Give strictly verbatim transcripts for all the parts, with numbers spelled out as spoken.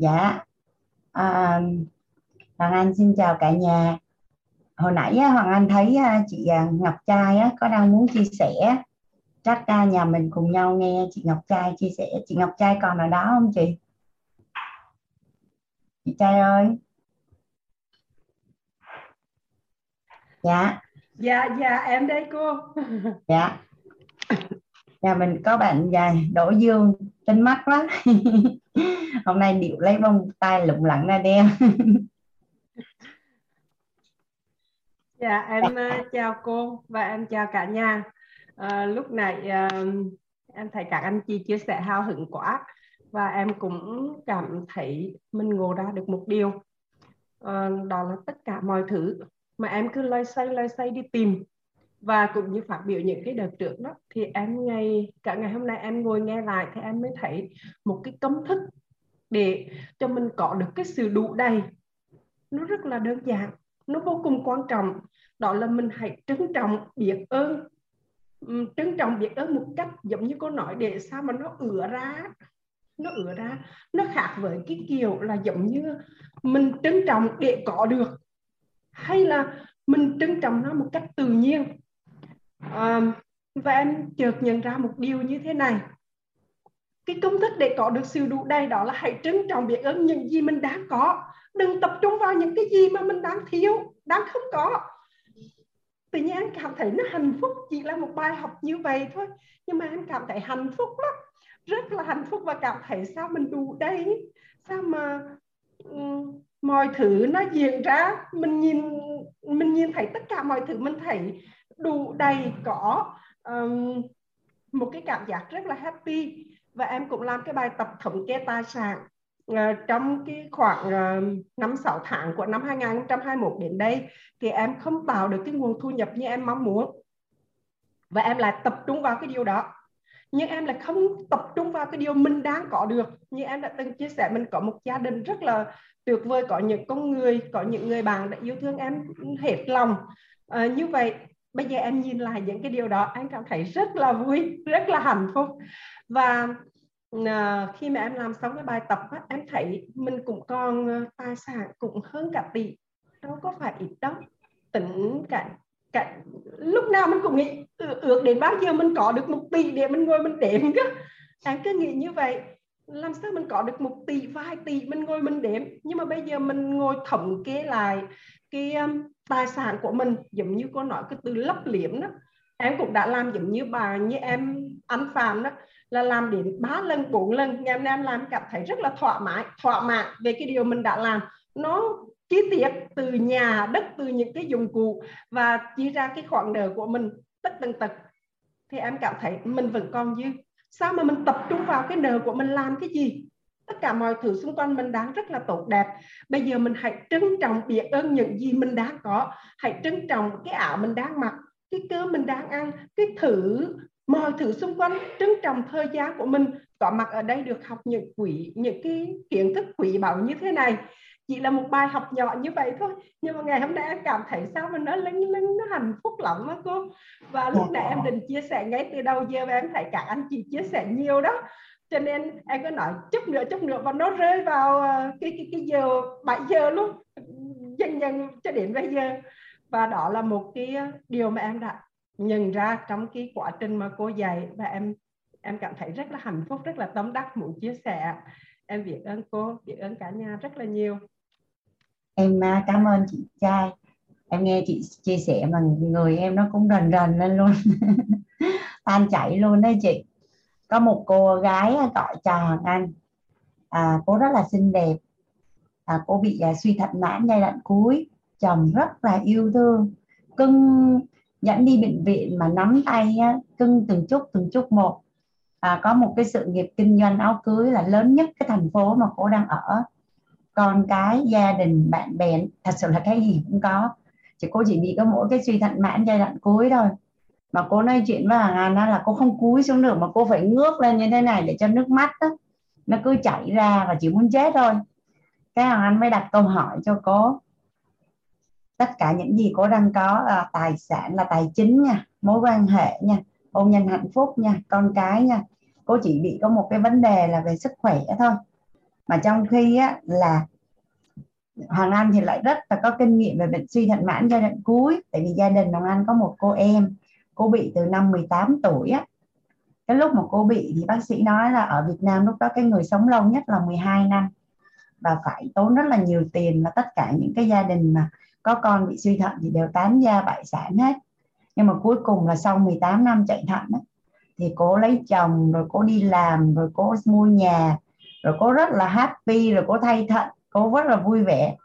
Dạ, à, Hoàng Anh xin chào cả nhà. Hồi nãy Hoàng Anh thấy chị Ngọc Trai có đang muốn chia sẻ. Chắc nhà mình cùng nhau nghe chị Ngọc Trai chia sẻ. Chị Ngọc Trai còn ở đó không chị? Chị Trai ơi. Dạ. Dạ, dạ, em đây cô. Dạ. Nhà mình có bạn dài Đỗ Dương tinh mắt quá. Hôm nay điệu lấy bông tai lụng lặng ra đeo. Dạ, em uh, chào cô và em chào cả nhà. Uh, lúc này uh, em thấy các anh chị chia sẻ hào hứng quá. Và em cũng cảm thấy mình ngộ ra được một điều. Uh, đó là tất cả mọi thứ mà em cứ loay xoay loay xoay đi tìm. Và cũng như phát biểu những cái đợt trước đó, thì em ngày, cả ngày hôm nay em ngồi nghe lại thì em mới thấy một cái công thức để cho mình có được cái sự đủ đầy. Nó rất là đơn giản, nó vô cùng quan trọng. Đó là mình hãy trân trọng biết ơn. Trân trọng biết ơn một cách giống như cô nói, để sao mà nó ứa ra. Nó ứa ra, nó khác với cái kiểu là giống như mình trân trọng để có được, hay là mình trân trọng nó một cách tự nhiên. À, và em chợt nhận ra một điều như thế này. Cái công thức để có được sự đủ đầy đó là hãy trân trọng biết ơn những gì mình đã có. Đừng tập trung vào những cái gì mà mình đang thiếu, đang không có. Tự nhiên em cảm thấy nó hạnh phúc. Chỉ là một bài học như vậy thôi, nhưng mà em cảm thấy hạnh phúc lắm. Rất là hạnh phúc và cảm thấy sao mình đủ đầy. Sao mà um, mọi thứ nó diễn ra. Mình nhìn mình nhìn thấy tất cả mọi thứ, mình thấy đủ đầy, có um, một cái cảm giác rất là happy. Và em cũng làm cái bài tập thống kê tài sản uh, trong cái khoảng năm sáu uh, tháng của năm hai nghìn không trăm hai mươi mốt đến đây. Thì em không tạo được cái nguồn thu nhập như em mong muốn, và em lại tập trung vào cái điều đó. Nhưng em lại không tập trung vào cái điều mình đang có được. Như em đã từng chia sẻ, mình có một gia đình rất là tuyệt vời, có những con người, có những người bạn đã yêu thương em hết lòng. À, như vậy, bây giờ em nhìn lại những cái điều đó, em cảm thấy rất là vui, rất là hạnh phúc. Và à, khi mà em làm xong cái bài tập, á, em thấy mình cũng còn tài sản cũng hơn cả tỷ. Đâu có phải ít đâu. Tính cả... Cả, lúc nào mình cũng nghĩ ước đến bao giờ mình có được một tỷ để mình ngồi mình đếm cơ. Em cứ nghĩ như vậy, làm sao mình có được một tỷ và hai tỷ mình ngồi mình đếm. Nhưng mà bây giờ mình ngồi thống kê lại cái um, tài sản của mình, giống như cô nói cái từ lấp liếm đó. Em cũng đã làm giống như bà như em ăn phàm đó, là làm đến ba lần bốn lần. Ngày hôm nay em làm cảm thấy rất là thỏa mãn, thỏa mãn về cái điều mình đã làm. Nó chi tiết từ nhà đất, từ những cái dụng cụ, và chia ra cái khoản nợ của mình tất tần tật. Thì em cảm thấy mình vẫn còn dư. Sao mà mình tập trung vào cái nợ của mình làm cái gì? Tất cả mọi thứ xung quanh mình đang rất là tốt đẹp. Bây giờ mình hãy trân trọng biết ơn những gì mình đã có. Hãy trân trọng cái ảo mình đang mặc, cái cơm mình đang ăn, cái thử mọi thứ xung quanh. Trân trọng thời gian của mình. Có mặt ở đây được học những quý, những cái kiến thức quý báu như thế này. Chỉ là một bài học nhỏ như vậy thôi, nhưng mà ngày hôm nay em cảm thấy sao mình nó linh linh, nó hạnh phúc lắm đó cô. Và lúc nãy em định chia sẻ ngay từ đầu giờ, và em thấy các anh chị chia sẻ nhiều đó, cho nên em cứ nói chút nữa chút nữa và nó rơi vào cái cái, cái giờ bảy giờ luôn, dần dần cho đến bây giờ. Và đó là một cái điều mà em đã nhận ra trong cái quá trình mà cô dạy, và em em cảm thấy rất là hạnh phúc, rất là tâm đắc muốn chia sẻ. Em biết ơn cô, biết ơn cả nhà rất là nhiều. Em cảm ơn chị Trai. Em nghe chị chia sẻ mà người em nó cũng rần rần lên luôn. Tan chảy luôn đấy chị. Có một cô gái gọi chào Hoàng Anh. À, cô rất là xinh đẹp. À, cô bị à, suy thận mãn giai đoạn cuối. Chồng rất là yêu thương, cưng dẫn đi bệnh viện mà nắm tay á, cưng từng chút từng chút một. À, có một cái sự nghiệp kinh doanh áo cưới là lớn nhất cái thành phố mà cô đang ở. Con cái, gia đình, bạn bè, thật sự là cái gì cũng có. Chỉ cô chỉ bị có mỗi cái suy thận mãn giai đoạn cuối thôi. Mà cô nói chuyện với Hoàng Anh là cô không cúi xuống được, mà cô phải ngước lên như thế này để cho nước mắt đó, nó cứ chảy ra và chỉ muốn chết thôi. Cái Hoàng Anh mới đặt câu hỏi cho cô. Tất cả những gì cô đang có là tài sản, là tài chính nha, mối quan hệ nha, hôn nhân hạnh phúc nha, con cái nha. Cô chỉ bị có một cái vấn đề là về sức khỏe thôi. Mà trong khi á, là Hoàng Anh thì lại rất là có kinh nghiệm về bệnh suy thận mãn giai đoạn cuối. Tại vì gia đình Hoàng Anh có một cô em, cô bị từ năm mười tám tuổi á. Cái lúc mà cô bị thì bác sĩ nói là ở Việt Nam lúc đó cái người sống lâu nhất là mười hai năm. Và phải tốn rất là nhiều tiền, mà tất cả những cái gia đình mà có con bị suy thận thì đều tán gia bại sản hết. Nhưng mà cuối cùng là sau mười tám năm chạy thận á, thì cô lấy chồng, rồi cô đi làm, rồi cô mua nhà, rồi cô rất là happy, rồi cô thay thận, cô rất là vui vẻ.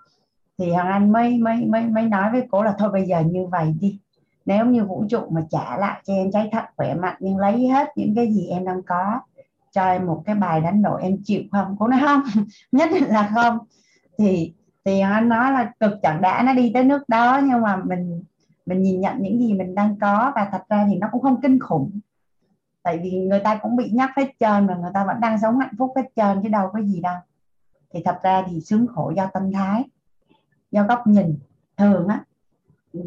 Thì Hoàng Anh mới, mới, mới, mới nói với cô là thôi bây giờ như vậy đi. Nếu như vũ trụ mà trả lại cho em trái thận khỏe mạnh, nhưng lấy hết những cái gì em đang có, cho em một cái bài đánh đổi, em chịu không? Cô nói không, nhất định là không. Thì, thì Hoàng Anh nói là cực chẳng đã nó đi tới nước đó, nhưng mà mình, mình nhìn nhận những gì mình đang có. Và thật ra thì nó cũng không kinh khủng. Tại vì người ta cũng bị nhắc hết trơn, mà người ta vẫn đang sống hạnh phúc hết trơn, chứ đâu có gì đâu. Thì thật ra thì sướng khổ do tâm thái, do góc nhìn. Thường á,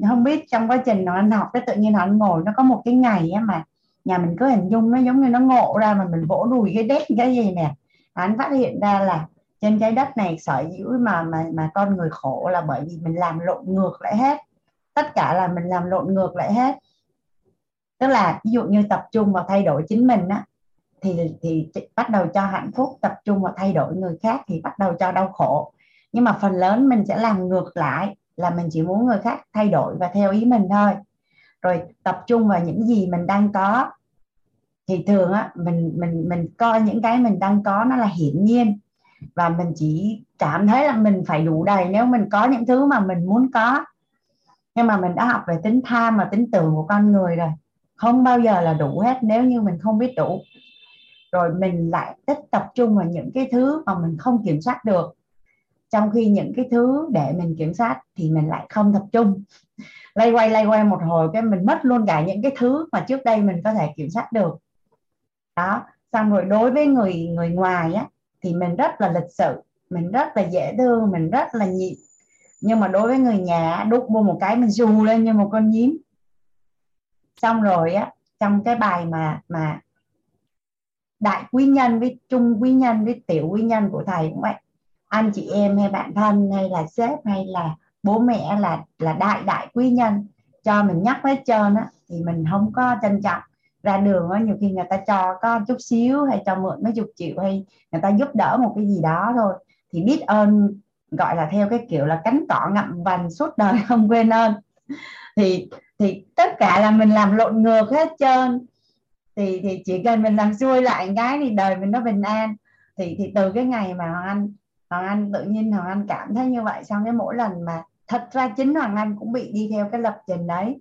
không biết trong quá trình nó học, cái tự nhiên nó ngồi, nó có một cái ngày á mà nhà mình cứ hình dung nó giống như nó ngộ ra, mà mình vỗ đùi cái đét cái gì nè. Anh phát hiện ra là trên trái đất này sở dĩ mà, mà, mà con người khổ là bởi vì mình làm lộn ngược lại hết. Tất cả là mình làm lộn ngược lại hết. Tức là ví dụ như tập trung vào thay đổi chính mình á, thì, thì bắt đầu cho hạnh phúc. Tập trung vào thay đổi người khác thì bắt đầu cho đau khổ. Nhưng mà phần lớn mình sẽ làm ngược lại, là mình chỉ muốn người khác thay đổi và theo ý mình thôi. Rồi tập trung vào những gì mình đang có. Thì thường á, mình, mình, mình coi những cái mình đang có nó là hiển nhiên, và mình chỉ cảm thấy là mình phải đủ đầy nếu mình có những thứ mà mình muốn có. Nhưng mà mình đã học về tính tham và tính tưởng của con người rồi, không bao giờ là đủ hết nếu như mình không biết đủ. Rồi mình lại tích tập trung vào những cái thứ mà mình không kiểm soát được. Trong khi những cái thứ để mình kiểm soát thì mình lại không tập trung. Lay quay lay quay một hồi cái mình mất luôn cả những cái thứ mà trước đây mình có thể kiểm soát được. Đó, xong rồi đối với người người ngoài á, thì mình rất là lịch sự, mình rất là dễ thương, mình rất là nhịn. Nhưng mà đối với người nhà, đúc mua một cái mình dù lên như một con nhím. Xong rồi á, trong cái bài mà mà đại quý nhân với trung quý nhân với tiểu quý nhân của thầy cũng vậy, anh chị em hay bạn thân hay là sếp hay là bố mẹ là là đại đại quý nhân cho mình nhắc hết trơn á, thì mình không có trân trọng. Ra đường á, nhiều khi người ta cho có chút xíu, hay cho mượn mấy chục triệu, hay người ta giúp đỡ một cái gì đó thôi, thì biết ơn, gọi là theo cái kiểu là cánh cỏ ngậm vành suốt đời không quên ơn. Thì thì tất cả là mình làm lộn ngược hết trơn. Thì, thì chỉ cần mình làm xuôi lại cái thì đời mình nó bình an. Thì, thì từ cái ngày mà Hoàng Anh Hoàng Anh tự nhiên Hoàng Anh cảm thấy như vậy, xong cái mỗi lần mà thật ra chính Hoàng Anh cũng bị đi theo cái lập trình đấy,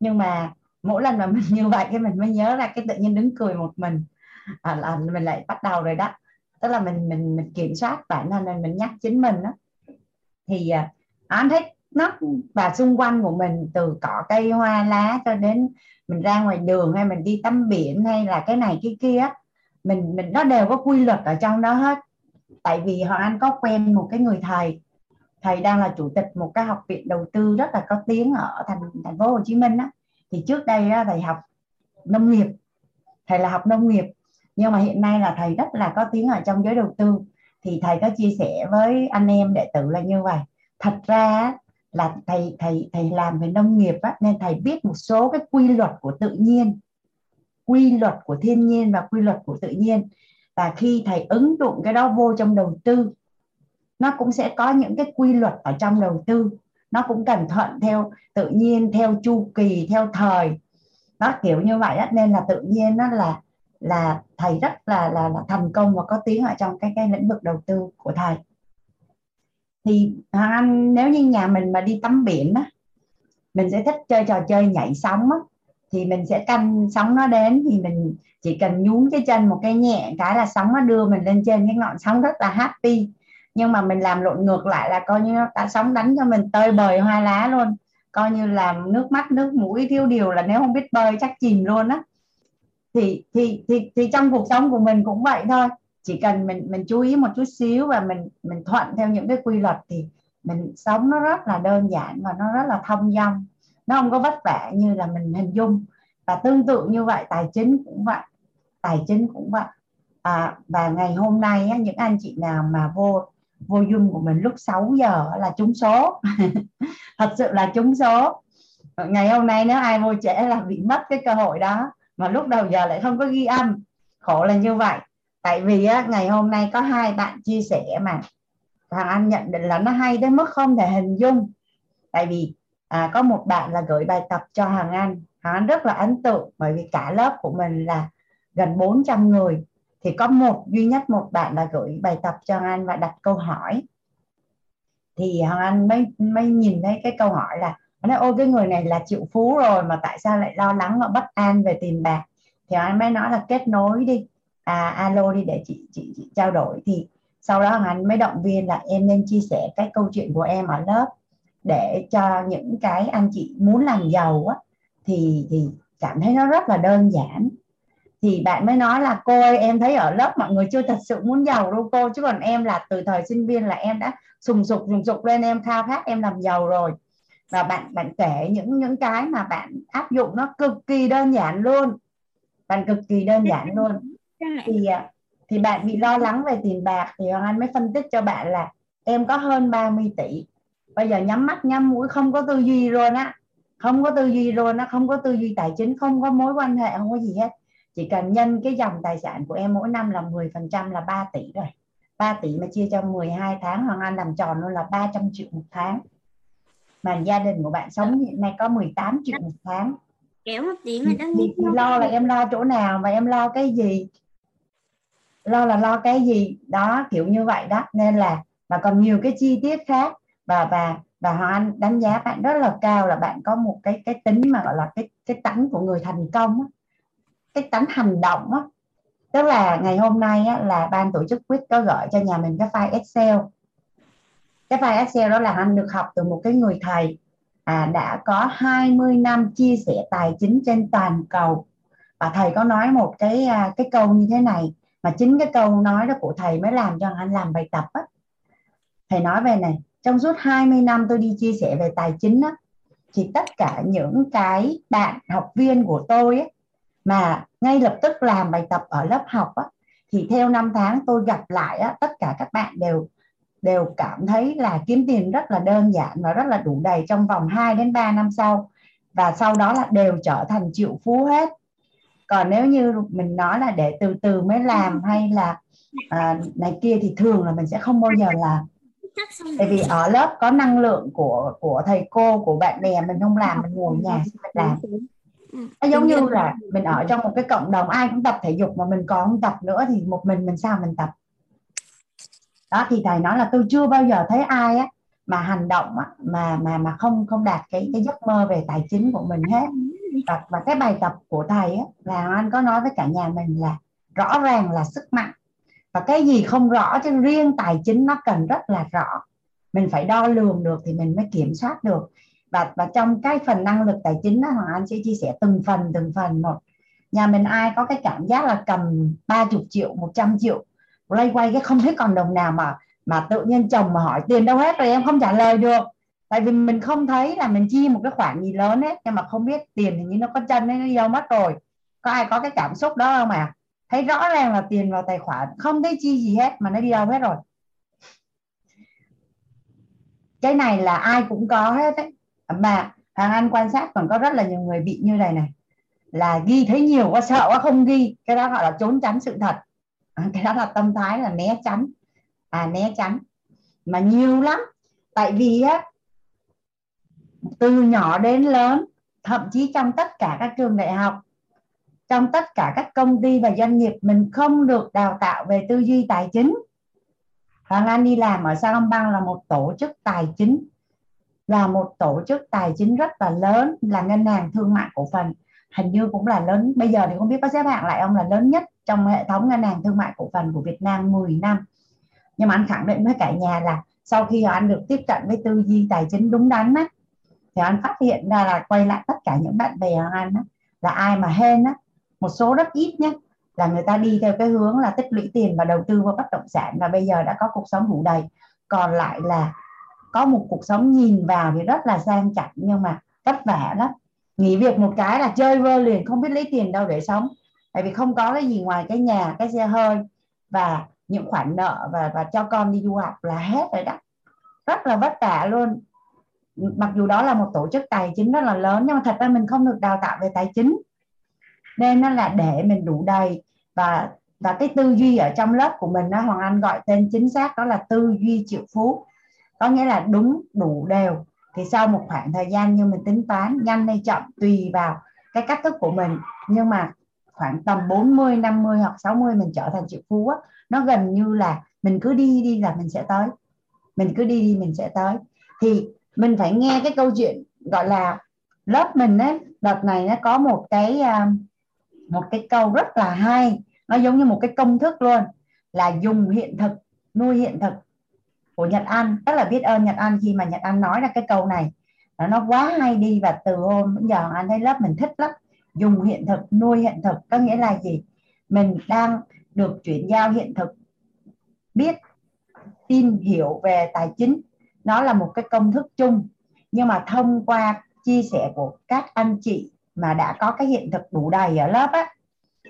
nhưng mà mỗi lần mà mình như vậy cái mình mới nhớ ra, cái tự nhiên đứng cười một mình à, là mình lại bắt đầu rồi đó. Tức là mình mình mình kiểm soát bản thân mình, mình nhắc chính mình đó. Thì à, anh thích nó và xung quanh của mình, từ cỏ cây hoa lá cho đến mình ra ngoài đường hay mình đi tắm biển hay là cái này cái kia, mình mình nó đều có quy luật ở trong đó hết. Tại vì Hoàng Anh có quen một cái người thầy, thầy đang là chủ tịch một cái học viện đầu tư rất là có tiếng ở thành thành phố Hồ Chí Minh á. Thì trước đây á, thầy học nông nghiệp, thầy là học nông nghiệp, nhưng mà hiện nay là thầy rất là có tiếng ở trong giới đầu tư. Thì thầy có chia sẻ với anh em đệ tử là như vậy, thật ra là thầy thầy thầy làm về nông nghiệp á, nên thầy biết một số cái quy luật của tự nhiên, quy luật của thiên nhiên và quy luật của tự nhiên. Và khi thầy ứng dụng cái đó vô trong đầu tư, nó cũng sẽ có những cái quy luật ở trong đầu tư, nó cũng cẩn thận theo tự nhiên, theo chu kỳ, theo thời, nó kiểu như vậy á. Nên là tự nhiên nó là là thầy rất là, là là thành công và có tiếng ở trong cái cái lĩnh vực đầu tư của thầy. Thì Hoàng Anh nếu như nhà mình mà đi tắm biển á, mình sẽ thích chơi trò chơi nhảy sóng á, thì mình sẽ canh sóng nó đến, thì mình chỉ cần nhún cái chân một cái nhẹ cái là sóng nó đưa mình lên trên cái ngọn sóng, rất là happy. Nhưng mà mình làm lộn ngược lại là coi như đã sóng đánh cho mình tơi bời hoa lá luôn, coi như làm nước mắt nước mũi thiếu điều là nếu không biết bơi chắc chìm luôn á. Thì, thì, thì, thì trong cuộc sống của mình cũng vậy thôi, chỉ cần mình mình chú ý một chút xíu và mình mình thuận theo những cái quy luật thì mình sống nó rất là đơn giản và nó rất là thông dong, nó không có vất vả như là mình hình dung. Và tương tự như vậy, tài chính cũng vậy, tài chính cũng vậy. à, và ngày hôm nay những anh chị nào mà vô vô Zoom của mình lúc sáu giờ là trúng số. Thật sự là trúng số. Ngày hôm nay nếu ai vô trễ là bị mất cái cơ hội đó, mà lúc đầu giờ lại không có ghi âm, khổ là như vậy. Tại vì á, ngày hôm nay có hai bạn chia sẻ mà Hoàng Anh nhận định là nó hay đến mức không thể hình dung. Tại vì à, có một bạn là gửi bài tập cho Hoàng Anh, Hoàng Anh rất là ấn tượng, bởi vì cả lớp của mình là gần bốn trăm người, thì có một duy nhất một bạn là gửi bài tập cho Hoàng Anh và đặt câu hỏi. Thì Hoàng Anh mới, mới nhìn thấy cái câu hỏi là nó ôi cái người này là triệu phú rồi mà tại sao lại lo lắng và bất an về tiền bạc. Thì anh mới nói là kết nối đi, à, alo đi để chị, chị, chị trao đổi. Thì sau đó anh mới động viên là em nên chia sẻ cái câu chuyện của em ở lớp để cho những cái anh chị muốn làm giàu á, thì, thì cảm thấy nó rất là đơn giản. Thì bạn mới nói là cô ơi, em thấy ở lớp mọi người chưa thật sự muốn giàu đâu cô, chứ còn em là từ thời sinh viên là em đã sùng sục sùng sục lên, em khao khát em làm giàu rồi. Và bạn bạn kể những những cái mà bạn áp dụng nó cực kỳ đơn giản luôn, bạn cực kỳ đơn giản luôn. Thì thì bạn bị lo lắng về tiền bạc, thì Hoàng Anh mới phân tích cho bạn là em có hơn ba mươi tỷ, bây giờ nhắm mắt nhắm mũi không có tư duy luôn á, không có tư duy luôn á, không có tư duy tài chính, không có mối quan hệ, không có gì hết, chỉ cần nhân cái dòng tài sản của em mỗi năm là mười phần trăm là ba tỷ rồi, ba tỷ mà chia cho mười hai tháng, Hoàng Anh làm tròn luôn là ba trăm triệu một tháng. Mà gia đình của bạn sống hiện nay có mười tám triệu một tháng. Kéo một tí mà thì lo là em lo chỗ nào và em lo cái gì? Lo là lo cái gì? Đó, kiểu như vậy đó. Nên là và còn nhiều cái chi tiết khác. Và và và Hoàng Anh đánh giá bạn rất là cao, là bạn có một cái cái tính mà gọi là cái cái tánh của người thành công á. Cái tánh hành động á. Tức là ngày hôm nay á, là ban tổ chức quýt có gửi cho nhà mình cái file Excel. Cái file Excel đó là anh được học từ một cái người thầy à, đã có hai mươi năm chia sẻ tài chính trên toàn cầu. Và thầy có nói một cái cái câu như thế này, mà chính cái câu nói đó của thầy mới làm cho anh làm bài tập á. Thầy nói về này, trong suốt hai mươi năm tôi đi chia sẻ về tài chính á, thì tất cả những cái bạn học viên của tôi á, mà ngay lập tức làm bài tập ở lớp học á, thì theo năm tháng tôi gặp lại á, tất cả các bạn đều đều cảm thấy là kiếm tiền rất là đơn giản và rất là đủ đầy trong vòng hai đến ba năm sau, và sau đó là đều trở thành triệu phú hết. Còn nếu như mình nói là để từ từ mới làm hay là à, này kia thì thường là mình sẽ không bao giờ làm. Tại vì ở lớp có năng lượng của của thầy cô, của bạn bè, mình không làm mình ngồi nhà mình làm. Nó giống như là mình ở trong một cái cộng đồng ai cũng tập thể dục mà mình còn không tập nữa thì một mình mình sao mình tập. Đó, thì thầy nói là tôi chưa bao giờ thấy ai á, mà hành động á, mà mà mà không không đạt cái cái giấc mơ về tài chính của mình hết. Và, và cái bài tập của thầy á, là anh có nói với cả nhà mình là rõ ràng là sức mạnh, và cái gì không rõ, chứ riêng tài chính nó cần rất là rõ, mình phải đo lường được thì mình mới kiểm soát được. Và và trong cái phần năng lực tài chính đó, Hoàng Anh sẽ chia sẻ từng phần từng phần một. Nhà mình ai có cái cảm giác là cầm ba mươi triệu, một trăm triệu loay quay cái không thấy còn đồng nào, mà mà tự nhiên chồng mà hỏi tiền đâu hết rồi em không trả lời được, tại vì mình không thấy là mình chi một cái khoản gì lớn hết, nhưng mà không biết tiền thì như nó có chân ấy, nó đi đâu mất rồi. Có ai có cái cảm xúc đó không ạ? Thấy rõ ràng là tiền vào tài khoản không thấy chi gì hết mà nó đi đâu hết rồi. Cái này là ai cũng có hết đấy. Mà Hoàng Anh quan sát còn có rất là nhiều người bị như này này, là ghi thấy nhiều quá sợ quá không ghi, cái đó gọi là trốn tránh sự thật. Cái đó là tâm thái là né tránh, à né tránh mà nhiều lắm. Tại vì á, từ nhỏ đến lớn, thậm chí trong tất cả các trường đại học, trong tất cả các công ty và doanh nghiệp, mình không được đào tạo về tư duy tài chính. Hoàng Anh đi làm ở Saigon Bank là một tổ chức tài chính, là một tổ chức tài chính rất là lớn, là ngân hàng thương mại cổ phần, hình như cũng là lớn, bây giờ thì không biết có xếp hạng lại ông là lớn nhất trong hệ thống ngân hàng thương mại cổ phần của Việt Nam mười năm. Nhưng mà anh khẳng định với cả nhà là sau khi anh được tiếp cận với tư duy tài chính đúng đắn á, thì anh phát hiện ra là quay lại tất cả những bạn bè anh á, là ai mà hên á, một số rất ít nhé, là người ta đi theo cái hướng là tích lũy tiền và đầu tư vào bất động sản và bây giờ đã có cuộc sống đủ đầy. Còn lại là có một cuộc sống nhìn vào thì rất là sang chảnh nhưng mà vất vả lắm. Nghỉ việc một cái là chơi vơ liền, không biết lấy tiền đâu để sống. Tại vì không có cái gì ngoài cái nhà, cái xe hơi và những khoản nợ và, và cho con đi du học là hết rồi đó. Rất là vất vả luôn. Mặc dù đó là một tổ chức tài chính rất là lớn, nhưng mà thật ra mình không được đào tạo về tài chính. Nên nó là để mình đủ đầy. Và, và cái tư duy ở trong lớp của mình đó, Hoàng Anh gọi tên chính xác đó là tư duy triệu phú. Có nghĩa là đúng, đủ, đều. Thì sau một khoảng thời gian như mình tính toán, nhanh hay chậm tùy vào cái cách thức của mình. Nhưng mà khoảng tầm bốn mươi, năm mươi hoặc sáu mươi mình trở thành triệu phú á, nó gần như là mình cứ đi đi là mình sẽ tới. Mình cứ đi đi mình sẽ tới. Thì mình phải nghe cái câu chuyện gọi là lớp mình ấy, đợt này nó có một cái một cái câu rất là hay, nó giống như một cái công thức luôn, là dùng hiện thực nuôi hiện thực của Nhật Anh. Rất là biết ơn Nhật Anh khi mà Nhật Anh nói ra cái câu này, nó quá hay đi. Và từ hôm đến giờ anh thấy lớp mình thích lắm. Dùng hiện thực nuôi hiện thực có nghĩa là gì? Mình đang được chuyển giao hiện thực, biết tin hiểu về tài chính. Nó là một cái công thức chung, nhưng mà thông qua chia sẻ của các anh chị mà đã có cái hiện thực đủ đầy ở lớp á,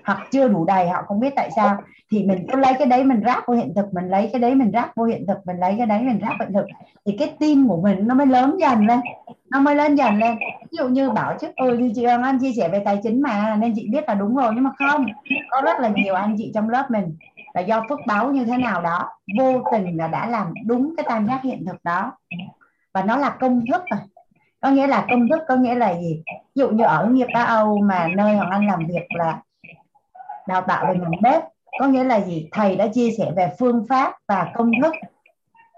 hoặc chưa đủ đầy, họ không biết tại sao, thì mình cứ lấy cái đấy mình ráp vô hiện thực, mình lấy cái đấy mình ráp vô hiện thực, mình lấy cái đấy mình ráp hiện thực, thì cái tin của mình nó mới lớn dần lên, nó mới lớn dần lên. Ví dụ như bảo chứ ơi chị Hoàng Anh chia sẻ về tài chính mà nên chị biết là đúng rồi, nhưng mà không, có rất là nhiều anh chị trong lớp mình là do phước báo như thế nào đó vô tình là đã làm đúng cái tam giác hiện thực đó. Và nó là công thức mà. Có nghĩa là công thức có nghĩa là gì? Ví dụ như ở nghiệp Á Âu mà nơi Hoàng Anh làm việc là đào tạo về ngành bếp, có nghĩa là gì? Thầy đã chia sẻ về phương pháp và công thức.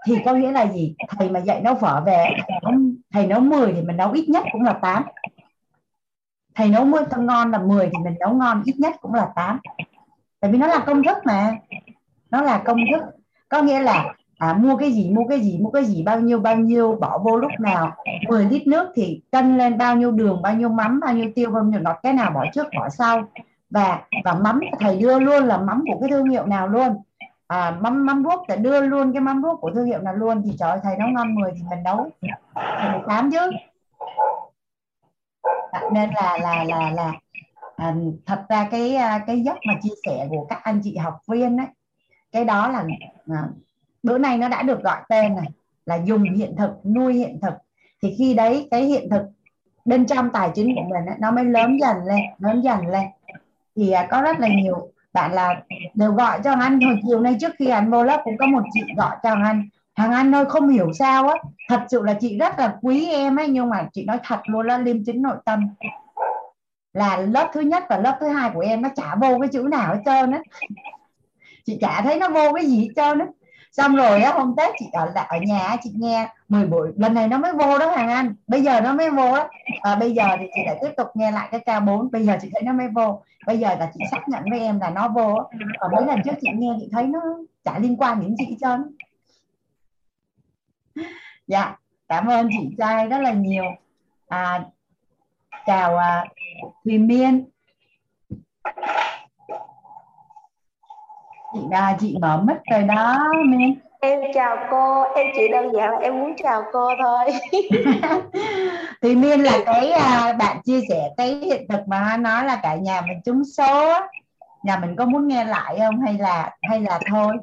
Thì có nghĩa là gì? Thầy mà dạy nấu phở về, thầy nấu mười thì mình nấu ít nhất cũng là tám. Thầy nấu mười thơm ngon là mười thì mình nấu ngon ít nhất cũng là tám. Tại vì nó là công thức mà. Nó là công thức. Có nghĩa là à, mua cái gì, mua cái gì, mua cái gì, bao nhiêu, bao nhiêu, bỏ vô lúc nào. mười lít nước thì cân lên bao nhiêu đường, bao nhiêu mắm, bao nhiêu tiêu, bao nhiêu ngọt, cái nào bỏ trước, bỏ sau. Và và mắm thầy đưa luôn là mắm của cái thương hiệu nào luôn. À, mắm mắm ruốc thầy đưa luôn cái mắm ruốc của thương hiệu nào luôn. Thì trời ơi, thầy nấu ngon mười thì mình nấu mười tám chứ. Nên là là là là à, thật ra cái cái giấc mà chia sẻ của các anh chị học viên ấy, cái đó là à, bữa nay nó đã được gọi tên này là dùng hiện thực nuôi hiện thực. Thì khi đấy cái hiện thực bên trong tài chính của mình ấy, nó mới lớn dần lên, lớn dần lên. Thì à, có rất là nhiều bạn là đều gọi cho anh. Hồi chiều nay trước khi anh vô lớp cũng có một chị gọi cho anh, Hoàng Anh ơi không hiểu sao á, thật sự là chị rất là quý em ấy, nhưng mà chị nói thật luôn là liêm chính nội tâm, là lớp thứ nhất và lớp thứ hai của em nó chả vô cái chữ nào hết trơn á, chị chả thấy nó vô cái gì hết trơn á. Xong rồi á, hôm Tết chị ở ở nhà chị nghe mười buổi, lần này nó mới vô đó Hoàng Anh, bây giờ nó mới vô đó. À, bây giờ thì chị lại tiếp tục nghe lại cái ca bốn, bây giờ chị thấy nó mới vô, bây giờ là chị xác nhận với em là nó vô. Và mấy lần trước chị nghe chị thấy nó chả liên quan đến chị hết trơn. Dạ, cảm ơn chị trai rất là nhiều. À, chào à, Thụy Miên. Chị, à, chị mở mất rồi đó Miên. Em chào cô, em chỉ đơn giản là em muốn chào cô thôi. Thụy Miên là cái à, bạn chia sẻ cái hiện thực mà nói là cả nhà mình trúng số. Nhà mình có muốn nghe lại không hay là hay là thôi?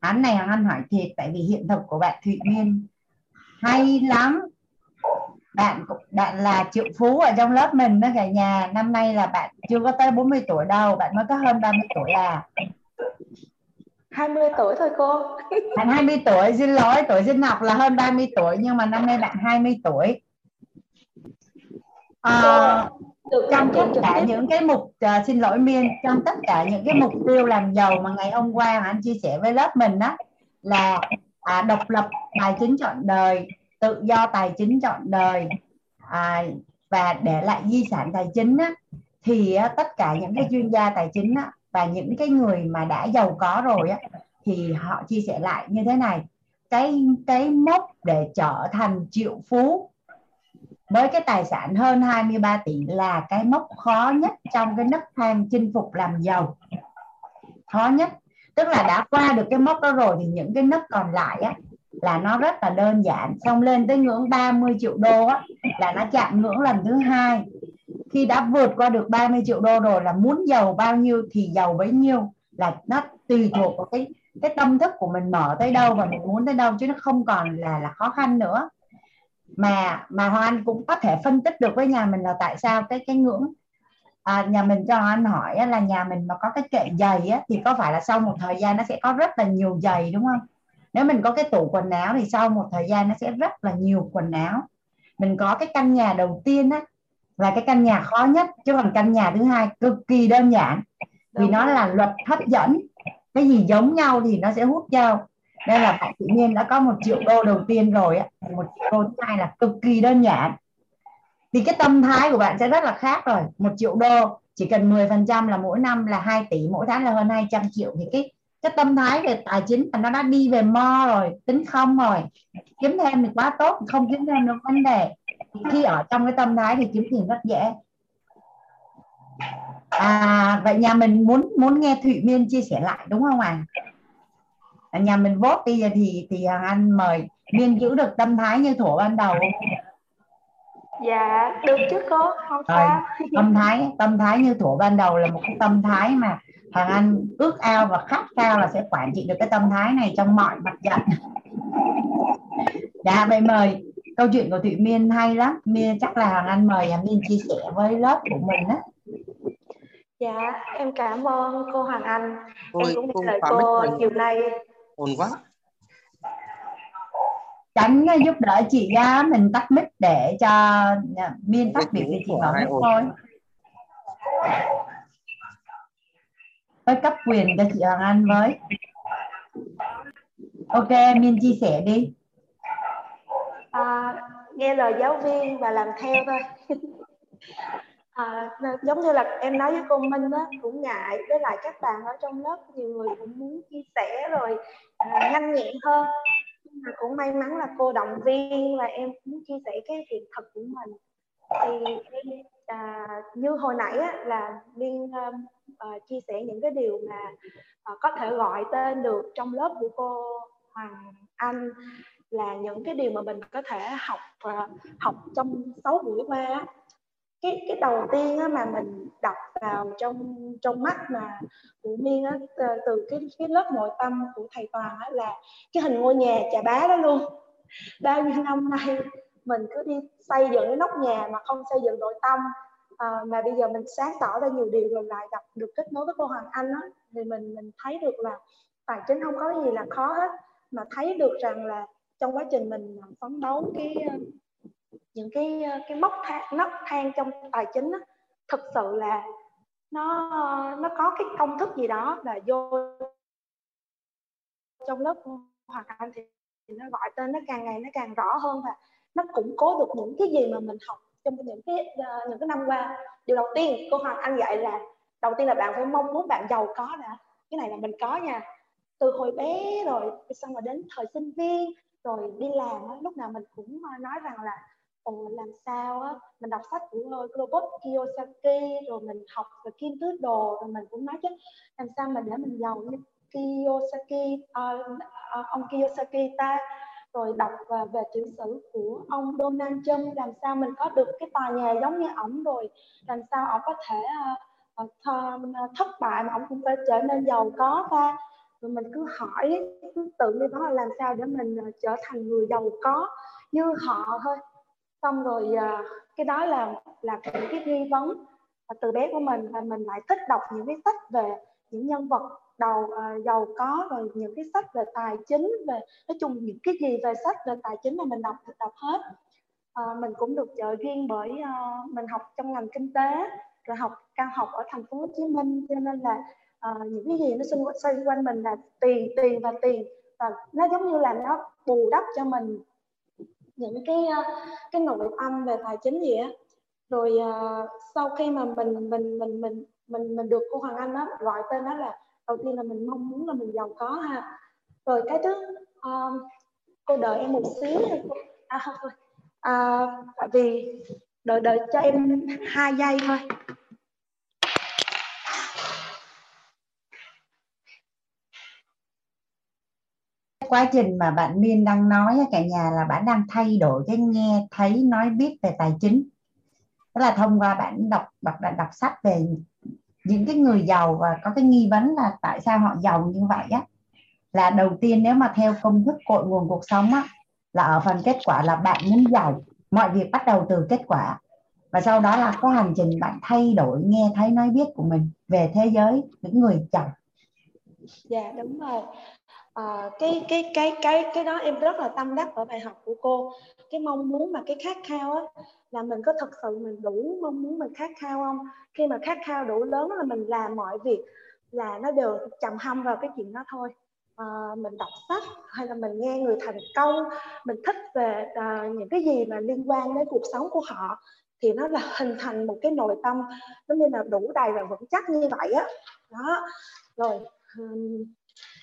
Án này Hoàng Anh hỏi thiệt, tại vì hiện thực của bạn Thụy Miên hay lắm. Bạn bạn là triệu phú ở trong lớp mình đó cả nhà. Năm nay là bạn chưa có tới bốn mươi tuổi đâu, bạn mới có hơn ba mươi tuổi à? hai mươi tuổi thôi cô. Bạn hai mươi tuổi, xin lỗi, tuổi sinh học là hơn ba mươi tuổi, nhưng mà năm nay bạn hai mươi tuổi. À, trong tất cả những cái mục uh, xin lỗi Miên, trong tất cả những cái mục tiêu làm giàu mà ngày hôm qua anh chia sẻ với lớp mình đó là à, độc lập tài chính trọn đời, tự do tài chính trọn đời, à, và để lại di sản tài chính á, thì á, tất cả những cái chuyên gia tài chính á, và những cái người mà đã giàu có rồi á, thì họ chia sẻ lại như thế này: cái cái mốc để trở thành triệu phú với cái tài sản hơn hai mươi ba tỷ là cái mốc khó nhất trong cái nấc thang chinh phục làm giàu, khó nhất. Tức là đã qua được cái mốc đó rồi thì những cái nấc còn lại á là nó rất là đơn giản. Xong lên tới ngưỡng ba mươi triệu đô á, là nó chạm ngưỡng lần thứ hai. Khi đã vượt qua được ba mươi triệu đô rồi là muốn giàu bao nhiêu thì giàu bấy nhiêu, là nó tùy thuộc vào cái cái tâm thức của mình mở tới đâu và mình muốn tới đâu, chứ nó không còn là là khó khăn nữa. Mà mà Hoàng Anh cũng có thể phân tích được với nhà mình là tại sao cái cái ngưỡng à, nhà mình cho Hoàng Anh hỏi á, là nhà mình mà có cái kệ giày á, thì có phải là sau một thời gian nó sẽ có rất là nhiều giày đúng không? Nếu mình có cái tủ quần áo thì sau một thời gian nó sẽ rất là nhiều quần áo. Mình có cái căn nhà đầu tiên á, là cái căn nhà khó nhất, chứ còn căn nhà thứ hai cực kỳ đơn giản. Vì nó là luật hấp dẫn, cái gì giống nhau thì nó sẽ hút nhau. Nên là bạn tự nhiên đã có một triệu đô đầu tiên rồi á, một triệu đô thứ hai là cực kỳ đơn giản. Thì cái tâm thái của bạn sẽ rất là khác rồi. Một triệu đô chỉ cần mười phần trăm là mỗi năm là hai tỷ, mỗi tháng là hơn hai trăm triệu. Thì cái, cái tâm thái về tài chính là nó đã đi về mo rồi, tính không rồi. Kiếm thêm thì quá tốt, không kiếm thêm được vấn đề. Khi ở trong cái tâm thái thì kiếm tiền rất dễ. À, vậy nhà mình muốn muốn nghe Thụy Miên chia sẻ lại đúng không ạ? À? Nhà mình vote bây giờ thì thì anh mời Miên giữ được tâm thái như thủa ban đầu. Dạ được chứ cô, không sao. Tâm thái tâm thái như thủa ban đầu là một cái tâm thái mà Hoàng Anh ước ao và khát khao là sẽ quản trị được cái tâm thái này trong mọi mặt trận. Dạ vậy mời. Câu chuyện của Thụy Miên hay lắm. Miên chắc là Hoàng Anh mời em Miên chia sẻ với lớp của mình á. Dạ, em cảm ơn cô Hoàng Anh. Ôi, em cũng nghe lời cô chiều nay. Ồn quá. Tránh giúp đỡ chị ra, mình tắt mic để cho Miên phát biểu thì chị mở mic thôi. Tôi cấp quyền cho chị Hoàng Anh với. Ok, Miên chia sẻ đi. À, nghe lời giáo viên và làm theo thôi. À, giống như là em nói với cô Minh đó, cũng ngại với lại các bạn ở trong lớp, nhiều người cũng muốn chia sẻ rồi à, nhanh nhẹn hơn, nhưng mà cũng may mắn là cô động viên và em muốn chia sẻ cái việc thật của mình. Thì à, như hồi nãy á, là Liên à, chia sẻ những cái điều mà à, có thể gọi tên được trong lớp của cô Hoàng Anh, là những cái điều mà mình có thể học học trong sáu buổi qua. Cái cái đầu tiên á, mà mình đọc vào trong trong mắt mà của Miên á, từ cái cái lớp nội tâm của thầy Toàn á, là cái hình ngôi nhà Chà Bá đó luôn. Bao nhiêu năm nay mình cứ đi xây dựng cái nóc nhà mà không xây dựng nội tâm, à, mà bây giờ mình sáng tỏ ra nhiều điều rồi, lại gặp được kết nối với cô Hoàng Anh á, thì mình mình thấy được là tài chính không có gì là khó hết, mà thấy được rằng là trong quá trình mình phấn đấu cái những cái cái mốc thang, nấc thang trong tài chính đó, thực sự là nó nó có cái công thức gì đó là vô trong lớp Hoàng Anh thì nó gọi tên, nó càng ngày nó càng rõ hơn và nó củng cố được những cái gì mà mình học trong những cái những cái năm qua. Điều đầu tiên cô Hoàng Anh dạy là đầu tiên là bạn phải mong muốn bạn giàu có đã. Cái này là mình có nha, từ hồi bé rồi, xong rồi đến thời sinh viên rồi đi làm á, lúc nào mình cũng nói rằng là ồ làm sao á, mình đọc sách của Robert Kiyosaki rồi mình học về Kim Tứ Đồ, rồi mình cũng nói chứ làm sao mình để mình giàu như Kiyosaki, uh, uh, ông Kiyosaki ta, rồi đọc uh, về chữ sử của ông Donald Trump, làm sao mình có được cái tòa nhà giống như ổng, rồi làm sao ổng có thể uh, uh, thất bại mà ổng cũng phải trở nên giàu có ta. Rồi mình cứ hỏi cứ tự như đó là làm sao để mình trở thành người giàu có như họ thôi. Xong rồi cái đó là là những cái nghi vấn từ bé của mình, và mình lại thích đọc những cái sách về những nhân vật đầu giàu có, rồi những cái sách về tài chính, về nói chung những cái gì về sách về tài chính mà mình đọc được đọc hết. À, mình cũng được trợ duyên bởi uh, mình học trong ngành kinh tế, rồi học cao học ở thành phố Hồ Chí Minh, cho nên là À, những cái gì nó xung quanh, quanh mình là tiền tiền và tiền, và nó giống như là nó bù đắp cho mình những cái cái nội âm về tài chính gì á. Rồi à, sau khi mà mình mình mình mình mình mình được cô Hoàng Anh đó gọi tên, đó là đầu tiên là mình mong muốn là mình giàu có ha. Rồi cái thứ à, cô đợi em một xíu thôi, à, à, tại vì đợi đợi cho em hai giây thôi. Quá trình mà bạn Miên đang nói cả nhà là bạn đang thay đổi cái nghe thấy nói biết về tài chính, tức là thông qua bạn đọc, bạn đọc sách về những cái người giàu và có cái nghi vấn là tại sao họ giàu như vậy á, là đầu tiên nếu mà theo công thức cội nguồn cuộc sống á, là ở phần kết quả là bạn muốn giàu, mọi việc bắt đầu từ kết quả, và sau đó là có hành trình bạn thay đổi nghe thấy nói biết của mình về thế giới những người giàu. Dạ đúng rồi. À, cái cái cái cái cái đó em rất là tâm đắc ở bài học của cô. Cái mong muốn mà cái khát khao á, là mình có thực sự mình đủ mong muốn mình khát khao không? Khi mà khát khao đủ lớn là mình làm mọi việc là nó đều chầm hâm vào cái chuyện đó thôi. À, mình đọc sách hay là mình nghe người thành công, mình thích về à, những cái gì mà liên quan đến cuộc sống của họ, thì nó là hình thành một cái nội tâm giống như là đủ đầy và vững chắc như vậy á. Đó. Đó. Rồi. Um,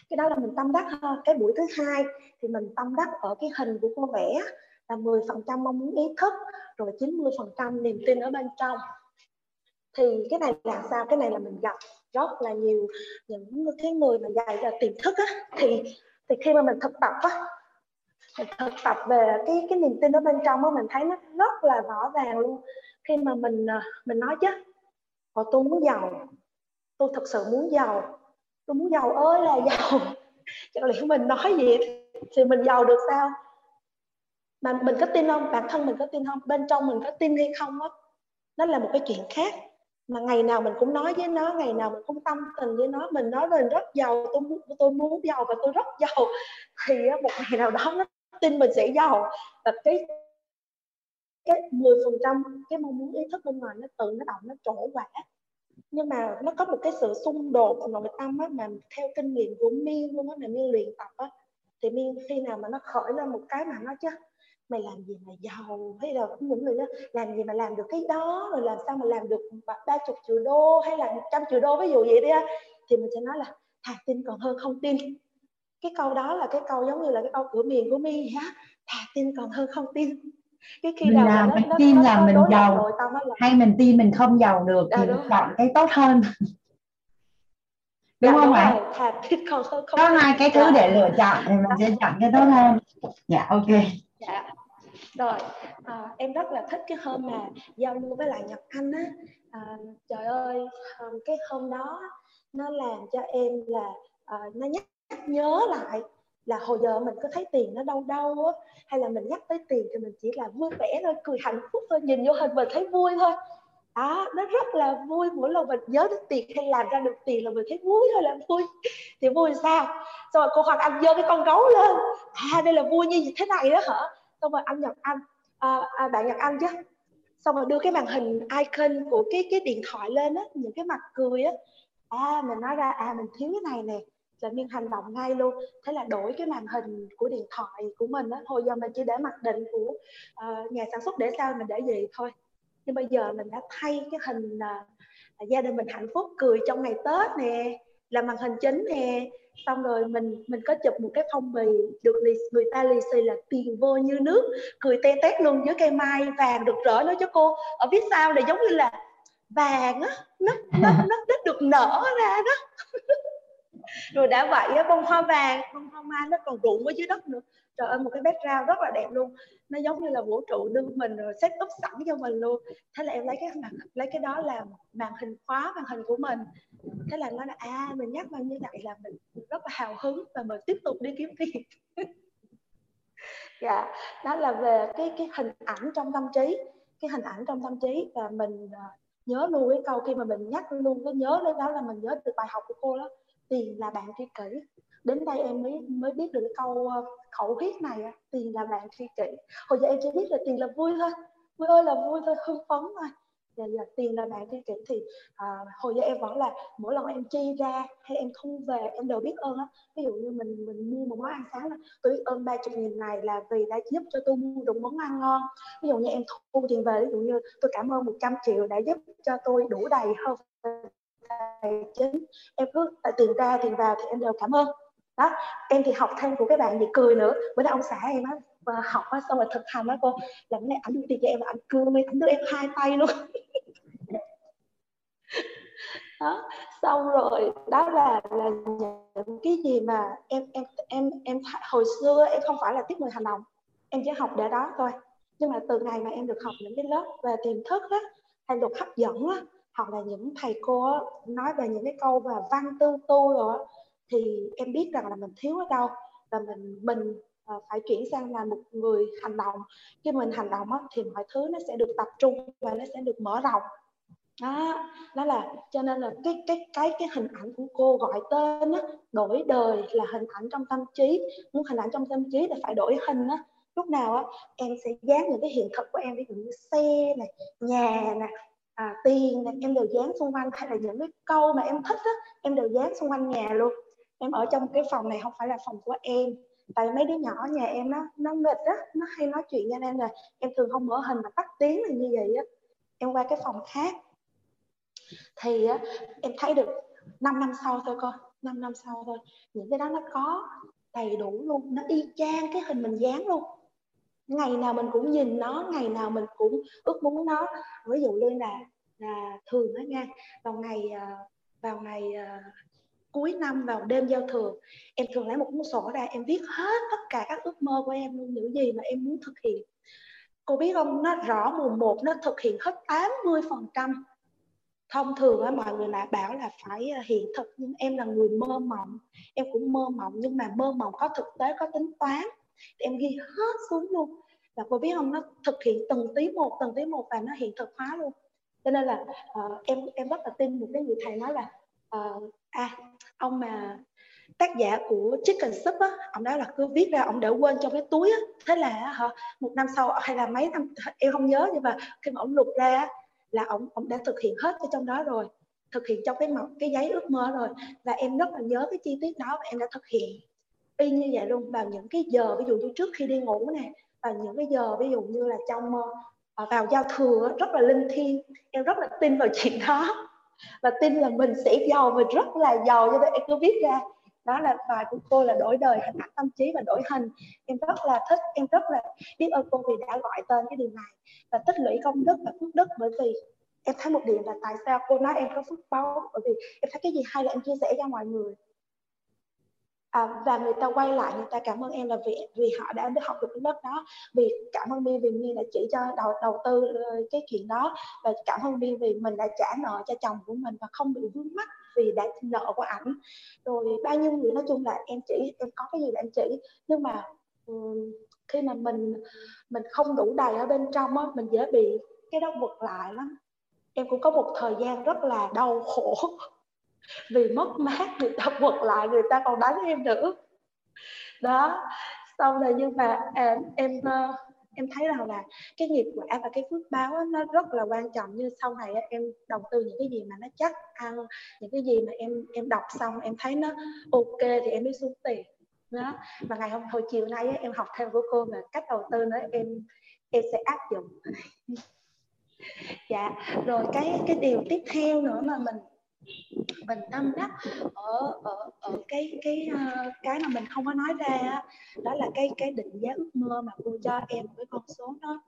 cái đó là mình tâm đắc ha. Cái buổi thứ hai thì mình tâm đắc ở cái hình của cô vẽ là mười phần trăm mong muốn ý thức, rồi chín mươi phần trăm niềm tin ở bên trong. Thì cái này là sao? Cái này là mình gặp rất là nhiều những cái người mà dạy là tiềm thức á, thì thì khi mà mình thực tập á, mình thực tập về cái cái niềm tin ở bên trong á, mình thấy nó rất là rõ ràng luôn. Khi mà mình mình nói chứ, "Ồ, tôi muốn giàu, tôi thực sự muốn giàu, tôi muốn giàu ơi là giàu", chẳng lẽ mình nói gì thì mình giàu được sao? Mà mình có tin không? Bản thân mình có tin không? Bên trong mình có tin hay không đó? Đó là một cái chuyện khác. Mà ngày nào mình cũng nói với nó, ngày nào mình cũng tâm tình với nó, mình nói mình rất giàu, tôi muốn, tôi muốn giàu và tôi rất giàu, thì một ngày nào đó nó tin mình sẽ giàu. Và cái cái mười phần trăm cái mong muốn ý thức bên ngoài nó tự nó động, nó trổ quả. Nhưng mà nó có một cái sự xung đột nội tâm á, mà theo kinh nghiệm của Miên luôn á, mà Miên luyện tập á, thì Miên khi nào mà nó khởi lên một cái mà nó chứ mày làm gì mà giàu, hay là những người đó làm gì mà làm được cái đó, rồi làm sao mà làm được ba chục triệu đô hay là một trăm triệu đô ví dụ vậy đi á, thì mình sẽ nói là thà tin còn hơn không tin. Cái câu đó là cái câu giống như là cái câu cửa miệng của Miên á, thà tin còn hơn không tin. Cái khi mình làm mình tin nó, là nó, mình giàu là... hay mình tin mình không giàu được thì mình chọn cái tốt hơn, đúng dạ, không ạ? Có hai cái thứ để lựa chọn thì mình sẽ chọn cái tốt hơn. Dạ ok. Dạ. Rồi à, em rất là thích cái hôm mà giao lưu với lại Nhật Anh á. À, trời ơi, cái hôm đó nó làm cho em là à, nó nhắc nhớ lại là hồi giờ mình có thấy tiền nó đâu đâu á, hay là mình nhắc tới tiền thì mình chỉ là vui vẻ thôi, cười hạnh phúc thôi, nhìn vô hình mình thấy vui thôi. Đó, nó rất là vui, mỗi lần mình nhớ đến tiền hay làm ra được tiền là mình thấy vui thôi, là vui. Thì vui sao? Xong rồi cô Hoàng Anh giơ cái con gấu lên, à đây là vui như thế này đó hả? Xong rồi anh Nhật Anh, à, à, bạn Nhật Anh chứ, xong rồi đưa cái màn hình icon của cái cái điện thoại lên á, những cái mặt cười á, à mình nói ra à mình thiếu cái này nè, là Miên hành động ngay luôn. Thế là đổi cái màn hình của điện thoại của mình đó. Hồi giờ mình chỉ để mặc định của uh, nhà sản xuất để sao mình để gì thôi, nhưng bây giờ mình đã thay cái hình uh, gia đình mình hạnh phúc cười trong ngày Tết nè, là màn hình chính nè. Xong rồi mình mình có chụp một cái phong bì được người ta lì xì là tiền vô như nước, cười te tét luôn với cây mai vàng rực rỡ đó cho cô. Ở phía sau này giống như là vàng á, nó, nó, nó, nó được nở ra đó. Rồi đã vậy bông hoa vàng, bông hoa mai nó còn rụng ở dưới đất nữa. Trời ơi, một cái background rất là đẹp luôn. Nó giống như là vũ trụ đưa mình rồi set up sẵn cho mình luôn. Thế là em lấy cái lấy cái đó làm màn hình khóa màn hình của mình. Thế là nó là à mình nhắc mình như vậy là mình rất là hào hứng và mình tiếp tục đi kiếm tiền. Dạ, yeah. Đó là về cái cái hình ảnh trong tâm trí, cái hình ảnh trong tâm trí. Và mình nhớ luôn cái câu khi mà mình nhắc luôn cái nhớ đó, đó là mình nhớ được bài học của cô đó. Tiền là bạn tri kỷ. Đến đây em mới mới biết được cái câu khẩu hiệu này, tiền là bạn tri kỷ. Hồi giờ em chỉ biết là tiền là vui thôi, vui ơi là vui thôi, hưng phấn thôi. Giờ, giờ tiền là bạn tri kỷ thì à, hồi giờ em vẫn là mỗi lần em chi ra hay em thu về em đều biết ơn á. Ví dụ như mình mình mua một món ăn sáng là tôi biết ơn ba chục nghìn này là vì đã giúp cho tôi mua được món ăn ngon. Ví dụ như em thu tiền về, ví dụ như tôi cảm ơn một trăm triệu đã giúp cho tôi đủ đầy hơn chính. Em cứ tiền ra tiền vào thì em đều cảm ơn đó. Em thì học thêm của các bạn thì cười nữa. Bữa nay ông xã em á học á, xong rồi thực hành á cô, là cái này ảnh đưa tiền cho em là ảnh cười, ảnh đưa em hai tay luôn. Đó, xong rồi đó là là những cái gì mà em em em em hồi xưa em không phải là tiếp người hành động, em chỉ học để đó thôi. Nhưng mà từ ngày mà em được học những cái lớp về tiềm thức á, hay luật hấp dẫn á, hoặc là những thầy cô á, nói về những cái câu mà văn tư tu rồi á, thì em biết rằng là mình thiếu ở đâu, và mình mình phải chuyển sang là một người hành động. Khi mình hành động á, thì mọi thứ nó sẽ được tập trung và nó sẽ được mở rộng. Đó, đó là cho nên là cái cái cái cái hình ảnh của cô gọi tên á, đổi đời là hình ảnh trong tâm trí. Muốn hình ảnh trong tâm trí là phải đổi hình á. Lúc nào á, em sẽ dán những cái hiện thực của em, ví dụ như xe này, nhà này, à, tiền này, em đều dán xung quanh, hay là những cái câu mà em thích á, em đều dán xung quanh nhà luôn. Em ở trong cái phòng này không phải là phòng của em, tại mấy đứa nhỏ nhà em nó nó nghịch á, nó hay nói chuyện cho nên là em thường không mở hình mà tắt tiếng là như vậy á. Em qua cái phòng khác thì á, em thấy được năm năm sau thôi cô, năm năm sau thôi, những cái đó nó có đầy đủ luôn, nó y chang cái hình mình dán luôn. Ngày nào mình cũng nhìn nó, ngày nào mình cũng ước muốn nó. Ví dụ như là, là thường đó nha, vào ngày vào ngày cuối năm, vào đêm giao thừa, em thường lấy một cuốn sổ ra, em viết hết tất cả các ước mơ của em luôn, những gì mà em muốn thực hiện. Cô biết không, nó rõ mùng một nó thực hiện hết tám mươi phần trăm. Thông thường á, mọi người lại bảo là phải hiện thực, nhưng em là người mơ mộng. Em cũng mơ mộng, nhưng mà mơ mộng có thực tế, có tính toán. Thì em ghi hết xuống luôn. Và cô biết không, nó thực hiện từng tí một, từng tí một, và nó hiện thực hóa luôn. Cho nên là uh, em em rất là tin một cái người thầy nói là uh, à, ông mà tác giả của Chicken Soup á, ông đó là cứ viết ra, ông để quên trong cái túi á. Thế là uh, một năm sau hay là mấy năm, em không nhớ, nhưng mà khi mà ông lục ra là ông, ông đã thực hiện hết ở trong đó rồi, thực hiện trong cái mẫu, cái giấy ước mơ rồi. Và em rất là nhớ cái chi tiết đó, và em đã thực hiện y như vậy luôn, vào những cái giờ ví dụ như trước khi đi ngủ nè, vào những cái giờ ví dụ như là trong vào giao thừa, rất là linh thiêng. Em rất là tin vào chuyện đó và tin là mình sẽ giàu, mình rất là giàu, cho nên em cứ viết ra. Đó là bài của cô là đổi đời, hình ảnh tâm trí và đổi hình. Em rất là thích, em rất là biết ơn cô vì đã gọi tên cái điều này, và tích lũy công đức và phước đức. Bởi vì em thấy một điểm là tại sao cô nói em có phước báo, bởi vì em thấy cái gì hay là em chia sẻ cho mọi người. À, và người ta quay lại, người ta cảm ơn em là vì vì họ đã học được cái lớp đó, vì cảm ơn Miên vì Miên đã chỉ cho đầu đầu tư cái chuyện đó, và cảm ơn Miên vì mình đã trả nợ cho chồng của mình và không bị vướng mắc vì đã nợ của ảnh. Rồi bao nhiêu người, nói chung là em chỉ, em có cái gì là em chỉ. Nhưng mà um, khi mà mình mình không đủ đầy ở bên trong á, mình dễ bị cái đó vượt lại lắm. Em cũng có một thời gian rất là đau khổ vì mất mát, người ta quật lại, người ta còn đánh em nữa đó. Xong rồi nhưng mà à, em em thấy rằng là cái nghiệp quả và cái phước báo đó, nó rất là quan trọng. Như sau này em đầu tư những cái gì mà nó chắc ăn, những cái gì mà em em đọc xong em thấy nó ok thì em mới xuống tiền đó. Và ngày hôm hồi chiều nay em học theo của cô mà cách đầu tư nữa, em em sẽ áp dụng. Dạ rồi, cái cái điều tiếp theo nữa mà mình mình tâm đắc ở ở ở cái cái cái mà mình không có nói ra, đó là cái cái định giá ước mơ mà cô cho em với con số nó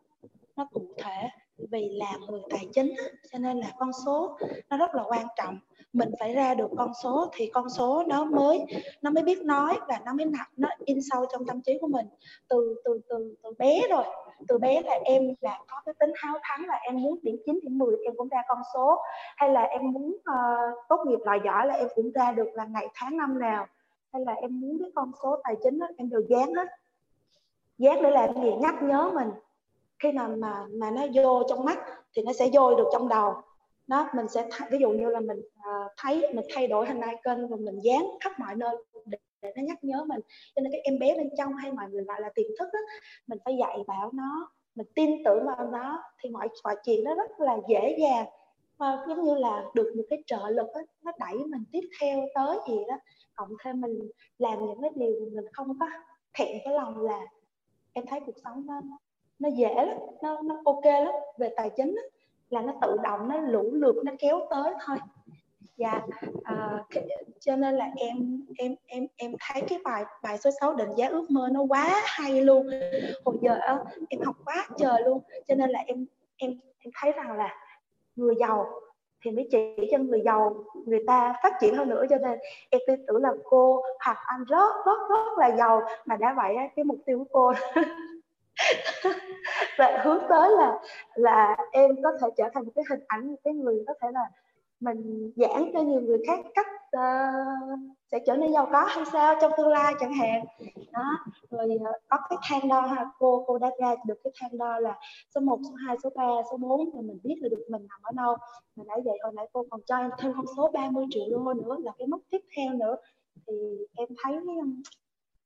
nó cụ thể. Vì làm người tài chính cho nên là con số nó rất là quan trọng. Mình phải ra được con số thì con số nó mới nó mới biết nói, và nó mới nạp, nó in sâu trong tâm trí của mình từ từ từ từ bé rồi. Từ bé là em đã có cái tính háo thắng, là em muốn điểm chín, điểm mười em cũng ra con số, hay là em muốn uh, tốt nghiệp loại giỏi là em cũng ra được là ngày tháng năm nào, hay là em muốn cái con số tài chính đó, em đều dán hết. Dán để làm gì? Nhắc nhớ mình. Khi nào mà mà nó vô trong mắt thì nó sẽ vô được trong đầu. Đó, mình sẽ th- ví dụ như là mình uh, thấy mình thay đổi hình icon và mình dán khắp mọi nơi để, để nó nhắc nhớ mình. Cho nên cái em bé bên trong, hay mọi người gọi là tiềm thức đó, mình phải dạy bảo nó, mình tin tưởng vào nó thì mọi mọi chuyện nó rất là dễ dàng. Và giống như là được một cái trợ lực đó, nó đẩy mình tiếp theo tới gì đó. Cộng thêm mình làm những cái điều mình không có thẹn cái lòng, là em thấy cuộc sống đó, nó dễ lắm, nó, nó ok lắm. Về tài chính đó, là nó tự động, nó lũ lượt, nó kéo tới thôi. Dạ, à, cho nên là em em em em thấy cái bài bài số sáu định giá ước mơ nó quá hay luôn. Hồi giờ em học quá trời luôn, cho nên là em em em thấy rằng là người giàu thì mới chỉ cho người giàu, người ta phát triển hơn nữa. Cho nên em tin tưởng là cô Hoàng Anh rất rất rất là giàu, mà đã vậy cái mục tiêu của cô Và hướng tới là là em có thể trở thành một cái hình ảnh, một cái người có thể là mình giảng cho nhiều người khác cách uh, sẽ trở nên giàu có hay sao trong tương lai chẳng hạn đó. Rồi uh, có cái thang đo ha, cô cô đã ra được cái thang đo là số một, số hai, số ba, số bốn thì mình biết là được mình nằm ở đâu. Mà nãy vậy hồi nãy cô còn cho em thêm con số ba mươi triệu đô nữa là cái mức tiếp theo nữa, thì em thấy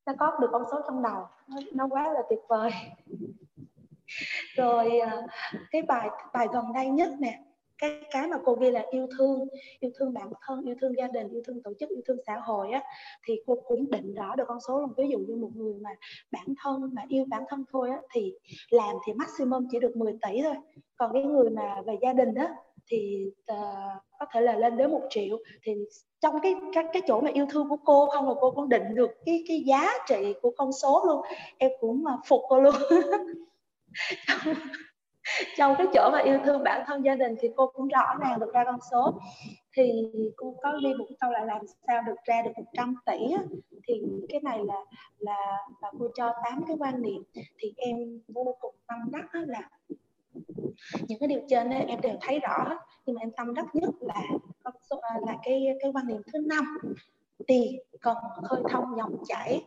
nó có được con số trong đầu nó, nó quá là tuyệt vời. Rồi uh, cái bài bài gần đây nhất nè, cái cái mà cô ghi là yêu thương, yêu thương bản thân, yêu thương gia đình, yêu thương tổ chức, yêu thương xã hội á, thì cô cũng định rõ được con số luôn. Ví dụ như một người mà bản thân mà yêu bản thân thôi á, thì làm thì maximum chỉ được mười tỷ thôi. Còn cái người mà về gia đình đó thì uh, có thể là lên đến một triệu. Thì trong cái các cái chỗ mà yêu thương của cô không là cô cũng định được cái cái giá trị của con số luôn. Em cũng phục cô luôn. Trong cái chỗ mà yêu thương bản thân gia đình thì cô cũng rõ ràng được ra con số. Thì cô có ghi một câu là làm sao được ra được một trăm tỷ á. Thì cái này là, là là cô cho tám cái quan niệm. Thì em vô cùng tâm đắc là những cái điều trên ấy, em đều thấy rõ hết. Nhưng mà em tâm đắc nhất là là cái cái quan niệm thứ năm, tiền cần khơi thông dòng chảy.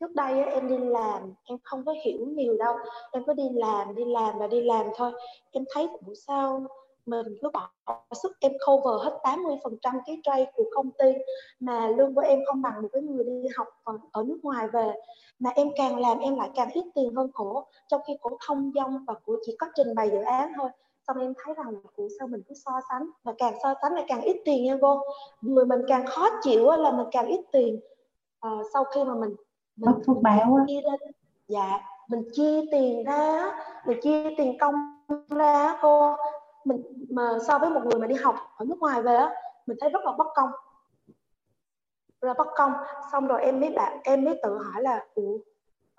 Trước đây em đi làm em không có hiểu nhiều đâu, em cứ đi làm đi làm và đi làm thôi. Em thấy buổi sau mình cứ bỏ sức em cover hết tám mươi phần trăm cái trade của công ty mà lương của em không bằng một cái người đi học ở nước ngoài về, mà em càng làm em lại càng ít tiền hơn cổ, trong khi cổ thông dong và cổ chỉ có trình bày dự án thôi. Xong em thấy rằng cụ sao mình cứ so sánh, và càng so sánh lại càng ít tiền nha cô. Người mình càng khó chịu là mình càng ít tiền. À, sau khi mà mình mình thông báo chia ra, dạ mình chia tiền ra, mình chia tiền công ra cô, mình mà so với một người mà đi học ở nước ngoài về á, mình thấy rất là bất công, là bất công. Xong rồi em mới bạn em mới tự hỏi là ủa,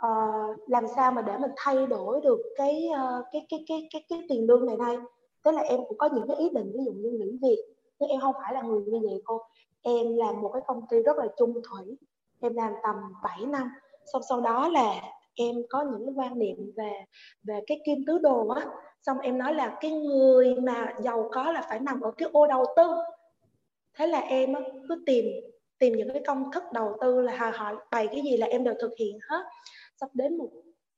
uh, làm sao mà để mình thay đổi được cái uh, cái, cái cái cái cái tiền lương này này. Tức là em cũng có những cái ý định ví dụ như nghỉ việc, nhưng em không phải là người như vậy cô. Em làm một cái công ty rất là chung thủy. Em làm tầm bảy năm. Xong sau đó là em có những cái quan niệm về về cái kim tứ đồ á. Xong em nói là cái người mà giàu có là phải nằm ở cái ô đầu tư. Thế là em cứ tìm tìm những cái công thức đầu tư, là họ bày cái gì là em đều thực hiện hết. Sắp đến một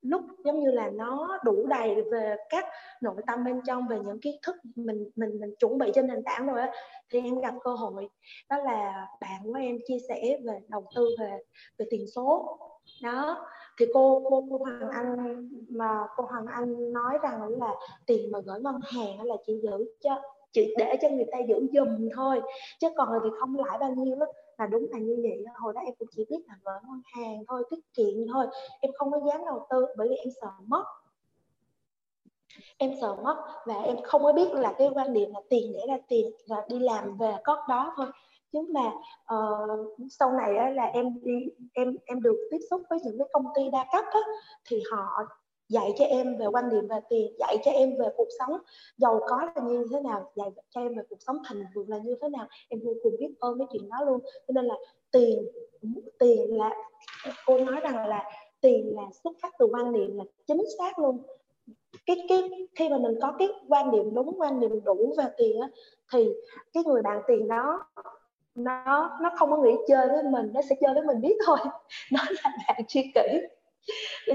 lúc giống như là nó đủ đầy về các nội tâm bên trong, về những kiến thức mình mình mình chuẩn bị trên nền tảng rồi á, thì em gặp cơ hội đó là bạn của em chia sẻ về đầu tư về về tiền số đó. Thì cô cô cô Hoàng Anh mà cô Hoàng Anh nói rằng là tiền mà gửi ngân hàng là chỉ giữ cho chỉ để cho người ta giữ dùm thôi, chứ còn là việc không lãi bao nhiêu đó. Là đúng là như vậy. Hồi đó em cũng chỉ biết là gửi ngân hàng thôi, tiết kiệm thôi, em không có dám đầu tư bởi vì em sợ mất, em sợ mất và em không có biết là cái quan điểm là tiền để ra tiền là đi làm về cót đó thôi. Chứ mà uh, sau này là em đi em em được tiếp xúc với những cái công ty đa cấp á, thì họ dạy cho em về quan điểm về tiền, dạy cho em về cuộc sống giàu có là như thế nào, dạy cho em về cuộc sống thịnh vượng là như thế nào. Em vô cùng biết ơn cái chuyện đó luôn. Cho nên là tiền tiền là cô nói rằng là tiền là xuất phát từ quan niệm là chính xác luôn. Cái, cái khi mà mình có cái quan niệm đúng, quan niệm đủ về tiền á, thì cái người bạn tiền đó nó nó không có nghĩ chơi với mình, nó sẽ chơi với mình biết thôi. Nó là bạn tri kỷ.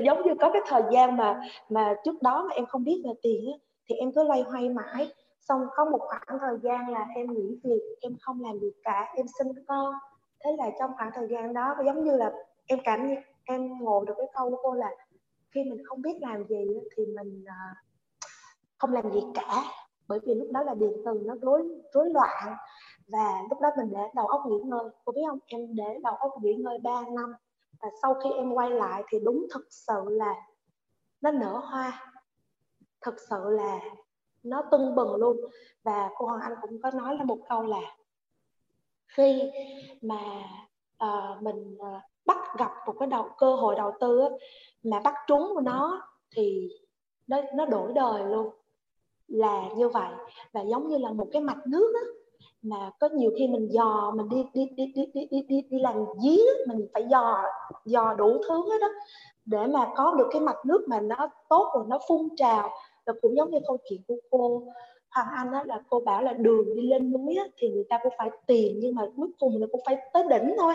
Giống như có cái thời gian mà mà trước đó mà em không biết về tiền ấy, thì em cứ loay hoay mãi. Xong có một khoảng thời gian là em nghỉ việc, em không làm việc cả, em sinh con. Thế là trong khoảng thời gian đó giống như là em cảm nhận, em ngộ được cái câu của cô là khi mình không biết làm gì thì mình không làm gì cả, bởi vì lúc đó là điện từ nó rối rối loạn, và lúc đó mình để đầu óc nghỉ ngơi. Cô biết không, em để đầu óc nghỉ ngơi ba năm. Và sau khi em quay lại thì đúng thực sự là nó nở hoa, thực sự là nó tưng bừng luôn. Và cô Hoàng Anh cũng có nói là một câu là khi mà uh, mình uh, bắt gặp một cái đầu, cơ hội đầu tư á, mà bắt trúng của nó thì nó, nó đổi đời luôn, là như vậy. Và giống như là một cái mạch nước á, mà có nhiều khi mình dò, mình đi đi đi đi đi đi đi, đi làm dí, mình phải dò dò đủ thứ hết đó để mà có được cái mạch nước mà nó tốt rồi nó phun trào. Và cũng giống như câu chuyện của cô Hoàng Anh đó, là cô bảo là đường đi lên núi á, thì người ta cũng phải tìm, nhưng mà cuối cùng là cũng phải tới đỉnh thôi.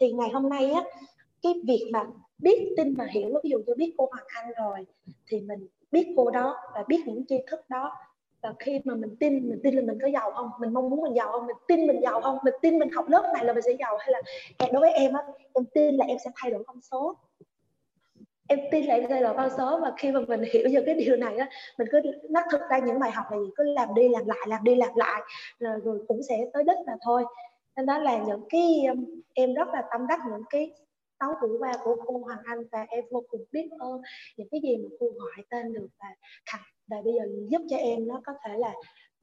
Thì ngày hôm nay á, cái việc mà biết tin và hiểu, ví dụ như biết cô Hoàng Anh rồi thì mình biết cô đó và biết những tri thức đó, và khi mà mình tin, mình tin là mình có giàu không, mình mong muốn mình giàu không, mình tin mình giàu không, mình tin mình học lớp này là mình sẽ giàu, hay là đối với em á, em tin là em sẽ thay đổi con số, em tin lại đây là bao số. Và khi mà mình hiểu được cái điều này á, mình cứ nắc thực ra những bài học này cứ làm đi làm lại, làm đi làm lại rồi, rồi cũng sẽ tới đích mà thôi. Nên đó là những cái em rất là tâm đắc những cái sáu buổi qua của cô Hoàng Anh, và em vô cùng biết ơn những cái gì mà cô gọi tên được, và khẳng và bây giờ giúp cho em nó có thể là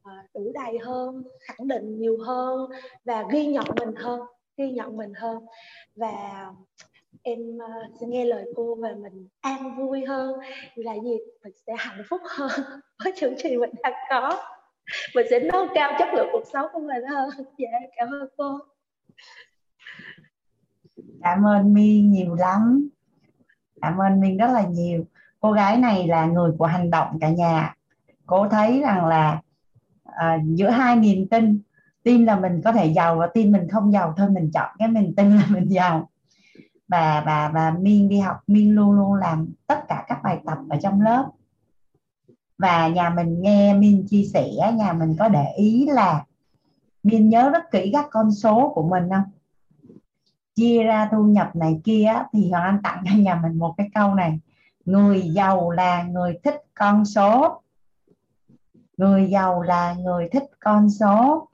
uh, đủ đầy hơn, khẳng định nhiều hơn và ghi nhận mình hơn, ghi nhận mình hơn và em uh, sẽ nghe lời cô và mình an vui hơn, là gì mình sẽ hạnh phúc hơn với chương trình mình đang có, mình sẽ nâng cao chất lượng cuộc sống của mình hơn. Dạ, cảm ơn cô. Cảm ơn My nhiều lắm, cảm ơn mình rất là nhiều. Cô gái này là người của hành động cả nhà. Cô thấy rằng là à, giữa hai niềm tin, tin là mình có thể giàu và tin mình không giàu thôi, mình chọn cái mình tin là mình giàu. Và và và Miên đi học, Miên luôn luôn làm tất cả các bài tập ở trong lớp. Và nhà mình nghe Miên chia sẻ, nhà mình có để ý là Miên nhớ rất kỹ các con số của mình không? Chia ra thu nhập này kia, thì Hoàng Anh tặng cho nhà mình một cái câu này: người giàu là người thích con số. Người giàu là người thích con số.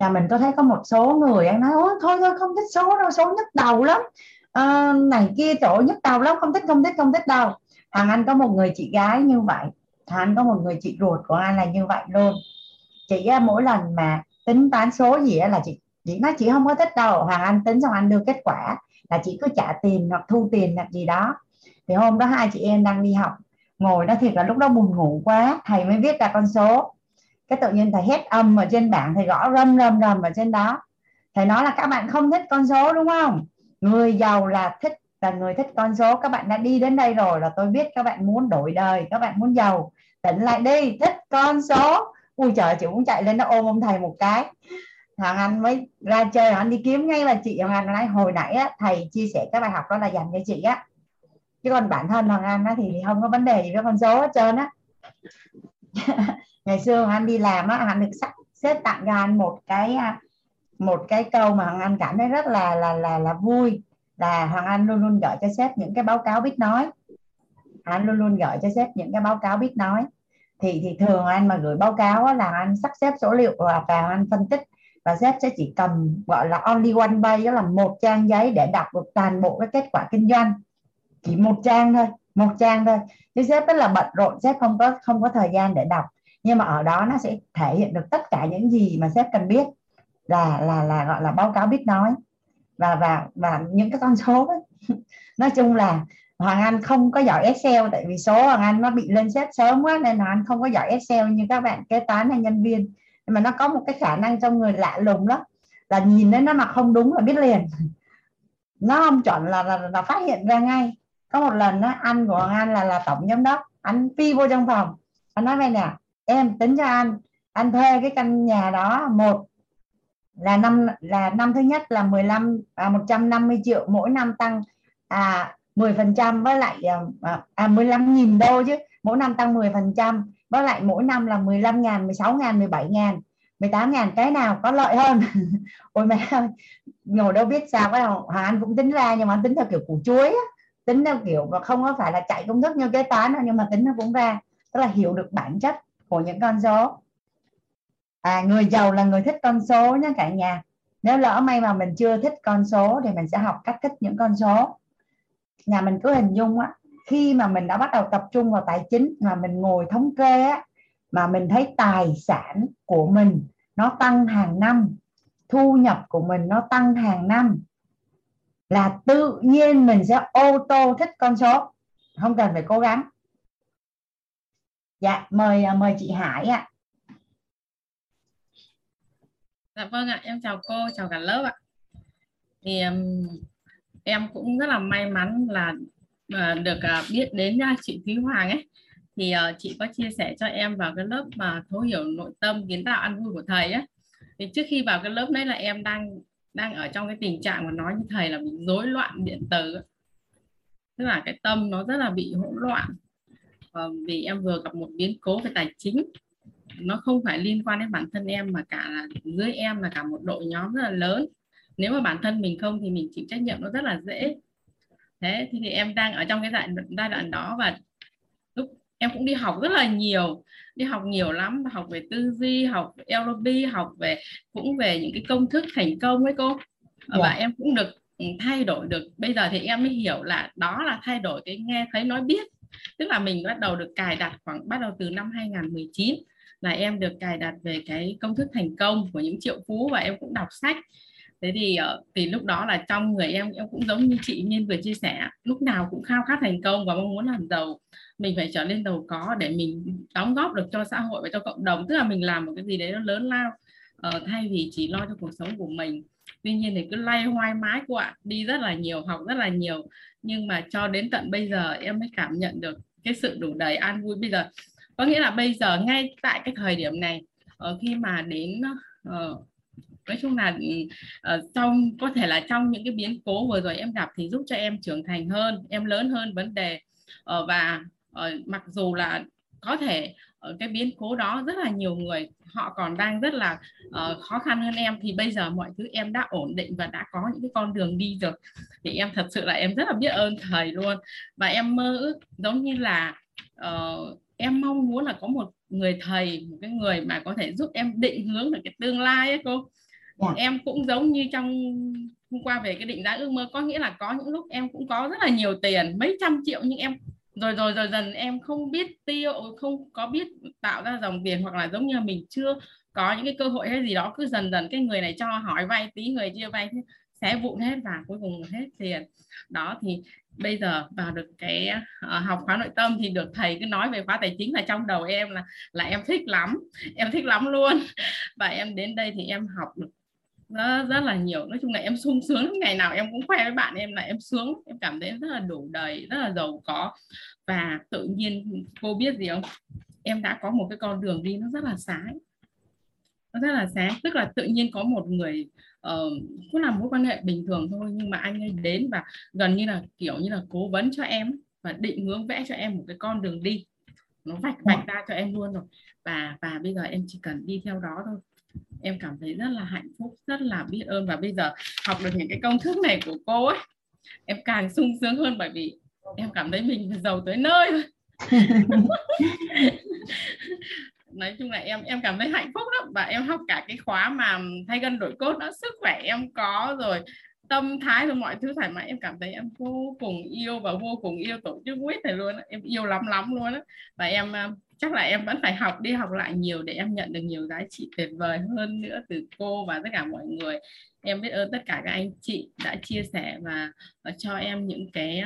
Là mình có thấy có một số người anh nói thôi thôi không thích số đâu, số nhức đầu lắm, à, này kia chỗ nhức đầu lắm, không thích không thích không thích đâu. Hoàng Anh có một người chị gái như vậy, Hoàng Anh có một người chị ruột của anh là như vậy luôn. Chị mỗi lần mà tính toán số gì là chị chị nói chị không có thích đâu. Hoàng Anh tính xong anh đưa kết quả là chị cứ trả tiền hoặc thu tiền hoặc gì đó. Thì hôm đó hai chị em đang đi học, ngồi đó thiệt là lúc đó buồn ngủ quá, thầy mới viết ra con số. Cái tự nhiên thầy hét âm ở trên bảng, thầy gõ râm râm râm ở trên đó. Thầy nói là các bạn không thích con số đúng không? Người giàu là thích, là người thích con số. Các bạn đã đi đến đây rồi là tôi biết các bạn muốn đổi đời, các bạn muốn giàu. Tỉnh lại đi, thích con số. Ui trời, chị cũng chạy lên nó ôm ông thầy một cái. Hoàng Anh mới ra chơi, anh đi kiếm ngay là chị Hoàng Anh nói hồi nãy á, thầy chia sẻ các bài học đó là dành cho chị á, chứ còn bản thân Hoàng Anh á, thì không có vấn đề gì với con số hết trơn á. Ngày xưa Hoàng Anh đi làm á, Hoàng Anh được xếp tặng cho anh một cái một cái câu mà Hoàng Anh cảm thấy rất là là là là vui, là Hoàng Anh luôn luôn gửi cho sếp những cái báo cáo biết nói. Hoàng Anh luôn luôn gửi cho sếp những cái báo cáo biết nói. Thì thì thường anh mà gửi báo cáo á, là anh sắp xếp số liệu và anh phân tích, và sếp sẽ chỉ cầm gọi là only one page, đó là một trang giấy để đọc được toàn bộ cái kết quả kinh doanh, chỉ một trang thôi, một trang thôi. Chứ sếp rất là bận rộn, sếp không có không có thời gian để đọc, nhưng mà ở đó nó sẽ thể hiện được tất cả những gì mà sếp cần biết, là là là gọi là báo cáo biết nói và và và những cái con số đó. Nói chung là Hoàng Anh không có giỏi Excel, tại vì số Hoàng Anh nó bị lên sếp sớm quá nên Hoàng Anh không có giỏi Excel như các bạn kế toán hay nhân viên. Mà nó có một cái khả năng trong người lạ lùng đó, là nhìn đến nó mà không đúng là biết liền, nó không chuẩn là, là, là phát hiện ra ngay. Có một lần đó, anh của anh là, là tổng giám đốc, anh phi vô trong phòng, anh nói với nè, em tính cho anh, anh thuê cái căn nhà đó, một là năm là năm thứ nhất là mười lăm à, một trăm năm mươi triệu mỗi năm, tăng à, mười phần trăm với lại à, à, mười lăm nghìn đô chứ, mỗi năm tăng mười phần trăm, với lại mỗi năm là mười lăm ngàn, mười sáu ngàn, mười bảy ngàn, mười tám ngàn, cái nào có lợi hơn. Ôi mẹ ơi, ngồi đâu biết sao, cái Hoàng Anh cũng tính ra, nhưng mà tính theo kiểu củ chuối á, tính theo kiểu mà không có phải là chạy công thức như kế toán đâu, nhưng mà tính nó cũng ra, tức là hiểu được bản chất của những con số. À, người giàu là người thích con số nha cả nhà. Nếu lỡ may mà mình chưa thích con số thì mình sẽ học cách thích những con số. Nhà mình cứ hình dung á, khi mà mình đã bắt đầu tập trung vào tài chính, mà mình ngồi thống kê á, mà mình thấy tài sản của mình nó tăng hàng năm, thu nhập của mình nó tăng hàng năm, là tự nhiên mình sẽ ô tô thích con số, không cần phải cố gắng. Dạ mời mời chị Hải ạ. Dạ vâng ạ, em chào cô, chào cả lớp ạ. Thì em, em cũng rất là may mắn là uh, được uh, biết đến uh, chị Thúy Hoàng ấy. Thì uh, chị có chia sẻ cho em vào cái lớp mà thấu hiểu nội tâm kiến tạo ăn vui của thầy ấy. Thì trước khi vào cái lớp đấy là em đang đang ở trong cái tình trạng mà nói như thầy là bị rối loạn điện tử. Tức là cái tâm nó rất là bị hỗn loạn. Uh, vì em vừa gặp một biến cố về tài chính. Nó không phải liên quan đến bản thân em mà cả là dưới em là cả một đội nhóm rất là lớn. Nếu mà bản thân mình không thì mình chịu trách nhiệm nó rất là dễ. Thế thì em đang ở trong cái giai đoạn, giai đoạn đó và lúc em cũng đi học rất là nhiều, đi học nhiều lắm, học về tư duy, học về lờ pê, học về cũng về những cái công thức thành công ấy cô. Và yeah. em cũng được thay đổi được. Bây giờ thì em mới hiểu là đó là thay đổi cái nghe thấy nói biết. Tức là mình bắt đầu được cài đặt khoảng bắt đầu từ năm hai nghìn không trăm mười chín là em được cài đặt về cái công thức thành công của những triệu phú và em cũng đọc sách. Thế thì thì lúc đó là trong người em em cũng giống như chị Minh vừa chia sẻ, lúc nào cũng khao khát thành công và mong muốn làm giàu, mình phải trở nên giàu có để mình đóng góp được cho xã hội và cho cộng đồng. Tức là mình làm một cái gì đấy nó lớn lao uh, thay vì chỉ lo cho cuộc sống của mình. Tuy nhiên thì cứ lay hoay mái cô ạ, đi rất là nhiều, học rất là nhiều, nhưng mà cho đến tận bây giờ em mới cảm nhận được cái sự đủ đầy an vui bây giờ. Có nghĩa là bây giờ ngay tại cái thời điểm này uh, khi mà đến uh, nói chung là uh, trong có thể là trong những cái biến cố vừa rồi em gặp thì giúp cho em trưởng thành hơn, em lớn hơn vấn đề uh, và uh, mặc dù là có thể uh, cái biến cố đó rất là nhiều người họ còn đang rất là uh, khó khăn hơn em, thì bây giờ mọi thứ em đã ổn định và đã có những cái con đường đi rồi thì em thật sự là em rất là biết ơn thầy luôn. Và em mơ ước giống như là uh, em mong muốn là có một người thầy, một cái người mà có thể giúp em định hướng được cái tương lai ấy cô. Yeah. Em cũng giống như trong hôm qua về cái định giá ước mơ, có nghĩa là có những lúc em cũng có rất là nhiều tiền, mấy trăm triệu, nhưng em rồi rồi rồi dần em không biết tiêu, không có biết tạo ra dòng tiền, hoặc là giống như mình chưa có những cái cơ hội hay gì đó, cứ dần dần cái người này cho hỏi vay tí, người kia vay xé vụn hết và cuối cùng hết tiền. Đó thì bây giờ vào được cái uh, học khóa nội tâm thì được thầy cứ nói về khóa tài chính là trong đầu em là là em thích lắm, em thích lắm luôn. Và em đến đây thì em học được rất, rất là nhiều. Nói chung là em sung sướng, ngày nào em cũng khoe với bạn em là em sướng, em cảm thấy rất là đủ đầy, rất là giàu có. Và tự nhiên cô biết gì không? Em đã có một cái con đường đi nó rất là sáng. Nó rất là sáng, tức là tự nhiên có một người uh, cũng là mối quan hệ bình thường thôi, nhưng mà anh ấy đến và gần như là kiểu như là cố vấn cho em và định hướng vẽ cho em một cái con đường đi, nó vạch vạch ra cho em luôn rồi. Và và bây giờ em chỉ cần đi theo đó thôi. Em cảm thấy rất là hạnh phúc, rất là biết ơn. Và bây giờ học được những cái công thức này của cô ấy, em càng sung sướng hơn, bởi vì em cảm thấy mình giàu tới nơi rồi. Nói chung là em em cảm thấy hạnh phúc lắm. Và em học cả cái khóa mà thay gân đổi cốt đó, sức khỏe em có rồi, tâm thái rồi, mọi thứ thoải mái. Em cảm thấy em vô cùng yêu và vô cùng yêu tổ chức quýt này luôn đó. Em yêu lắm lắm luôn đó. Và em chắc là em vẫn phải học, đi học lại nhiều để em nhận được nhiều giá trị tuyệt vời hơn nữa từ cô và tất cả mọi người. Em biết ơn tất cả các anh chị đã chia sẻ và cho em những cái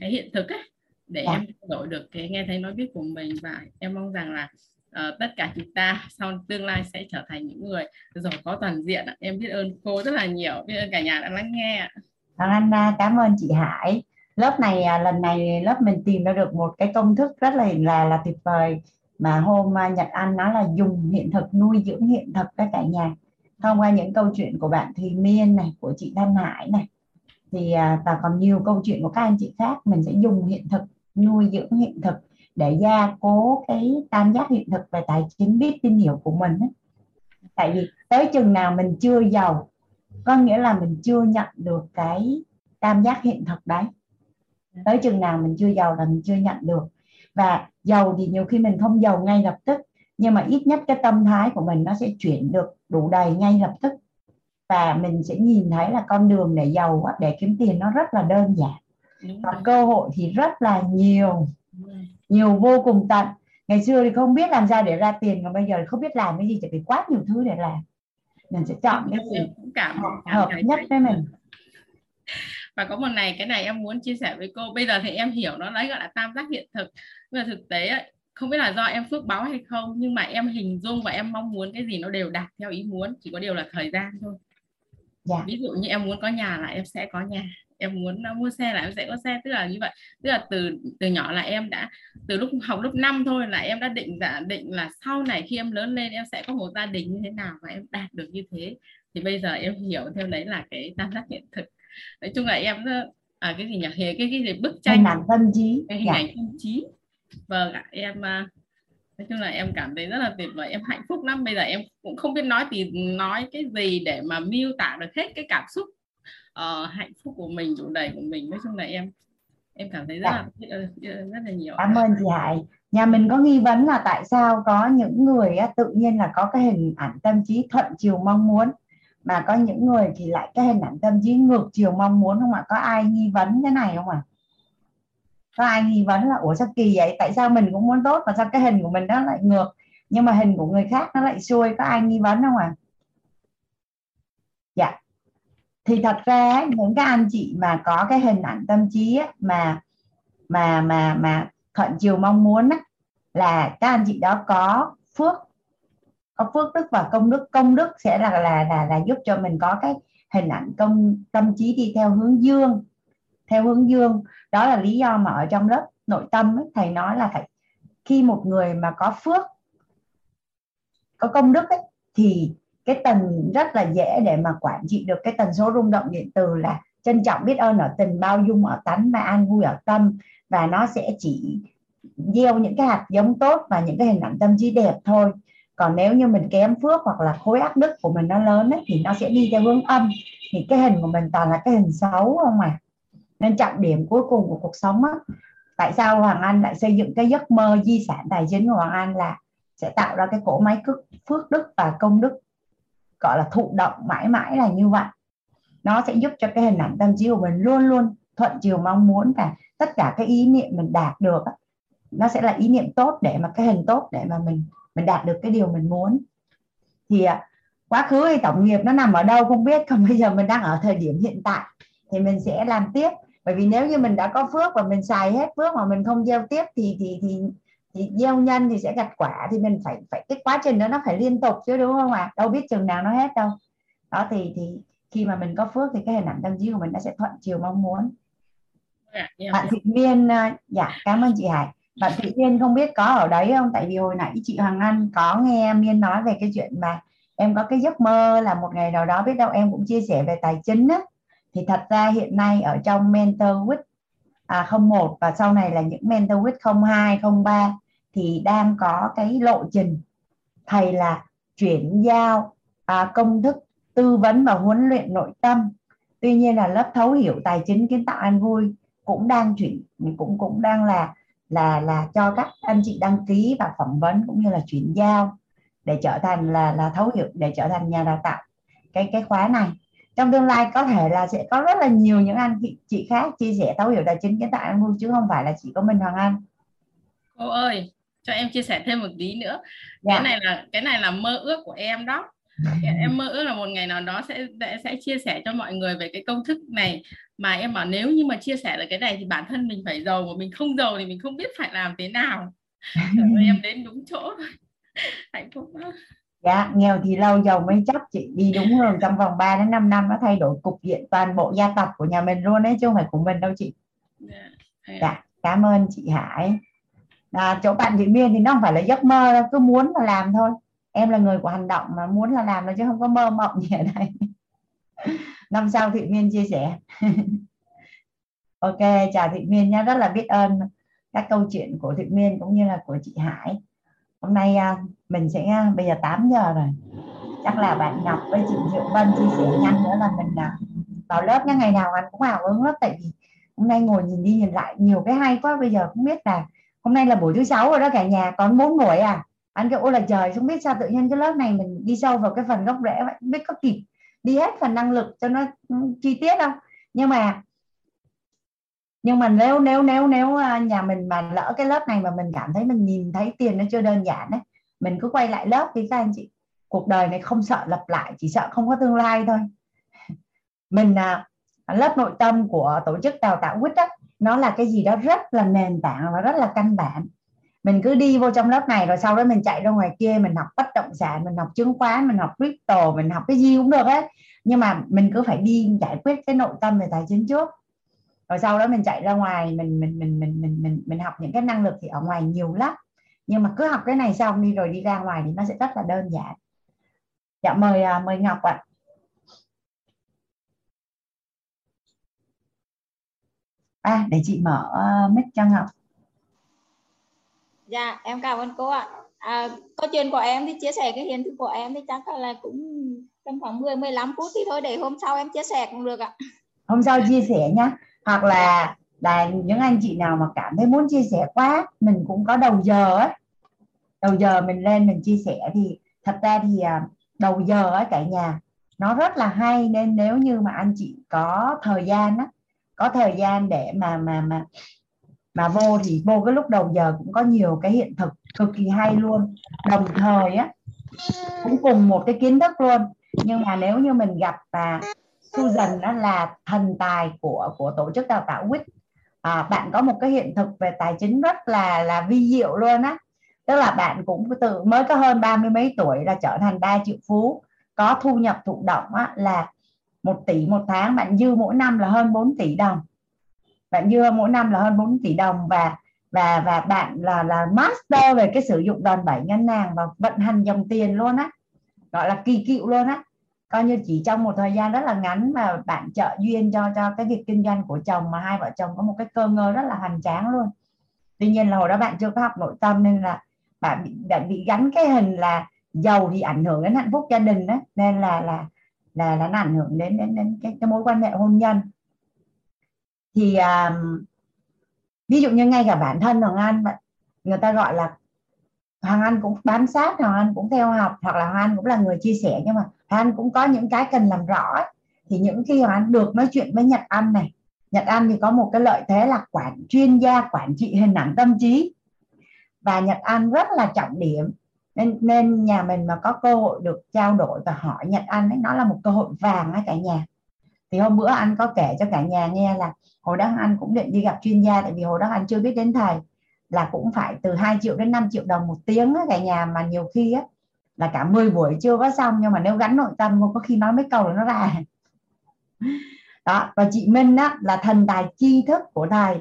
cái hiện thực ấy, để em thay đổi được cái nghe thấy nói biết của mình. Và em mong rằng là Uh, tất cả chúng ta sau tương lai sẽ trở thành những người giàu có toàn diện. Em biết ơn cô rất là nhiều, biết ơn cả nhà đã lắng nghe. Anh cảm ơn chị Hải. Lớp này lần này lớp mình tìm ra được một cái công thức rất là là, là tuyệt vời mà hôm Nhật Anh nói là dùng hiện thực nuôi dưỡng hiện thực các cả nhà. Thông qua những câu chuyện của bạn Thụy Miên này, của chị Đan Hải này, thì và còn nhiều câu chuyện của các anh chị khác, mình sẽ dùng hiện thực nuôi dưỡng hiện thực để gia cố cái tam giác hiện thực về tài chính biết tin hiểu của mình ấy. Tại vì tới chừng nào mình chưa giàu, có nghĩa là mình chưa nhận được cái tam giác hiện thực đấy. Tới chừng nào mình chưa giàu là mình chưa nhận được. Và giàu thì nhiều khi mình không giàu ngay lập tức, nhưng mà ít nhất cái tâm thái của mình nó sẽ chuyển được đủ đầy ngay lập tức. Và mình sẽ nhìn thấy là con đường để giàu, để kiếm tiền nó rất là đơn giản. Còn cơ hội thì rất là nhiều, nhiều vô cùng tận. Ngày xưa thì không biết làm sao để ra tiền, còn bây giờ thì không biết làm cái gì, chỉ phải quá nhiều thứ để làm. Mình sẽ chọn cái gì hợp nhất với mình. Và có một này, cái này em muốn chia sẻ với cô. Bây giờ thì em hiểu nó đấy, gọi là tam giác hiện thực. Nhưng mà thực tế ấy, không biết là do em phước báo hay không, nhưng mà em hình dung và em mong muốn cái gì nó đều đạt theo ý muốn, chỉ có điều là thời gian thôi. Yeah. Ví dụ như em muốn có nhà là em sẽ có nhà, em muốn mua xe là em sẽ có xe, tức là như vậy. Tức là từ từ nhỏ là em đã, từ lúc học lớp năm thôi là em đã định giả định là sau này khi em lớn lên em sẽ có một gia đình như thế nào và em đạt được như thế. Thì bây giờ em hiểu theo đấy là cái tam giác hiện thực. Nói chung là em à, cái gì nhỉ, cái cái gì bức tranh hình ảnh tâm trí, hình ảnh dạ. tâm trí. Vâng ạ, em nói chung là em cảm thấy rất là tuyệt vời, em hạnh phúc lắm. Bây giờ em cũng không biết nói thì nói cái gì để mà miêu tả được hết cái cảm xúc uh, hạnh phúc của mình, chủ đề của mình. Nói chung là em em cảm thấy rất là rất là nhiều. Cảm ơn chị Hải. Nhà mình có nghi vấn là tại sao có những người tự nhiên là có cái hình ảnh tâm trí thuận chiều mong muốn, mà có những người thì lại cái hình ảnh tâm trí ngược chiều mong muốn không ạ? Có ai nghi vấn cái này không ạ? Có ai nghi vấn là ủa sao kỳ vậy? Tại sao mình cũng muốn tốt mà sao cái hình của mình nó lại ngược, nhưng mà hình của người khác nó lại xuôi? Có ai nghi vấn không ạ? Dạ. Thì thật ra những các anh chị mà có cái hình ảnh tâm trí ấy, mà mà mà mà thuận chiều mong muốn ấy, là các anh chị đó có phước, có phước đức và công đức. Công đức sẽ là là là, là giúp cho mình có cái hình ảnh công tâm trí đi theo hướng dương. Theo hướng dương, đó là lý do mà ở trong lớp nội tâm ấy, thầy nói là phải, khi một người mà có phước, có công đức ấy, thì cái tần rất là dễ để mà quản trị được cái tần số rung động điện từ là trân trọng, biết ơn ở tình, bao dung ở tánh và an vui ở tâm. Và nó sẽ chỉ gieo những cái hạt giống tốt và những cái hình ảnh tâm trí đẹp thôi. Còn nếu như mình kém phước hoặc là khối ác đức của mình nó lớn ấy, thì nó sẽ đi theo hướng âm, thì cái hình của mình toàn là cái hình xấu không à. Nên trọng điểm cuối cùng của cuộc sống á, tại sao Hoàng Anh lại xây dựng cái giấc mơ di sản tài chính của Hoàng Anh là sẽ tạo ra cái cỗ máy phước đức và công đức, gọi là thụ động mãi mãi là như vậy. Nó sẽ giúp cho cái hình ảnh tâm trí của mình luôn luôn thuận chiều mong muốn, và tất cả cái ý niệm mình đạt được á, nó sẽ là ý niệm tốt, để mà cái hình tốt để mà mình mình đạt được cái điều mình muốn. Thì quá khứ hay tổng nghiệp nó nằm ở đâu không biết, còn bây giờ mình đang ở thời điểm hiện tại thì mình sẽ làm tiếp. Bởi vì nếu như mình đã có phước và mình xài hết phước mà mình không gieo tiếp thì thì thì, thì gieo nhân thì sẽ gặt quả, thì mình phải phải cái quá trình đó nó phải liên tục chứ, đúng không ạ? À? Đâu biết chừng nào nó hết đâu. Đó thì thì khi mà mình có phước thì cái hình ảnh tâm trí của mình nó sẽ thuận chiều mong muốn. À, yeah. Bạn Thị Nguyên, dạ cảm ơn chị Hải. Bạn Thị Nguyên không biết có ở đấy không? Tại vì hồi nãy chị Hoàng Anh có nghe Miên nói về cái chuyện mà em có cái giấc mơ là một ngày nào đó biết đâu em cũng chia sẻ về tài chính á. Thì thật ra hiện nay ở trong Mentor Week à, không một và sau này là những Mentor Week không hai, không ba thì đang có cái lộ trình thầy là chuyển giao à, công thức tư vấn và huấn luyện nội tâm. Tuy nhiên là lớp thấu hiểu tài chính kiến tạo an vui cũng đang chuyển cũng cũng đang là là là cho các anh chị đăng ký và phỏng vấn cũng như là chuyển giao để trở thành là là thấu hiểu, để trở thành nhà đào tạo cái cái khóa này. Trong tương lai có thể là sẽ có rất là nhiều những anh chị khác chia sẻ thấu hiểu tài chính kiến tạo an vui, chứ không phải là chỉ có mình Hoàng Anh. Cô ơi, cho em chia sẻ thêm một tí nữa. Dạ. Cái này là cái này là mơ ước của em đó. Em mơ ước là một ngày nào đó sẽ sẽ chia sẻ cho mọi người về cái công thức này, mà em bảo nếu như mà chia sẻ được cái này thì bản thân mình phải giàu, mà mình không giàu thì mình không biết phải làm thế nào. Em đến đúng chỗ. Hạnh phúc lắm. Dạ, nghèo thì lâu giàu mới chắc, chị đi đúng hướng. Trong vòng ba đến năm năm nó thay đổi cục diện toàn bộ gia tộc của nhà mình luôn đấy, chứ không phải của mình đâu chị. Dạ, cảm ơn chị Hải. À, chỗ bạn Thị Miên thì nó không phải là giấc mơ đâu, cứ muốn là làm thôi. Em là người của hành động mà muốn là làm thôi, chứ không có mơ mộng gì ở đây. Năm sau Thị Miên chia sẻ. Ok, chào Thị Miên nha, rất là biết ơn các câu chuyện của Thị Miên cũng như là của chị Hải. Hôm nay mình sẽ, bây giờ tám giờ rồi, chắc là bạn Ngọc với chị Diệu Vân chia sẻ nhanh nữa là mình vào lớp nha. Ngày nào anh cũng hào hứng lắm, tại vì hôm nay ngồi nhìn đi nhìn lại nhiều cái hay quá. Bây giờ cũng biết là hôm nay là buổi thứ sáu rồi đó cả nhà, còn bốn buổi à. Anh kêu ôi là trời, không biết sao tự nhiên cái lớp này mình đi sâu vào cái phần gốc rễ vậy, không biết có kịp đi hết phần năng lực cho nó chi tiết không. Nhưng mà nhưng mà nếu nếu nếu nếu nhà mình mà lỡ cái lớp này mà mình cảm thấy mình nhìn thấy tiền nó chưa đơn giản đấy, mình cứ quay lại lớp đi các anh chị. Cuộc đời này không sợ lặp lại, chỉ sợ không có tương lai thôi. Mình lớp nội tâm của tổ chức đào tạo vê i tê đó, nó là cái gì đó rất là nền tảng và rất là căn bản. Mình cứ đi vô trong lớp này rồi sau đó mình chạy ra ngoài kia, mình học bất động sản, mình học chứng khoán, mình học crypto, mình học cái gì cũng được ấy. Nhưng mà mình cứ phải đi giải quyết cái nội tâm về tài chính trước. Rồi sau đó mình chạy ra ngoài, mình mình mình mình mình mình mình học những cái năng lực thì ở ngoài nhiều lắm. Nhưng mà cứ học cái này xong đi rồi đi ra ngoài thì nó sẽ rất là đơn giản. Dạ mời mời Ngọc ạ. À, để chị mở mic cho Ngọc. Dạ em cảm ơn cô ạ. À, câu chuyện của em thì chia sẻ cái hiện thực của em thì chắc là cũng trong khoảng mười mười lăm phút thì thôi, để hôm sau em chia sẻ cũng được ạ. Hôm sau chia sẻ nhá. Hoặc là là những anh chị nào mà cảm thấy muốn chia sẻ quá, mình cũng có đầu giờ ấy. Đầu giờ mình lên mình chia sẻ thì thật ra thì đầu giờ ở cả nhà nó rất là hay, nên nếu như mà anh chị có thời gian á, có thời gian để mà mà mà mà vô thì vô cái lúc đầu giờ cũng có nhiều cái hiện thực cực kỳ hay luôn, đồng thời á cũng cùng một cái kiến thức luôn. Nhưng mà nếu như mình gặp và Susan đó là thần tài của của tổ chức đào tạo vê i tê, à, bạn có một cái hiện thực về tài chính rất là là vi diệu luôn á, tức là bạn cũng từ mới có hơn ba mươi mấy tuổi là trở thành đa triệu phú, có thu nhập thụ động á, là một tỷ một tháng, bạn dư mỗi năm là hơn bốn tỷ đồng, bạn dư mỗi năm là hơn bốn tỷ đồng, và và và bạn là là master về cái sử dụng đòn bẩy ngân hàng và vận hành dòng tiền luôn á, gọi là kỳ cựu luôn á. Coi như chỉ trong một thời gian rất là ngắn mà bạn trợ duyên cho cho cái việc kinh doanh của chồng, mà hai vợ chồng có một cái cơ ngơi rất là hoành tráng luôn. Tuy nhiên là hồi đó bạn chưa có học nội tâm nên là bạn bị, bạn bị gắn cái hình là giàu thì ảnh hưởng đến hạnh phúc gia đình đấy, nên là là là là nó ảnh hưởng đến đến đến cái, cái mối quan hệ hôn nhân. Thì um, ví dụ như ngay cả bản thân Hoàng Anh, người ta gọi là Hoàng Anh cũng bám sát, Hoàng Anh cũng theo học, hoặc là Hoàng Anh cũng là người chia sẻ, nhưng mà Hoàng Anh cũng có những cái cần làm rõ ấy. Thì những khi Hoàng Anh được nói chuyện với Nhật Anh này, Nhật Anh thì có một cái lợi thế là quản chuyên gia quản trị hình ảnh tâm trí, và Nhật Anh rất là trọng điểm, nên, nên nhà mình mà có cơ hội được trao đổi và hỏi Nhật Anh ấy, nó là một cơ hội vàng ấy cả nhà. Thì hôm bữa anh có kể cho cả nhà nghe là hồi đó anh cũng định đi gặp chuyên gia, tại vì hồi đó anh chưa biết đến thầy, là cũng phải từ hai triệu đến năm triệu đồng một tiếng ấy, cả nhà, mà nhiều khi ấy, là cả mười buổi chưa có xong, nhưng mà nếu gắn nội tâm có khi nói mấy câu là nó ra. Đó, và chị Minh đó, là thần tài tri thức của thầy,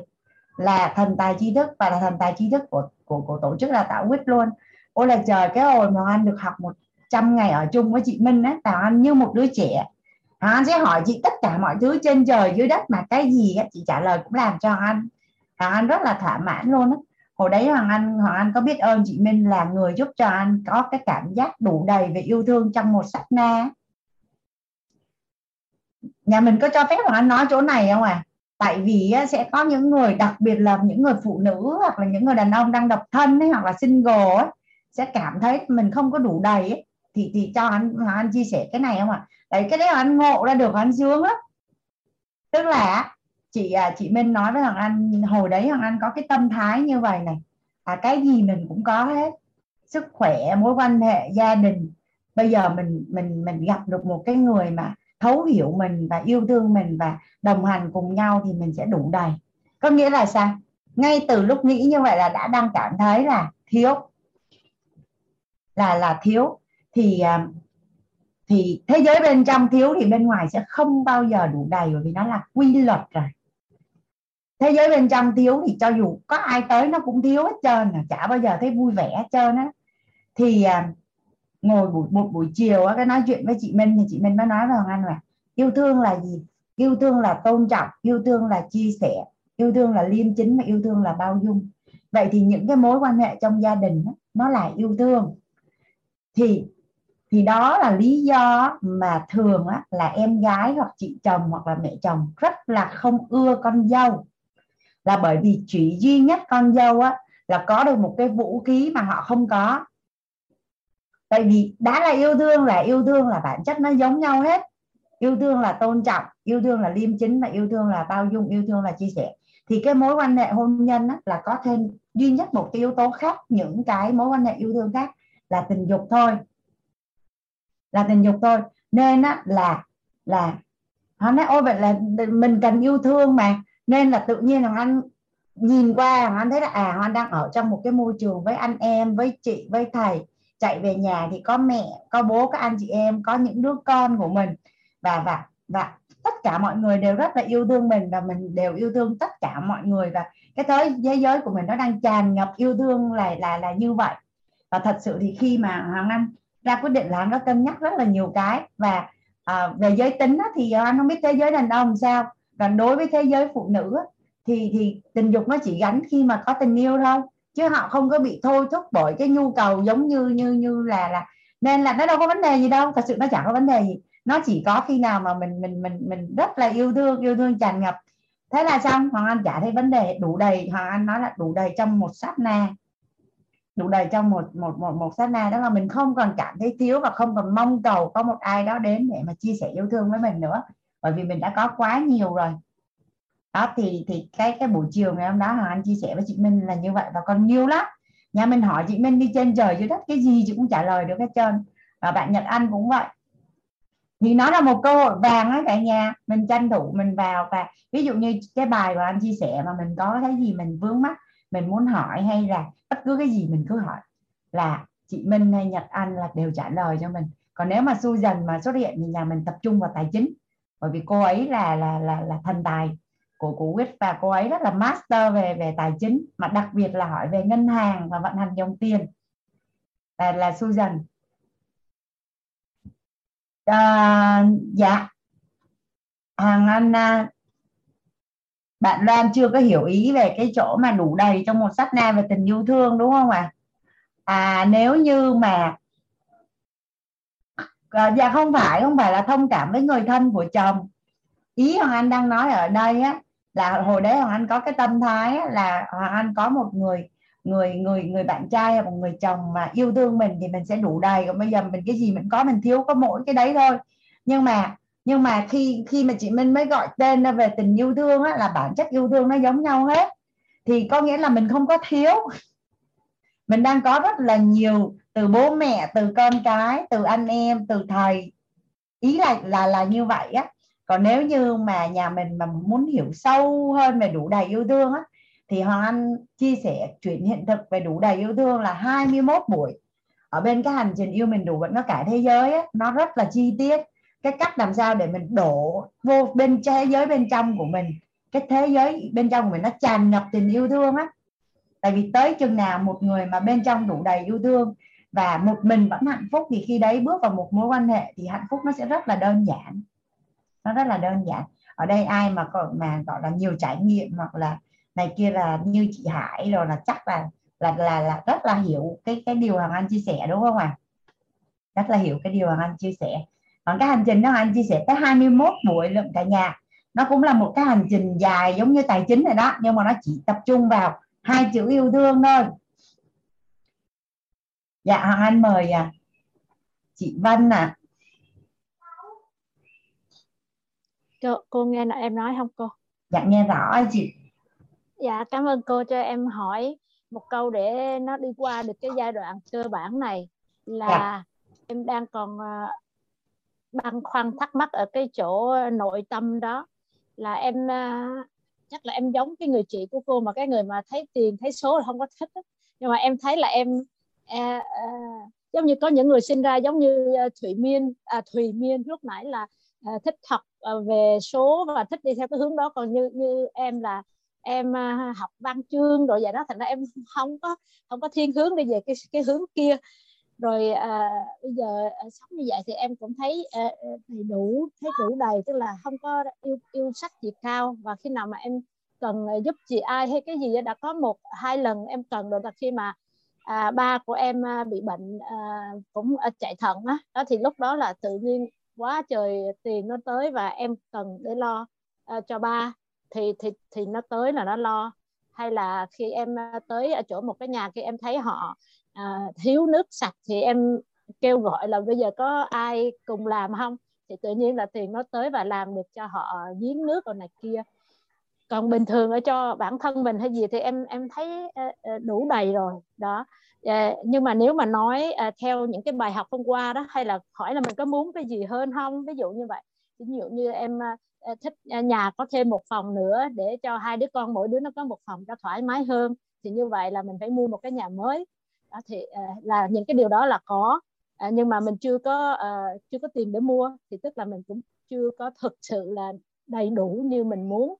là thần tài tri thức và là thần tài tri thức của, của, của tổ chức đào tạo vê i tê luôn. Ôi là trời, cái hồi mà anh được học một trăm ngày ở chung với chị Minh á, Tào Anh như một đứa trẻ. Hoàng Anh sẽ hỏi chị tất cả mọi thứ trên trời dưới đất, mà cái gì ấy, chị trả lời cũng làm cho Hoàng Anh. Hoàng Anh rất là thỏa mãn luôn á. Hồi đấy Hoàng Anh, Hoàng Anh có biết ơn chị Minh là người giúp cho anh có cái cảm giác đủ đầy về yêu thương trong một sát na. Nhà mình có cho phép Hoàng Anh nói chỗ này không à? Tại vì sẽ có những người, đặc biệt là những người phụ nữ hoặc là những người đàn ông đang độc thân ấy, hoặc là single ấy, sẽ cảm thấy mình không có đủ đầy ấy. Thì, thì cho anh, Hoàng Anh chia sẻ cái này không ạ? Đấy, cái đấy Hoàng Anh ngộ ra được, Hoàng Anh sướng lắm. Tức là chị chị Minh nói với Hoàng Anh, hồi đấy Hoàng Anh có cái tâm thái như vậy này, à, cái gì mình cũng có hết, sức khỏe, mối quan hệ, gia đình. Bây giờ mình mình mình gặp được một cái người mà thấu hiểu mình và yêu thương mình và đồng hành cùng nhau thì mình sẽ đủ đầy. Có nghĩa là sao? Ngay từ lúc nghĩ như vậy là đã đang cảm thấy là thiếu, là là thiếu. Thì thì thế giới bên trong thiếu thì bên ngoài sẽ không bao giờ đủ đầy, bởi vì nó là quy luật rồi. Thế giới bên trong thiếu thì cho dù có ai tới nó cũng thiếu hết trơn, chả bao giờ thấy vui vẻ hết trơn á. Thì ngồi buổi, một buổi chiều cái nói chuyện với chị Minh thì chị Minh mới nói với Hoàng Anh là yêu thương là gì? Yêu thương là tôn trọng, yêu thương là chia sẻ, yêu thương là liêm chính và yêu thương là bao dung. Vậy thì những cái mối quan hệ trong gia đình nó là yêu thương. Thì thì đó là lý do mà thường á, là em gái hoặc chị chồng hoặc là mẹ chồng rất là không ưa con dâu, là bởi vì chỉ duy nhất con dâu á, là có được một cái vũ khí mà họ không có. Tại vì đã là yêu thương là yêu thương là bản chất nó giống nhau hết. Yêu thương là tôn trọng, yêu thương là liêm chính và yêu thương là bao dung, yêu thương là chia sẻ. Thì cái mối quan hệ hôn nhân á, là có thêm duy nhất một cái yếu tố khác, những cái mối quan hệ yêu thương khác là tình dục thôi, là tình dục thôi. Nên á, là là họ nói ôi vậy là mình cần yêu thương mà, nên là tự nhiên là anh nhìn qua Hoàng Anh thấy là à Hoàng Anh đang ở trong một cái môi trường với anh em, với chị, với thầy. Chạy về nhà thì có mẹ, có bố, có anh chị em, có những đứa con của mình, và và và tất cả mọi người đều rất là yêu thương mình, và mình đều yêu thương tất cả mọi người, và cái thế giới giới của mình nó đang tràn ngập yêu thương là là là như vậy. Và thật sự thì khi mà Hoàng Anh ra quyết định là Hoàng Anh đã cân nhắc rất là nhiều cái, và à, về giới tính thì Hoàng Anh không biết thế giới đàn ông sao, còn đối với thế giới phụ nữ thì thì tình dục nó chỉ gắn khi mà có tình yêu thôi, chứ họ không có bị thôi thúc bởi cái nhu cầu giống như như như là là nên là nó đâu có vấn đề gì đâu, thật sự nó chẳng có vấn đề gì, nó chỉ có khi nào mà mình mình mình mình rất là yêu thương, yêu thương tràn ngập, thế là xong. Hoàng Anh trả thấy vấn đề đủ đầy, Hoàng Anh nói là đủ đầy trong một sát na, đủ đầy trong một một một một sát na, đó là mình không còn cảm thấy thiếu và không còn mong cầu có một ai đó đến để mà chia sẻ yêu thương với mình nữa, bởi vì mình đã có quá nhiều rồi. Đó, thì thì cái cái buổi chiều ngày hôm đó Hoàng Anh chia sẻ với chị Minh là như vậy, và còn nhiều lắm. Nhà mình hỏi chị Minh đi trên trời dưới đất cái gì chị cũng trả lời được hết trơn, và bạn Nhật Anh cũng vậy. Thì nó là một cơ hội vàng á cả nhà, mình tranh thủ mình vào, và ví dụ như cái bài mà anh chia sẻ mà mình có cái gì mình vướng mắc, mình muốn hỏi hay là bất cứ cái gì mình cứ hỏi là chị Minh hay Nhật Anh là đều trả lời cho mình. Còn nếu mà Susan mà xuất hiện thì nhà mình tập trung vào tài chính, bởi vì cô ấy là là là là thần tài của của vê i tê, và cô ấy rất là master về về tài chính, mà đặc biệt là hỏi về ngân hàng và vận hành dòng tiền là là Susan. À, dạ Hoàng Anh, bạn Loan chưa có hiểu ý về cái chỗ mà đủ đầy trong một sát na về tình yêu thương đúng không ạ? À? à nếu như mà à, dạ không phải không phải là thông cảm với người thân của chồng, ý Hoàng Anh đang nói ở đây á, là hồi đấy Hoàng Anh có cái tâm thái á, là Hoàng Anh có một người người người người bạn trai hay một người chồng mà yêu thương mình thì mình sẽ đủ đầy, còn bây giờ mình cái gì mình có, mình thiếu có mỗi cái đấy thôi. Nhưng mà nhưng mà khi khi mà chị Minh mới gọi tên ra về tình yêu thương á, là bản chất yêu thương nó giống nhau hết, thì có nghĩa là mình không có thiếu, mình đang có rất là nhiều, từ bố mẹ, từ con cái, từ anh em, từ thầy, ý là là là như vậy á. Còn nếu như mà nhà mình mà muốn hiểu sâu hơn về đủ đầy yêu thương á, thì Hoàng Anh chia sẻ chuyện hiện thực về đủ đầy yêu thương là hai mươi mốt buổi ở bên cái hành trình yêu mình đủ vẫn có cả thế giới ấy, nó rất là chi tiết cái cách làm sao để mình đổ vô bên thế giới bên trong của mình, cái thế giới bên trong của mình nó tràn ngập tình yêu thương á. Tại vì tới chừng nào một người mà bên trong đủ đầy yêu thương và một mình vẫn hạnh phúc thì khi đấy bước vào một mối quan hệ thì hạnh phúc nó sẽ rất là đơn giản, nó rất là đơn giản. Ở đây ai mà có, mà gọi là nhiều trải nghiệm hoặc là này kia là như chị Hải rồi là chắc là là là, là rất là hiểu cái cái điều Hoàng Anh chia sẻ đúng không ạ? À? Rất là hiểu cái điều Hoàng Anh chia sẻ. Còn cái hành trình đó Hoàng Anh chia sẻ tới hai mươi mốt buổi lượng cả nhà, nó cũng là một cái hành trình dài giống như tài chính này đó, nhưng mà nó chỉ tập trung vào hai chữ yêu thương thôi. Dạ Hoàng Anh mời à. Chị Vân ạ. À. Cô, cô nghe em nói không cô? Dạ nghe rõ chị. Dạ cảm ơn cô cho em hỏi một câu để nó đi qua được cái giai đoạn cơ bản này, là dạ. Em đang còn băn khoăn thắc mắc ở cái chỗ nội tâm đó, là em chắc là em giống cái người chị của cô, mà cái người mà thấy tiền thấy số là không có thích đó. Nhưng mà em thấy là em à, à, giống như có những người sinh ra giống như Thụy Miên à, Thụy Miên lúc nãy là à, thích học à, về số và thích đi theo cái hướng đó, còn như như em là em học văn chương rồi vậy đó, thành ra em không có không có thiên hướng đi về cái cái hướng kia. Rồi à, bây giờ sống như vậy thì em cũng thấy à, đầy đủ, thấy đủ đầy, tức là không có yêu yêu sách gì cao, và khi nào mà em cần giúp chị ai hay cái gì đã có một hai lần em cần rồi, là khi mà à, ba của em bị bệnh à, cũng chạy thận đó, đó thì lúc đó là tự nhiên quá trời tiền nó tới và em cần để lo à, cho ba. Thì, thì, thì nó tới là nó lo. Hay là khi em tới ở chỗ một cái nhà kia em thấy họ à, thiếu nước sạch thì em kêu gọi là bây giờ có ai cùng làm không, thì tự nhiên là tiền nó tới và làm được cho họ giếng nước rồi này kia. Còn bình thường ở cho bản thân mình hay gì thì em em thấy đủ đầy rồi đó. Nhưng mà nếu mà nói theo những cái bài học hôm qua đó, hay là hỏi là mình có muốn cái gì hơn không, ví dụ như vậy, Ví dụ như em thích nhà có thêm một phòng nữa để cho hai đứa con mỗi đứa nó có một phòng cho thoải mái hơn, thì như vậy là mình phải mua một cái nhà mới. Đó thì là những cái điều đó là có, nhưng mà mình chưa có chưa có tiền để mua, thì tức là mình cũng chưa có thực sự là đầy đủ như mình muốn.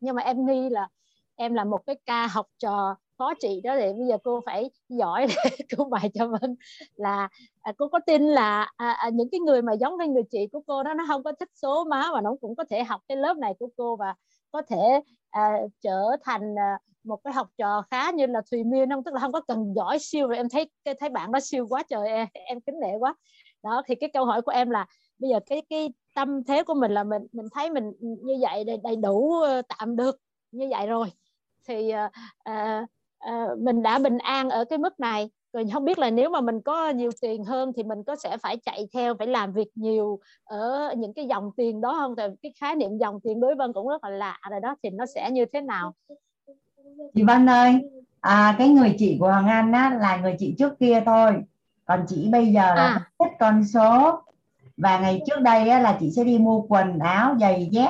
Nhưng mà em nghĩ là em là một cái ca học trò khó chị đó, thì bây giờ cô phải giỏi để cô bày cho mình là à, cô có tin là à, à, những cái người mà giống với người chị của cô đó, nó không có thích số má mà nó cũng có thể học cái lớp này của cô và có thể à, trở thành à, một cái học trò khá như là Thùy Miên không? Tức là không có cần giỏi siêu rồi. Em thấy thấy bạn đó siêu quá trời, em, em kính nể quá. Đó thì cái câu hỏi của em là bây giờ cái cái tâm thế của mình là mình mình thấy mình như vậy đầy đủ, tạm được như vậy rồi, thì à, à, à, mình đã bình an ở cái mức này rồi. Không biết là nếu mà mình có nhiều tiền hơn thì mình có sẽ phải chạy theo, phải làm việc nhiều ở những cái dòng tiền đó không? Thì cái khái niệm dòng tiền đối Vân cũng rất là lạ rồi đó, thì nó sẽ như thế nào? Chị Vân ơi, à, cái người chị của Hoàng Anh á, là người chị trước kia thôi, còn chị bây giờ là à. thích con số. Và ngày trước đây á, là chị sẽ đi mua quần áo, giày dép,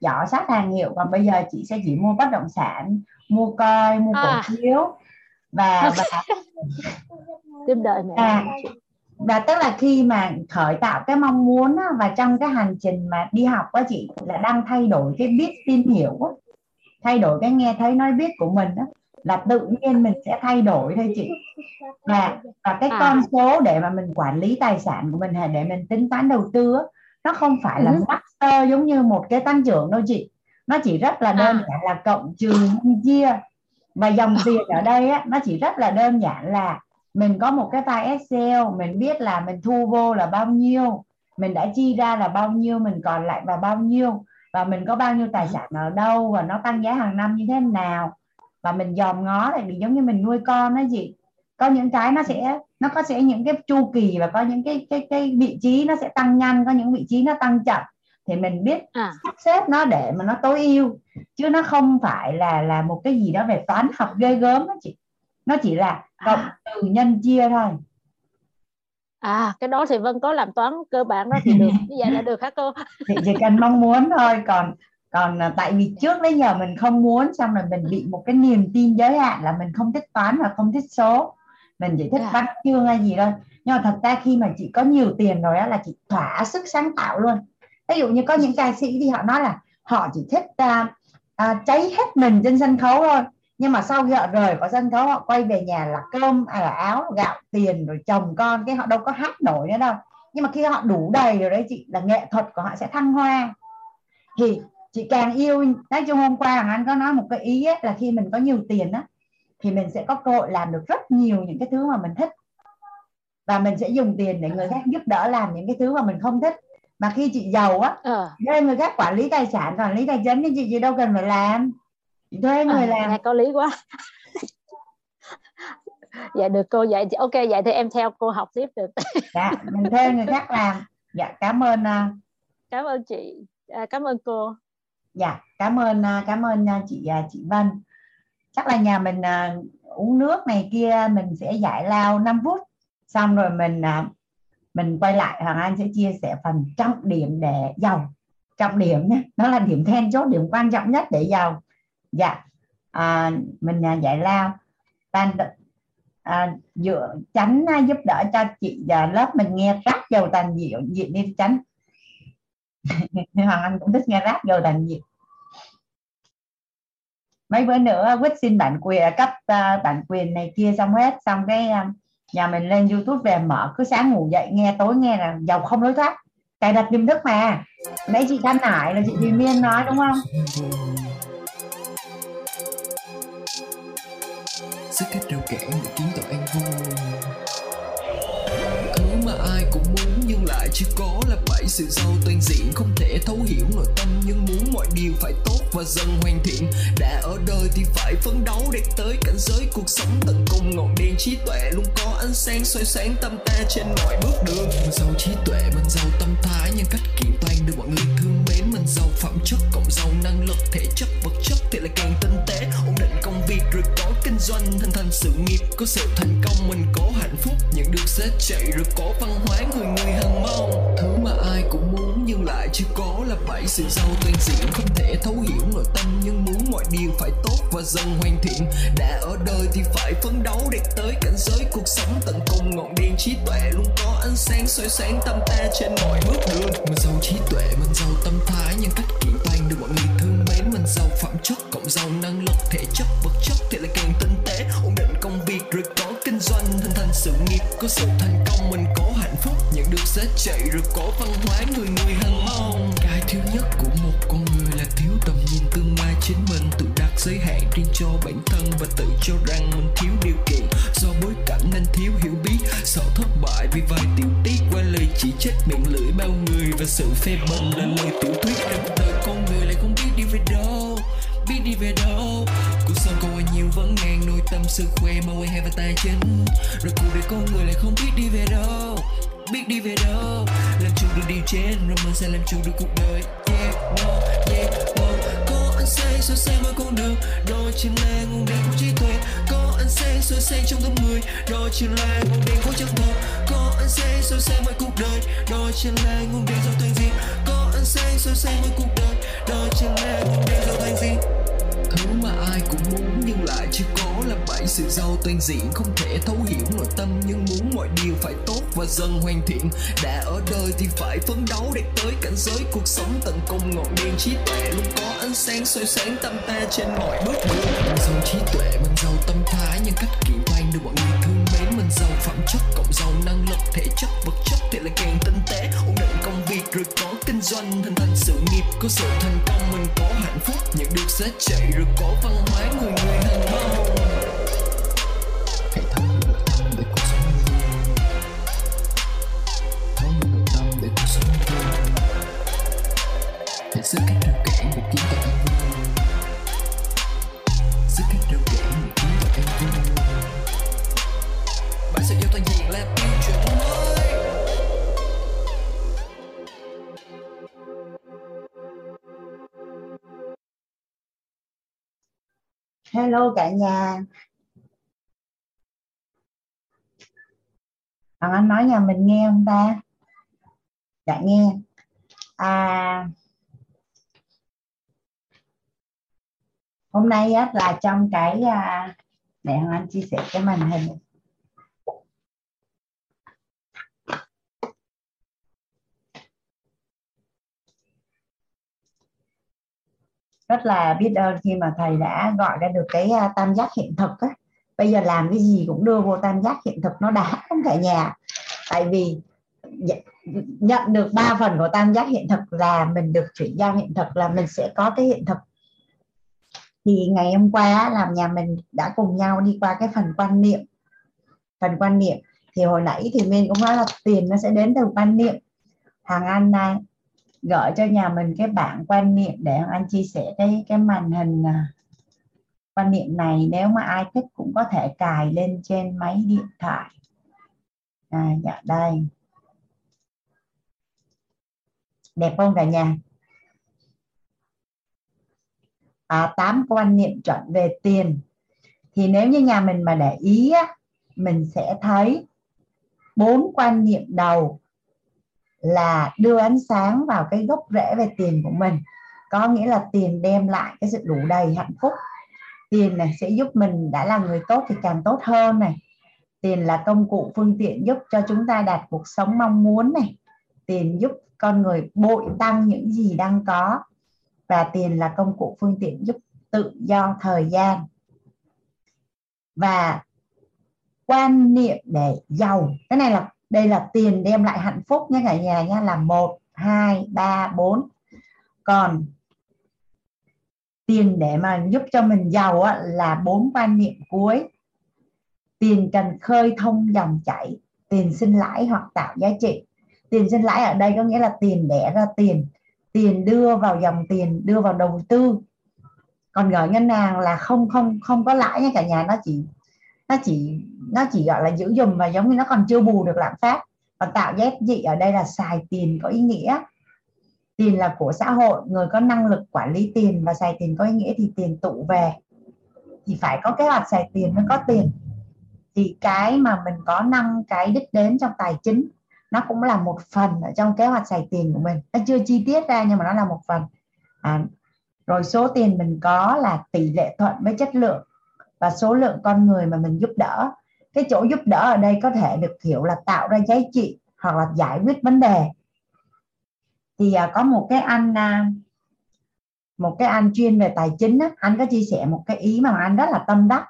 giỏ sách hàng hiệu, còn bây giờ chị sẽ chỉ mua bất động sản, mua coi, mua cổ phiếu à. và và, à, và tức là khi mà khởi tạo cái mong muốn á, và trong cái hành trình mà đi học á, chị là đang thay đổi cái biết tin hiểu á, thay đổi cái nghe thấy nói biết của mình á, là tự nhiên mình sẽ thay đổi thôi chị. Và, và cái à. con số để mà mình quản lý tài sản của mình hay để mình tính toán đầu tư á, nó không phải là ừ. master giống như một cái tăng trưởng đâu chị. Nó chỉ rất là đơn à. giản là cộng trừ chia. Và dòng tiền ở đây á, nó chỉ rất là đơn giản là mình có một cái file Excel, mình biết là mình thu vô là bao nhiêu, mình đã chi ra là bao nhiêu, mình còn lại là bao nhiêu, và mình có bao nhiêu tài sản ở đâu, và nó tăng giá hàng năm như thế nào. Và mình dòm ngó lại, giống như mình nuôi con đó chị. Có những cái nó sẽ nó có sẽ những cái chu kỳ, và có những cái cái cái vị trí nó sẽ tăng nhanh, có những vị trí nó tăng chậm, thì mình biết à. sắp xếp nó để mà nó tối ưu, chứ nó không phải là là một cái gì đó về toán học ghê gớm đó chị. Nó chỉ là cộng à. trừ nhân chia thôi. À, cái đó thì Vân có làm toán cơ bản đó thì được, như vậy là được hả cô? Thì chỉ cần mong muốn thôi, còn còn tại vì trước đến giờ mình không muốn, xong rồi mình bị một cái niềm tin giới hạn là mình không thích toán và không thích số, mình chỉ thích văn chương hay gì thôi. Nhưng mà thật ra khi mà chị có nhiều tiền rồi á, là chị thỏa sức sáng tạo luôn. Ví dụ như có những ca sĩ thì họ nói là họ chỉ thích à, à, cháy hết mình trên sân khấu thôi, nhưng mà sau khi họ rời khỏi sân khấu, họ quay về nhà là cơm à, là áo gạo tiền rồi chồng con, cái họ đâu có hát nổi nữa đâu. Nhưng mà khi họ đủ đầy rồi đấy chị, là nghệ thuật của họ sẽ thăng hoa. Thì chị càng yêu, nói chung hôm qua Hoàng Anh có nói một cái ý ấy, là khi mình có nhiều tiền á, thì mình sẽ có cơ hội làm được rất nhiều những cái thứ mà mình thích, và mình sẽ dùng tiền để người khác giúp đỡ làm những cái thứ mà mình không thích. Mà khi chị giàu á, ờ. người khác quản lý tài sản, quản lý tài chính, thì chị, chị đâu cần phải làm, chị thuê người ờ, làm. Nghe có lý quá. Dạ được cô, vậy thì ok, vậy thì em theo cô học tiếp được. Dạ, mình thuê người khác làm. Dạ cảm ơn. Cảm ơn chị, à, cảm ơn cô. Dạ cảm ơn, cảm ơn chị chị Vân. Chắc là nhà mình à, uống nước này kia, mình sẽ giải lao năm phút, xong rồi mình à, mình quay lại. Hoàng Anh sẽ chia sẻ phần trọng điểm để giàu. Trọng điểm nhé, nó là điểm then chốt, điểm quan trọng nhất để giàu. Dạ à, mình à, giải lao Tàn, à, dựa tránh à, giúp đỡ cho chị à, lớp mình nghe rác giàu tàn diệu diện đi tránh. Hoàng Anh cũng thích nghe rác giàu tàn diệu. Mấy bữa nữa quýt xin bản quyền, cấp uh, bản quyền này kia xong hết, xong cái uh, nhà mình lên YouTube về mở, cứ sáng ngủ dậy nghe, tối nghe là giàu không lối thoát, cài đặt tiềm thức mà. Nãy chị Đan Hải là chị Thùy Miên nói đúng không? Sức cách điều cản để chứng tỏ anh vui. Thứ mà ai cũng muốn nhưng lại chưa có là bảy sự sâu toàn diện, không thể thấu hiểu nội tâm nhưng muốn mọi điều phải tốt và dần hoàn thiện. Đã ở đời thì phải phấn đấu để tới cảnh giới cuộc sống tận cùng, ngọn đèn trí tuệ luôn có ánh sáng soi sáng tâm ta trên mọi bước đường. Mình giàu trí tuệ, mình giàu tâm thái, nhân cách kiện toàn được mọi người thương mến. Mình giàu phẩm chất cộng giàu năng lực, thể chất vật chất thì lại càng tinh tế, ổn định công việc rồi có kinh doanh, hình thành sự nghiệp có sự thành công. Mình có hạnh phúc, nhận được sếp chạy rồi có văn hóa người người hằng mong. Thứ mà ai cũng muốn nhưng lại chỉ có là bảy sự giàu toàn diện, không thể thấu hiểu nội tâm nhưng muốn mọi điều phải tốt và dần hoàn thiện. Đã ở đời thì phải phấn đấu để tới cảnh giới cuộc sống tận cùng, ngọn đèn trí tuệ luôn có ánh sáng soi sáng tâm ta trên mọi bước đường. Mình giàu trí tuệ, mình giàu tâm thái, nhân cách kiện toàn được mọi người thương mến. Mình giàu phẩm chất cộng giàu năng lực, thể chất vật chất thì lại càng tinh tế, ổn định công việc rồi có kinh doanh, hình thành sự nghiệp có sự thành công. Mình có hạnh phúc, nhận được giá trị rồi có văn hóa người người hằng mong. Cái thiếu nhất của một con người là thiếu tầm nhìn tương lai chính mình, tự đặt giới hạn riêng cho bản thân và tự cho rằng mình thiếu điều kiện do bối cảnh nên thiếu hiểu biết, sợ thất bại vì vài tiểu tiết qua lời chỉ trích miệng lưỡi bao người và sự phê bình là lời tiểu thuyết. Trong đời con người lại không biết đi về đâu, biết đi về đâu. Cuộc sống còn quá nhiều vấn nạn, nội tâm sự khỏe mà quay hai và tài chính. Rồi cuộc đời con người lại không biết đi về đâu, biết đi về đâu. Làm chủ được điều trên rồi mình sẽ làm chủ được cuộc đời. Yeah, no, yeah, no. Có ánh sáng soi sáng mỗi con đường, đó chính là ngọn đèn của trí tuệ. Có ánh sáng soi sáng trong tâm người, đó chính là ngọn đèn của chân thật. Có ánh sáng soi sáng mỗi cuộc đời, đó chính là ngọn đèn do toàn diện. Có ánh sáng soi sáng mỗi cuộc đời, đó chính là ngọn đèn do toàn diện. Thứ mà ai cũng muốn nhưng lại chưa có là bảy sự giàu toàn diện, không thể thấu hiểu nội tâm nhưng muốn mọi điều phải tốt và dần hoàn thiện. Đã ở đời thì phải phấn đấu để tới cảnh giới cuộc sống tận cùng, ngọn đèn trí tuệ luôn có ánh sáng soi sáng tâm ta trên mọi bước đường. Mình giàu trí tuệ, mình giàu tâm thái, nhân cách kiện toàn được mọi người thương mến. Mình giàu phẩm chất cộng giàu năng lực, thể chất vật chất thì lại càng tinh tế, ổn định công việc rồi có kinh doanh, hình thành sự nghiệp có sự thành công. Mình có hạnh phúc, nhận được giá trị rồi có văn hóa người người hằng mong. Hãy thấu hiểu nội tâm để cuộc sống vui, thấu hiểu nội tâm để cuộc sống vui. Hãy giữ các điều kiện để kiếm tặng em vui, giữ các điều kiện để kiếm tặng em vui. Bạn sẽ yêu toàn diện là tiêu chuẩn mới. Hello cả nhà. Hoàng Anh nói nhà mình nghe không ta? Dạ nghe. À, hôm nay á, là trong cái để Hoàng Anh chia sẻ cái màn hình. Rất là biết ơn khi mà thầy đã gọi ra được cái tam giác hiện thực á. Bây giờ làm cái gì cũng đưa vô tam giác hiện thực nó đã không cả nhà. Tại vì nhận được ba phần của tam giác hiện thực là mình được chuyển giao hiện thực, là mình sẽ có cái hiện thực. Thì ngày hôm qua làm nhà mình đã cùng nhau đi qua cái phần quan niệm. Phần quan niệm thì hồi nãy thì mình cũng nói là tiền nó sẽ đến từ quan niệm. Hoàng Anh này gửi cho nhà mình cái bảng quan niệm để anh chia sẻ cái cái màn hình quan niệm này, nếu mà ai thích cũng có thể cài lên trên máy điện thoại. À, dạ đây. Đẹp không cả nhà? À, tám quan niệm chuẩn về tiền. Thì nếu như nhà mình mà để ý á, mình sẽ thấy bốn quan niệm đầu là đưa ánh sáng vào cái gốc rễ về tiền của mình. Có nghĩa là tiền đem lại cái sự đủ đầy hạnh phúc. Tiền này sẽ giúp mình đã là người tốt thì càng tốt hơn này. Tiền là công cụ phương tiện giúp cho chúng ta đạt cuộc sống mong muốn này. Tiền giúp con người bội tăng những gì đang có. Và tiền là công cụ phương tiện giúp tự do thời gian. Và quan niệm để giàu, cái này là đây là tiền đem lại hạnh phúc nha cả nhà nha, là một, hai, ba, bốn. Còn tiền để mà giúp cho mình giàu á, là bốn quan niệm cuối. Tiền cần khơi thông dòng chảy, tiền sinh lãi hoặc tạo giá trị. Tiền sinh lãi ở đây có nghĩa là tiền đẻ ra tiền, tiền đưa vào dòng tiền, đưa vào đầu tư. Còn gửi ngân hàng là không không không có lãi nha cả nhà, nó chỉ nó chỉ nó chỉ gọi là giữ dùm và giống như nó còn chưa bù được lạm phát. Còn tạo giá trị ở đây là xài tiền có ý nghĩa. Tiền là của xã hội, người có năng lực quản lý tiền và xài tiền có ý nghĩa thì tiền tụ về. Thì phải có kế hoạch xài tiền mới có tiền. Thì cái mà mình có năm cái đích đến trong tài chính, nó cũng là một phần ở trong kế hoạch xài tiền của mình. Nó chưa chi tiết ra nhưng mà nó là một phần. À, rồi số tiền mình có là tỷ lệ thuận với chất lượng và số lượng con người mà mình giúp đỡ. Cái chỗ giúp đỡ ở đây có thể được hiểu là tạo ra giá trị hoặc là giải quyết vấn đề. Thì à, có một cái anh à, một cái anh chuyên về tài chính á, anh có chia sẻ một cái ý mà anh rất là tâm đắc.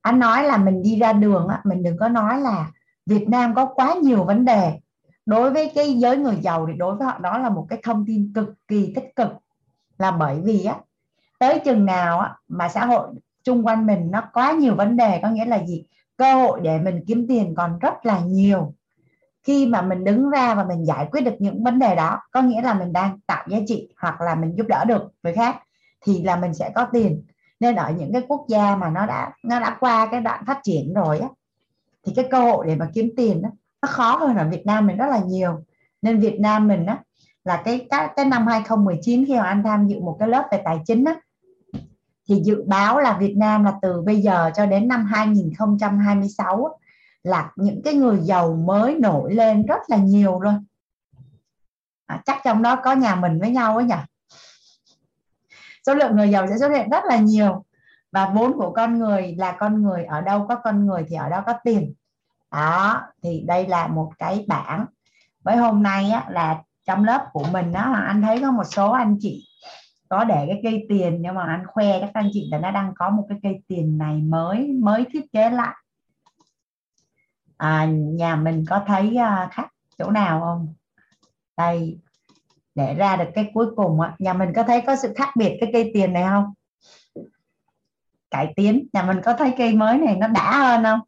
Anh nói là mình đi ra đường á, mình đừng có nói là Việt Nam có quá nhiều vấn đề. Đối với cái giới người giàu thì đối với họ đó là một cái thông tin cực kỳ tích cực, là bởi vì á, tới chừng nào á, mà xã hội xung quanh mình nó quá nhiều vấn đề, có nghĩa là gì? Cơ hội để mình kiếm tiền còn rất là nhiều. Khi mà mình đứng ra và mình giải quyết được những vấn đề đó, có nghĩa là mình đang tạo giá trị hoặc là mình giúp đỡ được người khác, thì là mình sẽ có tiền. Nên ở những cái quốc gia mà nó đã nó đã qua cái đoạn phát triển rồi á, thì cái cơ hội để mà kiếm tiền á, nó khó hơn ở Việt Nam mình rất là nhiều. Nên Việt Nam mình á, là cái, cái, cái năm hai không một chín khi mà anh tham dự một cái lớp về tài chính á, thì dự báo là Việt Nam là từ bây giờ cho đến năm hai không hai sáu á, là những cái người giàu mới nổi lên rất là nhiều luôn. À, chắc trong đó có nhà mình với nhau ấy nhỉ. Số lượng người giàu sẽ xuất hiện rất là nhiều. Và vốn của con người là con người, ở đâu có con người thì ở đó có tiền. Đó, thì đây là một cái bảng. Với hôm nay á, là trong lớp của mình á, anh thấy có một số anh chị có để cái cây tiền, nhưng mà anh khoe các anh chị là nó đang có một cái cây tiền này mới mới thiết kế lại. À, nhà mình có thấy khác chỗ nào không? Đây, để ra được cái cuối cùng á, nhà mình có thấy có sự khác biệt cái cây tiền này không? Cải tiến, nhà mình có thấy cây mới này nó đã hơn không?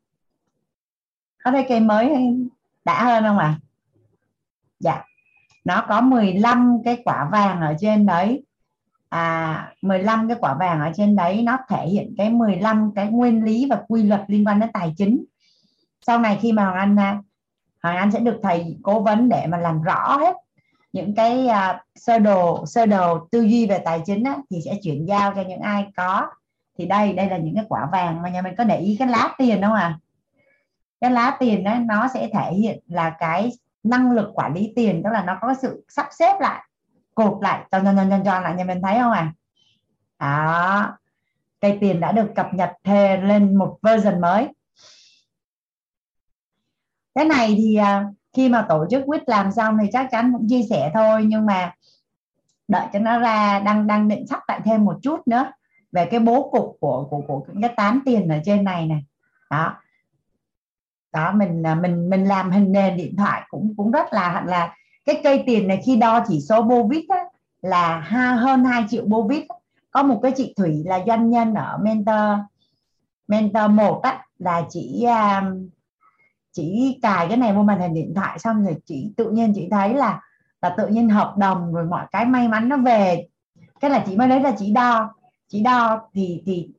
Có thấy cây mới đã hơn không ạ? À? Dạ. Nó có mười lăm cái quả vàng ở trên đấy. À, mười lăm cái quả vàng ở trên đấy nó thể hiện cái mười lăm cái nguyên lý và quy luật liên quan đến tài chính. Sau này khi mà Hoàng Anh, Hoàng Anh sẽ được thầy cố vấn để mà làm rõ hết những cái uh, sơ đồ sơ đồ tư duy về tài chính á, thì sẽ chuyển giao cho những ai có. Thì đây, đây là những cái quả vàng mà nhà mình có để ý cái lá tiền không à? Cái lá tiền đó, nó sẽ thể hiện là cái năng lực quản lý tiền, tức là nó có sự sắp xếp lại, cột lại, tròn tròn tròn tròn lại, nhà mình thấy không à? Đó, cây tiền đã được cập nhật thề lên một version mới. Cái này thì khi mà tổ chức quýt làm xong thì chắc chắn cũng chia sẻ thôi, nhưng mà đợi cho nó ra, đang đang định sắp lại thêm một chút nữa về cái bố cục của của của cái tán tiền ở trên này này. Đó. Đó, mình mình mình làm hình nền điện thoại cũng cũng rất là hẳn là cái cây tiền này khi đo chỉ số bê ô vê i tê á, là hơn hai triệu bê ô vê i tê. Có một cái chị Thủy là doanh nhân ở Mentor Mentor một á, là chị chị cài cái này vô màn hình điện thoại xong rồi chị tự nhiên chị thấy là là tự nhiên hợp đồng rồi mọi cái may mắn nó về. Cái là chị mới đấy là chị đo, chị đo thì thì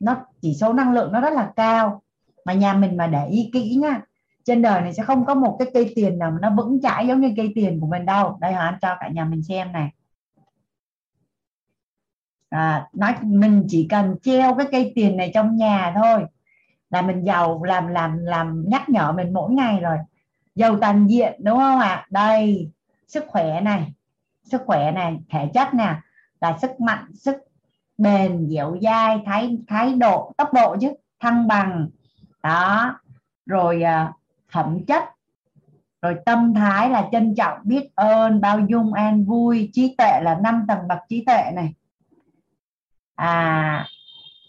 nó chỉ số năng lượng nó rất là cao. Mà nhà mình mà để ý kỹ nha, trên đời này sẽ không có một cái cây tiền nào mà nó vững chãi giống như cây tiền của mình đâu. Đây Hoàng Anh cho cả nhà mình xem này. À, nói mình chỉ cần treo cái cây tiền này trong nhà thôi là mình giàu, làm làm làm nhắc nhở mình mỗi ngày rồi. Giàu toàn diện đúng không ạ? À? Đây, sức khỏe này, sức khỏe này, thể chất nè, là sức mạnh, sức bền, dẻo dai, thái thái độ, tốc độ chứ, thăng bằng. Đó, rồi phẩm chất, rồi tâm thái là trân trọng, biết ơn, bao dung, an vui, trí tuệ là năm tầng bậc trí tuệ này. À,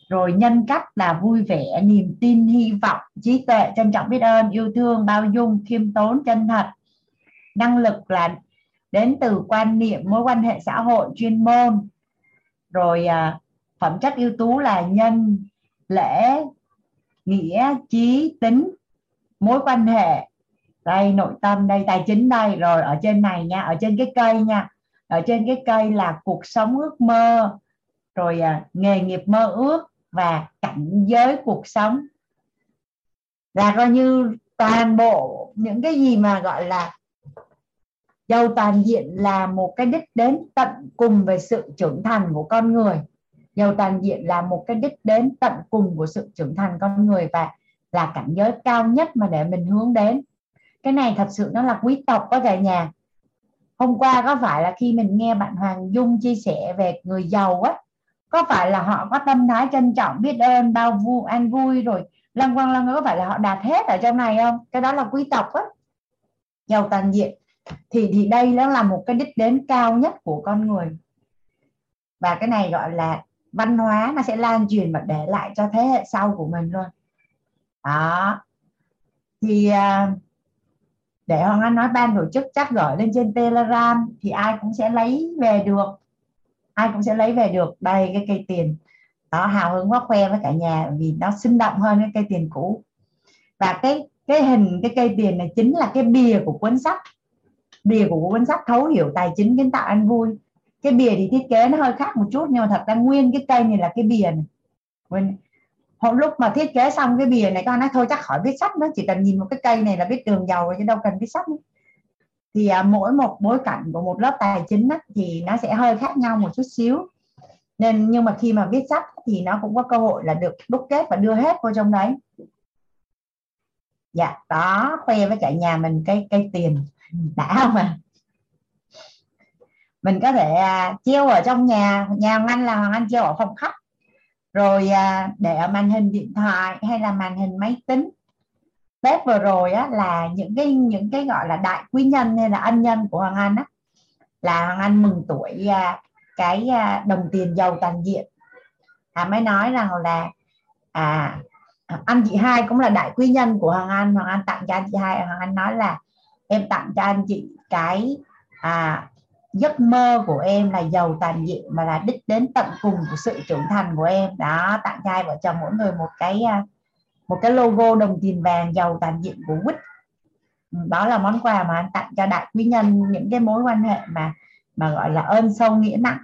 rồi nhân cách là vui vẻ, niềm tin, hy vọng, trí tuệ, trân trọng, biết ơn, yêu thương, bao dung, khiêm tốn, chân thật. Năng lực là đến từ quan niệm, mối quan hệ xã hội, chuyên môn. Rồi phẩm chất ưu tú là nhân, lễ, nghĩa, trí, tính, mối quan hệ, đây nội tâm, đây tài chính đây. Rồi ở trên này nha, ở trên cái cây nha, ở trên cái cây là cuộc sống ước mơ, rồi à, nghề nghiệp mơ ước và cảnh giới cuộc sống, là coi như toàn bộ những cái gì mà gọi là giàu toàn diện là một cái đích đến tận cùng về sự trưởng thành của con người. Giàu toàn diện là một cái đích đến tận cùng của sự trưởng thành con người và là cảnh giới cao nhất mà để mình hướng đến. Cái này thật sự nó là quý tộc đó cả nhà. Hôm qua có phải là khi mình nghe bạn Hoàng Dung chia sẻ về người giàu á, có phải là họ có tâm thái trân trọng, biết ơn, bao vui, an vui rồi lăng quăng lăng, có phải là họ đạt hết ở trong này không? Cái đó là quý tộc á, giàu toàn diện. Thì thì đây nó là một cái đích đến cao nhất của con người. Và cái này gọi là văn hóa, nó sẽ lan truyền và để lại cho thế hệ sau của mình luôn. Đó. Thì để Hoàng Anh nói ban tổ chức chắc gửi lên trên Telegram thì ai cũng sẽ lấy về được. Ai cũng sẽ lấy về được. Đây cái cây tiền. Đó, hào hứng quá khoe với cả nhà vì nó sinh động hơn cái cây tiền cũ. Và cái cái hình cái cây tiền này chính là cái bìa của cuốn sách. Bìa của cuốn sách Thấu Hiểu Tài Chính Kiến Tạo An Vui. Cái bìa thì thiết kế nó hơi khác một chút, nhưng mà thật ra nguyên cái cây này là cái bìa này. Hôm lúc mà thiết kế xong cái bìa này con nói thôi chắc khỏi viết sách nữa, chỉ cần nhìn một cái cây này là biết đường giàu rồi chứ đâu cần viết sách nữa. Thì à, mỗi một bối cảnh của một lớp tài chính á, thì nó sẽ hơi khác nhau một chút xíu. Nên nhưng mà khi mà viết sách thì nó cũng có cơ hội là được đúc kết và đưa hết vô trong đấy. Dạ, đó, khoe với cả nhà mình cái cây tiền đã không à. Mình có thể à, treo ở trong nhà, nhà Hoàng Anh là Hoàng Anh treo ở phòng khách. Rồi à, để ở màn hình điện thoại hay là màn hình máy tính. Tết vừa rồi á, là những cái những cái gọi là đại quý nhân hay là ân nhân của Hoàng Anh á, là Hoàng Anh mừng tuổi à, cái à, đồng tiền giàu toàn diện. À, mới nói rằng là à, anh chị hai cũng là đại quý nhân của Hoàng Anh. Hoàng Anh tặng cho anh chị hai, Hoàng Anh nói là em tặng cho anh chị cái à, giấc mơ của em là giàu toàn diện mà là đích đến tận cùng của sự trưởng thành của em. Đó, tặng cho hai vợ chồng mỗi người một cái một cái logo đồng tiền vàng giàu toàn diện của vê kép i tê. Đó là món quà mà anh tặng cho đại quý nhân, những cái mối quan hệ mà mà gọi là ơn sâu nghĩa nặng.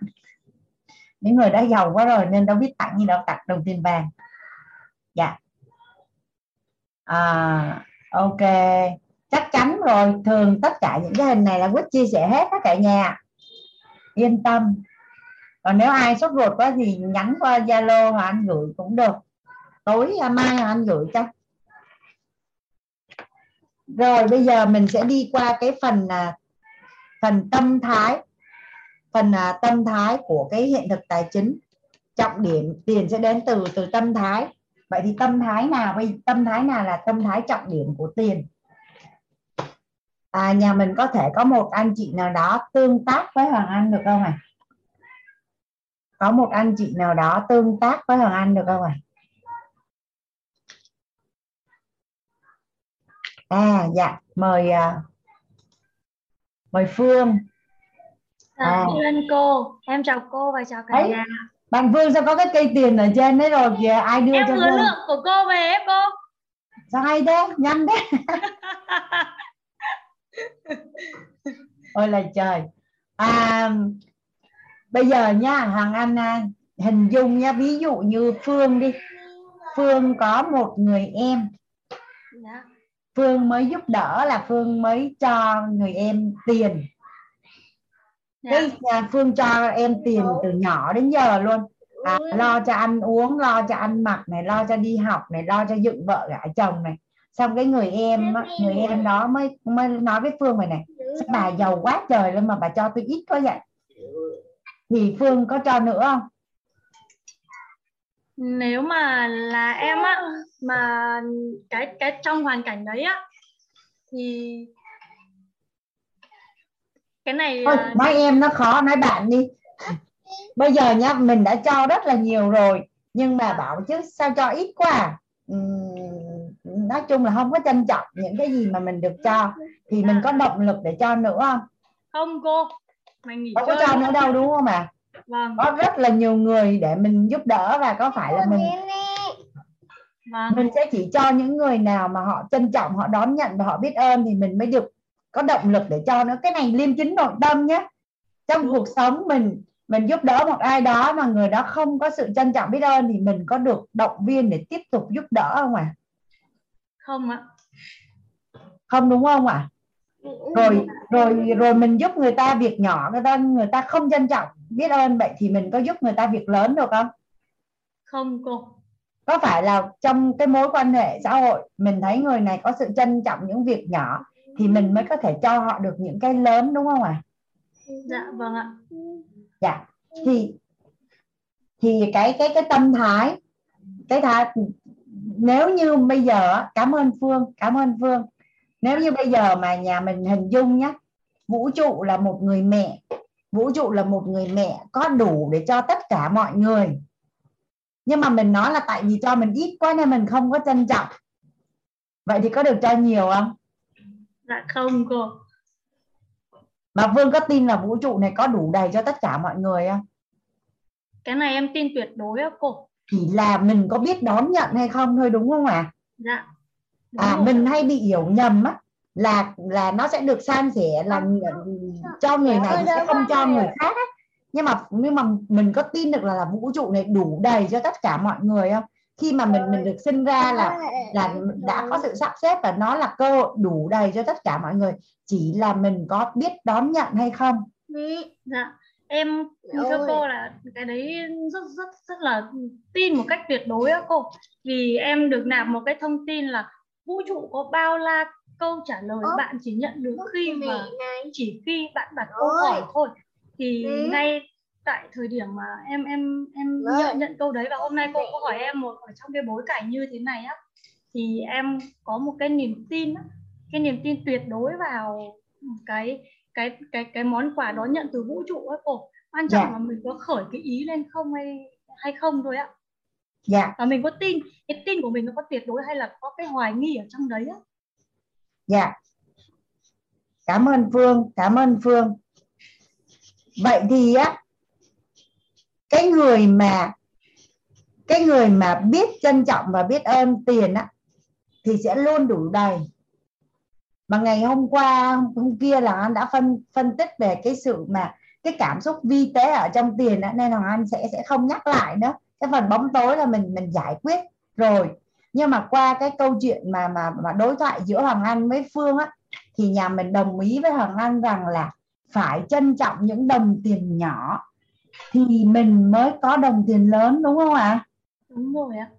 Những người đã giàu quá rồi nên đâu biết tặng gì đâu, tặng đồng tiền vàng. Dạ. À, ok. Chắc chắn rồi, thường tất cả những cái hình này là quýt chia sẻ hết cả nhà, yên tâm. Còn nếu ai sốt ruột quá thì nhắn qua Zalo hoặc anh gửi cũng được, tối mai anh gửi cho. Rồi bây giờ mình sẽ đi qua cái phần phần tâm thái, phần tâm thái của cái hiện thực tài chính. Trọng điểm tiền sẽ đến từ từ tâm thái. Vậy thì tâm thái nào, tâm thái nào là tâm thái trọng điểm của tiền? À, nhà mình có thể có một anh chị nào đó tương tác với Hoàng Anh được không ạ? À? Có một anh chị nào đó tương tác với Hoàng Anh được không ạ? À? À, dạ, mời mời Phương. À, cô, em chào cô và chào cả nhà. Bạn Phương sao có cái cây tiền ở trên đấy rồi kìa, ai đưa em cho cô? Em vừa lượng của cô về em cô. Sao hay thế, nhanh đấy. Ôi là trời. À, bây giờ nha Hoàng Anh hình dung nha, ví dụ như Phương đi, Phương có một người em, Phương mới giúp đỡ là Phương mới cho người em tiền. Cái Phương cho em tiền từ nhỏ đến giờ luôn, à, lo cho ăn uống, lo cho ăn mặc này, lo cho đi học này, lo cho dựng vợ gả chồng này. Xong cái người em người em đó mới mới nói với Phương này này, bà giàu quá trời luôn mà bà cho tôi ít quá vậy. Thì Phương có cho nữa không? Nếu mà là em á, mà cái cái trong hoàn cảnh đấy á thì cái này thôi, nói em nó khó, nói bạn đi. Bây giờ nhá, mình đã cho rất là nhiều rồi nhưng mà bảo chứ sao cho ít quá à? Nói chung là không có trân trọng những cái gì mà mình được cho. Thì mình có động lực để cho nữa không? Không cô, mình nghỉ không chơi có cho nữa đâu đúng không ạ? À? Vâng. Có rất là nhiều người để mình giúp đỡ. Và có phải là mình vâng. Mình sẽ chỉ cho những người nào mà họ trân trọng, họ đón nhận và họ biết ơn thì mình mới được có động lực để cho nữa. Cái này liêm chính nội tâm nhé. Trong cuộc sống mình Mình giúp đỡ một ai đó mà người đó không có sự trân trọng biết ơn thì mình có được động viên để tiếp tục giúp đỡ không ạ? À? Không ạ. Không đúng không ạ? À? Rồi rồi rồi mình giúp người ta việc nhỏ, người ta người ta không trân trọng biết ơn, vậy thì mình có giúp người ta việc lớn được không? Không cô. Có phải là trong cái mối quan hệ xã hội mình thấy người này có sự trân trọng những việc nhỏ thì mình mới có thể cho họ được những cái lớn, đúng không ạ? À? Dạ vâng ạ. Dạ. Thì thì cái cái cái tâm thái, cái thái nếu như bây giờ, cảm ơn Phương, cảm ơn Phương. Nếu như bây giờ mà nhà mình hình dung nhé, vũ trụ là một người mẹ, vũ trụ là một người mẹ có đủ để cho tất cả mọi người. Nhưng mà mình nói là tại vì cho mình ít quá nên mình không có trân trọng. Vậy thì có được cho nhiều không? Dạ không cô. Mà Vương có tin là vũ trụ này có đủ đầy cho tất cả mọi người không? Cái này em tin tuyệt đối á cô. Chỉ là mình có biết đón nhận hay không thôi, đúng không ạ? À? Dạ. À, mình hay bị hiểu nhầm á, là là nó sẽ được san sẻ, là cho người này thì sẽ không cho người khác á. Nhưng mà nhưng mà mình có tin được là, là vũ trụ này đủ đầy cho tất cả mọi người không? Khi mà mình mình được sinh ra là là đã có sự sắp xếp và nó là cơ hội đủ đầy cho tất cả mọi người, chỉ là mình có biết đón nhận hay không. Dạ. Em thưa cô là cái đấy rất rất rất là tin một cách tuyệt đối á cô. Vì em được nạp một cái thông tin là vũ trụ có bao la, câu trả lời Ủa? bạn chỉ nhận được khi mà chỉ khi bạn đặt câu hỏi thôi. Thì ừ. ngay tại thời điểm mà em em em ừ. nhận nhận câu đấy, và hôm nay cô có hỏi em một ở trong cái bối cảnh như thế này á, thì em có một cái niềm tin á, cái niềm tin tuyệt đối vào cái cái cái cái món quà đó nhận từ vũ trụ ấy cô. Quan trọng dạ. là mình có khởi cái ý lên không hay hay không thôi ạ. Dạ. Và mình có tin, cái tin của mình nó có tuyệt đối hay là có cái hoài nghi ở trong đấy á. Dạ. Cảm ơn Phương, cảm ơn Phương. Vậy thì á, cái người mà cái người mà biết trân trọng và biết ơn tiền á thì sẽ luôn đủ đầy. Mà ngày hôm qua hôm kia là anh đã phân phân tích về cái sự mà cái cảm xúc vi tế ở trong tiền á, nên là anh sẽ sẽ không nhắc lại nữa. Cái phần bóng tối là mình mình giải quyết rồi. Nhưng mà qua cái câu chuyện mà mà mà đối thoại giữa Hoàng Anh với Phương á, thì nhà mình đồng ý với Hoàng Anh rằng là phải trân trọng những đồng tiền nhỏ thì mình mới có đồng tiền lớn, đúng không ạ? À? Đúng rồi ạ.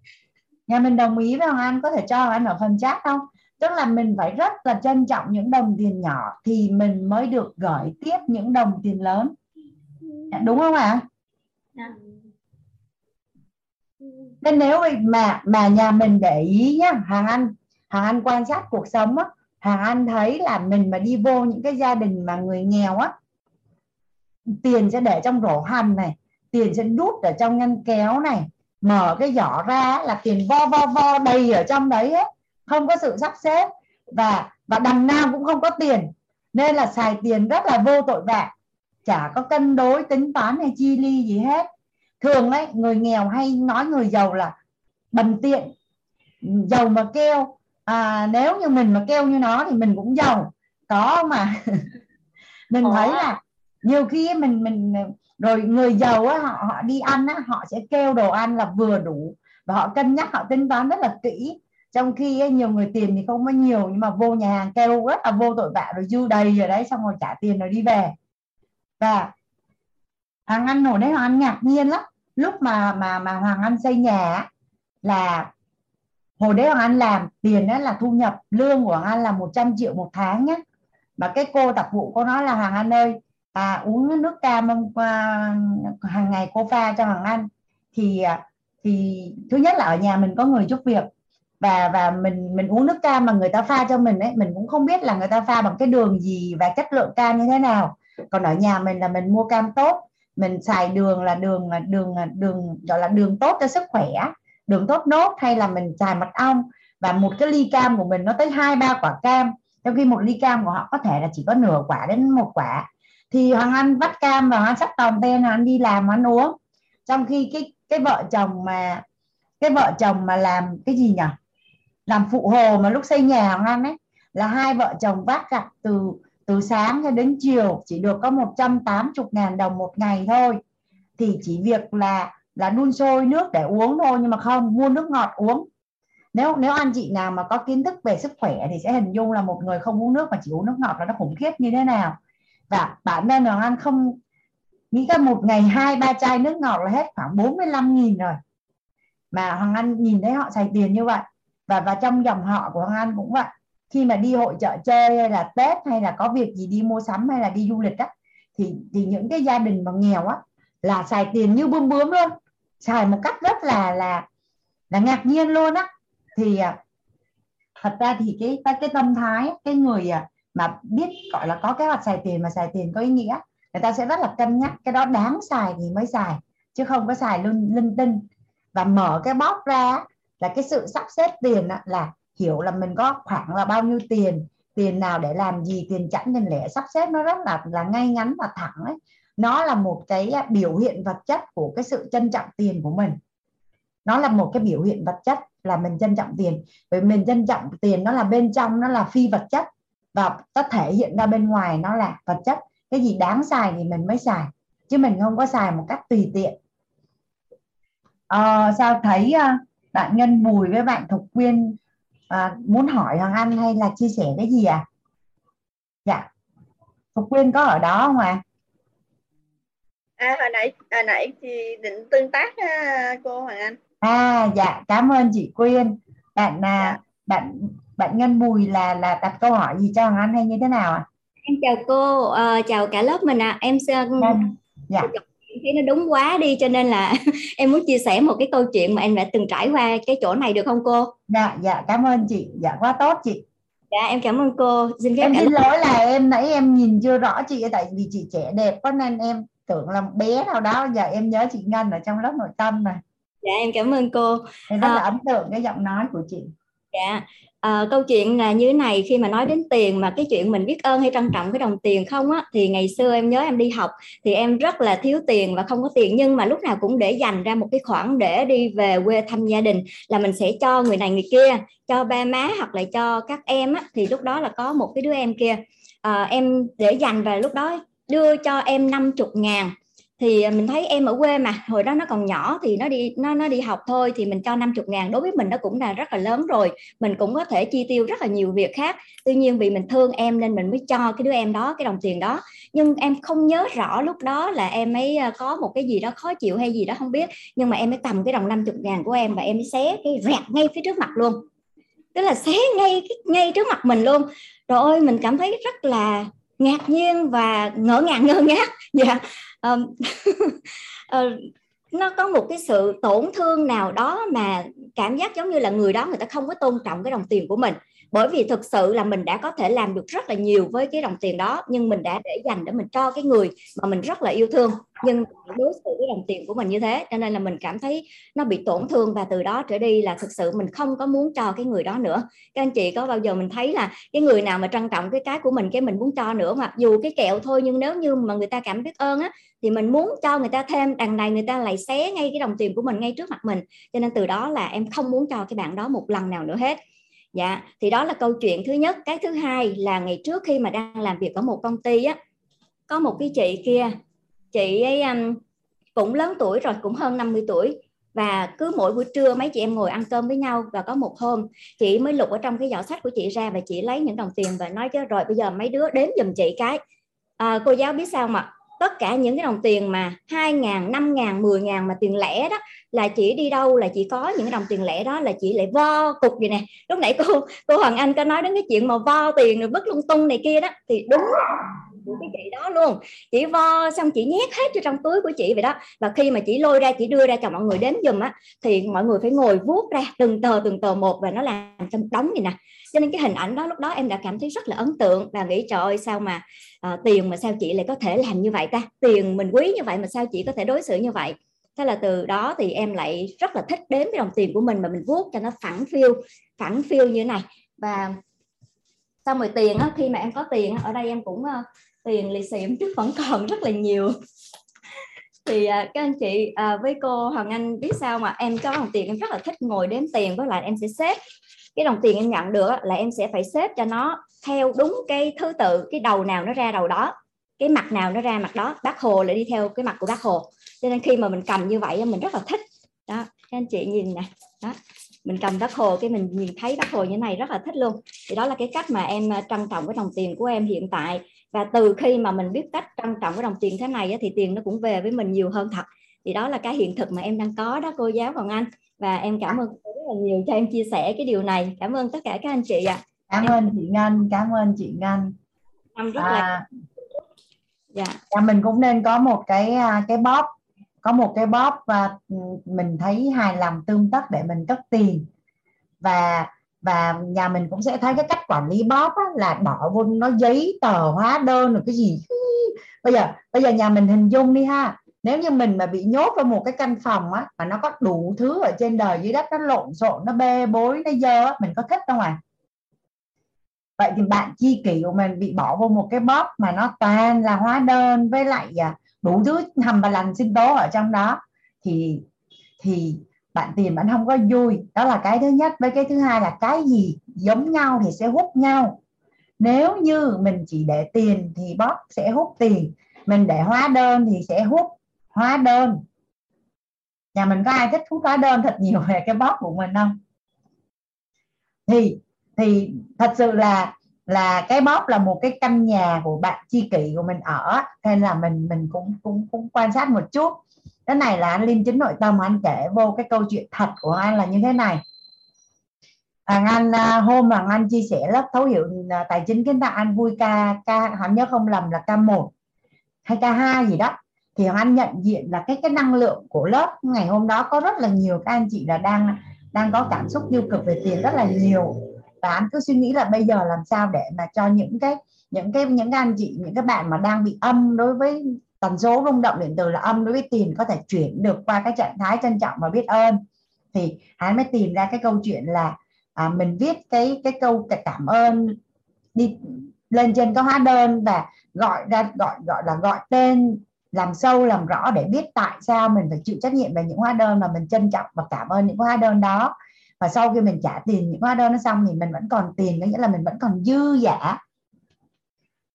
Nhà mình đồng ý với Hoàng Anh, có thể cho Hoàng Anh ở phần chat không? Tức là mình phải rất là trân trọng những đồng tiền nhỏ thì mình mới được gửi tiếp những đồng tiền lớn, đúng không ạ? À? Nên nếu mà mà nhà mình để ý nhá, Hoàng Anh, Hoàng Anh quan sát cuộc sống á, Hoàng Anh thấy là mình mà đi vô những cái gia đình mà người nghèo á, tiền sẽ để trong rổ hầm này, tiền sẽ đút ở trong ngăn kéo này, mở cái giỏ ra là tiền vo vo vo đầy ở trong đấy hết, không có sự sắp xếp, và và đằng nào cũng không có tiền, nên là xài tiền rất là vô tội vạ, chả có cân đối tính toán hay chi ly gì hết. Thường đấy, người nghèo hay nói người giàu là bần tiện, giàu mà kêu, à, nếu như mình mà kêu như nó thì mình cũng giàu, có mà. Mình Ủa. thấy là nhiều khi mình mình rồi người giàu á, họ họ đi ăn á, họ sẽ kêu đồ ăn là vừa đủ và họ cân nhắc, họ tính toán rất là kỹ, trong khi ấy, nhiều người tiền thì không có nhiều nhưng mà vô nhà hàng kêu rất là vô tội vạ, rồi dư đầy rồi đấy, xong rồi trả tiền rồi đi về. Và Hoàng Anh hồi đấy Hoàng Anh ngạc nhiên lắm, lúc mà mà mà Hoàng Anh xây nhà là hồi đấy Hoàng Anh làm tiền đó là thu nhập lương của Hoàng Anh là một trăm triệu một tháng nhé. Mà cái cô tạp vụ cô nói là Hoàng Anh ơi, à, uống nước cam hàng ngày cô pha cho Hoàng Anh, thì thì thứ nhất là ở nhà mình có người giúp việc, và và mình mình uống nước cam mà người ta pha cho mình ấy, mình cũng không biết là người ta pha bằng cái đường gì và chất lượng cam như thế nào. Còn ở nhà mình là mình mua cam tốt, mình xài đường là đường là đường là đường gọi là đường tốt cho sức khỏe, đường tốt nốt, hay là mình xài mật ong, và một cái ly cam của mình nó tới hai ba quả cam, trong khi một ly cam của họ có thể là chỉ có nửa quả đến một quả. Thì Hoàng Anh vắt cam và Hoàng sắp tòng tên, Hoàng Anh đi làm Hoàng Anh uống, trong khi cái cái vợ chồng mà cái vợ chồng mà làm cái gì nhỉ, làm phụ hồ mà lúc xây nhà Hoàng Anh ấy, là hai vợ chồng vắt gặt từ từ sáng cho đến chiều chỉ được có một trăm tám mươi ngàn đồng một ngày thôi, thì chỉ việc là là đun sôi nước để uống thôi, nhưng mà không, mua nước ngọt uống. Nếu nếu anh chị nào mà có kiến thức về sức khỏe thì sẽ hình dung là một người không uống nước mà chỉ uống nước ngọt là nó khủng khiếp như thế nào. Và bản thân Hoàng Anh không nghĩ ra một ngày hai ba chai nước ngọt là hết khoảng bốn mươi lăm nghìn rồi, mà Hoàng Anh nhìn thấy họ xài tiền như vậy, và và trong dòng họ của Hoàng Anh cũng vậy, khi mà đi hội chợ chơi hay là Tết hay là có việc gì đi mua sắm hay là đi du lịch á, thì, thì những cái gia đình mà nghèo á là xài tiền như bươm bướm luôn, xài một cách rất là là là ngạc nhiên luôn á. Thì thật ra thì cái cái, cái tâm thái cái người mà biết gọi là có kế hoạch xài tiền, mà xài tiền có ý nghĩa, người ta sẽ rất là cân nhắc cái đó đáng xài thì mới xài, chứ không có xài linh, linh tinh. Và mở cái box ra là cái sự sắp xếp tiền á, là hiểu là mình có khoảng là bao nhiêu tiền, tiền nào để làm gì, tiền chẵn tiền lẻ, sắp xếp nó rất là là ngay ngắn và thẳng ấy. Nó là một cái biểu hiện vật chất của cái sự trân trọng tiền của mình. Nó là một cái biểu hiện vật chất là mình trân trọng tiền. Vì mình trân trọng tiền nó là bên trong, nó là phi vật chất, và nó thể hiện ra bên ngoài nó là vật chất. Cái gì đáng xài thì mình mới xài, chứ mình không có xài một cách tùy tiện. À, sao thấy bạn Ngân Bùi với bạn Thục Quyên à, muốn hỏi Hoàng Anh hay là chia sẻ cái gì à? Dạ, Thục Quyên có ở đó không ạ? À? À, hồi nãy hồi nãy chị định tương tác à, cô Hoàng Anh. À dạ, cảm ơn chị Quyên. Bạn à, bạn bạn Ngân Bùi là là đặt câu hỏi gì cho Hoàng Anh hay như thế nào ạ? À? Em chào cô, à, chào cả lớp mình ạ. À. Em sẽ dạ. Thấy nó đúng quá đi cho nên là em muốn chia sẻ một cái câu chuyện mà em đã từng trải qua cái chỗ này được không cô? Dạ, dạ cảm ơn chị, dạ quá tốt chị. Dạ em cảm ơn cô. Xin phép em xin lỗi là em nãy em nhìn chưa rõ chị, tại vì chị trẻ đẹp quá nên em tưởng là bé nào đó. Giờ em nhớ chị Ngân ở trong lớp nội tâm mà. Dạ em cảm ơn cô. Em rất là à... ấn tượng cái giọng nói của chị. Dạ. À, câu chuyện là như thế này, khi mà nói đến tiền mà cái chuyện mình biết ơn hay trân trọng cái đồng tiền không á, thì ngày xưa em nhớ em đi học thì em rất là thiếu tiền và không có tiền, nhưng mà lúc nào cũng để dành ra một cái khoản để đi về quê thăm gia đình, là mình sẽ cho người này người kia, cho ba má hoặc là cho các em á. Thì lúc đó là có một cái đứa em kia à, em để dành và lúc đó đưa cho em năm mươi ngàn. Thì mình thấy em ở quê mà hồi đó nó còn nhỏ thì nó đi nó nó đi học thôi, thì mình cho năm mươi ngàn đối với mình nó cũng là rất là lớn rồi, mình cũng có thể chi tiêu rất là nhiều việc khác. Tuy nhiên vì mình thương em nên mình mới cho cái đứa em đó cái đồng tiền đó, nhưng em không nhớ rõ lúc đó là em ấy có một cái gì đó khó chịu hay gì đó không biết, nhưng mà em ấy cầm cái đồng năm mươi ngàn của em và em ấy xé cái rẹt ngay phía trước mặt luôn, tức là xé ngay ngay trước mặt mình luôn. Trời ơi, mình cảm thấy rất là ngạc nhiên và ngỡ ngàng ngơ ngác. Dạ. Nó có một cái sự tổn thương nào đó mà cảm giác giống như là người đó người ta không có tôn trọng cái đồng tiền của mình, bởi vì thực sự là mình đã có thể làm được rất là nhiều với cái đồng tiền đó, nhưng mình đã để dành để mình cho cái người mà mình rất là yêu thương, nhưng đối xử với đồng tiền của mình như thế cho nên là mình cảm thấy nó bị tổn thương. Và từ đó trở đi là thực sự mình không có muốn cho cái người đó nữa. Các anh chị có bao giờ mình thấy là cái người nào mà trân trọng cái cái của mình, cái mình muốn cho nữa, mặc dù cái kẹo thôi, nhưng nếu như mà người ta cảm biết ơn á thì mình muốn cho người ta thêm, đằng này người ta lại xé ngay cái đồng tiền của mình ngay trước mặt mình, cho nên từ đó là em không muốn cho cái bạn đó một lần nào nữa hết. Dạ, thì đó là câu chuyện thứ nhất. Cái thứ hai là ngày trước khi mà đang làm việc ở một công ty á, có một cái chị kia, chị ấy um, cũng lớn tuổi rồi, cũng hơn năm mươi tuổi. Và cứ mỗi buổi trưa mấy chị em ngồi ăn cơm với nhau, và có một hôm chị mới lục ở trong cái giỏ sách của chị ra và chị lấy những đồng tiền và nói chứ rồi bây giờ mấy đứa đếm giùm chị cái. À, cô giáo biết sao mà tất cả những cái đồng tiền mà hai ngàn, năm ngàn, mười ngàn mà tiền lẻ đó, là chị đi đâu là chị có những đồng tiền lẻ đó là chị lại vo cục vậy nè. Lúc nãy cô cô Hoàng Anh có nói đến cái chuyện mà vo tiền rồi vứt lung tung này kia đó, thì đúng cái chị đó luôn. Chị vo xong chị nhét hết cho trong túi của chị vậy đó. Và khi mà chị lôi ra, chị đưa ra cho mọi người đếm giùm á, thì mọi người phải ngồi vuốt ra từng tờ từng tờ một, và nó làm trong đống vậy nè. Cho nên cái hình ảnh đó lúc đó em đã cảm thấy rất là ấn tượng và nghĩ trời ơi sao mà à, tiền mà sao chị lại có thể làm như vậy ta, tiền mình quý như vậy mà sao chị có thể đối xử như vậy. Thế là từ đó thì em lại rất là thích đếm cái đồng tiền của mình mà mình vuốt cho nó phẳng phiu phẳng phiu như thế này. Và xong rồi tiền á, khi mà em có tiền á, ở đây em cũng tiền lì xỉm chứ vẫn còn rất là nhiều. Thì các anh chị với cô Hoàng Anh biết sao mà em có đồng tiền em rất là thích ngồi đếm tiền, với lại em sẽ xếp cái đồng tiền em nhận được là em sẽ phải xếp cho nó theo đúng cái thứ tự, cái đầu nào nó ra đầu đó, cái mặt nào nó ra mặt đó. Bác Hồ lại đi theo cái mặt của bác Hồ, cho nên khi mà mình cầm như vậy mình rất là thích đó. Các anh chị nhìn nè đó, mình cầm bác Hồ cái mình nhìn thấy bác Hồ như thế này rất là thích luôn. Thì đó là cái cách mà em trân trọng cái đồng tiền của em hiện tại. Và từ khi mà mình biết cách trân trọng cái đồng tiền thế này thì tiền nó cũng về với mình nhiều hơn thật. Thì đó là cái hiện thực mà em đang có đó cô giáo Hoàng Anh. Và em cảm ơn cô rất là nhiều cho em chia sẻ cái điều này. Cảm ơn tất cả các anh chị ạ. À. Cảm ơn chị Ngân, cảm ơn chị Ngân. Em rất à, là... dạ. Mình cũng nên có một cái cái bóp, có một cái bóp và mình thấy hài lòng tương tác để mình cất tiền, và và nhà mình cũng sẽ thấy cái cách quản lý bóp á, là bỏ vô nó giấy tờ hóa đơn rồi cái gì. Bây giờ bây giờ nhà mình hình dung đi ha, nếu như mình mà bị nhốt vào một cái căn phòng á, mà nó có đủ thứ ở trên đời dưới đất, nó lộn xộn, nó bê bối, nó dơ, mình có thích không ạ? Vậy thì bạn chi kỷ của mình bị bỏ vô một cái bóp mà nó toàn là hóa đơn với lại đủ thứ hầm và lành sinh tố ở trong đó, thì thì bạn tiền bạn không có vui. Đó là cái thứ nhất. Với cái thứ hai là cái gì giống nhau thì sẽ hút nhau. Nếu như mình chỉ để tiền thì bóp sẽ hút tiền, mình để hóa đơn thì sẽ hút hóa đơn. Nhà mình có ai thích hút hóa đơn thật nhiều về cái bóp của mình không? Thì thì thật sự là là cái bóp là một cái căn nhà của bạn tri kỷ của mình ở, nên là mình mình cũng cũng cũng quan sát một chút. Cái này là anh liêm chính nội tâm, anh kể vô cái câu chuyện thật của anh là như thế này. Hoàng Anh hôm Hoàng Anh chia sẻ lớp thấu hiểu tài chính kiến tạo, anh vui ca ca hắn nhớ không lầm là ca một hay ca hai gì đó, thì Hoàng Anh nhận diện là cái cái năng lượng của lớp ngày hôm đó có rất là nhiều các anh chị là đang đang có cảm xúc tiêu cực về tiền rất là nhiều. Và anh cứ suy nghĩ là bây giờ làm sao để mà cho những cái những cái những cái anh chị, những cái bạn mà đang bị âm đối với tần số rung động điện từ là âm đối với tiền có thể chuyển được qua cái trạng thái trân trọng và biết ơn. Thì hắn mới tìm ra cái câu chuyện là à, mình viết cái cái câu cái cảm ơn đi lên trên cái hóa đơn và gọi ra gọi gọi là gọi tên, làm sâu làm rõ để biết tại sao mình phải chịu trách nhiệm về những hóa đơn mà mình trân trọng và cảm ơn những hóa đơn đó. Và sau khi mình trả tiền những hóa đơn nó xong thì mình vẫn còn tiền, có nghĩa là mình vẫn còn dư giả.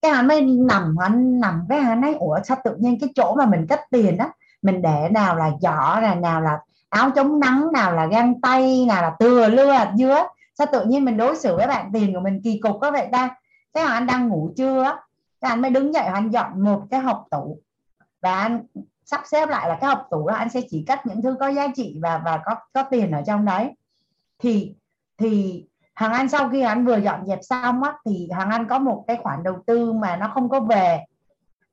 Cái hắn mới nằm, hắn nằm với hắn ấy, ủa sao tự nhiên cái chỗ mà mình cất tiền đó, mình để nào là giỏ, này, nào là áo chống nắng, nào là găng tay, nào là từa lưa dứa, sao tự nhiên mình đối xử với bạn tiền của mình kỳ cục có vậy ta. Cái hắn đang ngủ trưa, cái hắn mới đứng dậy, hắn dọn một cái hộp tủ và anh sắp xếp lại là cái hộp tủ đó anh sẽ chỉ cất những thứ có giá trị và và có có tiền ở trong đấy. Thì thì Hoàng Anh sau khi hắn vừa dọn dẹp xong á, thì Hoàng Anh có một cái khoản đầu tư mà nó không có về.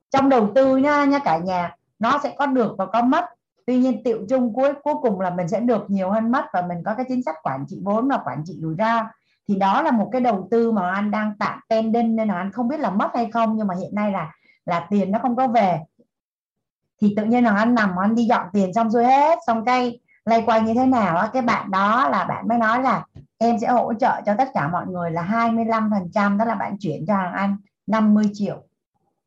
Trong đầu tư nha nha cả nhà, nó sẽ có được và có mất. Tuy nhiên tiệu chung cuối cuối cùng là mình sẽ được nhiều hơn mất, và mình có cái chính sách quản trị vốn và quản trị rủi ro. Thì đó là một cái đầu tư mà Hoàng Anh đang tạm pending, nên là Hoàng Anh không biết là mất hay không, nhưng mà hiện nay là là tiền nó không có về. Thì tự nhiên Hoàng Anh nằm, Hoàng Anh đi dọn tiền xong xuôi hết, xong cái lây qua như thế nào á, cái bạn đó là bạn mới nói là em sẽ hỗ trợ cho tất cả mọi người là hai mươi lăm phần trăm, đó là bạn chuyển cho Hoàng Anh năm mươi triệu,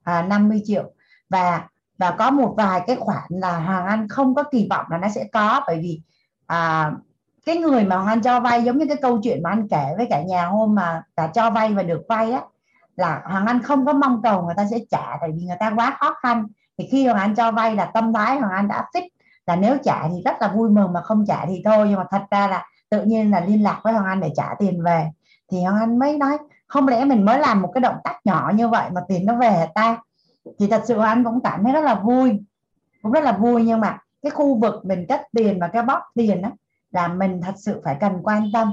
à, năm mươi triệu. Và và có một vài cái khoản là Hoàng Anh không có kỳ vọng là nó sẽ có, bởi vì à, cái người mà Hoàng Anh cho vay giống như cái câu chuyện mà anh kể với cả nhà hôm mà cả cho vay và được vay á, là Hoàng Anh không có mong cầu người ta sẽ trả, tại vì người ta quá khó khăn. Thì khi Hoàng Anh cho vay là tâm thái Hoàng Anh đã fix là nếu trả thì rất là vui mừng, mà không trả thì thôi. Nhưng mà thật ra là tự nhiên là liên lạc với Hoàng Anh để trả tiền về. Thì Hoàng Anh mới nói không lẽ mình mới làm một cái động tác nhỏ như vậy mà tiền nó về ta. Thì thật sự Hoàng Anh cũng cảm thấy rất là vui, cũng rất là vui. Nhưng mà cái khu vực mình cất tiền và cái bóp tiền đó, là mình thật sự phải cần quan tâm.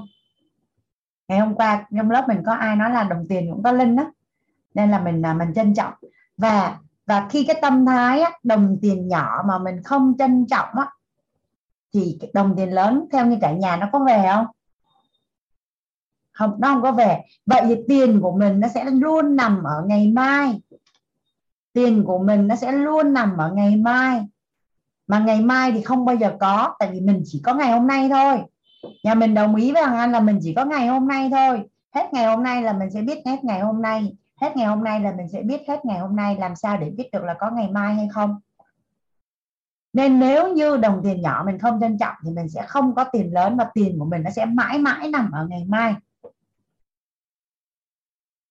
Ngày hôm qua trong lớp mình có ai nói là đồng tiền cũng có linh đó, nên là mình mình trân trọng. Và Và khi cái tâm thái đồng tiền nhỏ mà mình không trân trọng thì đồng tiền lớn theo như cả nhà nó có về không? Không, nó không có về. Vậy thì tiền của mình nó sẽ luôn nằm ở ngày mai. Tiền của mình nó sẽ luôn nằm ở ngày mai. Mà ngày mai thì không bao giờ có, tại vì mình chỉ có ngày hôm nay thôi. Nhà mình đồng ý với Hoàng Anh là mình chỉ có ngày hôm nay thôi. Hết ngày hôm nay là mình sẽ biết hết ngày hôm nay. Hết ngày hôm nay là mình sẽ biết hết ngày hôm nay. Làm sao để biết được là có ngày mai hay không? Nên nếu như đồng tiền nhỏ mình không trân trọng thì mình sẽ không có tiền lớn, và tiền của mình nó sẽ mãi mãi nằm ở ngày mai.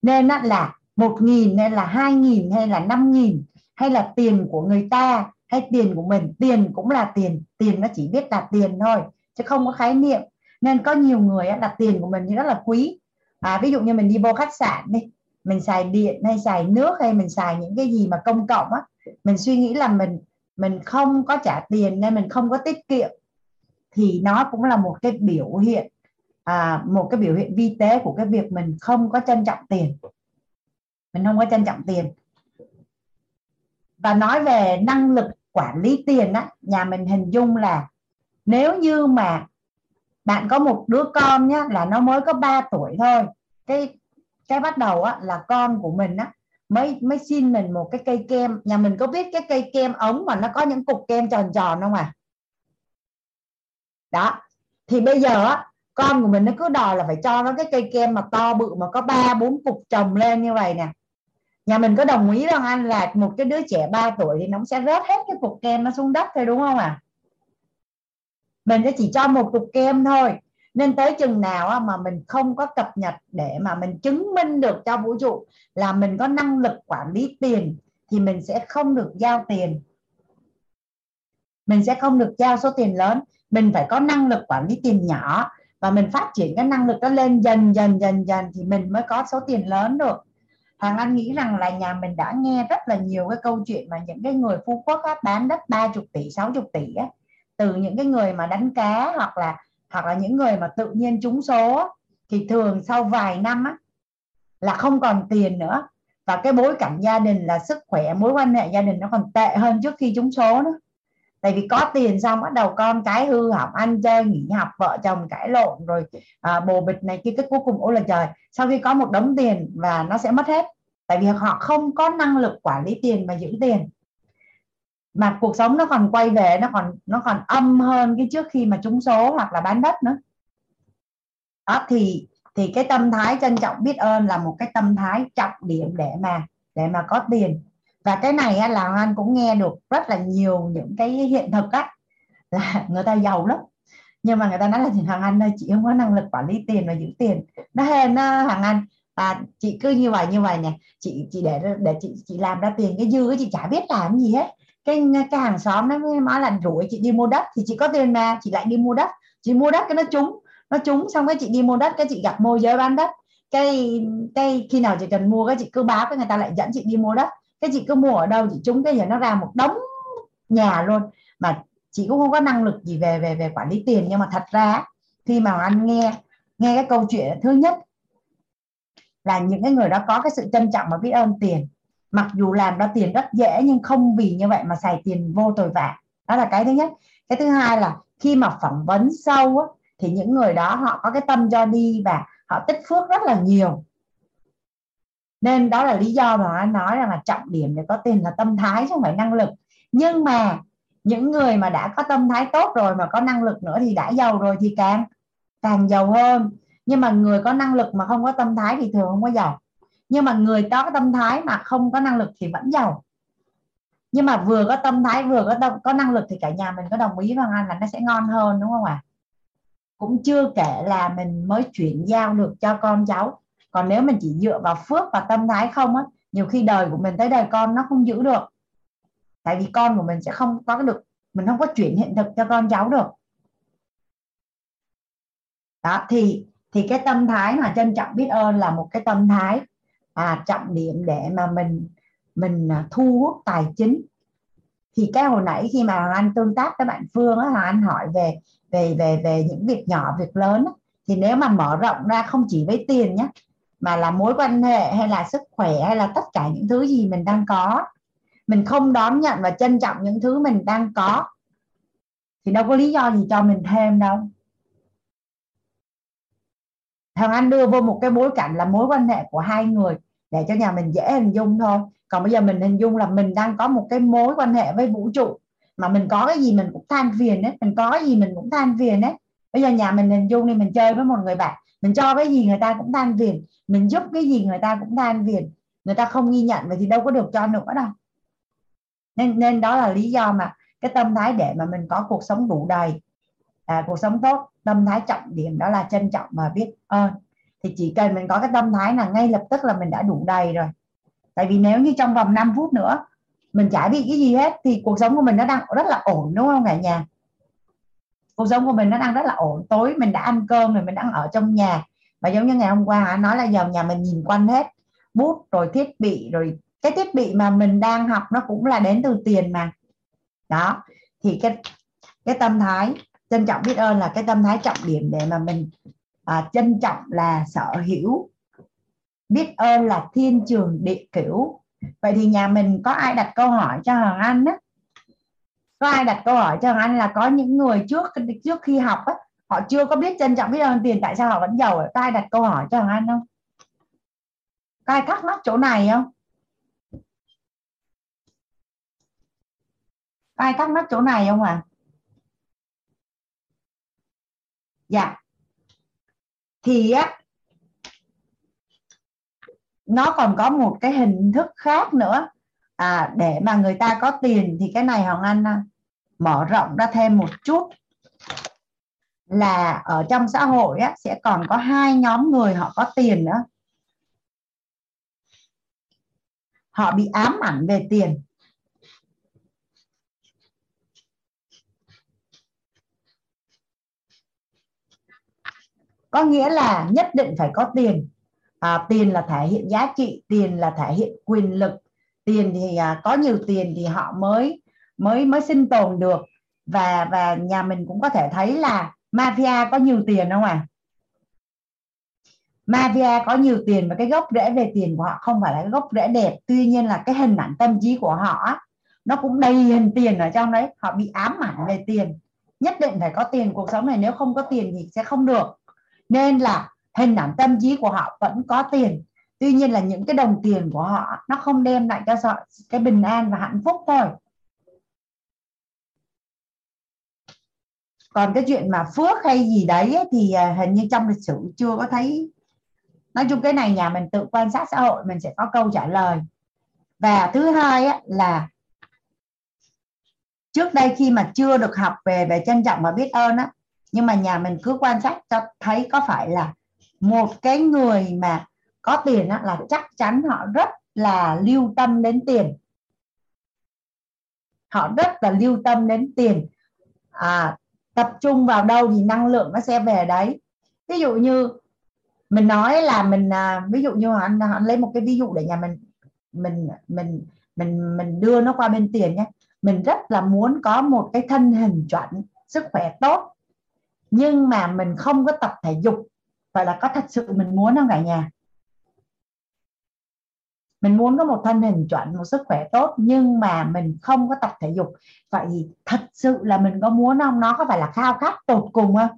Nên là một nghìn hay là hai nghìn hay là năm nghìn hay là tiền của người ta hay tiền của mình, tiền cũng là tiền. Tiền nó chỉ biết là tiền thôi, chứ không có khái niệm. Nên có nhiều người là tiền của mình rất là quý. à, Ví dụ như mình đi vô khách sạn đi, mình xài điện hay xài nước hay mình xài những cái gì mà công cộng á, mình suy nghĩ là mình mình không có trả tiền nên mình không có tiết kiệm, thì nó cũng là một cái biểu hiện à, một cái biểu hiện vi tế của cái việc mình không có trân trọng tiền. Mình không có trân trọng tiền. Và nói về năng lực quản lý tiền đó, nhà mình hình dung là nếu như mà bạn có một đứa con nhá, là nó mới có ba tuổi thôi, cái cái bắt đầu á, là con của mình á, mới mới xin mình một cái cây kem. Nhà mình có biết cái cây kem ống mà nó có những cục kem tròn tròn không à? Đó. Thì bây giờ á, con của mình nó cứ đòi là phải cho nó cái cây kem mà to bự mà có ba bốn cục chồng lên như vậy nè. Nhà mình có đồng ý rằng anh là một cái đứa trẻ ba tuổi thì nó sẽ rớt hết cái cục kem nó xuống đất thôi đúng không à? Mình sẽ chỉ cho một cục kem thôi. Nên tới chừng nào mà mình không có cập nhật để mà mình chứng minh được cho vũ trụ là mình có năng lực quản lý tiền thì mình sẽ không được giao tiền. Mình sẽ không được giao số tiền lớn. Mình phải có năng lực quản lý tiền nhỏ và mình phát triển cái năng lực đó lên dần dần dần dần thì mình mới có số tiền lớn được. Hoàng Anh nghĩ rằng là nhà mình đã nghe rất là nhiều cái câu chuyện mà những cái người Phú Quốc á, bán đất ba mươi tỷ, sáu mươi tỷ á, từ những cái người mà đánh cá hoặc là hoặc là những người mà tự nhiên trúng số á, thì thường sau vài năm á, là không còn tiền nữa và cái bối cảnh gia đình là sức khỏe, mối quan hệ gia đình nó còn tệ hơn trước khi trúng số nữa. Tại vì có tiền xong bắt đầu con cái hư hỏng, ăn chơi nghỉ học, vợ chồng cãi lộn rồi à, bồ bịch này kia, cái cuối cùng ôi là trời, sau khi có một đống tiền và nó sẽ mất hết. Tại vì họ không có năng lực quản lý tiền và giữ tiền. Mà cuộc sống nó còn quay về, nó còn nó còn âm hơn cái trước khi mà trúng số hoặc là bán đất nữa. Đó, thì thì cái tâm thái trân trọng biết ơn là một cái tâm thái trọng điểm để mà để mà có tiền. Và cái này là anh cũng nghe được rất là nhiều những cái hiện thực á, là người ta giàu lắm nhưng mà người ta nói là Hoàng Anh ơi, chị không có năng lực quản lý tiền và giữ tiền, nó hên Hoàng Anh à, chị cứ như vậy như vậy nè, chị chị để để chị chị làm ra tiền, cái dư chị chả biết làm gì hết, cái cái hàng xóm nó nói là rủi chị đi mua đất thì chị có tiền mà chị lại đi mua đất, chị mua đất cái nó trúng nó trúng xong cái chị đi mua đất, cái chị gặp môi giới bán đất, cái cái khi nào chị cần mua cái chị cứ báo cái người ta lại dẫn chị đi mua đất, cái chị cứ mua ở đâu chị trúng cái giờ nó ra một đống nhà luôn, mà chị cũng không có năng lực gì về về về quản lý tiền. Nhưng mà thật ra khi mà anh nghe nghe cái câu chuyện, thứ nhất là những cái người đó có cái sự trân trọng và biết ơn tiền, mặc dù làm ra tiền rất dễ nhưng không vì như vậy mà xài tiền vô tội vạ. Đó là cái thứ nhất. Cái thứ hai là khi mà phỏng vấn sâu á, thì những người đó họ có cái tâm cho đi và họ tích phước rất là nhiều. Nên đó là lý do mà anh nói rằng là trọng điểm để có tiền là tâm thái chứ không phải năng lực. Nhưng mà những người mà đã có tâm thái tốt rồi mà có năng lực nữa thì đã giàu rồi thì càng càng giàu hơn. Nhưng mà người có năng lực mà không có tâm thái thì thường không có giàu. Nhưng mà người đó có tâm thái mà không có năng lực thì vẫn giàu. Nhưng mà vừa có tâm thái vừa có tâm, có năng lực thì cả nhà mình có đồng ý với anh là nó sẽ ngon hơn đúng không ạ? À? Cũng chưa kể là mình mới chuyển giao được cho con cháu. Còn nếu mình chỉ dựa vào phước và tâm thái không á, nhiều khi đời của mình tới đời con nó không giữ được. Tại vì con của mình sẽ không có được, mình không có chuyển hiện thực cho con cháu được. Đó, thì thì cái tâm thái mà trân trọng biết ơn là một cái tâm thái à, trọng điểm để mà mình mình thu hút tài chính. Thì cái hồi nãy khi mà anh tương tác với bạn Phương á, anh hỏi về về về về những việc nhỏ việc lớn á, thì nếu mà mở rộng ra không chỉ với tiền nhé, mà là mối quan hệ hay là sức khỏe hay là tất cả những thứ gì mình đang có, mình không đón nhận và trân trọng những thứ mình đang có thì đâu có lý do gì cho mình thêm đâu. Thằng Anh đưa vô một cái bối cảnh là mối quan hệ của hai người để cho nhà mình dễ hình dung thôi. Còn bây giờ mình hình dung là mình đang có một cái mối quan hệ với vũ trụ mà mình có cái gì mình cũng than phiền ấy, mình có cái gì mình cũng than phiền ấy. Bây giờ nhà mình hình dung thì mình chơi với một người bạn, mình cho cái gì người ta cũng than phiền, mình giúp cái gì người ta cũng than phiền, người ta không ghi nhận vậy thì đâu có được cho nữa đâu. Nên, nên đó là lý do mà cái tâm thái để mà mình có cuộc sống đủ đầy, à, cuộc sống tốt, tâm thái trọng điểm đó là trân trọng và biết ơn. Thì chỉ cần mình có cái tâm thái là ngay lập tức là mình đã đủ đầy rồi. Tại vì nếu như trong vòng năm phút nữa mình chả bị cái gì hết thì cuộc sống của mình nó đang rất là ổn đúng không cả nhà? Cuộc sống của mình nó đang rất là ổn, tối mình đã ăn cơm rồi, mình đang ở trong nhà. Và giống như ngày hôm qua nói là giờ nhà mình nhìn quanh hết, bút rồi thiết bị, rồi cái thiết bị mà mình đang học nó cũng là đến từ tiền mà. Đó, thì cái, cái tâm thái trân trọng biết ơn là cái tâm thái trọng điểm để mà mình à, trân trọng là sở hữu, biết ơn là thiên trường địa cửu. Vậy thì nhà mình có ai đặt câu hỏi cho Hoàng Anh á? Có ai đặt câu hỏi cho Hoàng Anh là có những người trước trước khi học á, họ chưa có biết trân trọng biết ơn tiền, tại sao họ vẫn giàu? Có ai đặt câu hỏi cho Hoàng Anh không? Có ai thắc mắc chỗ này không? Có ai thắc mắc chỗ này không ạ? À? Dạ. Thì á, nó còn có một cái hình thức khác nữa, à, để mà người ta có tiền. Thì cái này Hoàng Anh à, mở rộng ra thêm một chút, là ở trong xã hội á, sẽ còn có hai nhóm người họ có tiền nữa. Họ bị ám ảnh về tiền. Có nghĩa là nhất định phải có tiền. À, tiền là thể hiện giá trị, tiền là thể hiện quyền lực. Tiền thì à, có nhiều tiền thì họ mới mới mới sinh tồn được. Và và nhà mình cũng có thể thấy là mafia có nhiều tiền không à? Mafia có nhiều tiền, và cái gốc rễ về tiền của họ không phải là cái gốc rễ đẹp. Tuy nhiên là cái hình ảnh tâm trí của họ nó cũng đầy hình tiền ở trong đấy. Họ bị ám ảnh về tiền. Nhất định phải có tiền, cuộc sống này nếu không có tiền thì sẽ không được. Nên là hình ảnh tâm trí của họ vẫn có tiền. Tuy nhiên là những cái đồng tiền của họ nó không đem lại cho họ cái bình an và hạnh phúc thôi. Còn cái chuyện mà phước hay gì đấy ấy, thì hình như trong lịch sử chưa có thấy. Nói chung cái này nhà mình tự quan sát xã hội mình sẽ có câu trả lời. Và thứ hai ấy, là trước đây khi mà chưa được học về về trân trọng và biết ơn á, nhưng mà nhà mình cứ quan sát cho thấy có phải là một cái người mà có tiền á, là chắc chắn họ rất là lưu tâm đến tiền. Họ rất là lưu tâm đến tiền. À, tập trung vào đâu thì năng lượng nó sẽ về đấy. Ví dụ như mình nói là mình à, ví dụ như anh, anh lấy một cái ví dụ để nhà mình mình mình mình mình đưa nó qua bên tiền nhé. Mình rất là muốn có một cái thân hình chuẩn, sức khỏe tốt, nhưng mà mình không có tập thể dục. Vậy là có thật sự mình muốn không cả nhà? Mình muốn có một thân hình chuẩn, một sức khỏe tốt, nhưng mà mình không có tập thể dục. Vậy thì thật sự là mình có muốn không? Nó có phải là khao khát tột cùng không?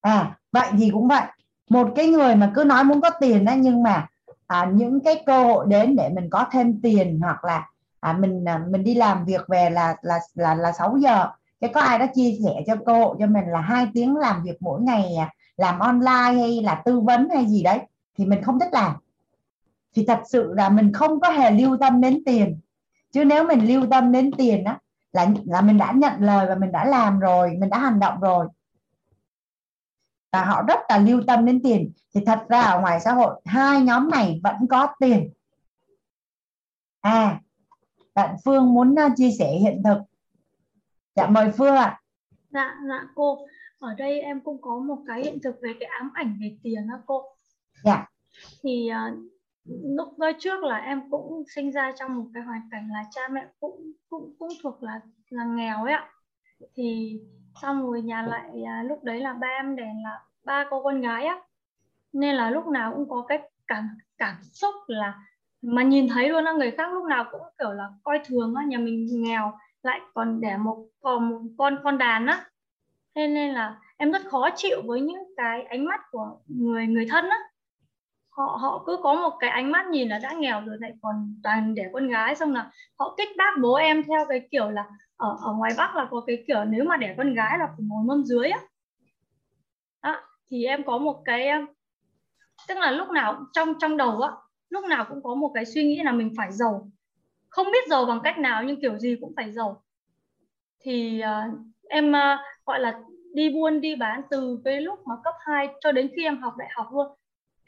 À, vậy thì cũng vậy. Một cái người mà cứ nói muốn có tiền đó, nhưng mà à, những cái cơ hội đến để mình có thêm tiền, hoặc là à, mình à, mình đi làm việc về là là là là sáu giờ. Cái có ai đó chia sẻ cho cơ hội cho mình là hai tiếng làm việc mỗi ngày, làm online hay là tư vấn hay gì đấy, thì mình không thích làm. Thì thật sự là mình không có hề lưu tâm đến tiền. Chứ nếu mình lưu tâm đến tiền á, là, là mình đã nhận lời và mình đã làm rồi, mình đã hành động rồi. Và họ rất là lưu tâm đến tiền. Thì thật ra ở ngoài xã hội, hai nhóm này vẫn có tiền. À, bạn Phương muốn chia sẻ hiện thực. Dạ, mời Phương ạ. Dạ, dạ cô. Ở đây em cũng có một cái hiện thực về cái ám ảnh về tiền đó cô. Dạ. Thì lúc đó trước là em cũng sinh ra trong một cái hoàn cảnh là cha mẹ cũng cũng cũng thuộc là là nghèo ấy ạ. Thì xong rồi nhà lại lúc đấy là ba em đẻ là ba cô con gái á. Nên là lúc nào cũng có cái cảm cảm xúc là mà nhìn thấy luôn á, người khác lúc nào cũng kiểu là coi thường á, nhà mình nghèo lại còn đẻ một, còn một con con đàn á. Thế nên là em rất khó chịu với những cái ánh mắt của người người thân á. Họ họ cứ có một cái ánh mắt nhìn là đã nghèo rồi lại còn toàn đẻ con gái, xong là họ kích bác bố em theo cái kiểu là ở ở ngoài Bắc là có cái kiểu nếu mà đẻ con gái là phải ngồi mâm dưới á. Đó, thì em có một cái tức là lúc nào trong trong đầu á, lúc nào cũng có một cái suy nghĩ là mình phải giàu. Không biết giàu bằng cách nào nhưng kiểu gì cũng phải giàu. Thì uh, em uh, gọi là đi buôn đi bán từ cái lúc mà cấp hai cho đến khi em học đại học luôn.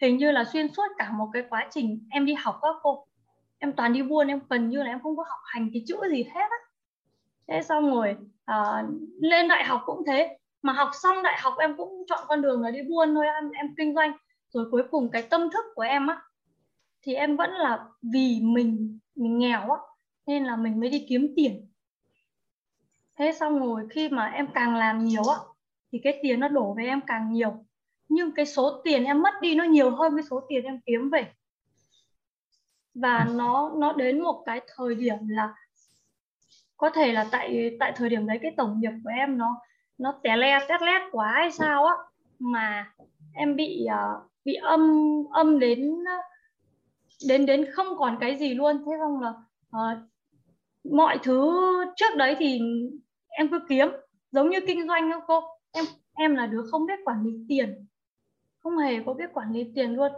Hình như là xuyên suốt cả một cái quá trình em đi học các cô, em toàn đi buôn, em gần như là em không có học hành cái chữ gì hết á. Thế xong rồi uh, lên đại học cũng thế. Mà học xong đại học em cũng chọn con đường là đi buôn thôi, em, em kinh doanh. Rồi cuối cùng cái tâm thức của em á, thì em vẫn là vì mình mình nghèo á nên là mình mới đi kiếm tiền. Thế xong rồi khi mà em càng làm nhiều á thì cái tiền nó đổ về em càng nhiều. nhưng cái số tiền em mất đi nó nhiều hơn cái số tiền em kiếm về. Và nó nó đến một cái thời điểm là có thể là tại tại thời điểm đấy cái tổng nghiệp của em nó nó té le tét lét quá hay sao á, mà em bị uh, bị âm âm đến đến đến không còn cái gì luôn. Thế xong là uh, mọi thứ trước đấy thì em cứ kiếm, giống như kinh doanh đó cô, em em là đứa không biết quản lý tiền, không hề có biết quản lý tiền luôn,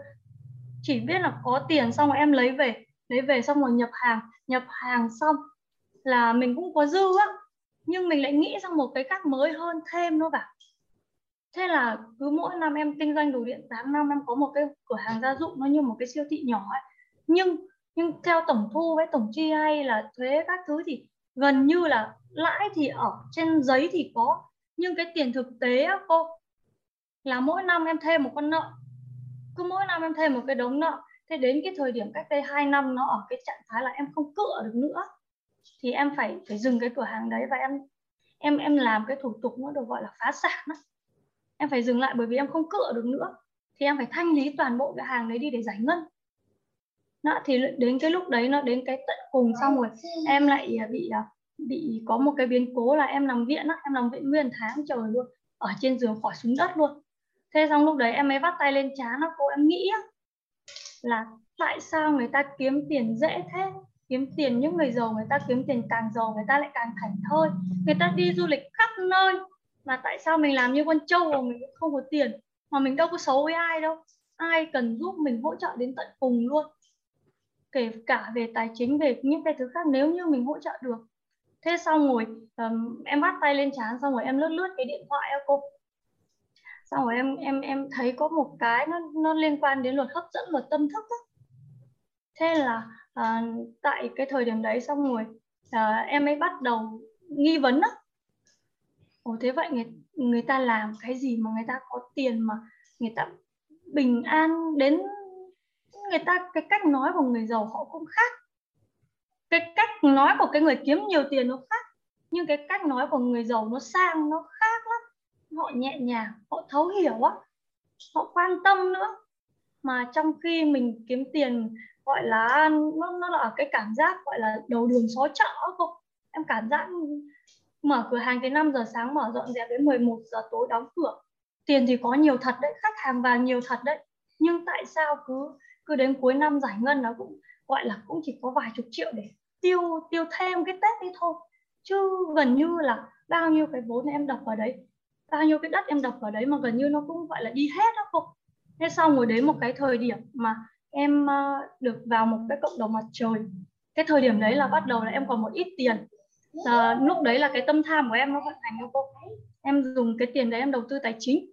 chỉ biết là có tiền xong rồi em lấy về, lấy về xong rồi nhập hàng, nhập hàng xong là mình cũng có dư á, nhưng mình lại nghĩ sang một cái cách mới hơn thêm nữa cả. Thế là cứ mỗi năm em kinh doanh đồ điện tám năm, em có một cái cửa hàng gia dụng nó như một cái siêu thị nhỏ ấy. Nhưng nhưng theo tổng thu với tổng chi hay là thuế các thứ thì gần như là lãi thì ở trên giấy thì có, nhưng cái tiền thực tế á cô, là mỗi năm em thêm một con nợ, cứ mỗi năm em thêm một cái đống nợ. Thế đến cái thời điểm cách đây hai năm nó ở cái trạng thái là em không cựa được nữa, thì em phải phải dừng cái cửa hàng đấy và em em em làm cái thủ tục nó được gọi là phá sản đó. Em phải dừng lại bởi vì em không cựa được nữa, thì em phải thanh lý toàn bộ cái hàng đấy đi để giải ngân. Đó, thì đến cái lúc đấy nó đến cái tận cùng, xong rồi em lại bị bị có một cái biến cố là em nằm viện đó. Em nằm viện nguyên tháng trời luôn, ở trên giường khỏi xuống đất luôn. Thế xong lúc đấy em mới vắt tay lên trán đó cô, em nghĩ là tại sao người ta kiếm tiền dễ thế, kiếm tiền những người giàu, người ta kiếm tiền càng giàu người ta lại càng thảnh thơi, người ta đi du lịch khắp nơi, mà tại sao mình làm như con trâu mà mình không có tiền, mà mình đâu có xấu với ai đâu, ai cần giúp mình hỗ trợ đến tận cùng luôn, kể cả về tài chính, về những cái thứ khác nếu như mình hỗ trợ được. Thế xong rồi um, em bắt tay lên trán, xong rồi em lướt lướt cái điện thoại đó cô, xong rồi em em em thấy có một cái nó nó liên quan đến luật hấp dẫn, luật tâm thức đó. Thế là à, tại cái thời điểm đấy xong rồi à, em ấy bắt đầu nghi vấn đó. Ồ thế vậy người, người ta làm cái gì mà người ta có tiền mà người ta bình an đến, người ta cái cách nói của người giàu họ cũng khác, cái cách nói của cái người kiếm nhiều tiền nó khác, nhưng cái cách nói của người giàu nó sang nó khác lắm. Họ nhẹ nhàng, họ thấu hiểu á, họ quan tâm nữa. Mà trong khi mình kiếm tiền gọi là nó, nó là cái cảm giác gọi là đầu đường xó chợ không. Em cảm giác mở cửa hàng tới năm giờ sáng, mở dọn dẹp đến mười một giờ tối đóng cửa. Tiền thì có nhiều thật đấy, khách hàng vào nhiều thật đấy, nhưng tại sao cứ cứ đến cuối năm giải ngân nó cũng gọi là cũng chỉ có vài chục triệu để tiêu tiêu thêm cái Tết đi thôi. Chứ gần như là bao nhiêu cái vốn em đập vào đấy, bao nhiêu cái đất em đập vào đấy mà gần như nó cũng gọi là đi hết đó không. Thế xong rồi đến một cái thời điểm mà em được vào một cái cộng đồng mặt trời. Cái thời điểm đấy là bắt đầu là em còn một ít tiền à, lúc đấy là cái tâm tham của em nó vận hành cho cô. Em dùng cái tiền đấy em đầu tư tài chính.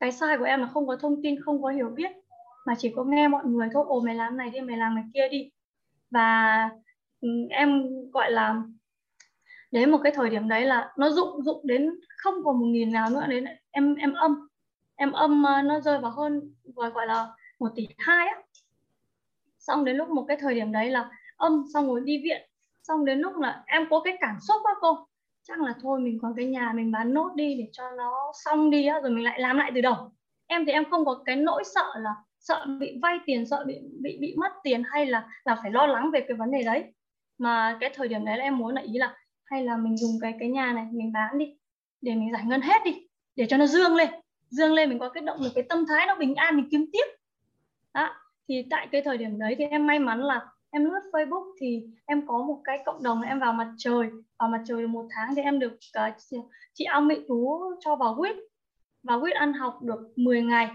Cái sai của em là không có thông tin, không có hiểu biết, mà chỉ có nghe mọi người thôi. Ồ mày làm này đi, mày làm này kia đi. Và em gọi là đến một cái thời điểm đấy là nó rụng rụng đến không còn một nghìn nào nữa. Đến em em âm Em âm nó rơi vào hơn gọi là một tỷ hai á. Xong đến lúc một cái thời điểm đấy là âm, xong rồi đi viện. Xong đến lúc là em có cái cảm xúc á cô, chắc là thôi mình còn cái nhà mình bán nốt đi để cho nó xong đi á, rồi mình lại làm lại từ đầu. Em thì em không có cái nỗi sợ là sợ bị vay tiền, sợ bị bị bị mất tiền, hay là là phải lo lắng về cái vấn đề đấy. Mà cái thời điểm đấy là em muốn là ý là hay là mình dùng cái cái nhà này mình bán đi để mình giải ngân hết đi, để cho nó dương lên. Dương lên mình có cái động lực, cái tâm thái nó bình an mình kiếm tiếp. Đó. Thì tại cái thời điểm đấy thì em may mắn là em lướt Facebook thì em có một cái cộng đồng em vào mặt trời. Vào mặt trời một tháng thì em được uh, chị Ông Mỹ Tú cho vào guýt. Vào guýt ăn học được mười ngày.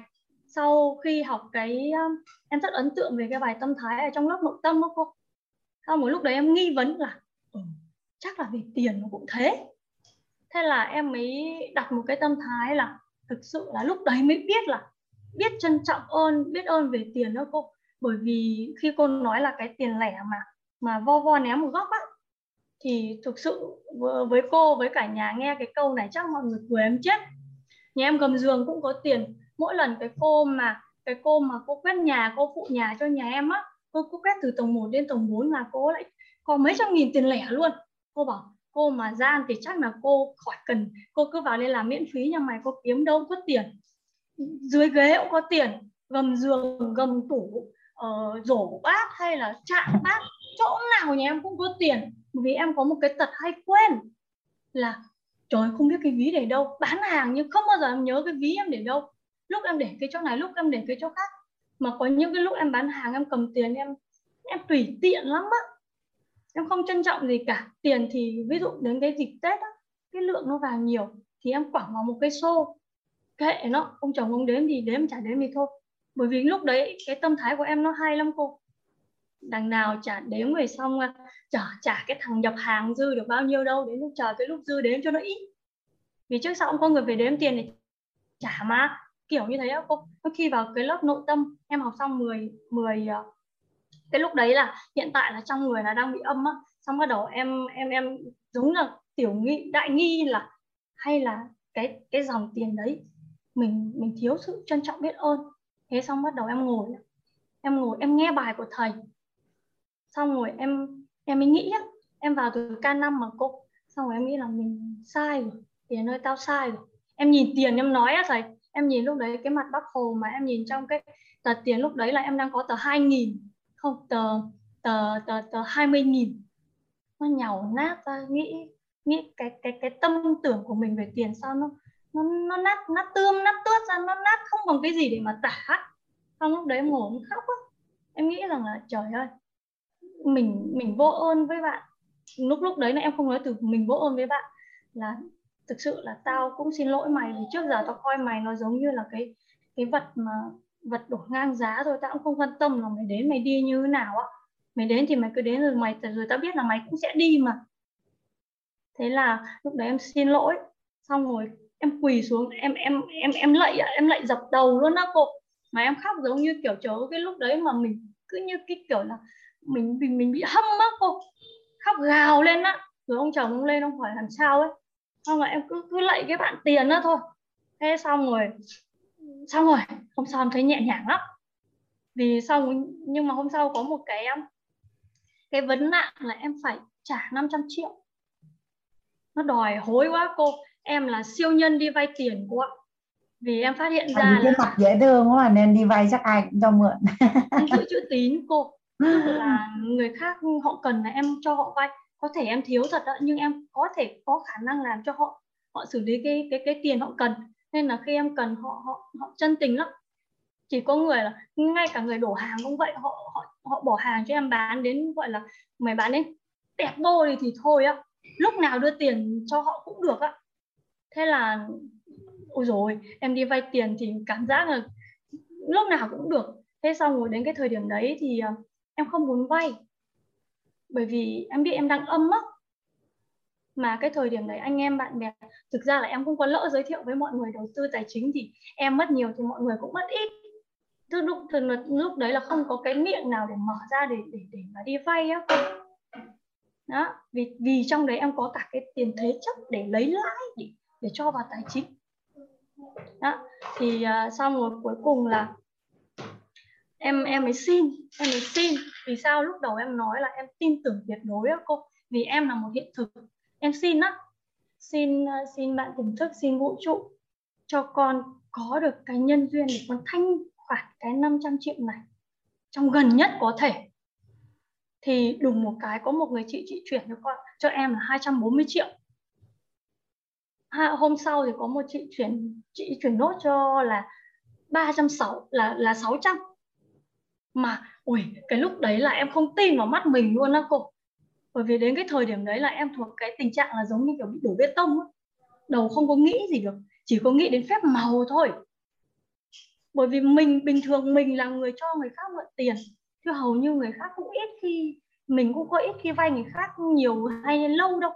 Sau khi học cái um, em rất ấn tượng về cái bài tâm thái ở trong lớp nội tâm đó cô. Sau một lúc đấy em nghi vấn là ừ, chắc là vì tiền nó cũng thế. Thế là em mới đặt một cái tâm thái là thực sự là lúc đấy mới biết là biết trân trọng ơn, biết ơn về tiền đó cô. Bởi vì khi cô nói là cái tiền lẻ mà mà vo vo ném một góc á, thì thực sự với cô, với cả nhà nghe cái câu này chắc mọi người cười em chết. Nhà em gầm giường cũng có tiền. Mỗi lần cái cô mà cái cô mà cô quét nhà, cô phụ nhà cho nhà em á, cô cứ quét từ tầng một đến tầng bốn là cô lại có mấy trăm nghìn tiền lẻ luôn. Cô bảo cô mà gian thì chắc là cô khỏi cần, cô cứ vào đây làm miễn phí, nhà mày cô kiếm đâu có tiền. dưới ghế cũng có tiền, gầm giường, gầm tủ, uh, rổ bát hay là chạm bát, chỗ nào nhà em cũng có tiền. Vì em có một cái tật hay quên là trời ơi, không biết cái ví để đâu, bán hàng nhưng không bao giờ em nhớ cái ví em để đâu. Lúc em để cái chỗ này, lúc em để cái chỗ khác. Mà có những cái lúc em bán hàng em cầm tiền em em tùy tiện lắm á. Em không trân trọng gì cả. Tiền thì ví dụ đến cái dịp Tết á, cái lượng nó vào nhiều thì em quẳng vào một cái xô, kệ nó, ông chồng ông đếm thì đếm, chả đếm thì thôi. Bởi vì lúc đấy cái tâm thái của em nó hay lắm cô. Đằng nào chả đếm về xong chả, chả cái thằng nhập hàng dư được bao nhiêu đâu, đến lúc chờ cái lúc dư đếm cho nó ít. Vì trước sau cũng có người về đếm tiền thì chả mà. Kiểu như thế á cô. Khi vào cái lớp nội tâm em học xong mười mười cái lúc đấy là hiện tại là trong người là đang bị âm á, xong bắt đầu em em em giống là tiểu nghi đại nghi là hay là cái cái dòng tiền đấy mình mình thiếu sự trân trọng biết ơn. Thế xong bắt đầu em ngồi em ngồi em nghe bài của thầy, xong rồi em em mới nghĩ á, em vào từ ca năm mà cô, xong rồi em nghĩ là mình sai rồi, tiền ơi tao sai rồi. Em nhìn tiền em nói á thầy, em nhìn lúc đấy cái mặt Bác Hồ mà em nhìn trong cái tờ tiền lúc đấy là em đang có tờ hai nghìn không tờ tờ tờ tờ hai mươi nghìn, nó nhàu nát ra. Nghĩ nghĩ cái cái cái tâm tưởng của mình về tiền sao nó nó nó nát nát tương nát tuốt ra, nó nát không còn cái gì để mà tả. Xong lúc đấy em ngồi em khóc á, em nghĩ rằng là trời ơi mình mình vô ơn với bạn. Lúc lúc đấy là em không nói từ mình vô ơn với bạn, là thực sự là tao cũng xin lỗi mày vì trước giờ tao coi mày nó giống như là cái cái vật mà vật đổ ngang giá rồi, tao cũng không quan tâm là mày đến mày đi như thế nào á, mày đến thì mày cứ đến rồi mày rồi tao biết là mày cũng sẽ đi mà. Thế là lúc đấy em xin lỗi, xong rồi em quỳ xuống em em em em lạy em lạy dập đầu luôn á cô, mà em khóc giống như kiểu chớ cái lúc đấy mà mình cứ như cái kiểu là mình mình mình bị hâm á cô, khóc gào lên á. Rồi ông chồng ông lên ông hỏi làm sao ấy, xong rồi em cứ cứ lạy cái bạn tiền đó thôi. Thế xong rồi xong rồi hôm sau em thấy nhẹ nhàng lắm. Vì xong nhưng mà hôm sau có một cái em cái vấn nạn là em phải trả năm trăm triệu, nó đòi hối quá cô. Em là siêu nhân đi vay tiền cô ạ, vì em phát hiện ra à, là mặt dễ thương quá nên đi vay chắc ai cũng cho mượn. Em giữ chữ tín cô, là người khác họ cần là em cho họ vay, có thể em thiếu thật đó, nhưng em có thể có khả năng làm cho họ họ xử lý cái cái cái tiền họ cần. Nên là khi em cần họ họ họ chân tình lắm. Chỉ có người là ngay cả người đổ hàng cũng vậy, họ họ họ bỏ hàng cho em bán đến gọi là mày bán đến tẹt vô thì thì thôi á, lúc nào đưa tiền cho họ cũng được á. Thế là ôi rồi em đi vay tiền thì cảm giác là lúc nào cũng được. Thế xong rồi đến cái thời điểm đấy thì em không muốn vay, bởi vì em biết em đang âm á. Mà cái thời điểm đấy anh em bạn bè, thực ra là em cũng có lỡ giới thiệu với mọi người đầu tư tài chính thì em mất nhiều thì mọi người cũng mất ít. Từ lúc, từ lúc đấy là không có cái miệng nào để mở ra để, để, để mà đi vay á. Đó, vì, vì trong đấy em có cả cái tiền thế chấp để lấy lãi để, để cho vào tài chính. Đó, thì uh, xong rồi cuối cùng là em em mới xin, em mới xin. Vì sao lúc đầu em nói là em tin tưởng tuyệt đối á cô, vì em là một hiện thực. Em xin á, xin xin bạn tỉnh thức, xin vũ trụ cho con có được cái nhân duyên để con thanh khoản cái năm trăm triệu này trong gần nhất có thể. Thì đùng một cái có một người chị chị chuyển cho con cho em là hai trăm bốn mươi triệu. À, hôm sau thì có một chị chuyển chị chuyển nốt cho là ba trăm sáu mươi là là sáu trăm. Mà ui, cái lúc đấy là em không tin vào mắt mình luôn á cô. Bởi vì đến cái thời điểm đấy là em thuộc cái tình trạng là giống như kiểu bị đổ bê tông ấy. Đầu không có nghĩ gì được, chỉ có nghĩ đến phép màu thôi. Bởi vì mình bình thường mình là người cho người khác mượn tiền, chứ hầu như người khác cũng ít khi, mình cũng có ít khi vay người khác nhiều hay lâu đâu.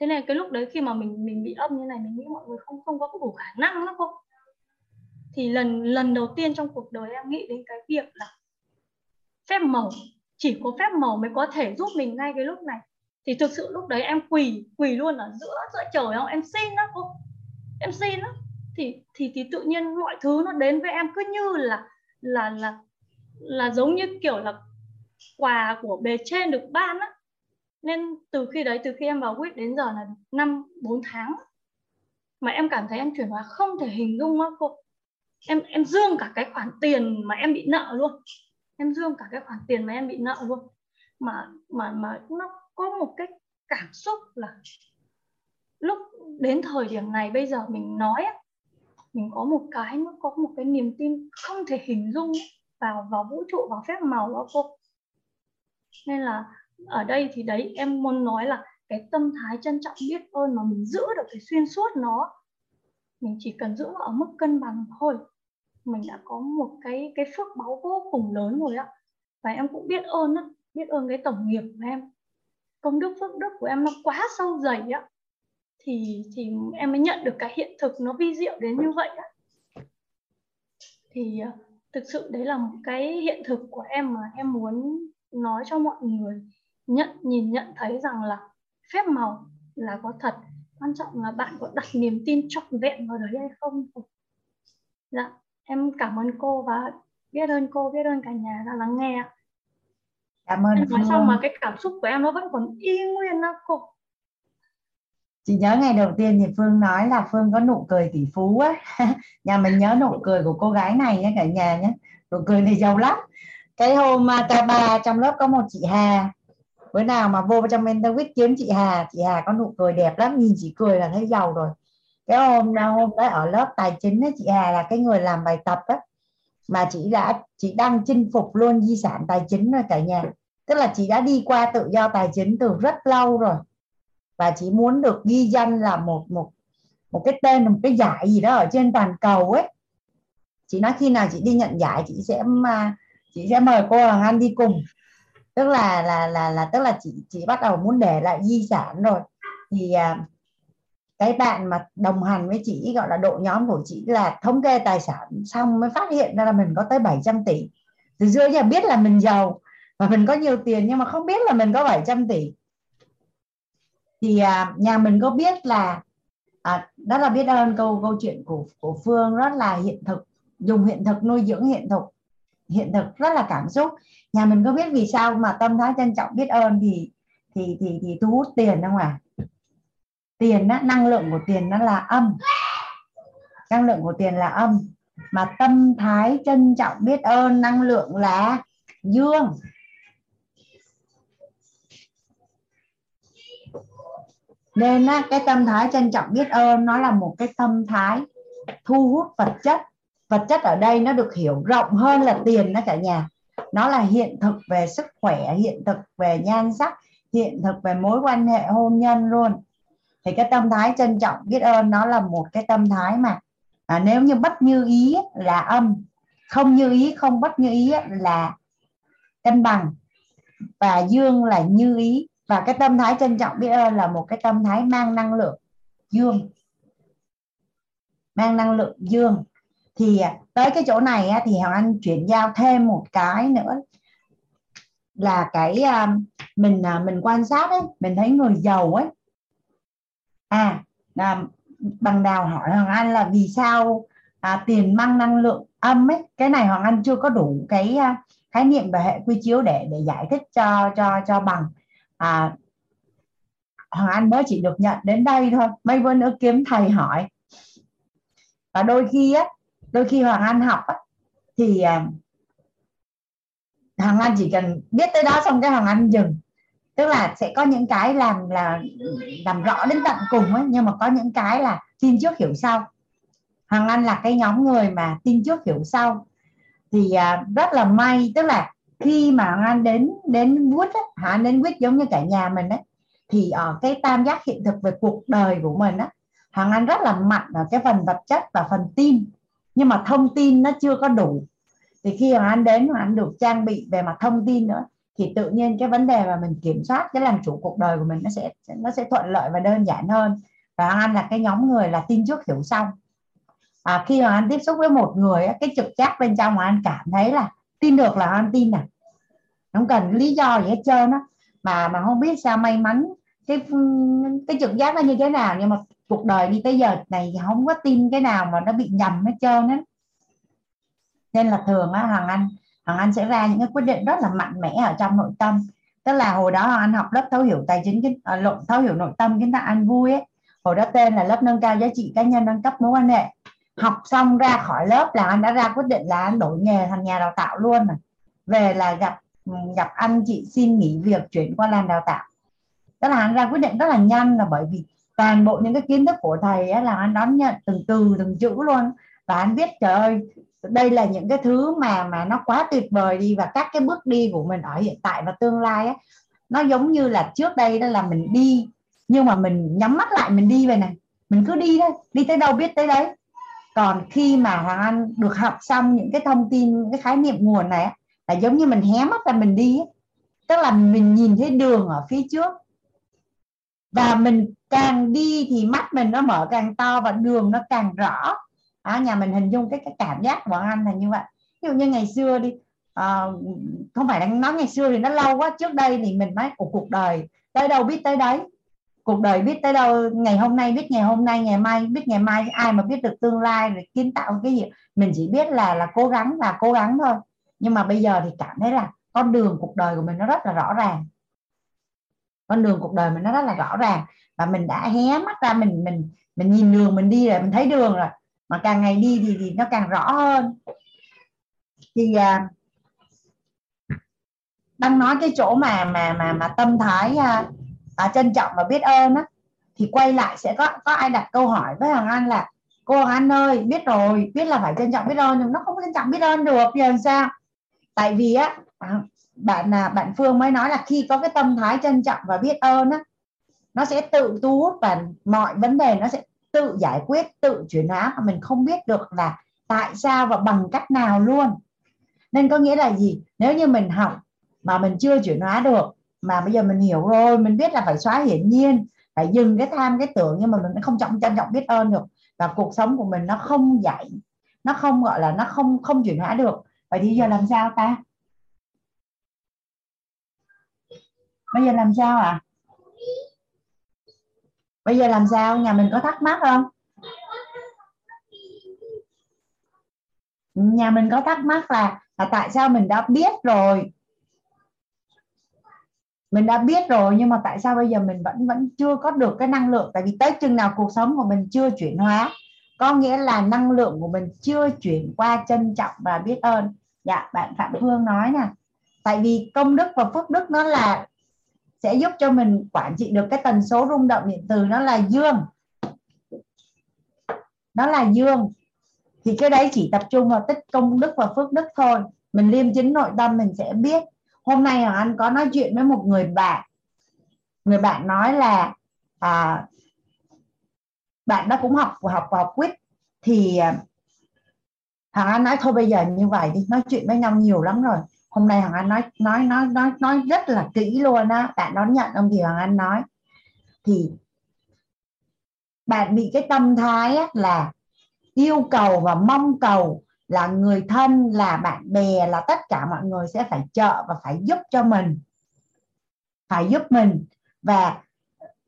Thế này cái lúc đấy khi mà mình mình bị âm như này, mình nghĩ mọi người không không có đủ khả năng lắm không. Thì lần lần đầu tiên trong cuộc đời em nghĩ đến cái việc là phép màu, chỉ có phép màu mới có thể giúp mình ngay cái lúc này. Thì thực sự lúc đấy em quỳ quỳ luôn ở giữa giữa trời không, em xin đó cô, em xin đó. Thì thì thì tự nhiên mọi thứ nó đến với em cứ như là là là là giống như kiểu là quà của bề trên được ban á. Nên từ khi đấy, từ khi em vào quýt đến giờ là năm bốn tháng mà em cảm thấy em chuyển hóa không thể hình dung á cô. em em dương cả cái khoản tiền mà em bị nợ luôn, em dương cả cái khoản tiền mà em bị nợ luôn, mà mà mà nó có một cái cảm xúc là lúc đến thời điểm này bây giờ mình nói mình có một cái nó có một cái niềm tin không thể hình dung vào vào vũ trụ, vào phép màu đó cô. Nên là ở đây thì đấy, em muốn nói là cái tâm thái trân trọng biết ơn mà mình giữ được cái xuyên suốt nó, mình chỉ cần giữ ở mức cân bằng thôi, mình đã có một cái cái phước báu vô cùng lớn rồi ạ. Và em cũng biết ơn á, biết ơn cái tổng nghiệp của em, công đức phước đức của em nó quá sâu dày á, thì thì em mới nhận được cái hiện thực nó vi diệu đến như vậy á. Thì thực sự đấy là một cái hiện thực của em mà em muốn nói cho mọi người nhận nhìn nhận thấy rằng là phép màu là có thật, quan trọng là bạn có đặt niềm tin trọn vẹn vào đấy hay không. Dạ, em cảm ơn cô và biết ơn cô, biết ơn cả nhà đã lắng nghe. Cảm ơn. Em nói xong mà cái cảm xúc của em nó vẫn còn y nguyên đó cô. Chị nhớ ngày đầu tiên thì Phương nói là Phương có nụ cười tỷ phú á. Nhà mình nhớ nụ cười của cô gái này nhé cả nhà nhé. Nụ cười này giàu lắm. Cái hôm ta ba trong lớp có một chị Hà, bữa nào mà vô trong MentorWIT kiếm chị Hà, chị Hà có nụ cười đẹp lắm, nhìn chị cười là thấy giàu rồi. Cái hôm nào hôm đấy ở lớp tài chính ấy, chị Hà là cái người làm bài tập á, mà chị đã chị đang chinh phục luôn di sản tài chính rồi cả nhà. Tức là chị đã đi qua tự do tài chính từ rất lâu rồi, và chị muốn được ghi danh là một một một cái tên, một cái giải gì đó ở trên toàn cầu ấy. Chị nói khi nào chị đi nhận giải chị sẽ mà chị sẽ mời cô Hoàng Anh đi cùng. Tức là là là là tức là chị chị bắt đầu muốn để lại di sản rồi. Thì à, cái bạn mà đồng hành với chị, gọi là đội nhóm của chị, là thống kê tài sản xong mới phát hiện ra là mình có tới bảy trăm tỷ. Từ xưa giờ biết là mình giàu và mình có nhiều tiền nhưng mà không biết là mình có bảy trăm tỷ. Thì à, nhà mình có biết là à, đó là biết ơn câu câu chuyện của của Phương, rất là hiện thực, dùng hiện thực nuôi dưỡng hiện thực. Hiện thực rất là cảm xúc. Nhà mình có biết vì sao mà tâm thái trân trọng biết ơn thì thì thì thì thu hút tiền không ạ? À? Tiền á, năng lượng của tiền nó là âm. Năng lượng của tiền là âm, mà tâm thái trân trọng biết ơn năng lượng là dương. Nên á, cái tâm thái trân trọng biết ơn nó là một cái tâm thái thu hút vật chất. Vật chất ở đây nó được hiểu rộng hơn là tiền đó cả nhà. Nó là hiện thực về sức khỏe, hiện thực về nhan sắc, hiện thực về mối quan hệ hôn nhân luôn. Thì cái tâm thái trân trọng biết ơn nó là một cái tâm thái mà à, nếu như bất như ý là âm, không như ý, không bất như ý là cân bằng, và dương là như ý. Và cái tâm thái trân trọng biết ơn là một cái tâm thái mang năng lượng dương. Mang năng lượng dương. Thì tới cái chỗ này thì Hoàng Anh chuyển giao thêm một cái nữa là cái mình mình quan sát ấy, mình thấy người giàu ấy à, bằng đào hỏi Hoàng Anh là vì sao à, tiền mang năng lượng âm ấy. Cái này Hoàng Anh chưa có đủ cái khái niệm về hệ quy chiếu để để giải thích cho cho cho bằng à, Hoàng Anh mới chỉ được nhận đến đây thôi, mấy bữa nữa kiếm thầy hỏi. Và đôi khi á, đôi khi Hoàng Anh học á, thì Hoàng Anh chỉ cần biết tới đó xong cái Hoàng Anh dừng. Tức là sẽ có những cái làm là làm rõ đến tận cùng ấy, nhưng mà có những cái là tin trước hiểu sau. Hoàng Anh là cái nhóm người mà tin trước hiểu sau. Thì rất là may, tức là khi mà Hoàng Anh đến đến vê i tê á, Hoàng Anh đến vê i tê giống như cả nhà mình ấy, thì ở cái tam giác hiện thực về cuộc đời của mình á, Hoàng Anh rất là mạnh ở cái phần vật chất và phần tin. Nhưng mà thông tin nó chưa có đủ. Thì khi Hoàng Anh đến, Hoàng Anh được trang bị về mặt thông tin nữa, thì tự nhiên cái vấn đề mà mình kiểm soát, cái làm chủ cuộc đời của mình nó sẽ nó sẽ thuận lợi và đơn giản hơn. Và Hoàng Anh là cái nhóm người là tin trước hiểu sau. À, khi Hoàng Anh tiếp xúc với một người, cái trực giác bên trong Hoàng Anh cảm thấy là tin được là Hoàng Anh tin này, không cần lý do gì hết trơn á. Mà mà không biết sao may mắn cái cái trực giác nó như thế nào, nhưng mà cuộc đời đi tới giờ này không có tin cái nào mà nó bị nhầm hết trơn á. Nên là thường á, Hoàng Anh Hoàng Anh sẽ ra những cái quyết định rất là mạnh mẽ ở trong nội tâm. Tức là hồi đó Hoàng Anh học lớp thấu hiểu tài chính, cái lộn thấu hiểu nội tâm, cái ta ăn vui ấy, hồi đó tên là lớp nâng cao giá trị cá nhân, nâng cấp mối quan hệ. học xong ra khỏi lớp là anh đã ra quyết định là anh đổi nghề thành nhà đào tạo luôn rồi. Về là gặp gặp anh chị xin nghỉ việc chuyển qua làm đào tạo. Tức là anh ra quyết định rất là nhanh, là bởi vì toàn bộ những cái kiến thức của thầy ấy là anh đón nhận từng từ từng chữ luôn. Và anh biết trời ơi, đây là những cái thứ mà mà nó quá tuyệt vời đi, và các cái bước đi của mình ở hiện tại và tương lai ấy, nó giống như là trước đây đó là mình đi, nhưng mà mình nhắm mắt lại mình đi về này, mình cứ đi thôi, đi tới đâu biết tới đấy. Còn khi mà Hoàng Anh được học xong những cái thông tin, những cái khái niệm nguồn này ấy, là giống như mình hé mắt ra mình đi ấy. Tức là mình nhìn thấy đường ở phía trước, và mình càng đi thì mắt mình nó mở càng to và đường nó càng rõ. À, nhà mình hình dung cái, cái cảm giác của anh là như vậy. Ví dụ như ngày xưa đi, à, không phải nói ngày xưa thì nó lâu quá, trước đây thì mình nói cuộc đời tới đâu biết tới đấy, cuộc đời biết tới đâu, ngày hôm nay biết ngày hôm nay, ngày mai biết ngày mai, ai mà biết được tương lai rồi kiến tạo cái gì. Mình chỉ biết là là cố gắng và cố gắng thôi. Nhưng mà bây giờ thì cảm thấy là con đường cuộc đời của mình nó rất là rõ ràng, con đường cuộc đời mình nó rất là rõ ràng, và mình đã hé mắt ra, mình mình mình nhìn đường mình đi rồi, mình thấy đường rồi. Mà càng ngày đi thì, thì nó càng rõ hơn. Thì à, đang nói cái chỗ mà mà mà mà tâm thái à, à, trân trọng và biết ơn á, thì quay lại sẽ có có ai đặt câu hỏi với Hoàng Anh là cô Hoàng Anh ơi, biết rồi, biết là phải trân trọng biết ơn, nhưng nó không trân trọng biết ơn được thì làm sao? Tại vì á, bạn là bạn Phương mới nói là khi có cái tâm thái trân trọng và biết ơn á, nó sẽ tự thu hút và mọi vấn đề nó sẽ tự giải quyết, tự chuyển hóa, mà mình không biết được là tại sao và bằng cách nào luôn. Nên có nghĩa là gì? Nếu như mình học mà mình chưa chuyển hóa được, mà bây giờ mình hiểu rồi, mình biết là phải xóa hiển nhiên, phải dừng cái tham cái tưởng, nhưng mà mình không trọng trân trọng biết ơn được, và cuộc sống của mình nó không dạy, nó không gọi là nó không không chuyển hóa được. Vậy thì giờ làm sao ta? Bây giờ làm sao ạ? À? Bây giờ làm sao? Nhà mình có thắc mắc không? Nhà mình có thắc mắc là, là tại sao mình đã biết rồi, mình đã biết rồi nhưng mà tại sao bây giờ mình vẫn vẫn chưa có được cái năng lượng? Tại vì tới chừng nào cuộc sống của mình chưa chuyển hóa, có nghĩa là năng lượng của mình chưa chuyển qua trân trọng và biết ơn. Dạ, bạn Phạm Hương nói nè, tại vì công đức và phước đức nó là sẽ giúp cho mình quản trị được cái tần số rung động điện từ, nó là dương, nó là dương, thì cái đấy chỉ tập trung vào tích công đức và phước đức thôi. Mình liêm chính nội tâm mình sẽ biết. Hôm nay Hoàng Anh có nói chuyện với một người bạn, người bạn nói là à, bạn đó cũng học học học quýt, thì Hoàng Anh nói thôi bây giờ như vậy đi, nói chuyện với nhau nhiều lắm rồi. Hôm nay Hoàng Anh nói nói nói nói nói rất là kỹ luôn á, bạn đón nhận ông thì Hoàng Anh nói thì bạn bị cái tâm thái á, là yêu cầu và mong cầu là người thân, là bạn bè, là tất cả mọi người sẽ phải trợ và phải giúp cho mình, phải giúp mình, và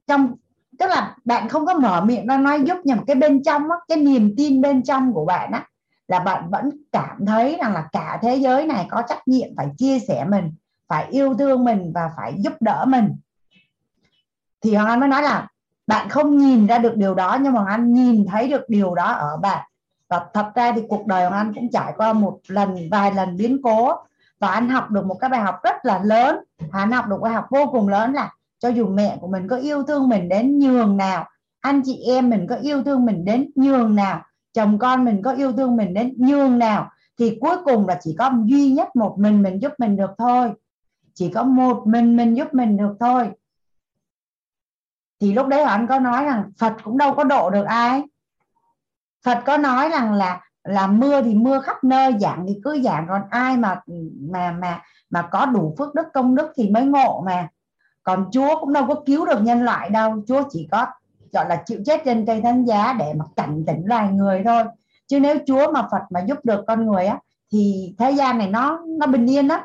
trong tức là bạn không có mở miệng ra nói giúp, nhưng mà cái bên trong á, cái niềm tin bên trong của bạn á, là bạn vẫn cảm thấy rằng là cả thế giới này có trách nhiệm phải chia sẻ mình, phải yêu thương mình và phải giúp đỡ mình. Thì Hoàng Anh mới nói là bạn không nhìn ra được điều đó, nhưng Hoàng Anh nhìn thấy được điều đó ở bạn. Và thật ra thì cuộc đời Hoàng Anh cũng trải qua một lần, vài lần biến cố, và anh học được một cái bài học rất là lớn. Anh học được một bài học vô cùng lớn là cho dù mẹ của mình có yêu thương mình đến nhường nào, anh chị em mình có yêu thương mình đến nhường nào, chồng con mình có yêu thương mình đến nhường nào, thì cuối cùng là chỉ có duy nhất một mình mình giúp mình được thôi. Chỉ có một mình mình giúp mình được thôi. Thì lúc đấy anh có nói rằng Phật cũng đâu có độ được ai. Phật có nói rằng là là mưa thì mưa khắp nơi, giảng thì cứ giảng, còn ai mà mà mà mà có đủ phước đức công đức thì mới ngộ mà. Còn Chúa cũng đâu có cứu được nhân loại đâu, Chúa chỉ có gọi là chịu chết trên cây thánh giá để mà cảnh tỉnh loài người thôi. Chứ nếu Chúa mà Phật mà giúp được con người á, thì thế gian này nó nó bình yên lắm.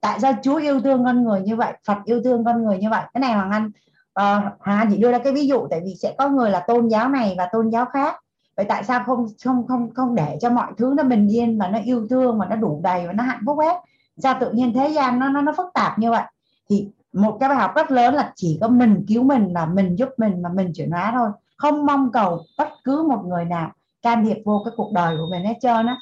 Tại sao Chúa yêu thương con người như vậy, Phật yêu thương con người như vậy? Cái này Hoàng Anh uh, Hoàng Anh chỉ đưa ra cái ví dụ, tại vì sẽ có người là tôn giáo này và tôn giáo khác. Vậy tại sao không không không không để cho mọi thứ nó bình yên và nó yêu thương và nó đủ đầy và nó hạnh phúc hết? Sao tự nhiên thế gian nó nó nó phức tạp như vậy? Thì một cái bài học rất lớn là chỉ có mình cứu mình, và mình giúp mình, mà mình chuyển hóa thôi. Không mong cầu bất cứ một người nào, can thiệp vô cái cuộc đời của mình hết trơn á.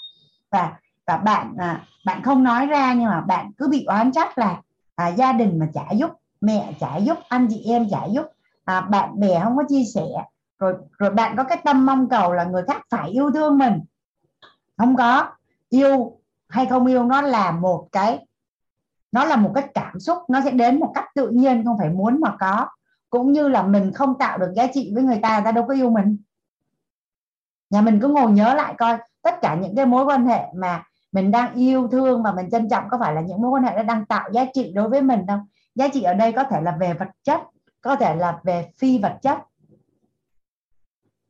Và và bạn à, bạn không nói ra nhưng mà bạn cứ bị oán trách là à, gia đình mà chả giúp, mẹ chả giúp, anh chị em chả giúp, à, bạn bè không có chia sẻ, rồi rồi bạn có cái tâm mong cầu là người khác phải yêu thương mình. Không có, yêu hay không yêu nó là một cái, nó là một cái cảm xúc, nó sẽ đến một cách tự nhiên, không phải muốn mà có. Cũng như là mình không tạo được giá trị với người ta, người ta đâu có yêu mình. Nhà mình cứ ngồi nhớ lại coi tất cả những cái mối quan hệ mà mình đang yêu thương và mình trân trọng có phải là những mối quan hệ đã đang tạo giá trị đối với mình không? Giá trị ở đây có thể là về vật chất, có thể là về phi vật chất.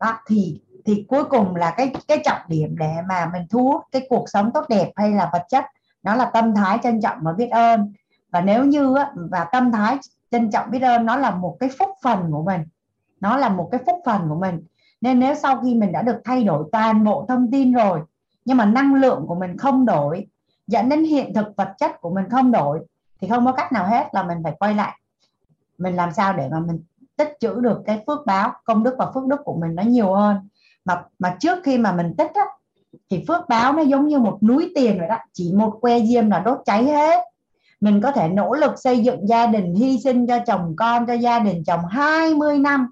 Đó, thì thì cuối cùng là cái cái trọng điểm để mà mình thu hút cái cuộc sống tốt đẹp hay là vật chất, nó là tâm thái trân trọng và biết ơn. Và nếu như và tâm thái trân trọng biết ơn nó là một cái phúc phần của mình, nó là một cái phúc phần của mình. Nên nếu sau khi mình đã được thay đổi toàn bộ thông tin rồi nhưng mà năng lượng của mình không đổi, dẫn đến hiện thực vật chất của mình không đổi, thì không có cách nào hết là mình phải quay lại. Mình làm sao để mà mình tích trữ được cái phước báo, công đức và phước đức của mình nó nhiều hơn. Mà, mà trước khi mà mình tích á, thì phước báo nó giống như một núi tiền vậy đó. Chỉ một que diêm là đốt cháy hết. Mình có thể nỗ lực xây dựng gia đình, hy sinh cho chồng con, cho gia đình chồng hai mươi năm.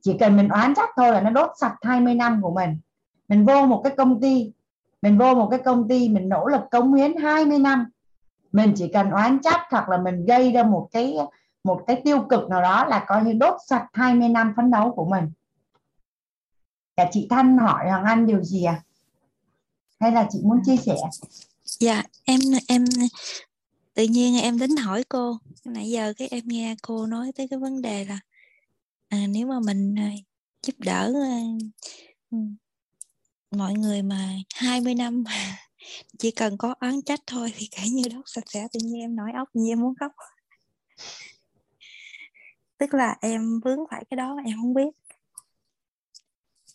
Chỉ cần mình oán trách thôi là nó đốt sạch hai mươi năm của mình. Mình vô một cái công ty, mình vô một cái công ty mình nỗ lực cống hiến hai mươi năm. Mình chỉ cần oán trách hoặc là mình gây ra một cái một cái tiêu cực nào đó là coi như đốt sạch hai mươi năm phấn đấu của mình. Cả chị Thanh hỏi Hoàng Anh điều gì à? Hay là chị muốn chia sẻ? Dạ, em em tự nhiên em đến hỏi cô. Nãy giờ cái em nghe cô nói tới cái vấn đề là à, nếu mà mình giúp đỡ mọi người mà hai mươi năm chỉ cần có oán trách thôi thì kể như đó sạch sẽ. Tự nhiên em nói óc như em muốn khóc. Tức là em vướng phải cái đó mà em không biết.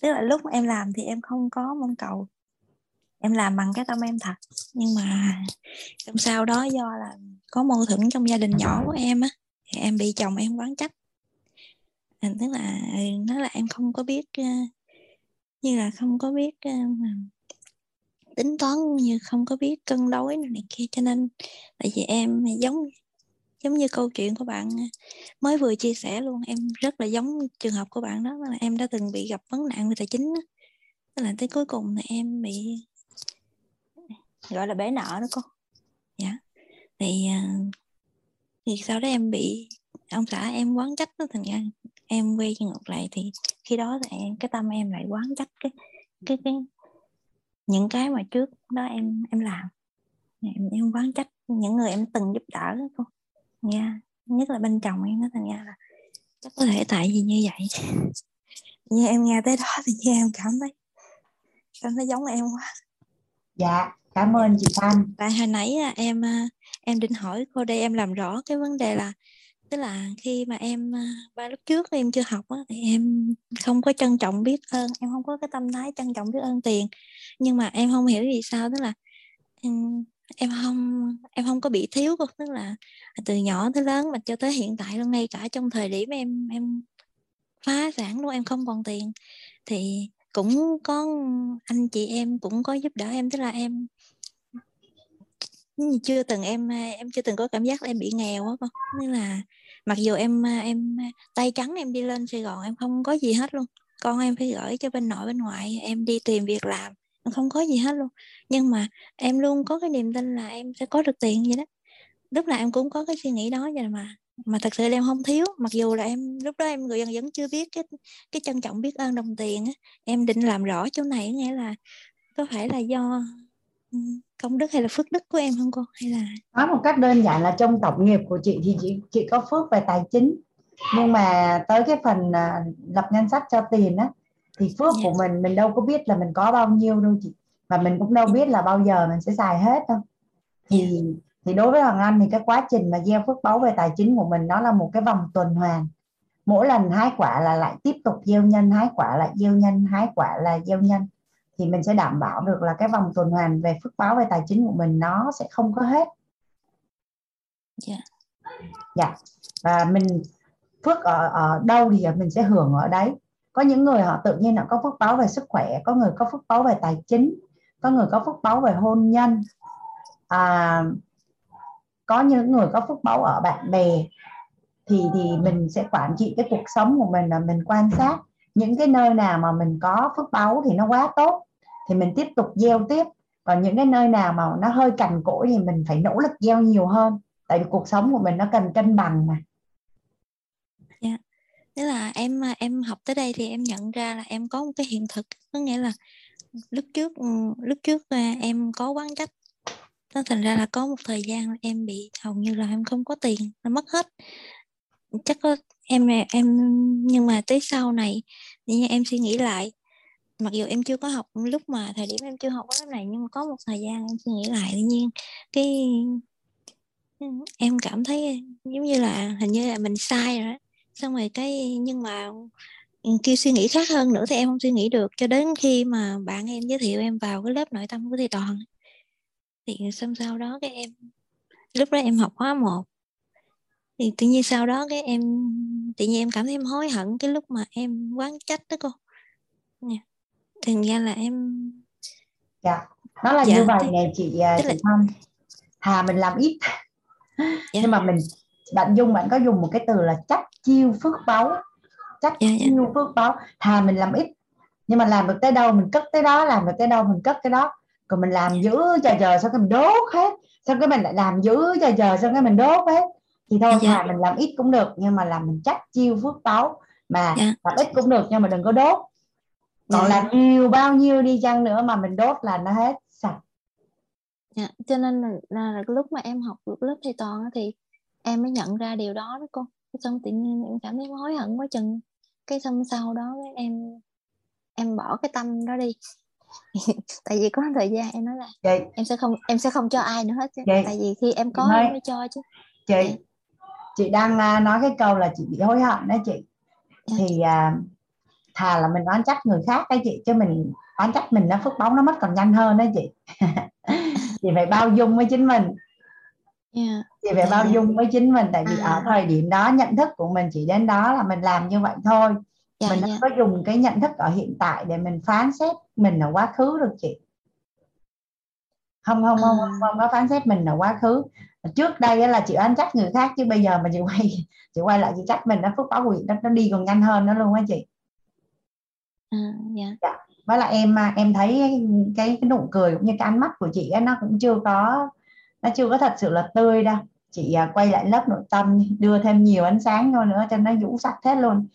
Tức là lúc em làm thì em không có mong cầu, em làm bằng cái tâm em thật. Nhưng mà trong sau đó do là có mâu thuẫn trong gia đình nhỏ của em á, em bị chồng em oán trách. Tức là nó là em không có biết, như là không có biết tính toán, như không có biết cân đối này kia. Cho nên tại vì em giống giống như câu chuyện của bạn mới vừa chia sẻ luôn, em rất là giống trường hợp của bạn đó, là em đã từng bị gặp vấn nạn về tài chính đó. Tức là tới cuối cùng thì em bị gọi là bể nợ đó cô. Dạ. Thì thì sau đó em bị ông xã em oán trách đó, thành ra em quay ngược lại. Thì khi đó thì em, cái tâm em lại oán trách cái cái cái những cái mà trước đó em em làm. Em, em oán trách những người em từng giúp đỡ đó cô. Yeah. Nhất là bên chồng em nó, thành ra là chắc có thể tại vì như vậy. Như em nghe tới đó thì như em cảm thấy cảm thấy giống em quá. Dạ, cảm ơn chị Thanh. Tại hồi nãy em em định hỏi cô đây, em làm rõ cái vấn đề là tức là khi mà em ba lúc trước em chưa học á, thì em không có trân trọng biết ơn, em không có cái tâm thái trân trọng biết ơn tiền. Nhưng mà em không hiểu vì sao, tức là em, em không em không có bị thiếu cô. Tức là từ nhỏ tới lớn mà cho tới hiện tại luôn, ngay cả trong thời điểm em em phá sản luôn, em không còn tiền, thì cũng có anh chị em cũng có giúp đỡ em. Tức là em chưa từng em em chưa từng có cảm giác là em bị nghèo á con. Nên là mặc dù em em tay trắng em đi lên Sài Gòn, em không có gì hết luôn, con em phải gửi cho bên nội bên ngoại, em đi tìm việc làm, em không có gì hết luôn. Nhưng mà em luôn có cái niềm tin là em sẽ có được tiền vậy đó. Lúc nào em cũng có cái suy nghĩ đó vậy mà mà thật sự là em không thiếu. Mặc dù là em lúc đó em người dân vẫn chưa biết cái cái trân trọng biết ơn đồng tiền á. Em định làm rõ chỗ này, nghĩa là có phải là do công đức hay là phước đức của em không cô? Hay là nói một cách đơn giản là trong tổng nghiệp của chị thì chị, chị có phước về tài chính, nhưng mà tới cái phần lập ngân sách cho tiền á thì phước yeah. của mình mình đâu có biết là mình có bao nhiêu đâu chị, và mình cũng đâu biết là bao giờ mình sẽ xài hết đâu. Thì yeah. thì đối với Hoàng Anh thì cái quá trình mà gieo phước báu về tài chính của mình nó là một cái vòng tuần hoàn. Mỗi lần hái quả là lại tiếp tục gieo nhân, hái quả lại gieo nhân, hái quả là gieo nhân, thì mình sẽ đảm bảo được là cái vòng tuần hoàn về phước báo về tài chính của mình nó sẽ không có hết. Dạ. Yeah. Dạ. Yeah. Và mình phước ở, ở đâu thì mình sẽ hưởng ở đấy. Có những người họ tự nhiên họ có phước báo về sức khỏe, có người có phước báo về tài chính, có người có phước báo về hôn nhân, à, có những người có phước báo ở bạn bè. Thì, thì mình sẽ quản trị cái cuộc sống của mình là mình quan sát những cái nơi nào mà mình có phước báo thì nó quá tốt thì mình tiếp tục gieo tiếp. Còn những cái nơi nào mà nó hơi cằn cỗi thì mình phải nỗ lực gieo nhiều hơn. Tại vì cuộc sống của mình nó cần cân bằng mà. Dạ, yeah. Tức là em em học tới đây thì em nhận ra là em có một cái hiện thực. Có nghĩa là lúc trước lúc trước em có quán trách. Nó thành ra là có một thời gian em bị hầu như là em không có tiền, nó mất hết. Chắc có em em nhưng mà tới sau này em suy nghĩ lại. Mặc dù em chưa có học lúc mà thời điểm em chưa học cái này, nhưng mà có một thời gian em suy nghĩ lại tự nhiên cái em cảm thấy giống như là hình như là mình sai rồi đó. Xong rồi cái nhưng mà kêu suy nghĩ khác hơn nữa thì em không suy nghĩ được, cho đến khi mà bạn em giới thiệu em vào cái lớp nội tâm của thầy Toàn. Thì xong sau đó cái em lúc đó em học khóa một thì tự nhiên sau đó cái em tự nhiên em cảm thấy em hối hận cái lúc mà em quán trách đó cô. Thành ra là em dạ nó là dạ, như vậy tức... nè chị chị là... Thanh Hà mình làm ít dạ. Nhưng mà mình bạn Dung bạn có dùng một cái từ là trách chiêu phước báu, trách dạ, chiêu dạ. phước báu. Hà mình làm ít nhưng mà làm được tới đâu mình cất tới đó, làm được tới đâu mình cất tới đó. Còn mình làm dữ chờ chờ xong cái mình đốt hết, xong cái mình lại làm dữ chờ chờ xong cái mình đốt hết. Thì thôi dạ. Hà mình làm ít cũng được nhưng mà làm mình trách chiêu phước báu mà dạ. Làm ít cũng được nhưng mà đừng có đốt. Còn yeah. làm nhiều bao nhiêu đi chăng nữa mà mình đốt là nó hết sạch. Yeah. Cho nên là, là, là lúc mà em học được lớp thầy Toàn thì em mới nhận ra điều đó đó cô. Xong tự nhiên em cảm thấy hối hận quá chừng. Cái xong sau đó em em bỏ cái tâm đó đi. Tại vì có thời gian em nói là chị, em sẽ không em sẽ không cho ai nữa hết. Chứ. Chị, tại vì khi em có nói, em mới cho chứ. Chị yeah. chị đang nói cái câu là chị bị hối hận đó chị. Yeah. Thì uh, thà là mình oán trách người khác đấy chị, chứ mình oán trách mình nó phước báu nó mất còn nhanh hơn đó chị. Chị phải bao dung với chính mình. Yeah. Chị phải bao dung với chính mình. Tại vì à. ở thời điểm đó nhận thức của mình chỉ đến đó là mình làm như vậy thôi. Yeah, mình yeah. không có dùng cái nhận thức ở hiện tại để mình phán xét mình ở quá khứ được chị. Không không không, à. không có phán xét mình ở quá khứ. Trước đây là chị oán trách người khác, chứ bây giờ mà chị quay chị quay lại chị trách mình, nó phước báu của nó, nó đi còn nhanh hơn nữa luôn á chị. À, yeah. Dạ. Với lại em em thấy cái cái nụ cười cũng như cái ánh mắt của chị ấy, nó cũng chưa có nó chưa có thật sự là tươi đâu chị. À, quay lại lớp nội tâm đưa thêm nhiều ánh sáng thôi nữa cho nó vũ sạch hết luôn.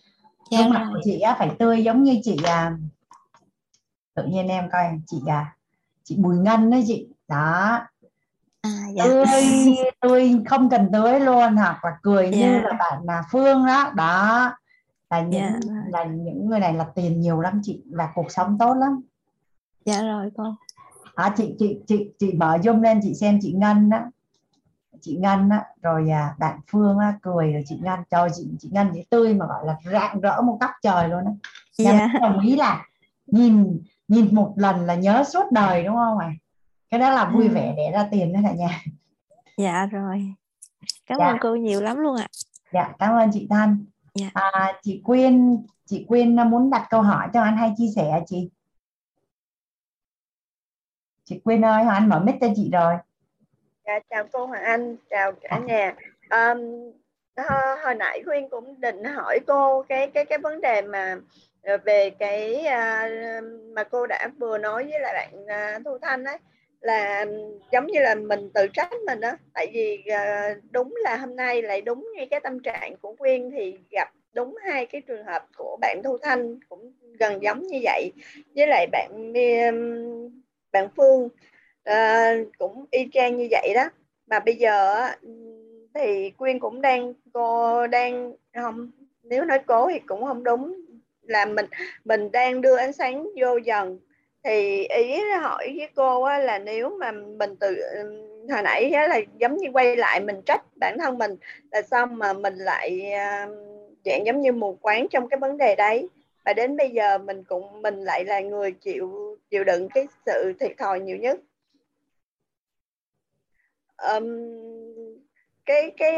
Gương mặt của chị á, phải tươi giống như chị à, tự nhiên em coi chị à, chị Bùi Ngân đấy chị đó. À, dạ. Tươi tươi không cần tưới luôn, hoặc là cười yeah. như là bạn là Phương đó đó. Là những, dạ, là những người này là tiền nhiều lắm chị, và cuộc sống tốt lắm. Dạ rồi con. À, chị chị chị chị mở Zoom lên chị xem chị Ngân á, chị Ngân á, rồi à, bạn Phương á, cười rồi chị Ngân, trời chị chị Ngân chị tươi mà gọi là rạng rỡ một góc trời luôn á. Dạ. Đồng ý là nhìn nhìn một lần là nhớ suốt đời đúng không ạ? À? Cái đó là vui ừ. vẻ để ra tiền đó cả nhà. Dạ rồi. Cảm dạ. ơn cô nhiều lắm luôn ạ. À. Dạ cảm ơn chị Thanh. Yeah. À, chị Quyên chị Quyên muốn đặt câu hỏi cho anh hay chia sẻ chị. Chị Quyên ơi, Hoàng Anh mở mic cho chị rồi. Dạ, chào cô Hoàng Anh, chào cả nhà. À, hồi nãy Quyên cũng định hỏi cô cái cái cái vấn đề mà về cái mà cô đã vừa nói với lại bạn Thu Thanh ấy, là giống như là mình tự trách mình đó. Tại vì đúng là hôm nay lại đúng ngay cái tâm trạng của Quyên thì gặp đúng hai cái trường hợp của bạn Thu Thanh cũng gần giống như vậy, với lại bạn bạn Phương cũng y chang như vậy đó. Mà bây giờ thì Quyên cũng đang cô đang không nếu nói cố thì cũng không đúng, là mình mình đang đưa ánh sáng vô dần. Thì ý hỏi với cô á, là nếu mà mình từ hồi nãy á, là giống như quay lại mình trách bản thân mình là xong, mà mình lại dạng giống như mù quáng trong cái vấn đề đấy, và đến bây giờ mình cũng mình lại là người chịu chịu đựng cái sự thiệt thòi nhiều nhất. Um, cái cái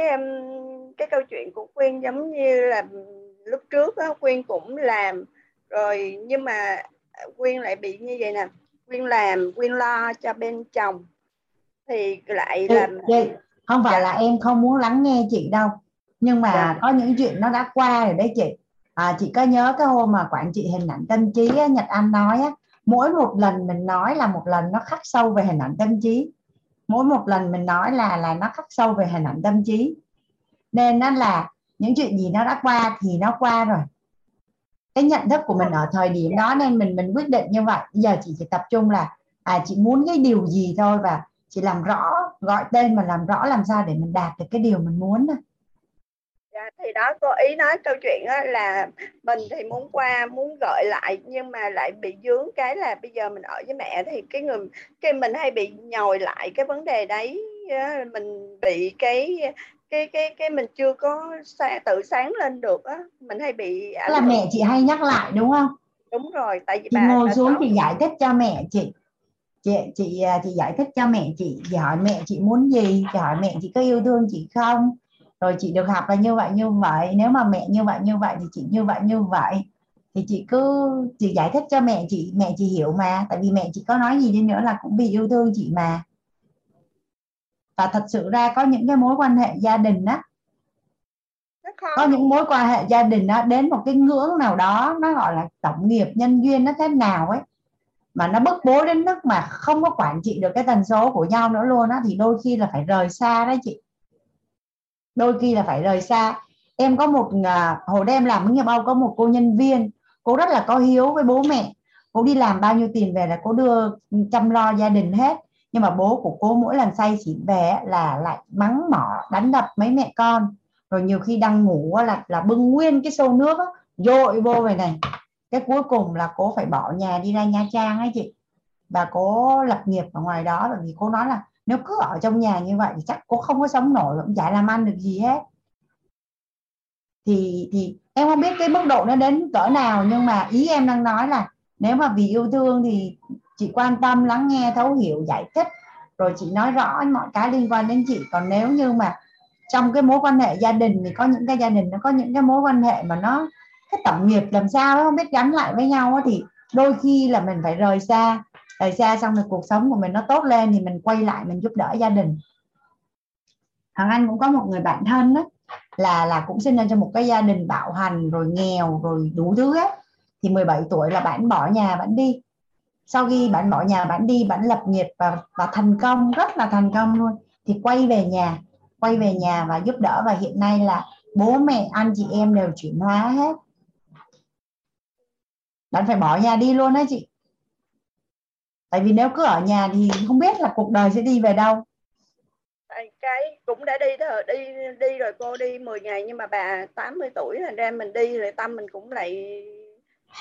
cái câu chuyện của Quyên giống như là lúc trước á, Quyên cũng làm rồi. Nhưng mà Quyên lại bị như vậy nè, Quyên làm, Quyên lo cho bên chồng thì lại làm. Không phải dạ. là em không muốn lắng nghe chị đâu, nhưng mà dạ. có những chuyện nó đã qua rồi đấy chị. À, chị có nhớ cái hôm mà quản trị hình ảnh tâm trí á, Nhật Anh nói á, mỗi một lần mình nói là một lần nó khắc sâu về hình ảnh tâm trí, mỗi một lần mình nói là là nó khắc sâu về hình ảnh tâm trí. Nên nó là những chuyện gì nó đã qua thì nó qua rồi, cái nhận thức của mình ở thời điểm đó, nên mình mình quyết định như vậy. Bây giờ chị chỉ tập trung là à, chị muốn cái điều gì thôi, và chị làm rõ, gọi tên mà làm rõ làm sao để mình đạt được cái điều mình muốn. Dạ, thì đó cô ý nói câu chuyện là mình thì muốn qua, muốn gợi lại, nhưng mà lại bị dướng cái là bây giờ mình ở với mẹ thì cái người cái mình hay bị nhồi lại cái vấn đề đấy. Mình bị cái cái cái cái mình chưa có tự sáng lên được á, mình hay bị ảnh hưởng. Là mẹ chị hay nhắc lại đúng không? Đúng rồi, tại vì chị bà ngồi bà xuống thì giải thích cho mẹ chị. Chị chị chị giải thích cho mẹ chị, chị hỏi mẹ chị muốn gì, chị hỏi mẹ chị có yêu thương chị không? Rồi chị được học là như vậy như vậy, nếu mà mẹ như vậy như vậy thì chị như vậy như vậy. Thì chị cứ chị giải thích cho mẹ chị, mẹ chị hiểu mà, tại vì mẹ chị có nói gì đi nữa là cũng vì yêu thương chị mà. Và thật sự ra có những cái mối quan hệ gia đình á, có những mối quan hệ gia đình á, đến một cái ngưỡng nào đó, nó gọi là tổng nghiệp nhân duyên nó thế nào ấy, mà nó bức bối đến mức mà không có quản trị được cái tần số của nhau nữa luôn á, thì đôi khi là phải rời xa đó chị. Đôi khi là phải rời xa. Em có một, hồi đêm làm nghiệp Âu có một cô nhân viên, cô rất là có hiếu với bố mẹ. Cô đi làm bao nhiêu tiền về là cô đưa chăm lo gia đình hết. Nhưng mà bố của cô mỗi lần say xỉn về là lại mắng mỏ, đánh đập mấy mẹ con. Rồi nhiều khi đang ngủ là, là bưng nguyên cái xô nước đó, dội vô về này. Cái cuối cùng là cô phải bỏ nhà đi ra Nha Trang ấy chị. Và cô lập nghiệp ở ngoài đó, bởi vì cô nói là nếu cứ ở trong nhà như vậy thì chắc cô không có sống nổi, cũng chả làm ăn được gì hết. Thì, thì em không biết cái mức độ nó đến cỡ nào, nhưng mà ý em đang nói là nếu mà vì yêu thương thì chị quan tâm, lắng nghe, thấu hiểu, giải thích, rồi chị nói rõ mọi cái liên quan đến chị. Còn nếu như mà trong cái mối quan hệ gia đình thì có những cái gia đình nó có những cái mối quan hệ mà nó cái tổng nghiệp làm sao không biết gắn lại với nhau, thì đôi khi là mình phải rời xa. Rời xa xong rồi cuộc sống của mình nó tốt lên thì mình quay lại mình giúp đỡ gia đình. Hoàng Anh cũng có một người bạn thân đó, là là cũng sinh ra trong một cái gia đình bạo hành, rồi nghèo, rồi đủ thứ ấy. Thì mười bảy tuổi là bạn bỏ nhà bạn đi. Sau khi bạn bỏ nhà bạn đi, bạn lập nghiệp và, và thành công, rất là thành công luôn. Thì quay về nhà, quay về nhà và giúp đỡ. Và hiện nay là bố mẹ, anh chị em đều chuyển hóa hết. Bạn phải bỏ nhà đi luôn đó chị. Tại vì nếu cứ ở nhà thì không biết là cuộc đời sẽ đi về đâu. Cái cũng đã đi thờ, đi đi rồi cô đi mười ngày, nhưng mà bà tám mươi tuổi, thành ra mình đi rồi tâm mình cũng lại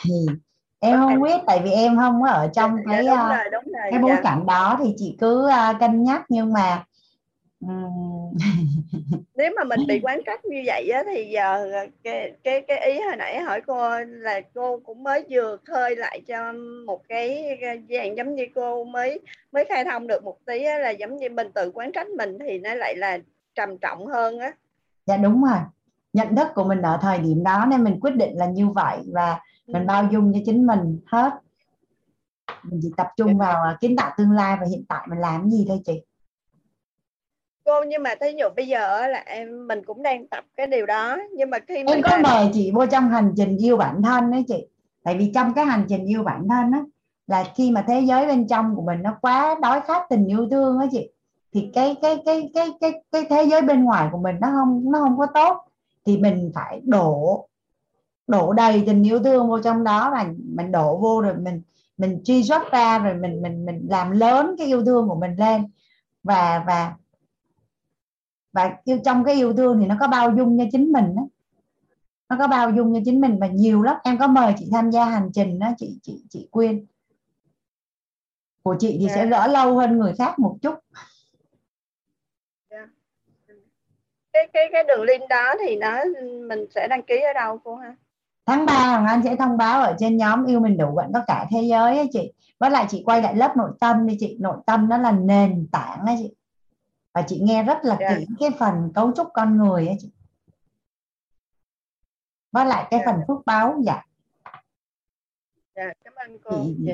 thì em không biết, tại vì em không có ở trong cái dạ, đúng rồi, đúng rồi, cái bối dạ. cảnh đó thì chị cứ cân nhắc. Nhưng mà nếu mà mình bị quán trách như vậy á, thì giờ cái, cái cái ý hồi nãy hỏi cô là cô cũng mới vừa khơi lại cho một cái dạng giống như cô mới mới khai thông được một tí á, là giống như mình tự quán trách mình thì nó lại là trầm trọng hơn á. Dạ đúng rồi, nhận thức của mình ở thời điểm đó nên mình quyết định là như vậy, và mình bao dung cho chính mình hết. Mình chỉ tập trung vào kiến tạo tương lai và hiện tại mình làm gì thôi chị. Cô nhưng mà thấy dụ bây giờ là em mình cũng đang tập cái điều đó, nhưng mà khi em có làm... mời chị vô trong hành trình yêu bản thân đấy chị. Tại vì trong cái hành trình yêu bản thân đó, là khi mà thế giới bên trong của mình nó quá đói khát tình yêu thương đó chị, thì cái cái cái cái cái cái thế giới bên ngoài của mình nó không nó không có tốt, thì mình phải đổ đổ đầy tình yêu thương vô trong đó, và mình đổ vô rồi mình mình truy xuất ra, rồi mình mình mình làm lớn cái yêu thương của mình lên, và và và yêu trong cái yêu thương thì nó có bao dung cho chính mình đó. Nó có bao dung cho chính mình và nhiều lắm. Em có mời chị tham gia hành trình đó chị chị chị Quyên. Của chị thì yeah. sẽ gỡ lâu hơn người khác một chút. Yeah. Cái cái cái đường link đó thì nó mình sẽ đăng ký ở đâu cô ha? Tháng ba Hoàng Anh sẽ thông báo ở trên nhóm Yêu Mình Đủ Bạn Có Cả Thế Giới ấy, chị. Với lại chị quay lại lớp nội tâm đi chị, nội tâm nó là nền tảng ấy chị. Và chị nghe rất là yeah. kỹ cái phần cấu trúc con người ấy chị. Với lại cái yeah. phần phước báo dạ. Dạ, cảm ơn cô. Chị,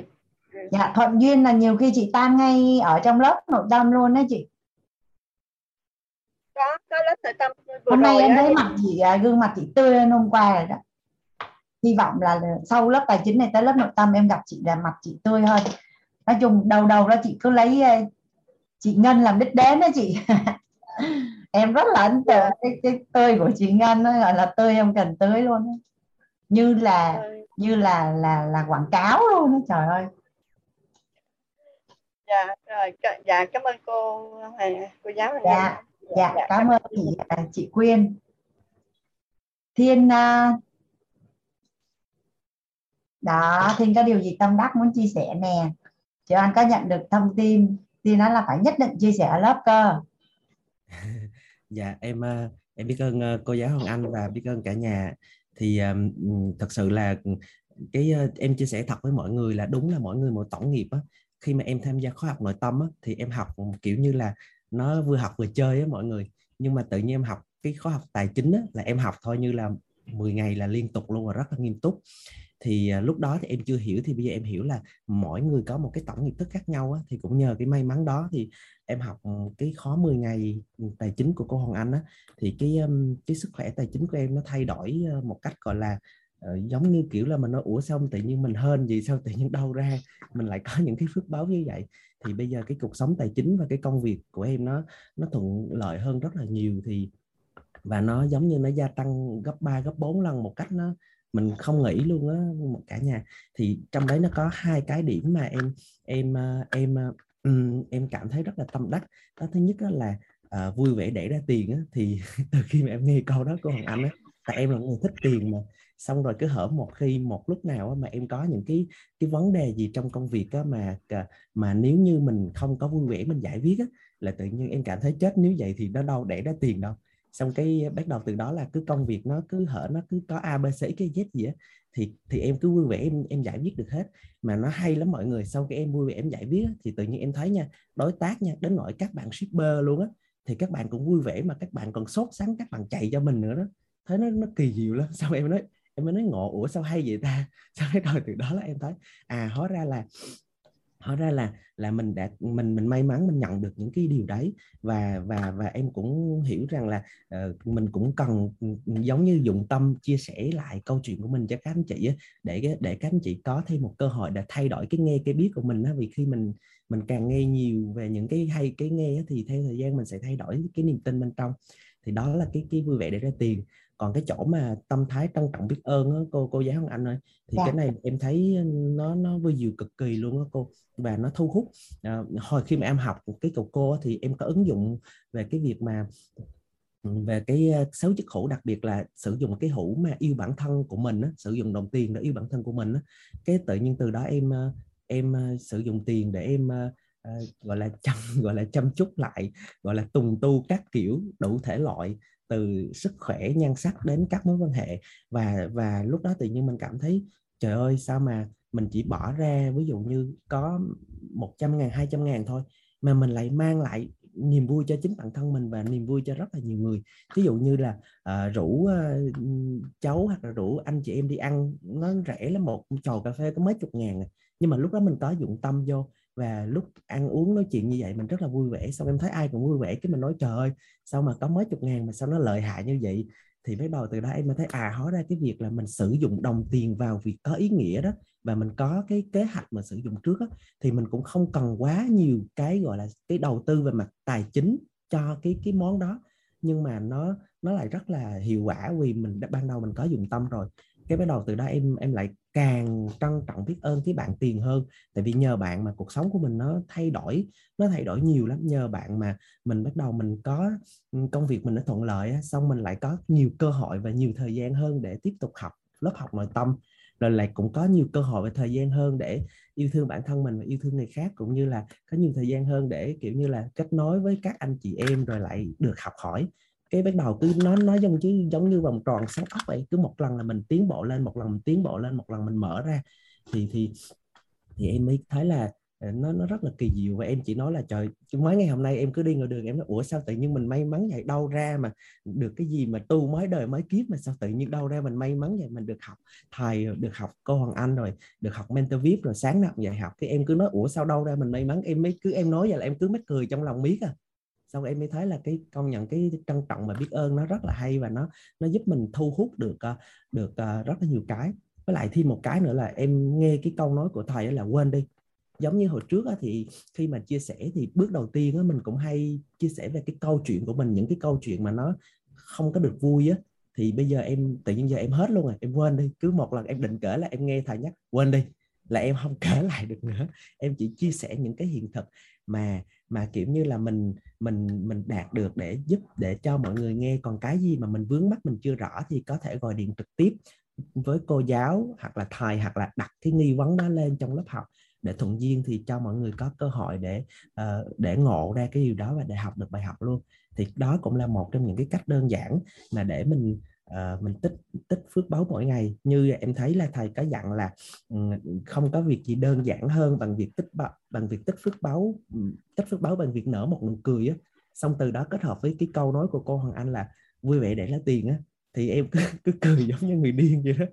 dạ, thuận duyên là nhiều khi chị tan ngay ở trong lớp nội tâm luôn đó chị. Có, có lớp nội tâm. Hôm nay em thấy mặt chị, gương mặt chị tươi hơn hôm qua rồi đó. Hy vọng là sau lớp tài chính này tới lớp nội tâm em gặp chị là mặt chị tươi hơn. Nói chung đầu đầu đó chị cứ lấy chị Ngân làm đích đến đó chị. Em rất là ấn tượng cái, cái tươi của chị Ngân, nó gọi là tươi em cần tưới luôn, như là như là là là quảng cáo luôn đó, trời ơi. Dạ rồi, dạ cảm ơn cô cô giáo. Dạ, dạ, dạ, dạ cảm, cảm ơn chị chị Quyên. Thiên đó, Thiên có điều gì tâm đắc muốn chia sẻ nè. Chị Anh có nhận được thông tin thì nó là phải nhất định chia sẻ ở lớp cơ. Dạ em em biết ơn cô giáo Hoàng Anh và biết ơn cả nhà. Thì um, thật sự là cái uh, em chia sẻ thật với mọi người là đúng là mọi người một tổng nghiệp á. Khi mà em tham gia khóa học nội tâm á, thì em học kiểu như là nó vừa học vừa chơi á mọi người. Nhưng mà tự nhiên em học cái khóa học tài chính á, là em học thôi như là mười ngày là liên tục luôn và rất là nghiêm túc. Thì uh, lúc đó thì em chưa hiểu, thì bây giờ em hiểu là mỗi người có một cái tổng nghiệp thức khác nhau á. Thì cũng nhờ cái may mắn đó thì em học cái khóa mười ngày tài chính của cô Hoàng Anh á, thì cái cái sức khỏe tài chính của em nó thay đổi một cách gọi là uh, giống như kiểu là mình nó ủa xong tự nhiên mình hên gì, sao tự nhiên đâu ra mình lại có những cái phước báo như vậy. Thì bây giờ cái cuộc sống tài chính và cái công việc của em nó nó thuận lợi hơn rất là nhiều, thì và nó giống như nó gia tăng gấp ba gấp bốn lần một cách nó mình không nghĩ luôn á cả nhà. Thì trong đấy nó có hai cái điểm mà em em em Um, em cảm thấy rất là tâm đắc. Đó, thứ nhất đó là uh, vui vẻ để ra tiền á. Thì từ khi mà em nghe câu đó của Hoàng Anh á, tại em là người thích tiền mà, xong rồi cứ hở một khi một lúc nào á, mà em có những cái cái vấn đề gì trong công việc á, mà mà nếu như mình không có vui vẻ mình giải quyết á, là tự nhiên em cảm thấy chết, nếu vậy thì nó đâu để ra tiền đâu. Xong cái bắt đầu từ đó là cứ công việc nó cứ hở, nó cứ có A, B, C, cái Z gì á, thì thì em cứ vui vẻ em em giải quyết được hết. Mà nó hay lắm mọi người, sau khi em vui vẻ em giải quyết á, thì tự nhiên em thấy nha, đối tác nha, đến nỗi các bạn shipper luôn á, thì các bạn cũng vui vẻ mà các bạn còn sốt sắng, các bạn chạy cho mình nữa đó. Thế nó nó kỳ diệu lắm. Sau em nói em mới nói ngộ, ủa sao hay vậy ta. Sau rồi từ đó là em thấy à, hóa ra là hóa ra là là mình đã mình mình may mắn mình nhận được những cái điều đấy. Và và và em cũng hiểu rằng là uh, mình cũng cần giống như dụng tâm chia sẻ lại câu chuyện của mình cho các anh chị ấy, để để các anh chị có thêm một cơ hội để thay đổi cái nghe cái biết của mình ấy. Vì khi mình mình càng nghe nhiều về những cái hay cái nghe ấy, thì theo thời gian mình sẽ thay đổi cái niềm tin bên trong. Thì đó là cái cái vui vẻ để ra tiền. Còn cái chỗ mà tâm thái trân trọng biết ơn đó, cô cô giáo Hoàng Anh ơi, thì dạ, cái này em thấy nó nó vừa nhiều cực kỳ luôn đó cô, và nó thu hút. À, hồi khi mà em học cái cậu cô thì em có ứng dụng về cái việc mà về cái sáu chiếc hũ, đặc biệt là sử dụng cái hũ mà yêu bản thân của mình đó, sử dụng đồng tiền để yêu bản thân của mình đó. Cái tự nhiên từ đó em em sử dụng tiền để em À, gọi là chăm gọi là chăm chút lại, gọi là tùng tu các kiểu đủ thể loại, từ sức khỏe nhan sắc đến các mối quan hệ. Và và lúc đó tự nhiên mình cảm thấy trời ơi, sao mà mình chỉ bỏ ra ví dụ như có một trăm ngàn, hai trăm ngàn thôi mà mình lại mang lại niềm vui cho chính bản thân mình và niềm vui cho rất là nhiều người. Ví dụ như là uh, rủ uh, cháu hoặc là rủ anh chị em đi ăn, nó rẻ lắm, một chầu cà phê có mấy chục ngàn, nhưng mà lúc đó mình có dụng tâm vô. Và lúc ăn uống nói chuyện như vậy mình rất là vui vẻ. Xong em thấy ai cũng vui vẻ, cái mình nói trời ơi, sao mà có mấy chục ngàn mà sao nó lợi hại như vậy. Thì bắt đầu từ đó em mới thấy à, hóa ra cái việc là mình sử dụng đồng tiền vào việc có ý nghĩa đó, và mình có cái kế hoạch mà sử dụng trước đó, thì mình cũng không cần quá nhiều cái gọi là cái đầu tư về mặt tài chính cho cái cái món đó. Nhưng mà nó nó lại rất là hiệu quả vì mình đã, ban đầu mình có dụng tâm rồi. Cái bắt đầu từ đó em em lại càng trân trọng biết ơn cái bạn tiền hơn. Tại vì nhờ bạn mà cuộc sống của mình nó thay đổi, nó thay đổi nhiều lắm. Nhờ bạn mà mình bắt đầu mình có công việc mình nó thuận lợi, xong mình lại có nhiều cơ hội và nhiều thời gian hơn để tiếp tục học lớp học nội tâm. Rồi lại cũng có nhiều cơ hội và thời gian hơn để yêu thương bản thân mình và yêu thương người khác, cũng như là có nhiều thời gian hơn để kiểu như là kết nối với các anh chị em, rồi lại được học hỏi. Cái bắt đầu cứ nó nói giống chứ giống như vòng tròn sáng óc vậy, cứ một lần là mình tiến bộ lên, một lần mình tiến bộ lên, một lần mình mở ra. Thì thì thì em mới thấy là nó nó rất là kỳ diệu. Và em chỉ nói là trời, mới ngày hôm nay em cứ đi ngoài đường em nói ủa sao tự nhiên mình may mắn vậy, đâu ra mà được cái gì mà tu mới đời mới kiếp mà sao tự nhiên đâu ra mình may mắn vậy, mình được học thầy, được học cô Hoàng Anh, rồi được học mentor vê i pê, rồi sáng nào dạy học. Cái em cứ nói ủa sao đâu ra mình may mắn, em mới cứ em nói vậy là em cứ mắc cười trong lòng miết à. Xong em mới thấy là cái công nhận cái trân trọng và biết ơn nó rất là hay, và nó nó giúp mình thu hút được được rất là nhiều cái. Với lại thêm một cái nữa là em nghe cái câu nói của thầy là quên đi. Giống như hồi trước thì khi mà chia sẻ thì bước đầu tiên mình cũng hay chia sẻ về cái câu chuyện của mình, những cái câu chuyện mà nó không có được vui á. Thì bây giờ em tự nhiên giờ em hết luôn rồi, em quên đi. Cứ một lần em định kể là em nghe thầy nhắc quên đi, là em không kể lại được nữa. Em chỉ chia sẻ những cái hiện thực mà mà kiểu như là mình mình mình đạt được để giúp để cho mọi người nghe. Còn cái gì mà mình vướng mắc mình chưa rõ thì có thể gọi điện trực tiếp với cô giáo hoặc là thầy, hoặc là đặt cái nghi vấn đó lên trong lớp học để thuận duyên thì cho mọi người có cơ hội để uh, để ngộ ra cái điều đó và để học được bài học luôn. Thì đó cũng là một trong những cái cách đơn giản mà để mình uh, mình tích tích phước báu mỗi ngày. Như em thấy là thầy có dặn là um, không có việc gì đơn giản hơn bằng việc tích bằng việc tích phước báu tích phước báu bằng việc nở một nụ cười á. Xong từ đó kết hợp với cái câu nói của cô Hoàng Anh là vui vẻ để lấy tiền á, thì em cứ, cứ cười giống như người điên vậy đó.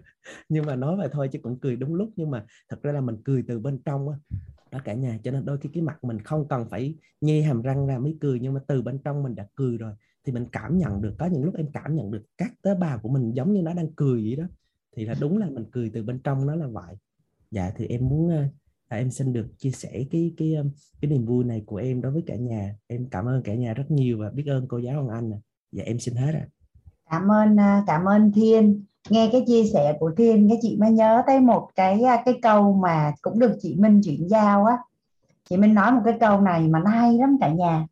Nhưng mà nói vậy thôi chứ cũng cười đúng lúc, nhưng mà thật ra là mình cười từ bên trong đó, đó cả nhà. Cho nên đôi khi cái mặt mình không cần phải nhe hàm răng ra mới cười, nhưng mà từ bên trong mình đã cười rồi thì mình cảm nhận được. Có những lúc em cảm nhận được các tế bào của mình giống như nó đang cười vậy đó, thì là đúng là mình cười từ bên trong, nó là vậy. Dạ thì em muốn à, em xin được chia sẻ cái cái cái niềm vui này của em đối với cả nhà. Em cảm ơn cả nhà rất nhiều và biết ơn cô giáo Hoàng Anh. Dạ em xin hết ạ. À. Cảm ơn, cảm ơn Thiên. Nghe cái chia sẻ của Thiên, cái chị mới nhớ tới một cái cái câu mà cũng được chị Minh chuyển giao á. Chị Minh nói một cái câu này mà nó hay lắm cả nhà.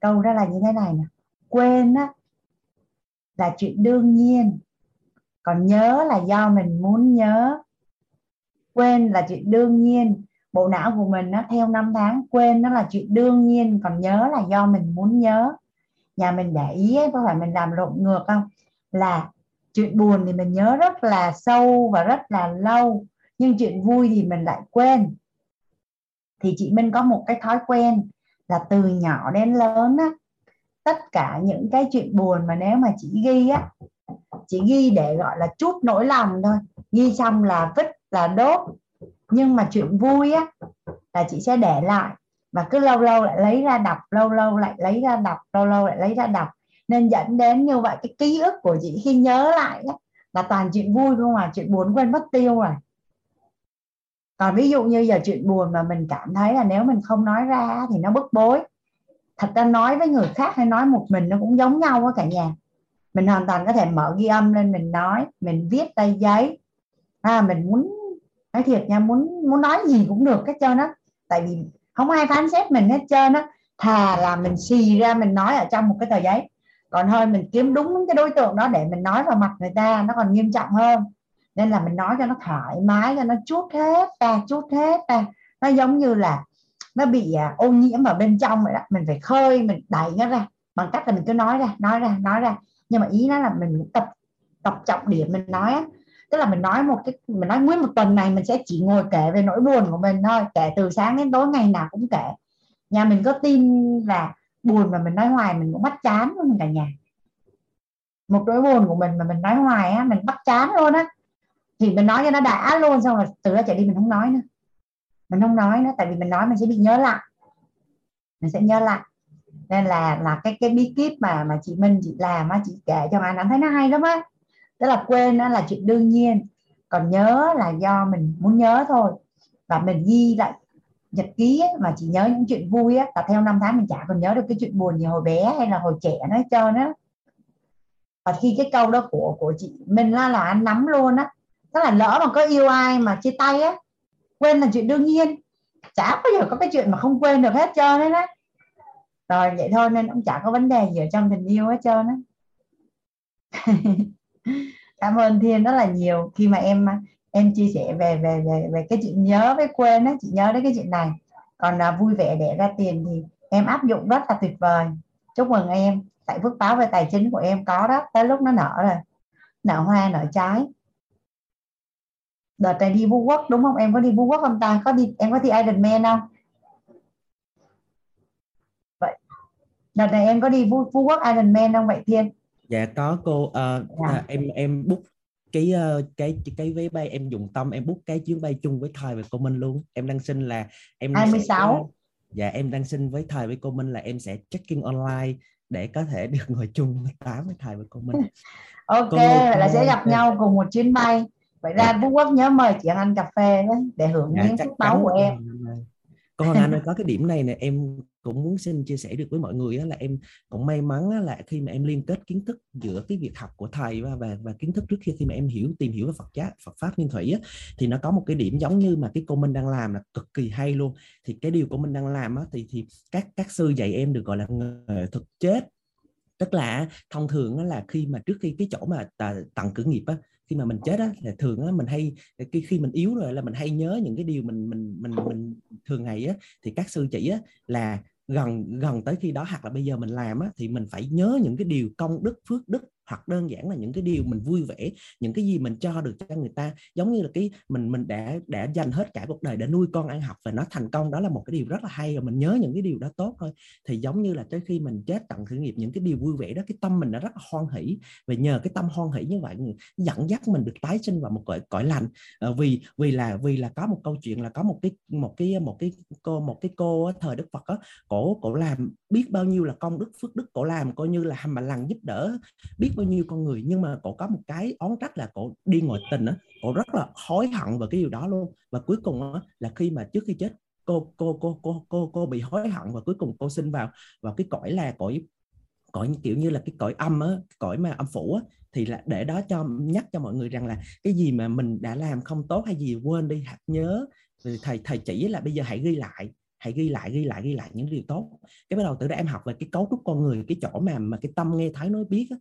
Câu đó là như thế này nè: quên á là chuyện đương nhiên, còn nhớ là do mình muốn nhớ. Quên là chuyện đương nhiên, bộ não của mình nó theo năm tháng, quên nó là chuyện đương nhiên, còn nhớ là do mình muốn nhớ. Nhà mình để ý ấy, có phải mình làm lộn ngược không? Là chuyện buồn thì mình nhớ rất là sâu và rất là lâu, nhưng chuyện vui thì mình lại quên. Thì chị Minh có một cái thói quen là từ nhỏ đến lớn á, tất cả những cái chuyện buồn mà nếu mà chị ghi á, chị ghi để gọi là chút nỗi lòng thôi, ghi xong là vứt, là đốt. Nhưng mà chuyện vui á là chị sẽ để lại, và cứ lâu lâu lại lấy ra đọc, lâu lâu lại lấy ra đọc, lâu lâu lại lấy ra đọc. Nên dẫn đến như vậy cái ký ức của chị khi nhớ lại đó, là toàn chuyện vui không à, chuyện buồn quên mất tiêu rồi. Còn ví dụ như giờ chuyện buồn mà mình cảm thấy là nếu mình không nói ra thì nó bức bối. Thật ra nói với người khác hay nói một mình nó cũng giống nhau á cả nhà. Mình hoàn toàn có thể mở ghi âm lên mình nói, mình viết tay giấy. À, mình muốn nói thiệt nha, muốn muốn nói gì cũng được hết trơn á. Tại vì không ai phán xét mình hết trơn á. Thà là mình xì ra mình nói ở trong một cái tờ giấy, còn hơn mình kiếm đúng cái đối tượng đó để mình nói vào mặt người ta, nó còn nghiêm trọng hơn. Nên là mình nói cho nó thoải mái, cho nó chút hết ta, chút hết ta. Nó giống như là nó bị ô nhiễm vào bên trong vậy đó. Mình phải khơi, mình đẩy nó ra bằng cách là mình cứ nói ra, nói ra, nói ra. Nhưng mà ý nó là mình tập tập trọng điểm mình nói á. Tức là mình nói một cái, mình nói nguyên một tuần này mình sẽ chỉ ngồi kể về nỗi buồn của mình thôi, kể từ sáng đến tối, ngày nào cũng kể. Nhà mình có tin là buồn mà mình nói hoài mình cũng bắt chán luôn cả nhà. Một nỗi buồn của mình mà mình nói hoài á, mình bắt chán luôn á. Thì mình nói cho nó đã luôn, xong rồi từ đó trở đi mình không nói nữa. Mình không nói nữa, tại vì mình nói mình sẽ bị nhớ lại. Mình sẽ nhớ lại. Nên là là cái cái bí kíp mà mà chị Minh chị làm á, chị kể cho anh anh thấy nó hay lắm á. Tức là quên đó là chuyện đương nhiên, còn nhớ là do mình muốn nhớ thôi. Và mình ghi lại nhật ký ấy, mà chỉ nhớ những chuyện vui ấy, là theo năm tháng mình chả còn nhớ được cái chuyện buồn gì hồi bé hay là hồi trẻ nó hết trơn á. Và khi cái câu đó của của chị mình là là anh nắm luôn á. Tức là lỡ mà có yêu ai mà chia tay á, quên là chuyện đương nhiên, chả bao giờ có cái chuyện mà không quên được hết trơn đấy á. Rồi vậy thôi, nên cũng chả có vấn đề gì ở trong tình yêu hết trơn á. Cảm ơn Thiên rất là nhiều khi mà em em chia sẻ về về về về cái chuyện nhớ với quên á, chị nhớ đến cái chuyện này. Còn là vui vẻ để ra tiền thì em áp dụng rất là tuyệt vời. Chúc mừng em, tại phước báo về tài chính của em có đó, tới lúc nó nở rồi, nở hoa nở trái. Đợt này đi Phú Quốc đúng không, em có đi Phú Quốc không ta? Có đi, em có đi Ironman không? Đợt này em có đi Phú, Phú Quốc Island Man không vậy Thiên? Dạ có cô. Uh, dạ. À, em em book cái uh, cái cái vé bay, em dùng tâm em book cái chuyến bay chung với Thời và cô Minh luôn. Em đang xin là em hai mươi sáu. Dạ em đang xin với Thời với cô Minh là em sẽ check-in online để có thể được ngồi chung với tám với Thời và cô Minh. Ok, cô, vậy là sẽ gặp cô... nhau cùng một chuyến bay. Vậy ra Phú Quốc nhớ mời chị Hoàng Anh cà phê đó, để hưởng dạ, miếng phúc báu của em. Cô Hoàng Anh ơi, có cái điểm này nè, em cũng muốn xin chia sẻ được với mọi người là em cũng may mắn là khi mà em liên kết kiến thức giữa cái việc học của Thầy và, và, và kiến thức trước khi, khi mà em hiểu tìm hiểu về Phật giáo, Phật Pháp Nguyên Thủy á, thì nó có một cái điểm giống như mà cái cô Minh đang làm là cực kỳ hay luôn. Thì cái điều cô Minh đang làm á, thì, thì các, các sư dạy em được gọi là nghệ thuật chết. Tức là thông thường là khi mà trước khi cái chỗ mà tặng cử nghiệp á, khi mà mình chết á là thường á mình hay khi khi mình yếu rồi là mình hay nhớ những cái điều mình mình mình mình thường ngày á, thì các sư chỉ á là gần gần tới khi đó hoặc là bây giờ mình làm á thì mình phải nhớ những cái điều công đức phước đức, hoặc đơn giản là những cái điều mình vui vẻ, những cái gì mình cho được cho người ta, giống như là cái mình mình đã đã dành hết cả cuộc đời để nuôi con ăn học và nó thành công, đó là một cái điều rất là hay rồi, mình nhớ những cái điều đó tốt thôi. Thì giống như là tới khi mình chết tặng khởi nghiệp những cái điều vui vẻ đó, cái tâm mình nó rất là hoan hỷ, và nhờ cái tâm hoan hỷ như vậy dẫn dắt mình được tái sinh vào một cõi cõi lành. À, vì vì là vì là có một câu chuyện là có một cái một cái một cái cô một cái cô thời Đức Phật đó, cổ cổ làm biết bao nhiêu là công đức phước đức, cổ làm coi như là hàm lằng giúp đỡ biết bao nhiêu con người, nhưng mà cổ có một cái oán trách là cổ đi ngoại tình á, cổ rất là hối hận về cái điều đó luôn. Và cuối cùng á, là khi mà trước khi chết cô cô cô cô cô cô bị hối hận, và cuối cùng cô sinh vào vào cái cõi là cõi cõi kiểu như là cái cõi âm á, cõi mà âm phủ á, thì là để đó cho nhắc cho mọi người rằng là cái gì mà mình đã làm không tốt hay gì quên đi, hạt nhớ thì thầy thầy chỉ là bây giờ hãy ghi lại, hãy ghi lại ghi lại ghi lại những điều tốt. Cái bắt đầu từ đó em học về cái cấu trúc con người, cái chỗ mà mà cái tâm nghe thấy nói biết á,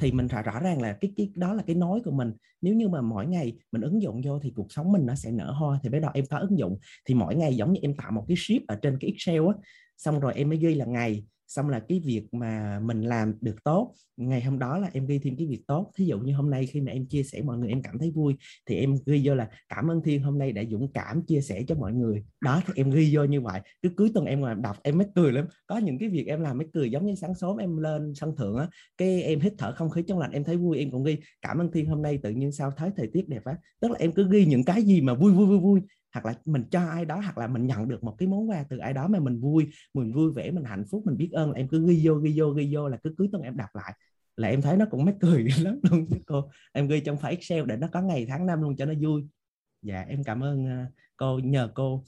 thì mình rõ rõ ràng là cái, cái đó là cái nói của mình. Nếu như mà mỗi ngày mình ứng dụng vô thì cuộc sống mình nó sẽ nở hoa. Thì bây giờ em có ứng dụng, thì mỗi ngày giống như em tạo một cái sheet ở trên cái Excel á, xong rồi em mới ghi là ngày, xong là cái việc mà mình làm được tốt, ngày hôm đó là em ghi thêm cái việc tốt. Thí dụ như hôm nay khi mà em chia sẻ mọi người em cảm thấy vui, thì em ghi vô là cảm ơn Thiên hôm nay đã dũng cảm chia sẻ cho mọi người. Đó, thì em ghi vô như vậy. Cứ cuối tuần em làm đọc em mới cười lắm. Có những cái việc em làm mới cười, giống như sáng sớm em lên sân thượng á, cái em hít thở không khí trong lành em thấy vui, em cũng ghi cảm ơn Thiên hôm nay tự nhiên sao thấy thời tiết đẹp á. Tức là em cứ ghi những cái gì mà vui vui vui vui, hoặc là mình cho ai đó, hoặc là mình nhận được một cái món quà từ ai đó mà mình vui, mình vui vẻ, mình hạnh phúc, mình biết ơn, là em cứ ghi vô ghi vô ghi vô, là cứ cuối tuần em đọc lại là em thấy nó cũng mắc cười lắm luôn chứ cô. Em ghi trong file Excel để nó có ngày tháng năm luôn cho nó vui. Dạ em cảm ơn cô, nhờ cô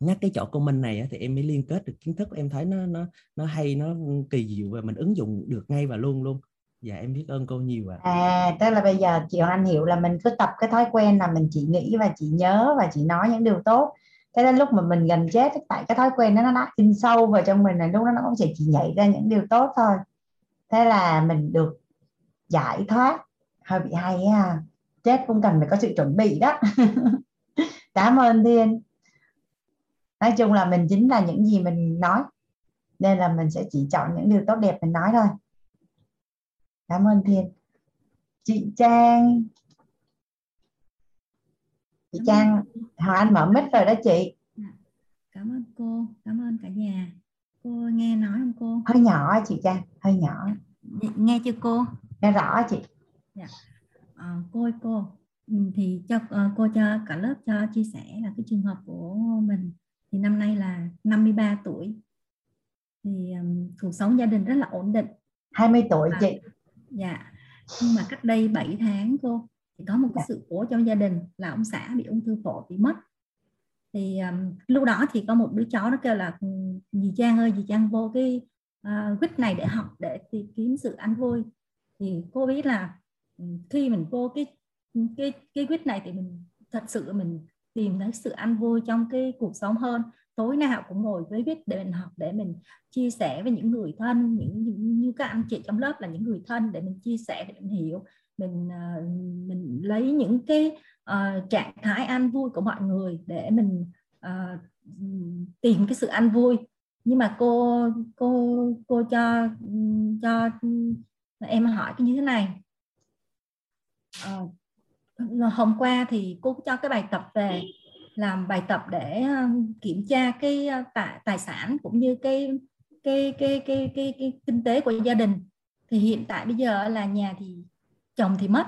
nhắc cái chỗ cô Minh này thì em mới liên kết được kiến thức, em thấy nó nó nó hay, nó kỳ diệu và mình ứng dụng được ngay và luôn luôn. Dạ em biết ơn cô nhiều ạ. À. à tức là bây giờ chị Hoàng Anh hiểu là mình cứ tập cái thói quen là mình chỉ nghĩ và chỉ nhớ và chỉ nói những điều tốt. Thế nên lúc mà mình gần chết, tại cái thói quen đó nó đã in sâu vào trong mình, là lúc đó nó cũng sẽ chỉ nhảy ra những điều tốt thôi. Thế là mình được giải thoát. Hơi bị hay ha. Chết cũng cần phải có sự chuẩn bị đó. Cảm ơn Thiên. Nói chung là mình chính là những gì mình nói, nên là mình sẽ chỉ chọn những điều tốt đẹp mình nói thôi. Cảm ơn Thiên. Chị Trang. Chị cảm Trang, Hoàng Anh mở mic rồi đó chị. Cảm ơn cô, cảm ơn cả nhà. Cô nghe nói không cô? Hơi nhỏ chị Trang, hơi nhỏ. Nghe chưa cô? Nghe rõ chị. Dạ. À, cô ơi cô, thì cho cô cho cả lớp cho chia sẻ là cái trường hợp của mình thì năm nay là năm mươi ba tuổi. Thì um, cuộc sống gia đình rất là ổn định. hai mươi tuổi à, chị. Dạ. Nhưng mà cách đây bảy tháng cô thì có một cái sự cố trong gia đình là ông xã bị ung thư phổi, bị mất. Thì um, lúc đó thì có một đứa cháu nó kêu là dì Trang ơi, dì Trang vô cái uh, guýt này để học, để tìm kiếm sự an vui. Thì cô biết là khi mình vô cái cái cái guýt này thì mình thật sự mình tìm thấy sự an vui trong cái cuộc sống hơn. Tối nào cũng ngồi với viết để mình học, để mình chia sẻ với những người thân, những, những như các anh chị trong lớp là những người thân, để mình chia sẻ, để mình hiểu, mình uh, mình lấy những cái uh, trạng thái an vui của mọi người để mình uh, tìm cái sự an vui. Nhưng mà cô cô cô cho cho em hỏi cái như thế này. Uh, hôm qua thì cô cho cái bài tập về, làm bài tập để kiểm tra cái tài, tài sản cũng như cái cái cái cái cái cái kinh tế của gia đình. Thì hiện tại bây giờ là nhà thì chồng thì mất,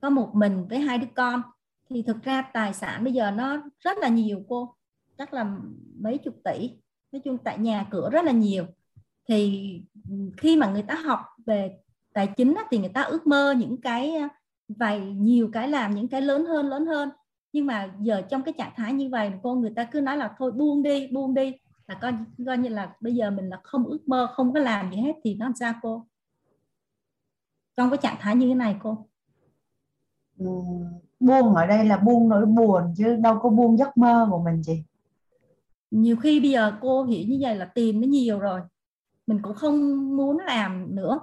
có một mình với hai đứa con, thì thực ra tài sản bây giờ nó rất là nhiều cô, chắc là mấy chục tỷ. Nói chung tại nhà cửa rất là nhiều. Thì khi mà người ta học về tài chính á, thì người ta ước mơ những cái vài nhiều cái, làm những cái lớn hơn lớn hơn. Nhưng mà giờ trong cái trạng thái như vậy cô, người ta cứ nói là thôi buông đi buông đi, là coi, coi như là bây giờ mình là không ước mơ, không có làm gì hết. Thì nó làm sao cô trong cái trạng thái như thế này cô? Buông ở đây là buông nỗi buồn chứ đâu có buông giấc mơ của mình chị. Nhiều khi bây giờ cô hiểu như vậy là tìm nó nhiều rồi, mình cũng không muốn làm nữa.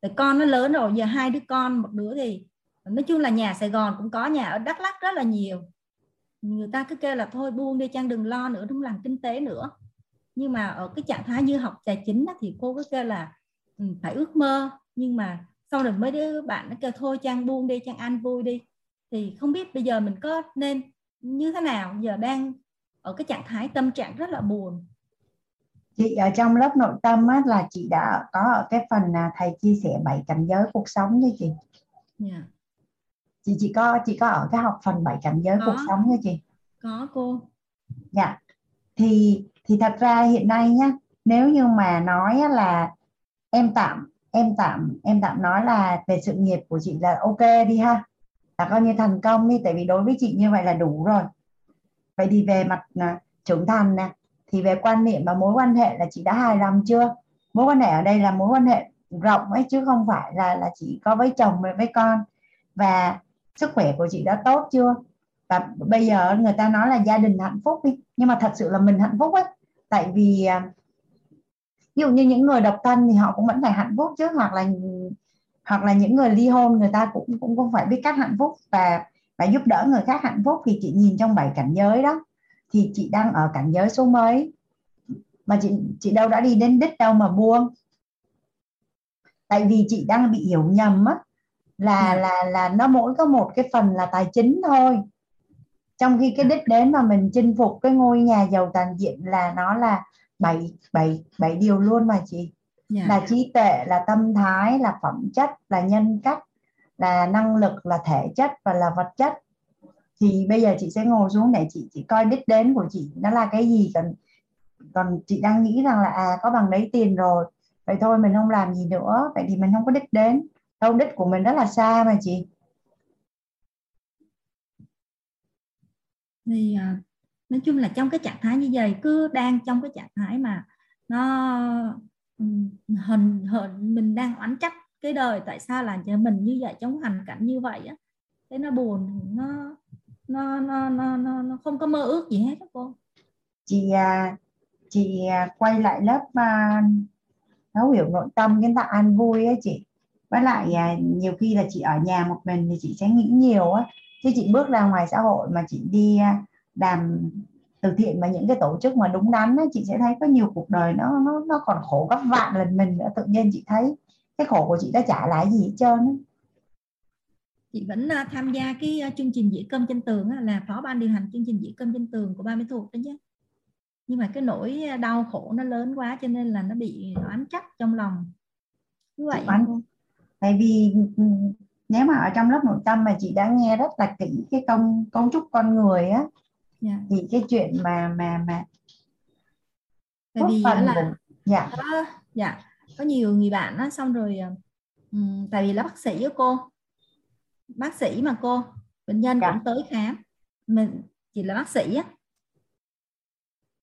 Tại con nó lớn rồi, giờ hai đứa con, một đứa thì nói chung là nhà Sài Gòn cũng có, nhà ở Đắk Lắk rất là nhiều. Người ta cứ kêu là thôi buông đi Trang, đừng lo nữa, đừng làm kinh tế nữa. Nhưng mà ở cái trạng thái như học tài chính đó, thì cô cứ kêu là phải ước mơ. Nhưng mà sau rồi mấy đứa bạn nó kêu thôi Trang buông đi, Trang ăn vui đi. Thì không biết bây giờ mình có nên như thế nào, giờ đang ở cái trạng thái tâm trạng rất là buồn. Chị ở trong lớp nội tâm á, là chị đã có ở cái phần là thầy chia sẻ bảy cảnh giới cuộc sống nha chị. Yeah. Chị chị có chị có ở cái học phần bảy cảnh giới có. cuộc sống nha chị. Có cô. Dạ. Yeah. Thì thì thật ra hiện nay nhá, nếu như mà nói là em tạm em tạm em tạm nói là về sự nghiệp của chị là ok đi ha. Là coi như thành công đi, tại vì đối với chị như vậy là đủ rồi. Vậy thì về mặt trưởng thành nè, thì về quan niệm và mối quan hệ là chị đã hài lòng chưa? Mối quan hệ ở đây là mối quan hệ rộng ấy, chứ không phải là là chị có với chồng với, với con. Và sức khỏe của chị đã tốt chưa? Và bây giờ người ta nói là gia đình hạnh phúc đi, nhưng mà thật sự là mình hạnh phúc ấy. Tại vì ví dụ như những người độc thân thì họ cũng vẫn phải hạnh phúc chứ, hoặc là hoặc là những người ly hôn người ta cũng cũng không phải biết cách hạnh phúc và và giúp đỡ người khác hạnh phúc. Thì chị nhìn trong bảy cảnh giới đó, thì chị đang ở cảnh giới số mấy mà chị chị đâu đã đi đến đích đâu mà buông. Tại vì chị đang bị hiểu nhầm á, là ừ. là là nó mỗi có một cái phần là tài chính thôi, trong khi cái đích đến mà mình chinh phục cái ngôi nhà giàu toàn diện là nó là bảy bảy bảy điều luôn mà chị. Yeah. Là trí tuệ, là tâm thái, là phẩm chất, là nhân cách, là năng lực, là thể chất và là vật chất. Thì bây giờ chị sẽ ngồi xuống để chị chị coi đích đến của chị nó là cái gì. Còn còn chị đang nghĩ rằng là à có bằng đấy tiền rồi, vậy thôi mình không làm gì nữa, vậy thì mình không có đích đến đâu, đích của mình rất là xa mà chị. Thì nói chung là trong cái trạng thái như vậy, cứ đang trong cái trạng thái mà nó hình hình mình đang oán trách cái đời tại sao là mình như vậy, trong hoàn cảnh như vậy á, thế nó buồn, nó nó nó nó nó nó không có mơ ước gì hết đó cô. Chị chị quay lại lớp thấu hiểu nội tâm cái tạo an vui ấy chị. Với lại nhiều khi là chị ở nhà một mình thì chị sẽ nghĩ nhiều á, chứ chị bước ra ngoài xã hội mà chị đi làm từ thiện mà những cái tổ chức mà đúng đắn á, chị sẽ thấy có nhiều cuộc đời nó nó nó còn khổ gấp vạn lần mình nữa. Tự nhiên chị thấy cái khổ của chị đã trả lại gì hết trơn á. Chị vẫn tham gia cái chương trình dĩa cơm trên tường, là phó ban điều hành chương trình dĩa cơm trên tường của Ban Mỹ Thuật đó chứ. Nhưng mà cái nỗi đau khổ nó lớn quá cho nên là nó bị oán trách trong lòng. Như vậy không? Tại vì nếu mà ở trong lớp nội tâm mà chị đã nghe rất là kỹ cái công cấu trúc con người á, yeah. Thì cái chuyện mà mà mà tại vì là dạ yeah. dạ có nhiều người bạn á, xong rồi um, tại vì là bác sĩ với cô, bác sĩ mà cô, bệnh nhân dạ. cũng tới khám, mình chỉ là bác sĩ á,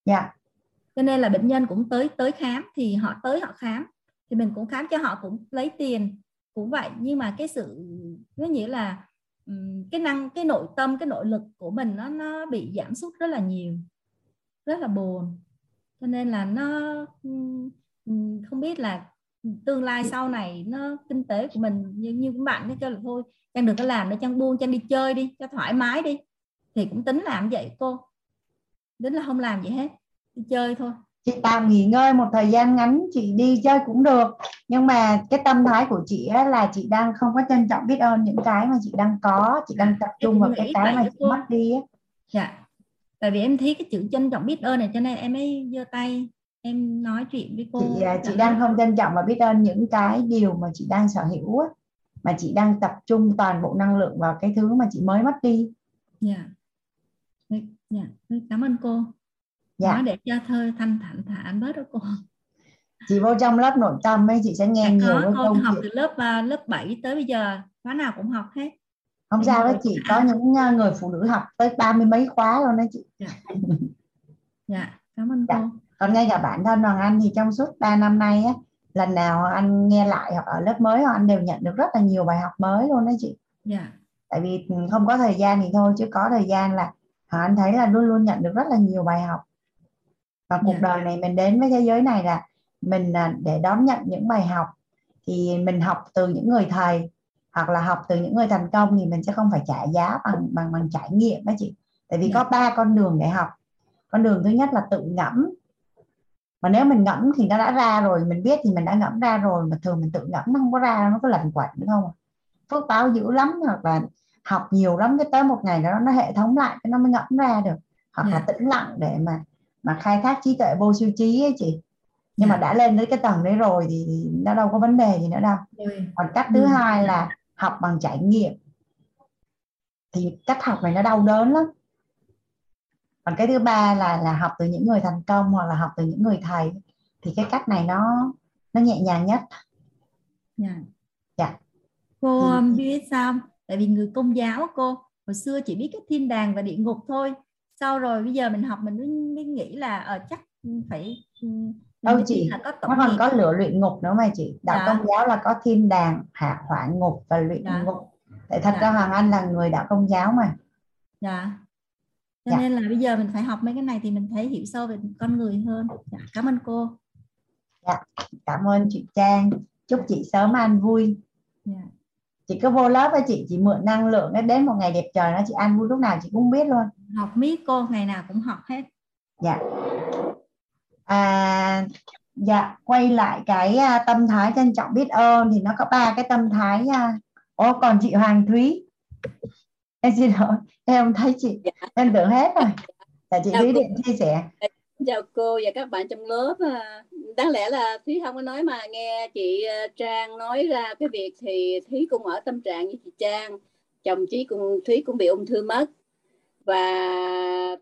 dạ cho nên là bệnh nhân cũng tới tới khám. Thì họ tới họ khám thì mình cũng khám cho họ, cũng lấy tiền cũng vậy. Nhưng mà cái sự nó nghĩa là cái năng cái nội tâm, cái nội lực của mình nó nó bị giảm sút rất là nhiều, rất là buồn. Cho nên là nó không biết là tương lai sau này nó kinh tế của mình như như các bạn nó kêu là thôi Trang đừng có làm nữa, Trang buông, Trang đi chơi đi cho thoải mái đi, thì cũng tính làm vậy cô, đến là không làm gì hết, đi chơi thôi. Chị tạm nghỉ ngơi một thời gian ngắn, chị đi chơi cũng được, nhưng mà cái tâm thái của chị ấy là chị đang không có trân trọng biết ơn những cái mà chị đang có, chị đang tập trung vào cái cái mà chị mất đi ấy. Dạ, tại vì em thấy cái chữ trân trọng biết ơn này cho nên em mới giơ tay em nói chuyện với cô. Chị, chị đang không trân trọng và biết ơn những cái điều mà chị đang sở hữu á, mà chị đang tập trung toàn bộ năng lượng vào cái thứ mà chị mới mất đi. Dạ. Dạ, cảm ơn cô. Dạ. Nói để cho thơ thanh thản thả bớt đó cô. Chị vô trong lớp nội tâm ấy chị sẽ nghe dạ, nhiều hơn không? Học từ lớp lớp bảy tới bây giờ khóa nào cũng học hết. Không sao đó chị, có những người phụ nữ học tới ba mươi mấy khóa luôn đó chị. Dạ, dạ. Cảm ơn dạ. Cô. Còn ngay cả bản thân Hoàng Anh thì trong suốt ba năm nay á, lần nào Hoàng Anh nghe lại hoặc ở lớp mới Hoàng Anh đều nhận được rất là nhiều bài học mới luôn đó chị. Dạ. Tại vì không có thời gian thì thôi, chứ có thời gian là Hoàng Anh thấy là luôn luôn nhận được rất là nhiều bài học. Và cuộc dạ. đời này mình đến với thế giới này là mình để đón nhận những bài học, thì mình học từ những người thầy hoặc là học từ những người thành công thì mình sẽ không phải trả giá bằng bằng, bằng trải nghiệm đó chị. Tại vì dạ. có ba con đường để học. Con đường thứ nhất là tự ngẫm, mà nếu mình ngẫm thì nó đã ra rồi, mình biết thì mình đã ngẫm ra rồi, mà thường mình tự ngẫm nó không có ra, nó có lẩn quẩn nữa không, phước báo dữ lắm, hoặc là học nhiều lắm cái tới một ngày đó nó hệ thống lại nó mới ngẫm ra được, hoặc yeah. là tĩnh lặng để mà mà khai thác trí tuệ vô siêu trí ấy chị. Nhưng yeah. mà đã lên tới cái tầng đấy rồi thì nó đâu có vấn đề gì nữa đâu. Yeah. Còn cách thứ yeah. hai là học bằng trải nghiệm, thì cách học này nó đau đớn lắm. Còn cái thứ ba là là học từ những người thành công hoặc là học từ những người thầy, thì cái cách này nó nó nhẹ nhàng nhất. Dạ. Dạ. Cô ừ. biết sao? Tại vì người Công giáo cô hồi xưa chỉ biết cái thiên đàng và địa ngục thôi. Sau rồi bây giờ mình học mình mới nghĩ là ở chắc phải đâu chị, là có tổng còn có lửa luyện ngục nữa mà chị. Đạo dạ. Công giáo là có thiên đàng, hạ hỏa ngục và luyện dạ. ngục. Tại thật dạ. ra Hoàng Anh là người đạo Công giáo mà. Dạ. Cho dạ. nên là bây giờ mình phải học mấy cái này thì mình thấy hiểu sâu về con người hơn. Dạ, cảm ơn cô. Dạ, cảm ơn chị Trang. Chúc chị sớm an vui. Dạ. Chị cứ vô lớp với chị, chị mượn năng lượng đến một ngày đẹp trời đó, chị an vui lúc nào chị cũng biết luôn. Học miết cô, ngày nào cũng học hết. Dạ. À, dạ, quay lại cái tâm thái trân trọng biết ơn thì nó có ba cái tâm thái. Ô, còn chị Hoàng Thúy. Em xin lỗi, em không thấy chị, em tưởng hết rồi. Là chị Thúy Điện chia sẻ. Chào cô và các bạn trong lớp. Đáng lẽ là Thúy không có nói mà nghe chị Trang nói ra cái việc thì Thúy cũng ở tâm trạng như chị Trang. Chồng Chí cùng Thúy cũng bị ung thư mất. Và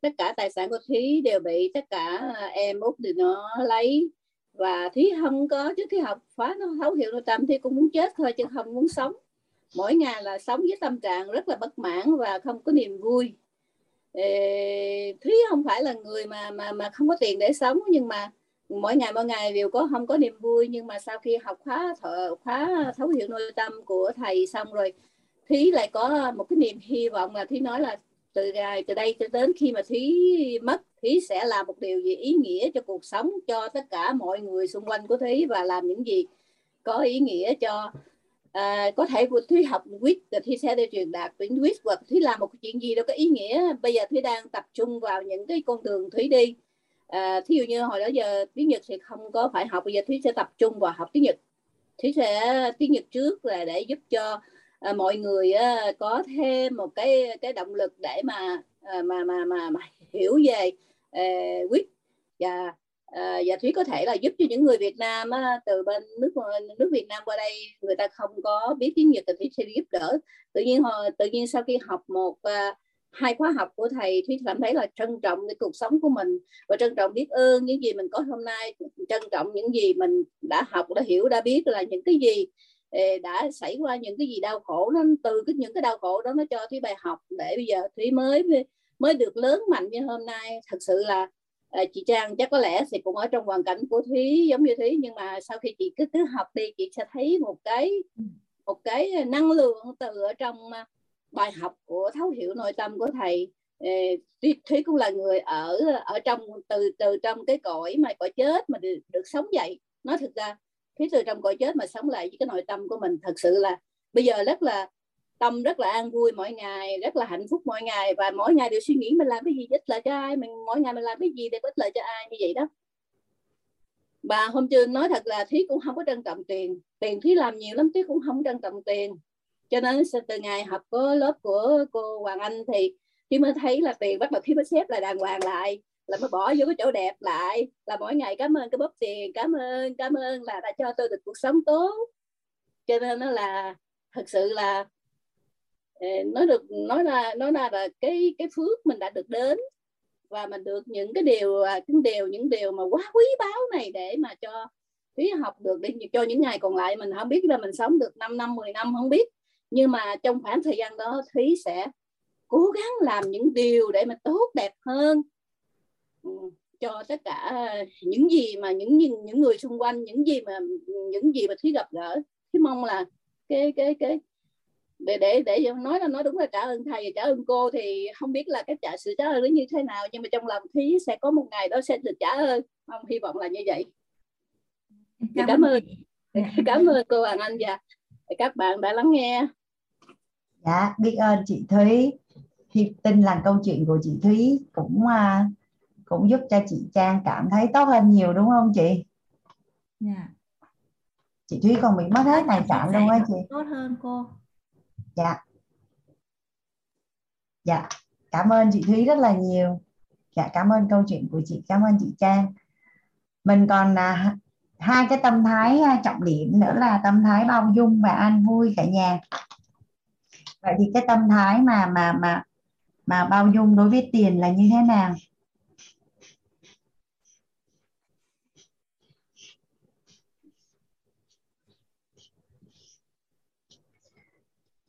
tất cả tài sản của Thúy đều bị tất cả em út thì nó lấy. Và Thúy không có, trước khi học khóa nó thấu hiểu nội tâm, Thúy cũng muốn chết thôi chứ không muốn sống. Mỗi ngày là sống với tâm trạng rất là bất mãn và không có niềm vui. Ê, Thúy không phải là người mà mà mà không có tiền để sống, nhưng mà mỗi ngày mỗi ngày đều có không có niềm vui. Nhưng mà sau khi học khóa thợ, khóa thấu hiểu nội tâm của thầy xong rồi, Thúy lại có một cái niềm hy vọng là Thúy nói là từ từ đây cho đến khi mà Thúy mất, Thúy sẽ làm một điều gì ý nghĩa cho cuộc sống, cho tất cả mọi người xung quanh của Thúy, và làm những gì có ý nghĩa cho. À, có thể Thúy học vê i tê rồi Thúy sẽ đi truyền đạt đến vê i tê, hoặc Thúy làm một chuyện gì đó có ý nghĩa. Bây giờ Thúy đang tập trung vào những cái con đường Thúy đi. À, thí dụ như hồi đó giờ tiếng Nhật thì không có phải học, bây giờ Thúy sẽ tập trung vào học tiếng Nhật. Thúy sẽ tiếng Nhật trước là để giúp cho à, mọi người à, có thêm một cái cái động lực để mà à, mà, mà mà mà hiểu về à, vê i tê. Và À, và Thúy có thể là giúp cho những người Việt Nam á, từ bên nước nước Việt Nam qua đây, người ta không có biết tiếng Nhật thì Thúy sẽ giúp đỡ. Tự nhiên tự nhiên sau khi học một à, hai khóa học của thầy, Thúy cảm thấy là trân trọng cái cuộc sống của mình và trân trọng biết ơn những gì mình có hôm nay, trân trọng những gì mình đã học, đã hiểu, đã biết là những cái gì đã xảy qua, những cái gì đau khổ nó từ cái, những cái đau khổ đó nó cho Thúy bài học để bây giờ Thúy mới mới được lớn mạnh như hôm nay. Thật sự là À, chị Trang chắc có lẽ thì cũng ở trong hoàn cảnh của Thúy giống như Thúy, nhưng mà sau khi chị cứ cứ học đi, chị sẽ thấy một cái một cái năng lượng từ ở trong bài học của thấu hiểu nội tâm của thầy. Thúy cũng là người ở ở trong từ từ trong cái cõi mà cõi chết mà được, được sống dậy. Nói thực ra Thúy từ trong cõi chết mà sống lại với cái nội tâm của mình, thật sự là bây giờ rất là tâm rất là an vui mỗi ngày, rất là hạnh phúc mỗi ngày, và mỗi ngày đều suy nghĩ mình làm cái gì ích lợi cho ai, mình mỗi ngày mình làm cái gì để ích lợi cho ai, như vậy đó. Bà hôm trước nói thật là Thúy cũng không có trân trọng tiền, tiền Thúy làm nhiều lắm Thúy cũng không trân trọng tiền, cho nên từ ngày học có lớp của cô Hoàng Anh thì Thúy mới thấy là tiền bắt đầu Thúy mới xếp lại đàng hoàng lại, là mới bỏ vô cái chỗ đẹp lại, là mỗi ngày cảm ơn cái bóp tiền, cảm ơn, cảm ơn là đã cho tôi được cuộc sống tốt. Cho nên nó là thật sự là nói được nói ra nói ra là cái cái phước mình đã được đến, và mình được những cái điều những điều những điều mà quá quý báu này để mà cho Thúy học được, để cho những ngày còn lại. Mình không biết là mình sống được năm năm mười năm không biết, nhưng mà trong khoảng thời gian đó Thúy sẽ cố gắng làm những điều để mà tốt đẹp hơn cho tất cả những gì mà những những người xung quanh, những gì mà những gì mà Thúy gặp gỡ. Thúy mong là cái cái cái để để để nói là nói đúng là trả ơn thầy, trả ơn cô thì không biết là cái trả sự trả ơn nó như thế nào, nhưng mà trong lòng Thúy sẽ có một ngày đó sẽ được trả ơn. Mong hy vọng là như vậy. Cảm, cảm ơn cảm ơn cô Hoàng Anh và các bạn đã lắng nghe. Dạ, biết ơn chị Thúy. Thì tin là câu chuyện của chị Thúy cũng cũng giúp cho chị Trang cảm thấy tốt hơn nhiều, đúng không chị? Dạ. Chị Thúy còn bị mất hết tài sản luôn á chị. Tốt hơn cô. Dạ. Dạ, cảm ơn chị Thúy rất là nhiều. Dạ, cảm ơn câu chuyện của chị, cảm ơn chị Trang. Mình còn à, hai cái tâm thái trọng điểm nữa là tâm thái bao dung và an vui cả nhà. Vậy thì cái tâm thái mà mà mà mà bao dung đối với tiền là như thế nào?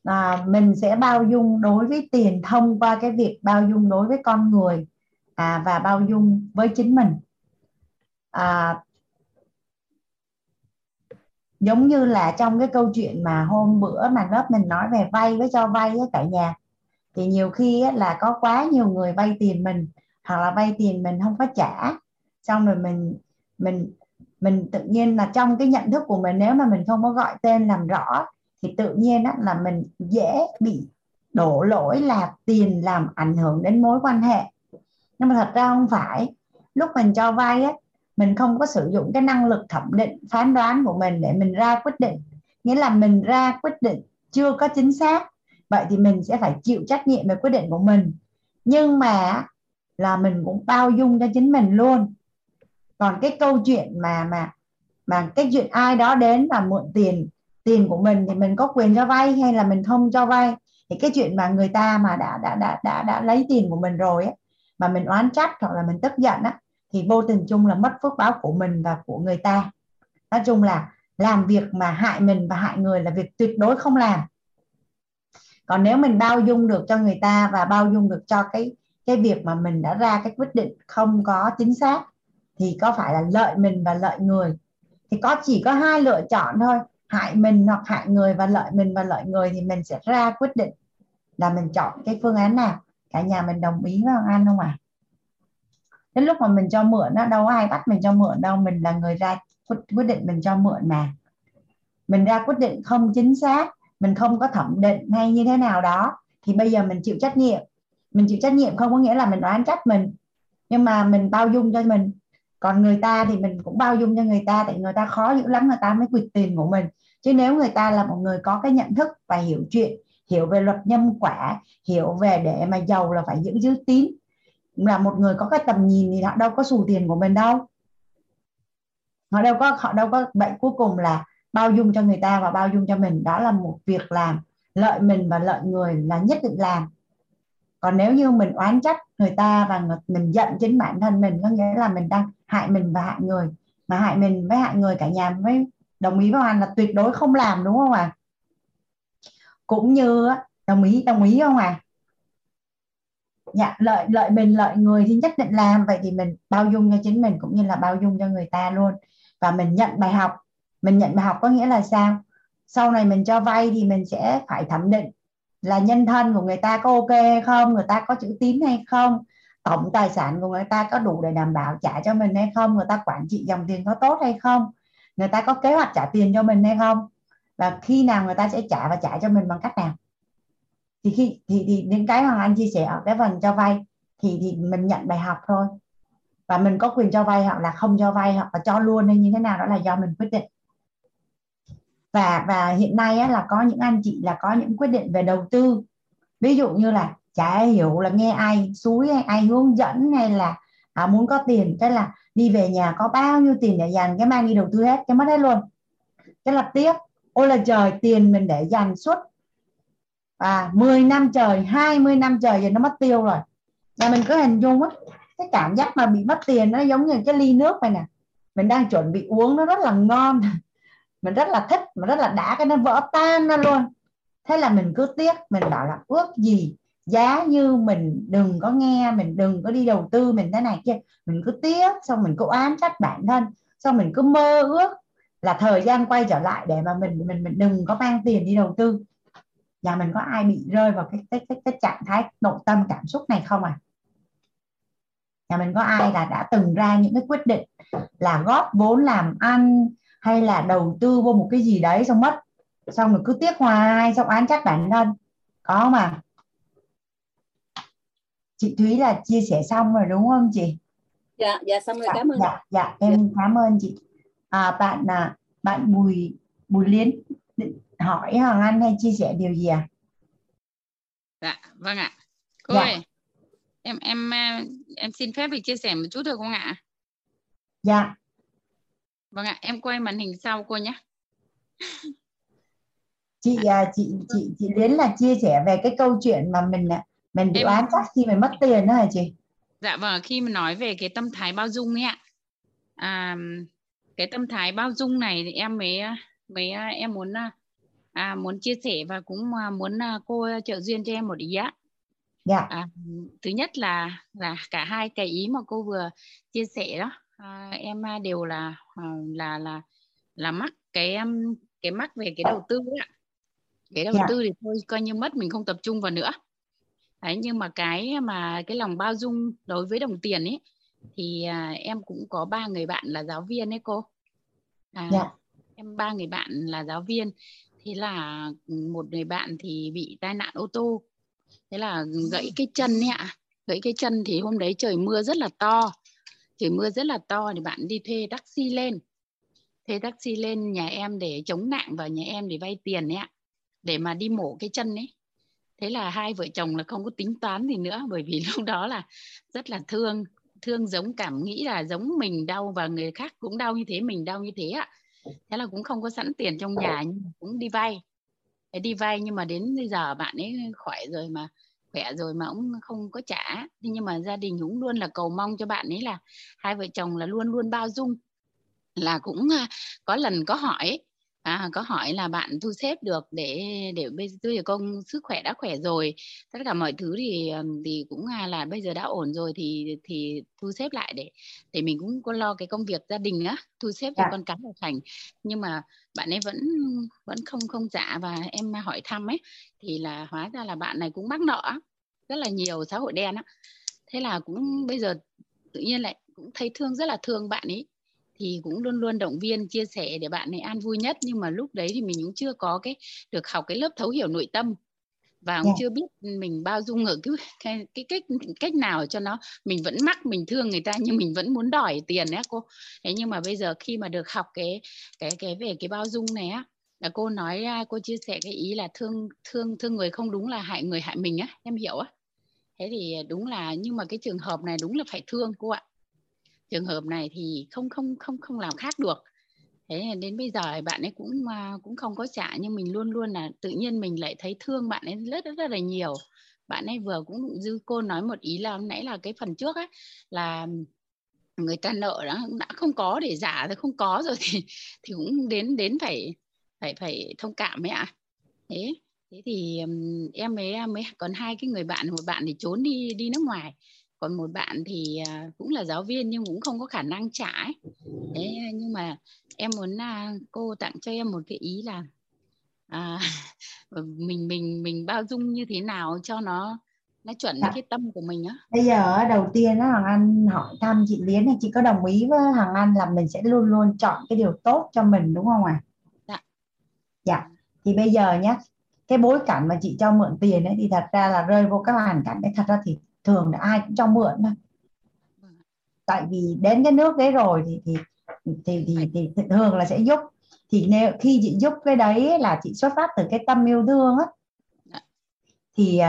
À, mình sẽ bao dung đối với tiền thông qua cái việc bao dung đối với con người à, và bao dung với chính mình. À, giống như là trong cái câu chuyện mà hôm bữa mà lớp mình nói về vay với cho vay ấy, cả nhà, thì nhiều khi ấy, là có quá nhiều người vay tiền mình, hoặc là vay tiền mình không có trả, xong rồi mình mình mình tự nhiên là trong cái nhận thức của mình, nếu mà mình không có gọi tên làm rõ thì tự nhiên á, là mình dễ bị đổ lỗi là tiền làm ảnh hưởng đến mối quan hệ. Nhưng mà thật ra không phải. Lúc mình cho vay á, mình không có sử dụng cái năng lực thẩm định, phán đoán của mình để mình ra quyết định. Nghĩa là mình ra quyết định chưa có chính xác. Vậy thì mình sẽ phải chịu trách nhiệm về quyết định của mình. Nhưng mà là mình cũng bao dung cho chính mình luôn. Còn cái câu chuyện mà mà mà cái chuyện ai đó đến và mượn tiền tiền của mình thì mình có quyền cho vay hay là mình không cho vay, thì cái chuyện mà người ta mà đã đã đã đã, đã lấy tiền của mình rồi ấy, mà mình oán trách hoặc là mình tức giận á, thì vô tình chung là mất phước báo của mình và của người ta. Nói chung là làm việc mà hại mình và hại người là việc tuyệt đối không làm. Còn nếu mình bao dung được cho người ta và bao dung được cho cái cái việc mà mình đã ra cái quyết định không có chính xác, thì có phải là lợi mình và lợi người. Thì có chỉ có hai lựa chọn thôi, hại mình hoặc hại người, và lợi mình và lợi người, thì mình sẽ ra quyết định là mình chọn cái phương án nào. Cả nhà mình đồng ý với Hoàng Anh không ạ? À? Đến lúc mà mình cho mượn đó, đâu ai bắt mình cho mượn đâu, mình là người ra quyết định mình cho mượn mà. Mình ra quyết định không chính xác, mình không có thẩm định hay như thế nào đó, thì bây giờ mình chịu trách nhiệm. Mình chịu trách nhiệm không có nghĩa là mình oán trách mình, nhưng mà mình bao dung cho mình. Còn người ta thì mình cũng bao dung cho người ta, tại người ta khó dữ lắm người ta mới quyệt tiền của mình. Chứ nếu người ta là một người có cái nhận thức và hiểu chuyện, hiểu về luật nhân quả, hiểu về để mà giàu là phải giữ chữ tín, là một người có cái tầm nhìn, thì họ đâu có xù tiền của mình đâu. Họ đâu có, họ đâu có vậy. Cuối cùng là bao dung cho người ta và bao dung cho mình, đó là một việc làm lợi mình và lợi người là nhất định làm. Còn nếu như mình oán trách người ta và mình giận chính bản thân mình, có nghĩa là mình đang hại mình và hại người. Mà hại mình với hại người, cả nhà mới đồng ý với Hoàng là tuyệt đối không làm, đúng không ạ? À? Cũng như đồng ý đồng ý không ạ? À? Dạ, lợi lợi mình lợi người thì nhất định làm. Vậy thì mình bao dung cho chính mình cũng như là bao dung cho người ta luôn, và mình nhận bài học. Mình nhận bài học có nghĩa là sao? Sau này mình cho vay thì mình sẽ phải thẩm định là nhân thân của người ta có ok hay không, người ta có chữ tín hay không, tổng tài sản của người ta có đủ để đảm bảo trả cho mình hay không, người ta quản trị dòng tiền có tốt hay không, người ta có kế hoạch trả tiền cho mình hay không, và khi nào người ta sẽ trả và trả cho mình bằng cách nào. Thì khi thì, thì những cái Hoàng Anh chia sẻ ở cái phần cho vay thì thì mình nhận bài học thôi, và mình có quyền cho vay hoặc là không cho vay, hoặc là cho luôn hay như thế nào đó là do mình quyết định. Và và hiện nay á, là có những anh chị là có những quyết định về đầu tư, ví dụ như là chả hiểu là nghe ai xúi hay ai hướng dẫn hay là à, muốn có tiền, thế là đi về nhà có bao nhiêu tiền để dành cái mang đi đầu tư hết, cái mất hết luôn, cái là tiếc. Ôi là trời, tiền mình để dành suốt à, mười năm trời, hai mươi năm trời rồi nó mất tiêu rồi. Và mình cứ hình dung á, cái cảm giác mà bị mất tiền nó giống như cái ly nước này nè, mình đang chuẩn bị uống nó rất là ngon, mình rất là thích, mà rất là đã, cái nó vỡ tan ra luôn. Thế là mình cứ tiếc, mình bảo là ước gì giá như mình đừng có nghe, mình đừng có đi đầu tư, mình thế này kia, mình cứ tiếc, xong mình cứ oán trách bản thân, xong mình cứ mơ ước là thời gian quay trở lại để mà mình mình mình đừng có mang tiền đi đầu tư. Nhà mình có ai bị rơi vào cái cái cái, cái trạng thái nội tâm cảm xúc này không à? Nhà mình có ai là đã từng ra những cái quyết định là góp vốn làm ăn hay là đầu tư vô một cái gì đấy xong mất, xong rồi cứ tiếc hoài, xong án trách bản thân, có không à? Chị Thúy là chia sẻ xong rồi đúng không chị? Dạ, dạ xong rồi, cảm ơn. Dạ, dạ em dạ. Cảm ơn chị. À, bạn à, bạn Bùi Bùi Liên hỏi Hoàng Anh hay chia sẻ điều gì à? Dạ, vâng ạ. Cô dạ. ơi, em em em xin phép được chia sẻ một chút thôi cô ạ. Dạ. Vâng ạ, em quay màn hình sau cô nhé. Chị à, chị chị chị Liên là chia sẻ về cái câu chuyện mà mình mình bị em... oán trách khi mình mất tiền đó hả chị? Dạ vâng, khi mà nói về cái tâm thái bao dung ấy ạ. À, cái tâm thái bao dung này thì em mới mới em muốn à, muốn chia sẻ và cũng muốn cô trợ duyên cho em một ý ạ. Dạ. À, thứ nhất là là cả hai cái ý mà cô vừa chia sẻ đó, à, em đều là là là là mắc cái cái mắc về cái đầu tư ạ. Cái đầu dạ. tư thì thôi coi như mất, mình không tập trung vào nữa. Đấy, nhưng mà cái mà cái lòng bao dung đối với đồng tiền ấy thì à, em cũng có ba người bạn là giáo viên ấy cô. À, yeah. Em ba người bạn là giáo viên, thế là một người bạn thì bị tai nạn ô tô, thế là gãy cái chân ấy ạ, gãy cái chân thì hôm đấy trời mưa rất là to, trời mưa rất là to thì bạn đi thuê taxi lên, thuê taxi lên nhà em để chống nạn và nhà em để vay tiền ấy ạ, để mà đi mổ cái chân ấy. Thế là hai vợ chồng là không có tính toán gì nữa, bởi vì lúc đó là rất là thương, thương giống cảm nghĩ là giống mình đau và người khác cũng đau như thế, mình đau như thế ạ. Thế là cũng không có sẵn tiền trong nhà, nhưng cũng đi vay. Thế đi vay nhưng mà đến bây giờ bạn ấy khỏe rồi mà, khỏe rồi mà cũng không có trả. Thế nhưng mà gia đình cũng luôn là cầu mong cho bạn ấy là hai vợ chồng là luôn luôn bao dung. Là cũng có lần có hỏi, à, có hỏi là bạn thu xếp được để để bây giờ tôi công sức khỏe đã khỏe rồi, tất cả mọi thứ thì thì cũng là bây giờ đã ổn rồi thì thì thu xếp lại để để mình cũng có lo cái công việc gia đình á, thu xếp cho con cái hoàn thành. Nhưng mà bạn ấy vẫn vẫn không không trả, và em hỏi thăm ấy thì là hóa ra là bạn này cũng mắc nợ rất là nhiều, xã hội đen á. Thế là cũng bây giờ tự nhiên lại cũng thấy thương, rất là thương bạn ấy, thì cũng luôn luôn động viên chia sẻ để bạn ấy an vui nhất. Nhưng mà lúc đấy thì mình cũng chưa có cái được học cái lớp thấu hiểu nội tâm, và cũng yeah. chưa biết mình bao dung ở cái, cái, cái, cái cách nào cho nó, mình vẫn mắc, mình thương người ta nhưng mình vẫn muốn đòi tiền đấy cô. Thế nhưng mà bây giờ khi mà được học cái cái cái về cái bao dung này á, là cô nói ra, cô chia sẻ cái ý là thương thương thương người không đúng là hại người hại mình á, em hiểu á. Thế thì đúng là, nhưng mà cái trường hợp này đúng là phải thương cô ạ. Trường hợp này thì không không không không làm khác được. Thế đến bây giờ bạn ấy cũng cũng không có trả, nhưng mình luôn luôn là tự nhiên mình lại thấy thương bạn ấy rất rất, rất là nhiều. Bạn ấy vừa cũng dư cô nói một ý là hôm nãy là cái phần trước ấy, là người ta nợ đã, đã không có để trả rồi, không có rồi thì thì cũng đến đến phải phải phải thông cảm ấy ạ. À. Thế thế thì em ấy mới còn hai cái người bạn, một bạn thì trốn đi đi nước ngoài, còn một bạn thì cũng là giáo viên nhưng cũng không có khả năng trả ấy. Thế nhưng mà em muốn cô tặng cho em một cái ý là à, mình mình mình bao dung như thế nào cho nó nó chuẩn dạ. cái tâm của mình á. Bây giờ đầu tiên đó, Hoàng Anh hỏi thăm chị Liên này, chị có đồng ý với Hoàng Anh là mình sẽ luôn luôn chọn cái điều tốt cho mình đúng không ạ? À? Dạ. Dạ. Thì bây giờ nhé, cái bối cảnh mà chị cho mượn tiền ấy thì thật ra là rơi vô cái hoàn cảnh đấy, thật ra thì thường là ai cũng cho mượn thôi. Tại vì đến cái nước đấy rồi thì thì thì, thì, thì, thì thường là sẽ giúp. Thì nếu khi chị giúp cái đấy là chị xuất phát từ cái tâm yêu thương á, thì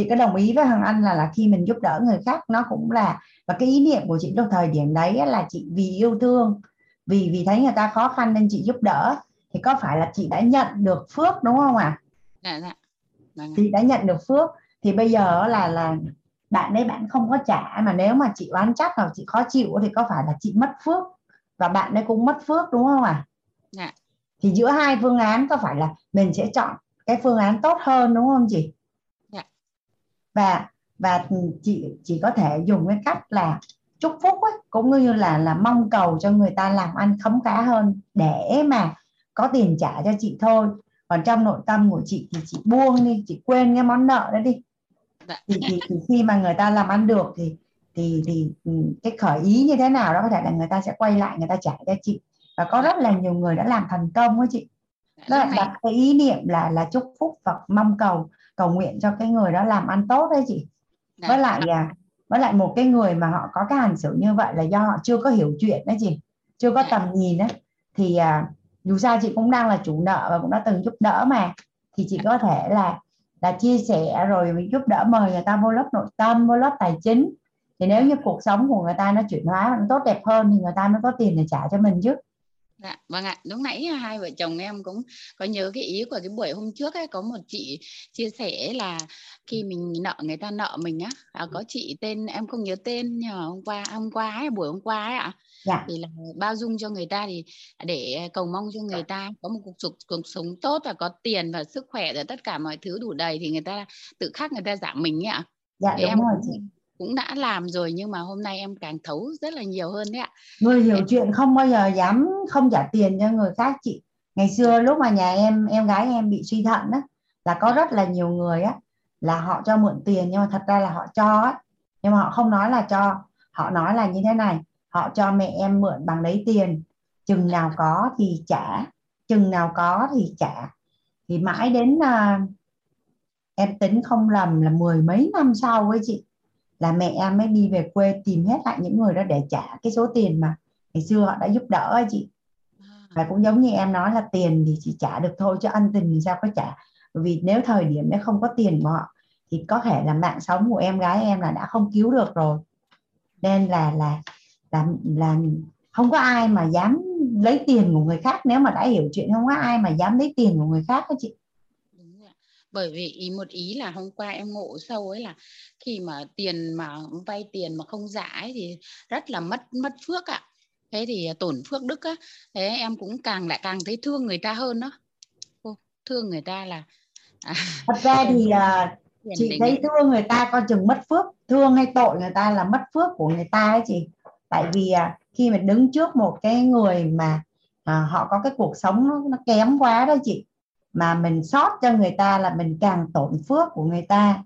Chị có đồng ý với Hằng Anh là là khi mình giúp đỡ người khác nó cũng là, và cái ý niệm của chị trong thời điểm đấy là chị vì yêu thương, vì vì thấy người ta khó khăn nên chị giúp đỡ, thì có phải là chị đã nhận được phước đúng không ạ? À? Dạ, dạ. Chị đã nhận được phước, thì bây giờ là là bạn đấy bạn không có trả, mà nếu mà chị oán trách hoặc chị khó chịu thì có phải là chị mất phước và bạn đấy cũng mất phước đúng không ạ? À? Dạ. Thì giữa hai phương án có phải là mình sẽ chọn cái phương án tốt hơn đúng không chị? Dạ. Và và chị chỉ có thể dùng cái cách là chúc phúc ấy, cũng như là là mong cầu cho người ta làm ăn khấm khá hơn để mà có tiền trả cho chị thôi. Còn trong nội tâm của chị thì chị buông đi, chị quên cái món nợ đấy đi. Thì, thì, thì khi mà người ta làm ăn được thì, thì thì cái khởi ý như thế nào đó có thể là người ta sẽ quay lại, người ta trả cho chị. Và có rất là nhiều người đã làm thành công đó chị. Đó là đặt cái ý niệm là là chúc phúc và mong cầu, cầu nguyện cho cái người đó làm ăn tốt đấy chị. Với lại là với lại một cái người mà họ có cái hành xử như vậy là do họ chưa có hiểu chuyện đấy chị, chưa có tầm nhìn đấy. Thì à, dù sao chị cũng đang là chủ nợ và cũng đã từng giúp đỡ mà, thì chị có thể là là chia sẻ rồi giúp đỡ, mời người ta vô lớp nội tâm, vô lớp tài chính. Thì nếu như cuộc sống của người ta nó chuyển hóa, nó tốt đẹp hơn thì người ta mới có tiền để trả cho mình chứ. Dạ, vâng ạ. Lúc nãy hai vợ chồng em cũng có nhớ cái ý của cái buổi hôm trước ấy, có một chị chia sẻ là khi mình nợ người ta nợ mình á, à, có chị tên em không nhớ tên nhưng mà hôm qua hôm qua ấy, buổi hôm qua ấy ạ. Dạ. Thì là bao dung cho người ta, thì để cầu mong cho người ta có một cuộc, cuộc, cuộc sống tốt và có tiền và sức khỏe và tất cả mọi thứ đủ đầy, thì người ta tự khắc người ta giảm mình ấy ạ. Dạ, đúng em rồi chị. Cũng đã làm rồi nhưng mà hôm nay em càng thấu rất là nhiều hơn đấy ạ. Người hiểu em... chuyện không bao giờ dám không trả tiền cho người khác chị. Ngày xưa lúc mà nhà em em gái em bị suy thận á, là có rất là nhiều người á là họ cho mượn tiền nhưng mà thật ra là họ cho á, nhưng mà họ không nói là cho, họ nói là như thế này: họ cho mẹ em mượn bằng lấy tiền, chừng nào có thì trả, chừng nào có thì trả. Thì mãi đến uh, em tính không lầm là mười mấy năm sau với chị, là mẹ em mới đi về quê tìm hết lại những người đó để trả cái số tiền mà ngày xưa họ đã giúp đỡ ấy chị. Và cũng giống như em nói là tiền thì chỉ trả được thôi, chứ ân tình thì sao có trả. Bởi vì nếu thời điểm đấy không có tiền của họ thì có thể là mạng sống của em gái em là đã không cứu được rồi. Nên là là là, là không có ai mà dám lấy tiền của người khác. Nếu mà đã hiểu chuyện không có ai mà dám lấy tiền của người khác đó chị. Bởi vì ý một ý là hôm qua em ngộ sâu ấy, là khi mà tiền mà vay tiền mà không trả ấy thì rất là mất mất phước ạ. À. Thế thì tổn phước đức á. Thế em cũng càng lại càng thấy thương người ta hơn đó. Ô, thương người ta là à, thật ra thì là chị thấy thương người ta coi chừng mất phước, thương hay tội người ta là mất phước của người ta ấy chị. Tại vì khi mình đứng trước một cái người mà à, họ có cái cuộc sống nó, nó kém quá đó chị, mà mình xót cho người ta là mình càng tổn phước của người ta.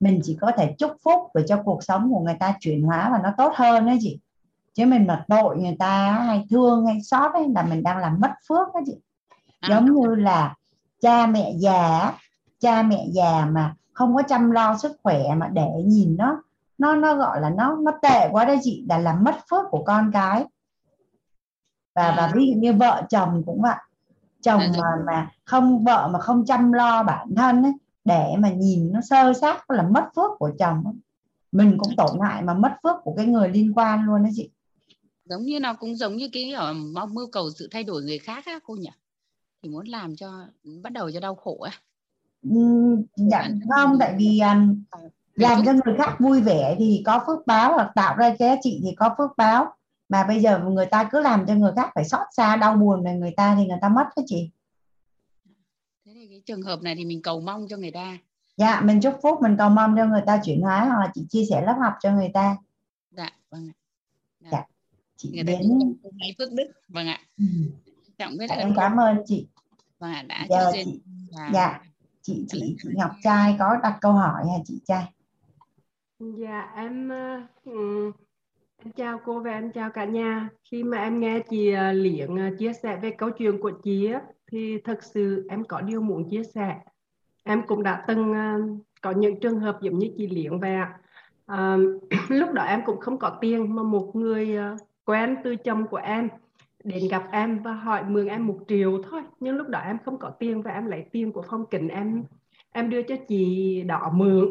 Mình chỉ có thể chúc phúc để cho cuộc sống của người ta chuyển hóa và nó tốt hơn đấy chị. Chứ mình mà tội người ta hay thương hay xót ấy, là mình đang làm mất phước đó chị. Giống như là cha mẹ già, cha mẹ già mà không có chăm lo sức khỏe mà để nhìn nó nó nó gọi là nó nó tệ quá đấy chị, là làm mất phước của con cái. Và và ví dụ như vợ chồng cũng vậy. Chồng mà, mà không vợ mà không chăm lo bản thân ấy, để mà nhìn nó sơ sát là mất phước của chồng. Mình cũng tổn hại mà mất phước của cái người liên quan luôn đó chị. Giống như nó cũng giống như cái mong mưu cầu sự thay đổi người khác á cô nhỉ, thì muốn làm cho bắt đầu cho đau khổ á. Ừ, dạ không, tại vì um, làm cho người khác vui vẻ thì có phước báo, hoặc tạo ra giá trị thì có phước báo. Mà bây giờ người ta cứ làm cho người khác phải xót xa đau buồn về người ta thì người ta mất đó chị. Thế thì cái trường hợp này thì mình cầu mong cho người ta. Dạ, mình chúc phúc, mình cầu mong cho người ta chuyển hóa, hoặc là chị chia sẻ lớp học cho người ta. Dạ, vâng ạ. Dạ, dạ. Chị người đến... ta lấy phước đức. Vâng ạ. Ừ. Trọng biết dạ, em cảm ơn chị. Vâng ạ, đã dạ, chị... Duyên. Dạ. dạ, chị chị Ngọc Trai có đặt câu hỏi hả chị Trai? Dạ, em... Uh... Em chào cô và em chào cả nhà. Khi mà em nghe chị Liễn chia sẻ về câu chuyện của chị ấy, thì thật sự em có điều muốn chia sẻ. Em cũng đã từng có những trường hợp giống như chị Liễn vậy ạ. À, lúc đó em cũng không có tiền, mà một người quen từ chồng của em đến gặp em và hỏi mượn em một triệu thôi. Nhưng lúc đó em không có tiền và em lấy tiền của phong kính em em đưa cho chị Đỏ mượn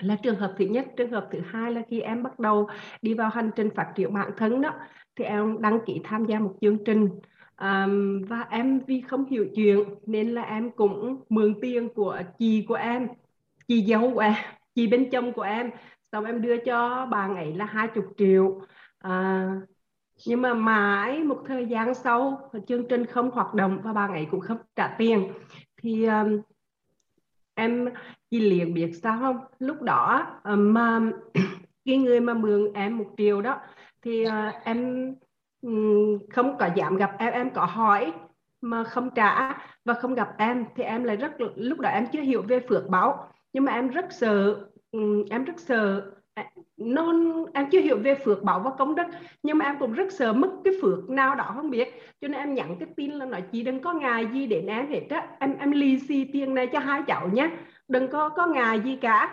là trường hợp thứ nhất. Trường hợp thứ hai là khi em bắt đầu đi vào hành trình phát triển bản thân đó, thì em đăng ký tham gia một chương trình. Um, và em vì không hiểu chuyện nên là em cũng mượn tiền của chị của em, chị dâu của em, chị bên chồng của em. Xong em đưa cho bà ấy là hai mươi triệu. À, nhưng mà mãi một thời gian sau chương trình không hoạt động và bà ấy cũng không trả tiền. Thì um, em chị liền biết sao không? Lúc đó mà um, cái người mà mượn em một triệu đó thì uh, em không có dám gặp em, em có hỏi mà không trả và không gặp em. Thì em lại rất, lúc đó em chưa hiểu về phước báo, nhưng mà em rất sợ, em rất sợ nó, em chưa hiểu về phước báo và công đức, nhưng mà em cũng rất sợ mất cái phước nào đó không biết. Cho nên em nhắn cái tin là nói chị đừng có ngại gì để em hết á, em em lì xì tiền này cho hai cháu nhé, đừng có có ngại gì cả.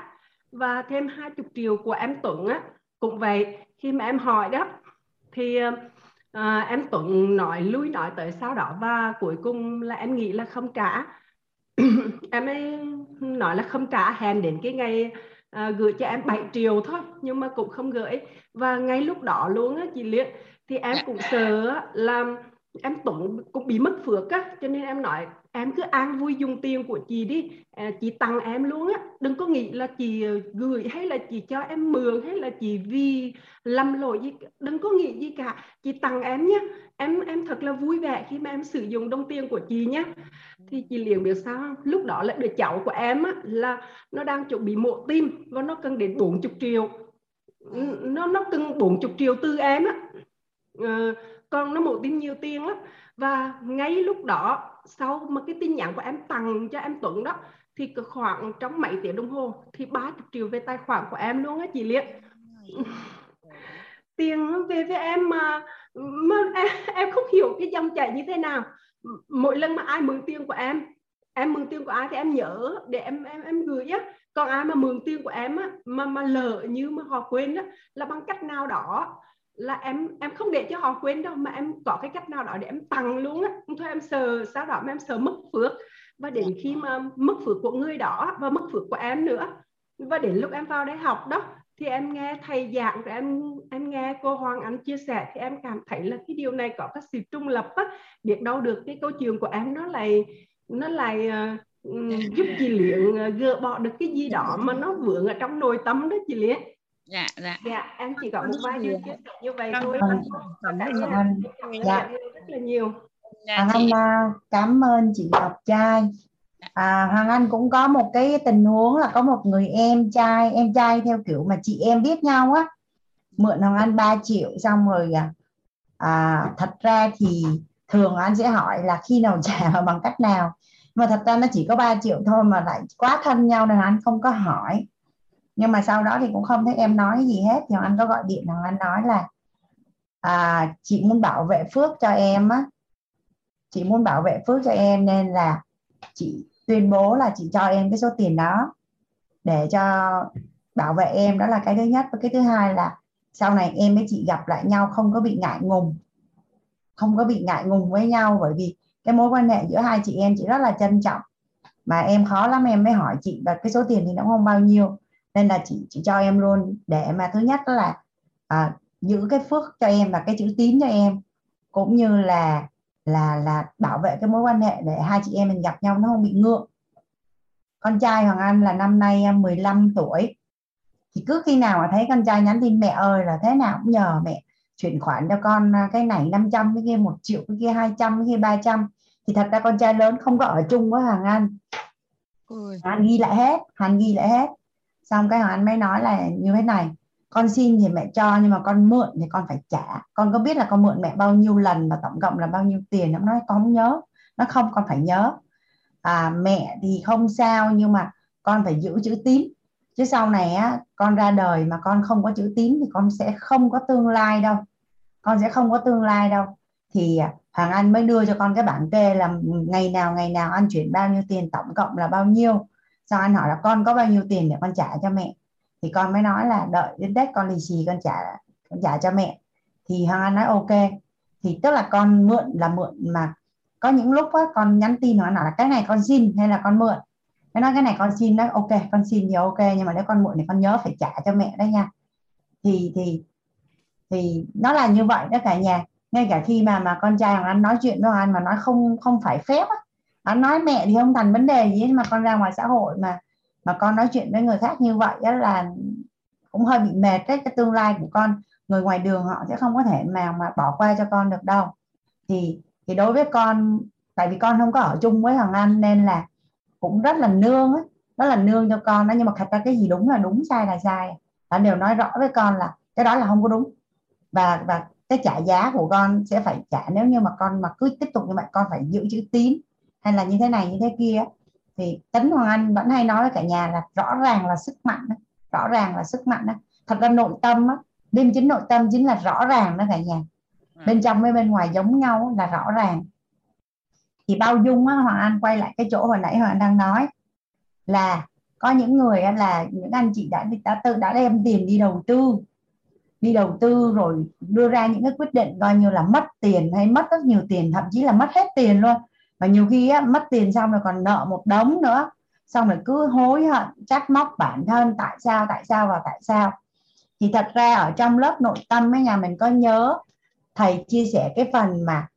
Và thêm hai mươi triệu của em Tuấn á cũng vậy, khi mà em hỏi đó thì à, em Tuấn nói lui nói tới sau đó, và cuối cùng là em nghĩ là không trả. Em ấy nói là không trả, hẹn đến cái ngày à, gửi cho em bảy triệu thôi, nhưng mà cũng không gửi. Và ngay lúc đó luôn á chị Liên, thì em cũng sợ là em Tuấn cũng bị mất phước á, cho nên em nói em cứ an vui dùng tiền của chị đi, à, chị tặng em luôn á, đừng có nghĩ là chị gửi hay là chị cho em mượn hay là chị vì lầm lỗi gì, đừng có nghĩ gì cả, chị tặng em nhé, em em thật là vui vẻ khi mà em sử dụng đồng tiền của chị nhé. Thì chị liền biết sao không? Lúc đó là đứa cháu của em á, là nó đang chuẩn bị mổ tim và nó cần đến bốn mươi triệu, nó nó cần bốn mươi triệu từ em á, à, con nó mổ tim nhiều tiền lắm. Và ngay lúc đó sau mà cái tin nhắn của em tặng cho em Tuấn đó, thì khoảng trong mấy tiếng đồng hồ thì ba mươi triệu về tài khoản của em luôn á chị Liên. Tiền về với em mà, mà em, em không hiểu cái dòng chảy như thế nào. Mỗi lần mà ai mượn tiền của em, em mượn tiền của ai thì em nhớ để em em em gửi á. Còn ai mà mượn tiền của em á, mà mà lỡ như mà họ quên á, là bằng cách nào đó là em em không để cho họ quên đâu, mà em có cái cách nào đó để em tặng luôn á. Thôi em sợ sau đó mà em sợ mất phước, và đến khi mà mất phước của người đó và mất phước của em nữa. Và đến lúc em vào đại học đó thì em nghe thầy giảng, rồi em em nghe cô Hoàng Anh chia sẻ, thì em cảm thấy là cái điều này có cái sự trung lập á, biết đâu được cái câu chuyện của em nó lại nó lại uh, giúp chị Liên uh, gỡ bỏ được cái gì đó mà nó vướng ở trong nội tâm đó chị Liên. Dạ, dạ. Dạ, em chỉ có một vài điều chia sẻ như vậy thôi. Cảm ơn nhiều. Cảm ơn chị Ngọc Trai. À, Hoàng Anh cũng có một cái tình huống là có một người em trai, em trai theo kiểu mà chị em biết nhau á, mượn Hoàng Anh ba triệu xong rồi à, thật ra thì thường anh sẽ hỏi là khi nào trả bằng cách nào, mà thật ra nó chỉ có ba triệu thôi mà lại quá thân nhau nên anh không có hỏi. Nhưng mà sau đó thì cũng không thấy em nói gì hết, thì anh có gọi điện, anh nói là à, chị muốn bảo vệ phước cho em á, chị muốn bảo vệ phước cho em nên là chị tuyên bố là chị cho em cái số tiền đó để cho bảo vệ em, đó là cái thứ nhất. Và cái thứ hai là sau này em với chị gặp lại nhau không có bị ngại ngùng, không có bị ngại ngùng với nhau, bởi vì cái mối quan hệ giữa hai chị em chị rất là trân trọng, mà em khó lắm em mới hỏi chị, và cái số tiền thì nó không bao nhiêu, nên là chị, chị cho em luôn để mà thứ nhất là à, giữ cái phước cho em và cái chữ tín cho em, cũng như là là là bảo vệ cái mối quan hệ để hai chị em mình gặp nhau nó không bị ngượng. Con trai Hoàng Anh là năm nay mười lăm tuổi, thì cứ khi nào mà thấy con trai nhắn tin mẹ ơi là thế nào cũng nhờ mẹ chuyển khoản cho con cái này năm trăm, cái kia một triệu, cái kia hai trăm, cái kia ba trăm, thì thật ra con trai lớn không có ở chung với Hoàng Anh. Hoàng ghi lại hết, Hoàng ghi lại hết. Xong cái Hoàng Anh mới nói là như thế này: con xin thì mẹ cho, nhưng mà con mượn thì con phải trả. Con có biết là con mượn mẹ bao nhiêu lần và tổng cộng là bao nhiêu tiền? Nó nói con không nhớ. Nó không, con phải nhớ. À, mẹ thì không sao, nhưng mà con phải giữ chữ tín. Chứ sau này á, con ra đời mà con không có chữ tín thì con sẽ không có tương lai đâu. Con sẽ không có tương lai đâu. Thì Hoàng Anh mới đưa cho con cái bảng kê là ngày nào ngày nào anh chuyển bao nhiêu tiền, tổng cộng là bao nhiêu. Sau anh hỏi là con có bao nhiêu tiền để con trả cho mẹ, thì con mới nói là đợi đến Tết con lì xì con trả, con trả cho mẹ. Thì Hoàng Anh nói ok. Thì tức là con mượn là mượn, mà có những lúc á, con nhắn tin Hoàng Anh nói là cái này con xin hay là con mượn, Nó nói cái này con xin đó, ok con xin nhiều ok, nhưng mà nếu con muộn thì con nhớ phải trả cho mẹ đấy nha. Thì thì thì nó là như vậy đó cả nhà. Ngay cả khi mà mà con trai Hoàng Anh nói chuyện với Hoàng Anh mà nói không không phải phép á, anh nói mẹ thì không thành vấn đề gì, mà con ra ngoài xã hội mà mà con nói chuyện với người khác như vậy á là cũng hơi bị mệt đấy. Cái tương lai của con, người ngoài đường họ sẽ không có thể mà mà bỏ qua cho con được đâu. Thì thì đối với con, tại vì con không có ở chung với Hoàng Anh nên là cũng rất là nương ấy, rất là nương cho con đó. Nhưng mà thật ra cái gì đúng là đúng, sai là sai, anh đều nói rõ với con là cái đó là không có đúng, và và cái trả giá của con sẽ phải trả. Nếu như mà con mà cứ tiếp tục như vậy, con phải giữ chữ tín hay là như thế này như thế kia. Thì tính Hoàng Anh vẫn hay nói với cả nhà là rõ ràng là sức mạnh đó. Rõ ràng là sức mạnh đó. Thật ra nội tâm đó, đêm chính nội tâm chính là rõ ràng đó cả nhà. Bên trong với bên ngoài giống nhau là rõ ràng. Thì bao dung á, Hoàng Anh quay lại cái chỗ hồi nãy Hoàng Anh đang nói là có những người là những anh chị đã đã tự đã đem tiền đi đầu tư, đi đầu tư rồi đưa ra những cái quyết định coi như là mất tiền hay mất rất nhiều tiền, thậm chí là mất hết tiền luôn. Và nhiều khi á, mất tiền xong rồi còn nợ một đống nữa, xong rồi cứ hối hận trách móc bản thân tại sao tại sao và tại sao. Thì thật ra ở trong lớp nội tâm ấy, nhà mình có nhớ thầy chia sẻ cái phần mà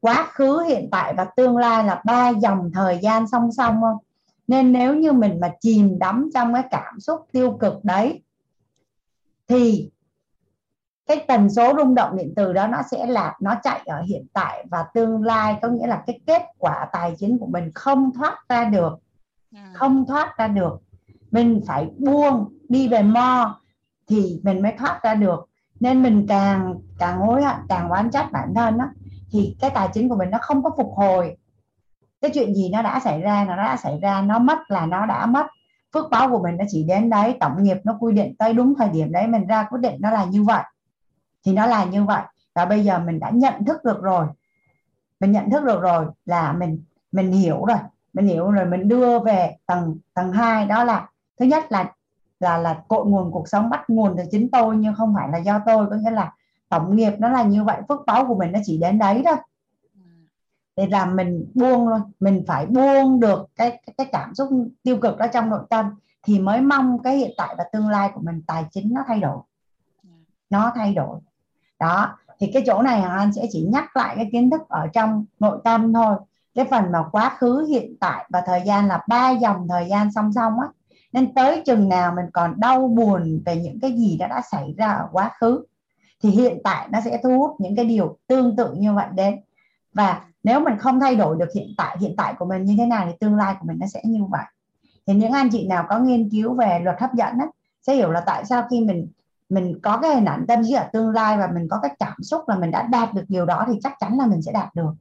quá khứ, hiện tại và tương lai là ba dòng thời gian song song không? Nên nếu như mình mà chìm đắm trong cái cảm xúc tiêu cực đấy thì cái tần số rung động điện từ đó nó sẽ là nó chạy ở hiện tại và tương lai, có nghĩa là cái kết quả tài chính của mình không thoát ra được, không thoát ra được. Mình phải buông đi về mo thì mình mới thoát ra được. Nên mình càng càng hối hận, càng oán trách bản thân đó, thì cái tài chính của mình nó không có phục hồi. Cái chuyện gì nó đã xảy ra, nó đã xảy ra, nó mất là nó đã mất. Phước báo của mình nó chỉ đến đấy, tổng nghiệp nó quy định tới đúng thời điểm đấy, mình ra quyết định nó là như vậy thì nó là như vậy. Và bây giờ mình đã nhận thức được rồi, mình nhận thức được rồi là mình mình hiểu rồi, mình hiểu rồi mình đưa về tầng tầng hai, đó là thứ nhất là là là cội nguồn cuộc sống bắt nguồn từ chính tôi nhưng không phải là do tôi, có nghĩa là tổng nghiệp nó là như vậy, phước báo của mình nó chỉ đến đấy thôi. Thì là mình buông luôn, mình phải buông được cái, cái, cái cảm xúc tiêu cực đó trong nội tâm thì mới mong cái hiện tại và tương lai của mình tài chính nó thay đổi, nó thay đổi. Đó, thì cái chỗ này anh sẽ chỉ nhắc lại cái kiến thức ở trong nội tâm thôi. Cái phần mà quá khứ, hiện tại và thời gian là ba dòng thời gian song song á. Nên tới chừng nào mình còn đau buồn về những cái gì đã đã xảy ra ở quá khứ thì hiện tại nó sẽ thu hút những cái điều tương tự như vậy đến. Và nếu mình không thay đổi được hiện tại, hiện tại của mình như thế nào thì tương lai của mình nó sẽ như vậy. Thì những anh chị nào có nghiên cứu về luật hấp dẫn á, sẽ hiểu là tại sao khi mình mình có cái hình ảnh tâm trí ở tương lai và mình có cái cảm xúc là mình đã đạt được điều đó thì chắc chắn là mình sẽ đạt được.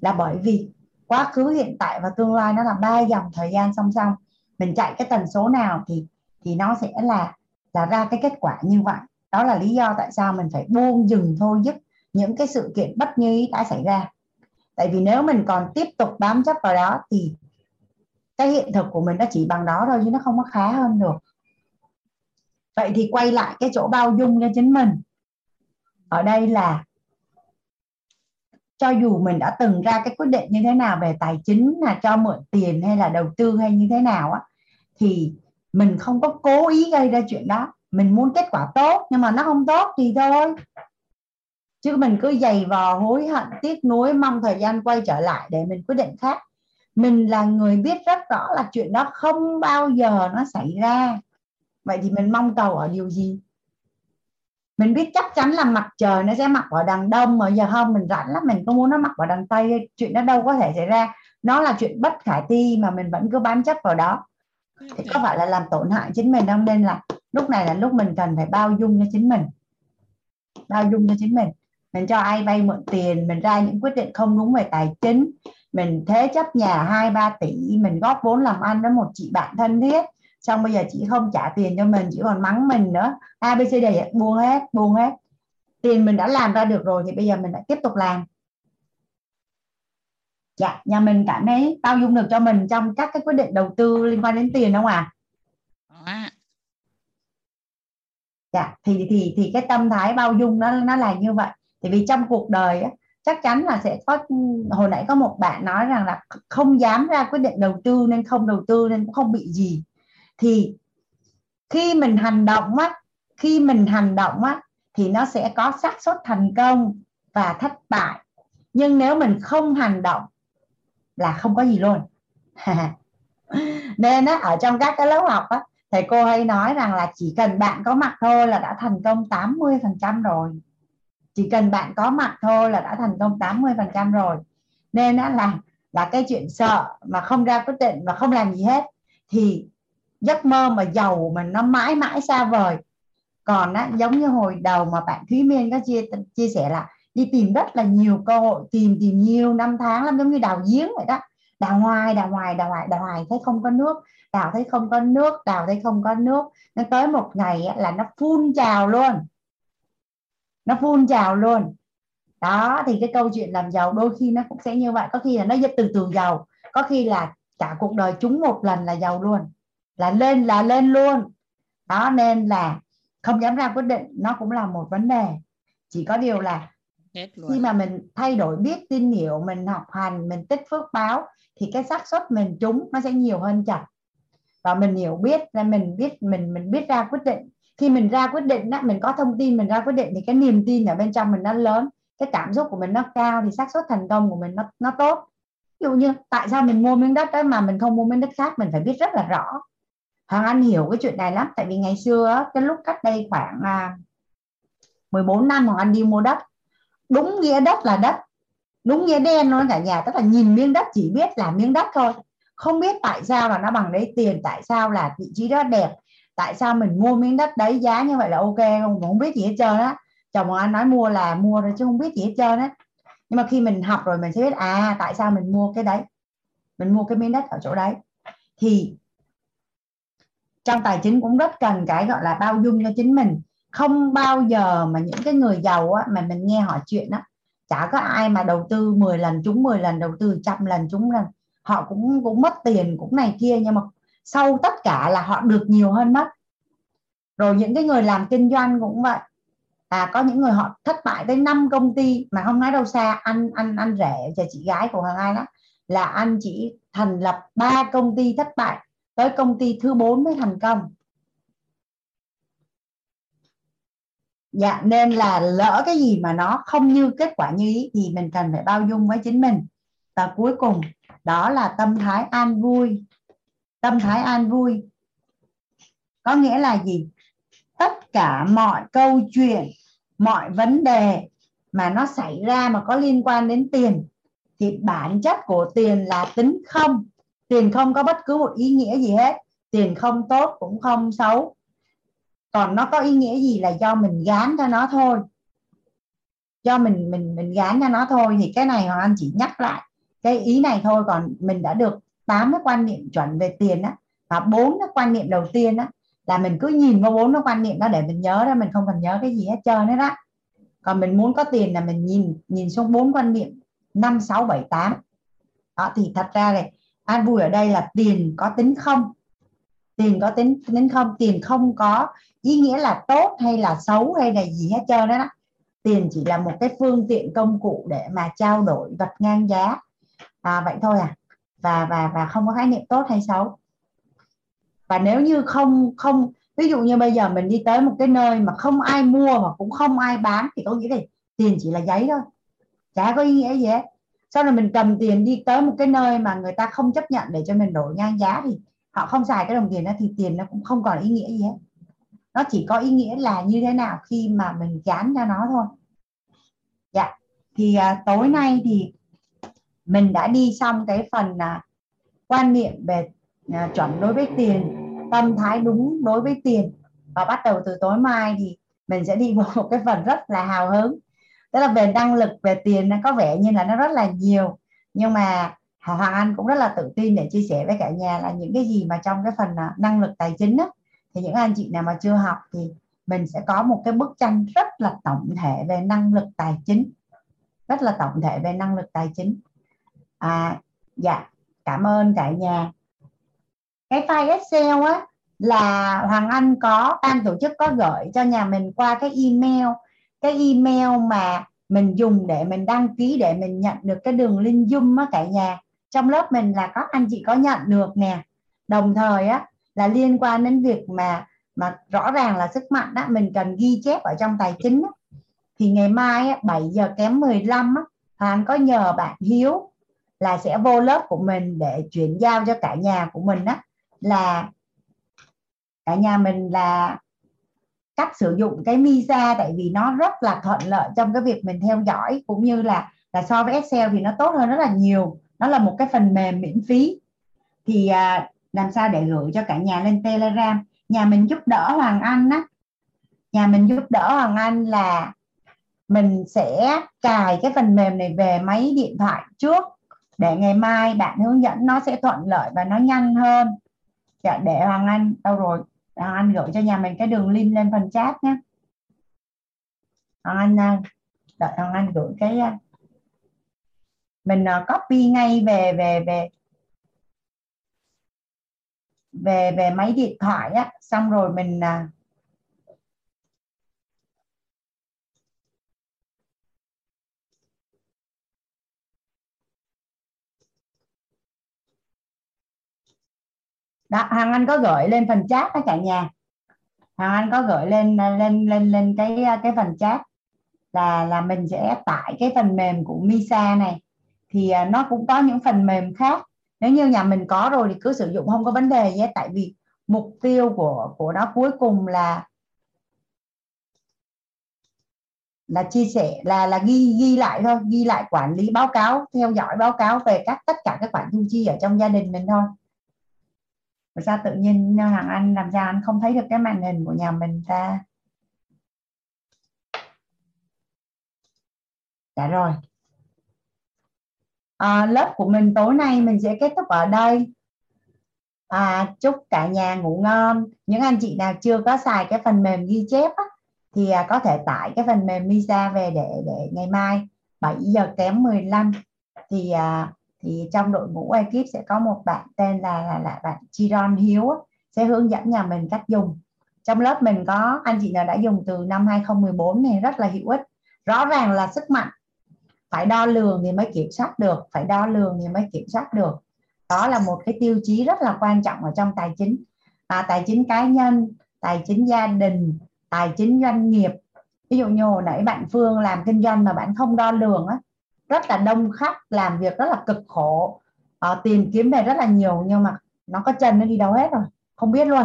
Là bởi vì quá khứ, hiện tại và tương lai nó là ba dòng thời gian song song. Mình chạy cái tần số nào thì thì nó sẽ là là ra cái kết quả như vậy. Đó là lý do tại sao mình phải buông dừng thôi dứt những cái sự kiện bất như ý đã xảy ra. Tại vì nếu mình còn tiếp tục bám chấp vào đó thì cái hiện thực của mình nó chỉ bằng đó thôi chứ nó không có khá hơn được. Vậy thì quay lại cái chỗ bao dung cho chính mình. Ở đây là cho dù mình đã từng ra cái quyết định như thế nào về tài chính, là cho mượn tiền hay là đầu tư hay như thế nào á, thì mình không có cố ý gây ra chuyện đó. Mình muốn kết quả tốt nhưng mà nó không tốt thì thôi. Chứ mình cứ giày vò, hối hận, tiếc nuối, mong thời gian quay trở lại để mình quyết định khác. Mình là người biết rất rõ là chuyện đó không bao giờ nó xảy ra. Vậy thì mình mong cầu ở điều gì? Mình biết chắc chắn là mặt trời nó sẽ mọc ở đằng đông, mà giờ không, mình rảnh lắm, mình không muốn nó mọc ở đằng tây. Chuyện đó đâu có thể xảy ra. Nó là chuyện bất khả thi mà mình vẫn cứ bám chấp vào đó thì có phải là làm tổn hại chính mình không? Nên là lúc này là lúc mình cần phải bao dung cho chính mình. Bao dung cho chính mình. Mình cho ai vay mượn tiền, mình ra những quyết định không đúng về tài chính, mình thế chấp nhà hai ba tỷ, mình góp vốn làm ăn với một chị bạn thân thiết, xong bây giờ chị không trả tiền cho mình, chị còn mắng mình nữa, a bê xê để buông hết, buông hết. Tiền mình đã làm ra được rồi thì bây giờ mình lại tiếp tục làm. Dạ, nhà mình cảm thấy bao dung được cho mình trong các cái quyết định đầu tư liên quan đến tiền không ạ? À? Dạ, thì, thì, thì cái tâm thái bao dung nó, nó là như vậy. Thì vì trong cuộc đời chắc chắn là sẽ có. Hồi nãy có một bạn nói rằng là không dám ra quyết định đầu tư nên không đầu tư nên không bị gì. Thì khi mình hành động á, khi mình hành động á thì nó sẽ có xác suất thành công và thất bại. Nhưng nếu mình không hành động là không có gì luôn. Nên á, ở trong các cái lớp học á, thầy cô hay nói rằng là chỉ cần bạn có mặt thôi là đã thành công tám mươi phần trăm rồi. Chỉ cần bạn có mặt thôi là đã thành công tám mươi phần trăm rồi. Nên á, là, là cái chuyện sợ mà không ra quyết định mà không làm gì hết thì giấc mơ mà giàu mà nó mãi mãi xa vời. Còn á, giống như hồi đầu mà bạn Thúy Miên có chia, chia sẻ là đi tìm rất là nhiều cơ hội, tìm tìm nhiều năm tháng lắm, giống như đào giếng vậy đó. Đào hoài, đào hoài, đào hoài, đào hoài thấy không có nước, đào thấy không có nước, đào thấy không có nước. Nó tới một ngày là nó phun trào luôn. Nó phun trào luôn. Đó, thì cái câu chuyện làm giàu đôi khi nó cũng sẽ như vậy. Có khi là nó từ từ giàu, có khi là cả cuộc đời chúng một lần là giàu luôn. Là lên, là lên luôn. Đó, nên là không dám ra quyết định nó cũng là một vấn đề. Chỉ có điều là khi mà mình thay đổi biết tin hiểu, mình học hành, mình tích phước báo thì cái xác suất mình trúng nó sẽ nhiều hơn chặt. Và mình hiểu biết là mình biết mình mình biết ra quyết định. Khi mình ra quyết định đó, mình có thông tin mình ra quyết định thì cái niềm tin ở bên trong mình nó lớn, cái cảm xúc của mình nó cao thì xác suất thành công của mình nó nó tốt. Ví dụ như tại sao mình mua miếng đất đó mà mình không mua miếng đất khác, mình phải biết rất là rõ. Hoàng Anh hiểu cái chuyện này lắm, tại vì ngày xưa cái lúc cách đây khoảng mười bốn năm Hoàng Anh đi mua đất. Đúng nghĩa đất là đất, đúng nghĩa đen luôn cả nhà, tức là nhìn miếng đất chỉ biết là miếng đất thôi, không biết tại sao là nó bằng đấy tiền, tại sao là vị trí đó đẹp, tại sao mình mua miếng đất đấy giá như vậy là ok, không, không biết gì hết trơn á. Chồng anh nói mua là mua rồi chứ không biết gì hết trơn á. Nhưng mà khi mình học rồi mình sẽ biết à tại sao mình mua cái đấy, mình mua cái miếng đất ở chỗ đấy. Thì trong tài chính cũng rất cần cái gọi là bao dung cho chính mình. Không bao giờ mà những cái người giàu á, mà mình nghe họ chuyện á, chả có ai mà đầu tư mười lần trúng mười lần, đầu tư trăm lần trúng lần. Họ cũng cũng mất tiền, cũng này kia, nhưng mà sau tất cả là họ được nhiều hơn mất. Rồi những cái người làm kinh doanh cũng vậy. À, có những người họ thất bại tới năm công ty mà không nói đâu xa. Anh anh anh rể cho chị gái của Hoàng Anh đó là anh chỉ thành lập ba công ty thất bại, tới công ty thứ bốn mới thành công. Dạ, nên là lỡ cái gì mà nó không như kết quả như ý thì mình cần phải bao dung với chính mình. Và cuối cùng đó là tâm thái an vui. Tâm thái an vui có nghĩa là gì? Tất cả mọi câu chuyện, mọi vấn đề mà nó xảy ra mà có liên quan đến tiền thì bản chất của tiền là tính không. Tiền không có bất cứ một ý nghĩa gì hết. Tiền không tốt cũng không xấu. Còn nó có ý nghĩa gì là do mình gán cho nó thôi. Do mình mình mình gán cho nó thôi. Thì cái này Hoàng Anh chỉ nhắc lại cái ý này thôi. Còn mình đã được tám cái quan niệm chuẩn về tiền á. Và bốn cái quan niệm đầu tiên á là mình cứ nhìn vào bốn cái quan niệm đó để mình nhớ đó. Mình không cần nhớ cái gì hết trơn hết á. Còn mình muốn có tiền là mình nhìn nhìn xuống bốn quan niệm năm, sáu, bảy, tám. Đó, thì thật ra này an vui ở đây là tiền có tính không. Tiền có tính tính không. Tiền không có ý nghĩa là tốt hay là xấu hay là gì hết trơn đó. Tiền chỉ là một cái phương tiện công cụ để mà trao đổi vật ngang giá. À, vậy thôi à. Và và và không có khái niệm tốt hay xấu. Và nếu như không không ví dụ như bây giờ mình đi tới một cái nơi mà không ai mua mà cũng không ai bán thì có nghĩa là tiền chỉ là giấy thôi. Chả có ý nghĩa gì hết. Sau này mình cầm tiền đi tới một cái nơi mà người ta không chấp nhận để cho mình đổi ngang giá thì họ không xài cái đồng tiền đó thì tiền nó cũng không còn ý nghĩa gì hết. Nó chỉ có ý nghĩa là như thế nào khi mà mình gán cho nó thôi. Dạ. Thì à, tối nay thì mình đã đi xong cái phần à, quan niệm về à, chuẩn đối với tiền, tâm thái đúng đối với tiền. Và bắt đầu từ tối mai thì mình sẽ đi vào một cái phần rất là hào hứng. Tức là về năng lực, về tiền nó có vẻ như là nó rất là nhiều. Nhưng mà Hoàng Anh cũng rất là tự tin để chia sẻ với cả nhà là những cái gì mà trong cái phần năng lực tài chính đó, thì những anh chị nào mà chưa học thì mình sẽ có một cái bức tranh rất là tổng thể về năng lực tài chính. Rất là tổng thể về năng lực tài chính. À, dạ, cảm ơn cả nhà. Cái file Excel á, là Hoàng Anh có, ban tổ chức có gửi cho nhà mình qua cái email. Cái email mà mình dùng để mình đăng ký để mình nhận được cái đường link Zoom á cả nhà. Trong lớp mình là các anh chị có nhận được nè. Đồng thời á là liên quan đến việc mà mà rõ ràng là sức mạnh á, mình cần ghi chép ở trong tài chính á. Thì ngày mai á, bảy giờ kém mười lăm á, Hoàng có nhờ bạn Hiếu là sẽ vô lớp của mình để chuyển giao cho cả nhà của mình á, là cả nhà mình là cách sử dụng cái MISA, tại vì nó rất là thuận lợi trong cái việc mình theo dõi, cũng như là là so với Excel thì nó tốt hơn rất là nhiều. Nó là một cái phần mềm miễn phí. Thì à, làm sao để gửi cho cả nhà lên Telegram. Nhà mình giúp đỡ Hoàng Anh á, nhà mình giúp đỡ Hoàng Anh là mình sẽ cài cái phần mềm này về máy điện thoại trước để ngày mai bạn hướng dẫn nó sẽ thuận lợi và nó nhanh hơn. Để Hoàng Anh đâu rồi, Hoàng Anh gửi cho nhà mình cái đường link lên phần chat nhé. Hoàng Anh đợi Hoàng Anh gửi cái mình copy ngay về về về về về máy điện thoại á, xong rồi mình đó, Hoàng Anh có gửi lên phần chat đó cả nhà. Hoàng Anh có gửi lên lên lên lên cái cái phần chat là là mình sẽ tải cái phần mềm của MISA này. Thì nó cũng có những phần mềm khác. Nếu như nhà mình có rồi thì cứ sử dụng không có vấn đề nhé. Tại vì mục tiêu của của nó cuối cùng là là chia sẻ, là là ghi ghi lại thôi, ghi lại quản lý báo cáo, theo dõi báo cáo về các tất cả các khoản thu chi ở trong gia đình mình thôi. Mà sao tự nhiên Hoàng Anh làm sao anh không thấy được cái màn hình của nhà mình ta? Đã rồi. À, lớp của mình tối nay mình sẽ kết thúc ở đây. À, chúc cả nhà ngủ ngon. Những anh chị nào chưa có xài cái phần mềm ghi chép á, thì à, có thể tải cái phần mềm MISA về để để ngày mai bảy giờ kém mười lăm thì à, thì trong đội ngũ ekip sẽ có một bạn tên là là, là bạn Chiron Hiếu á, sẽ hướng dẫn nhà mình cách dùng. Trong lớp mình có anh chị nào đã dùng từ năm hai không một bốn này, rất là hữu ích. Rõ ràng là sức mạnh phải đo lường thì mới kiểm soát được, phải đo lường thì mới kiểm soát được. Đó là một cái tiêu chí rất là quan trọng ở trong tài chính. À, tài chính cá nhân, tài chính gia đình, tài chính doanh nghiệp. Ví dụ như hồi nãy bạn Phương làm kinh doanh mà bạn không đo lường á, rất là đông khách, làm việc rất là cực khổ, à, tìm kiếm về rất là nhiều, nhưng mà nó có chân nó đi đâu hết rồi, không biết luôn.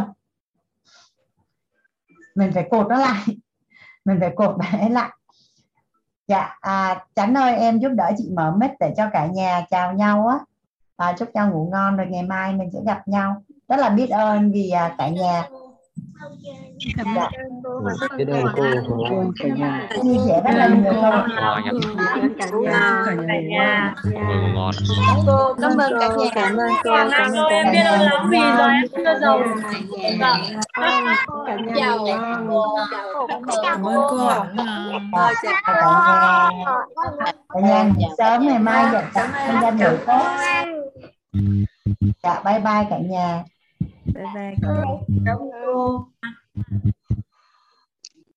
Mình phải cột nó lại, mình phải cột bạn ấy lại. Dạ, à, Chánh ơi em giúp đỡ chị mở mic để cho cả nhà chào nhau á, à, chúc nhau ngủ ngon rồi ngày mai mình sẽ gặp nhau. Rất là biết ơn vì à, cả nhà. Cảm ơn cô và các bạn cả nhà chia sẻ rất là nhiều không? Cả nhà, cô cảm ơn cả nhà, cảm ơn cô, cảm ơn em biết ơn lắm vì rồi em chưa giàu. Cả nhà chào cô, cảm ơn cô. Cả nhà sớm ngày mai dậy sớm lên ra buổi tốt. Dạ bye bye cả nhà. Bye bye cô.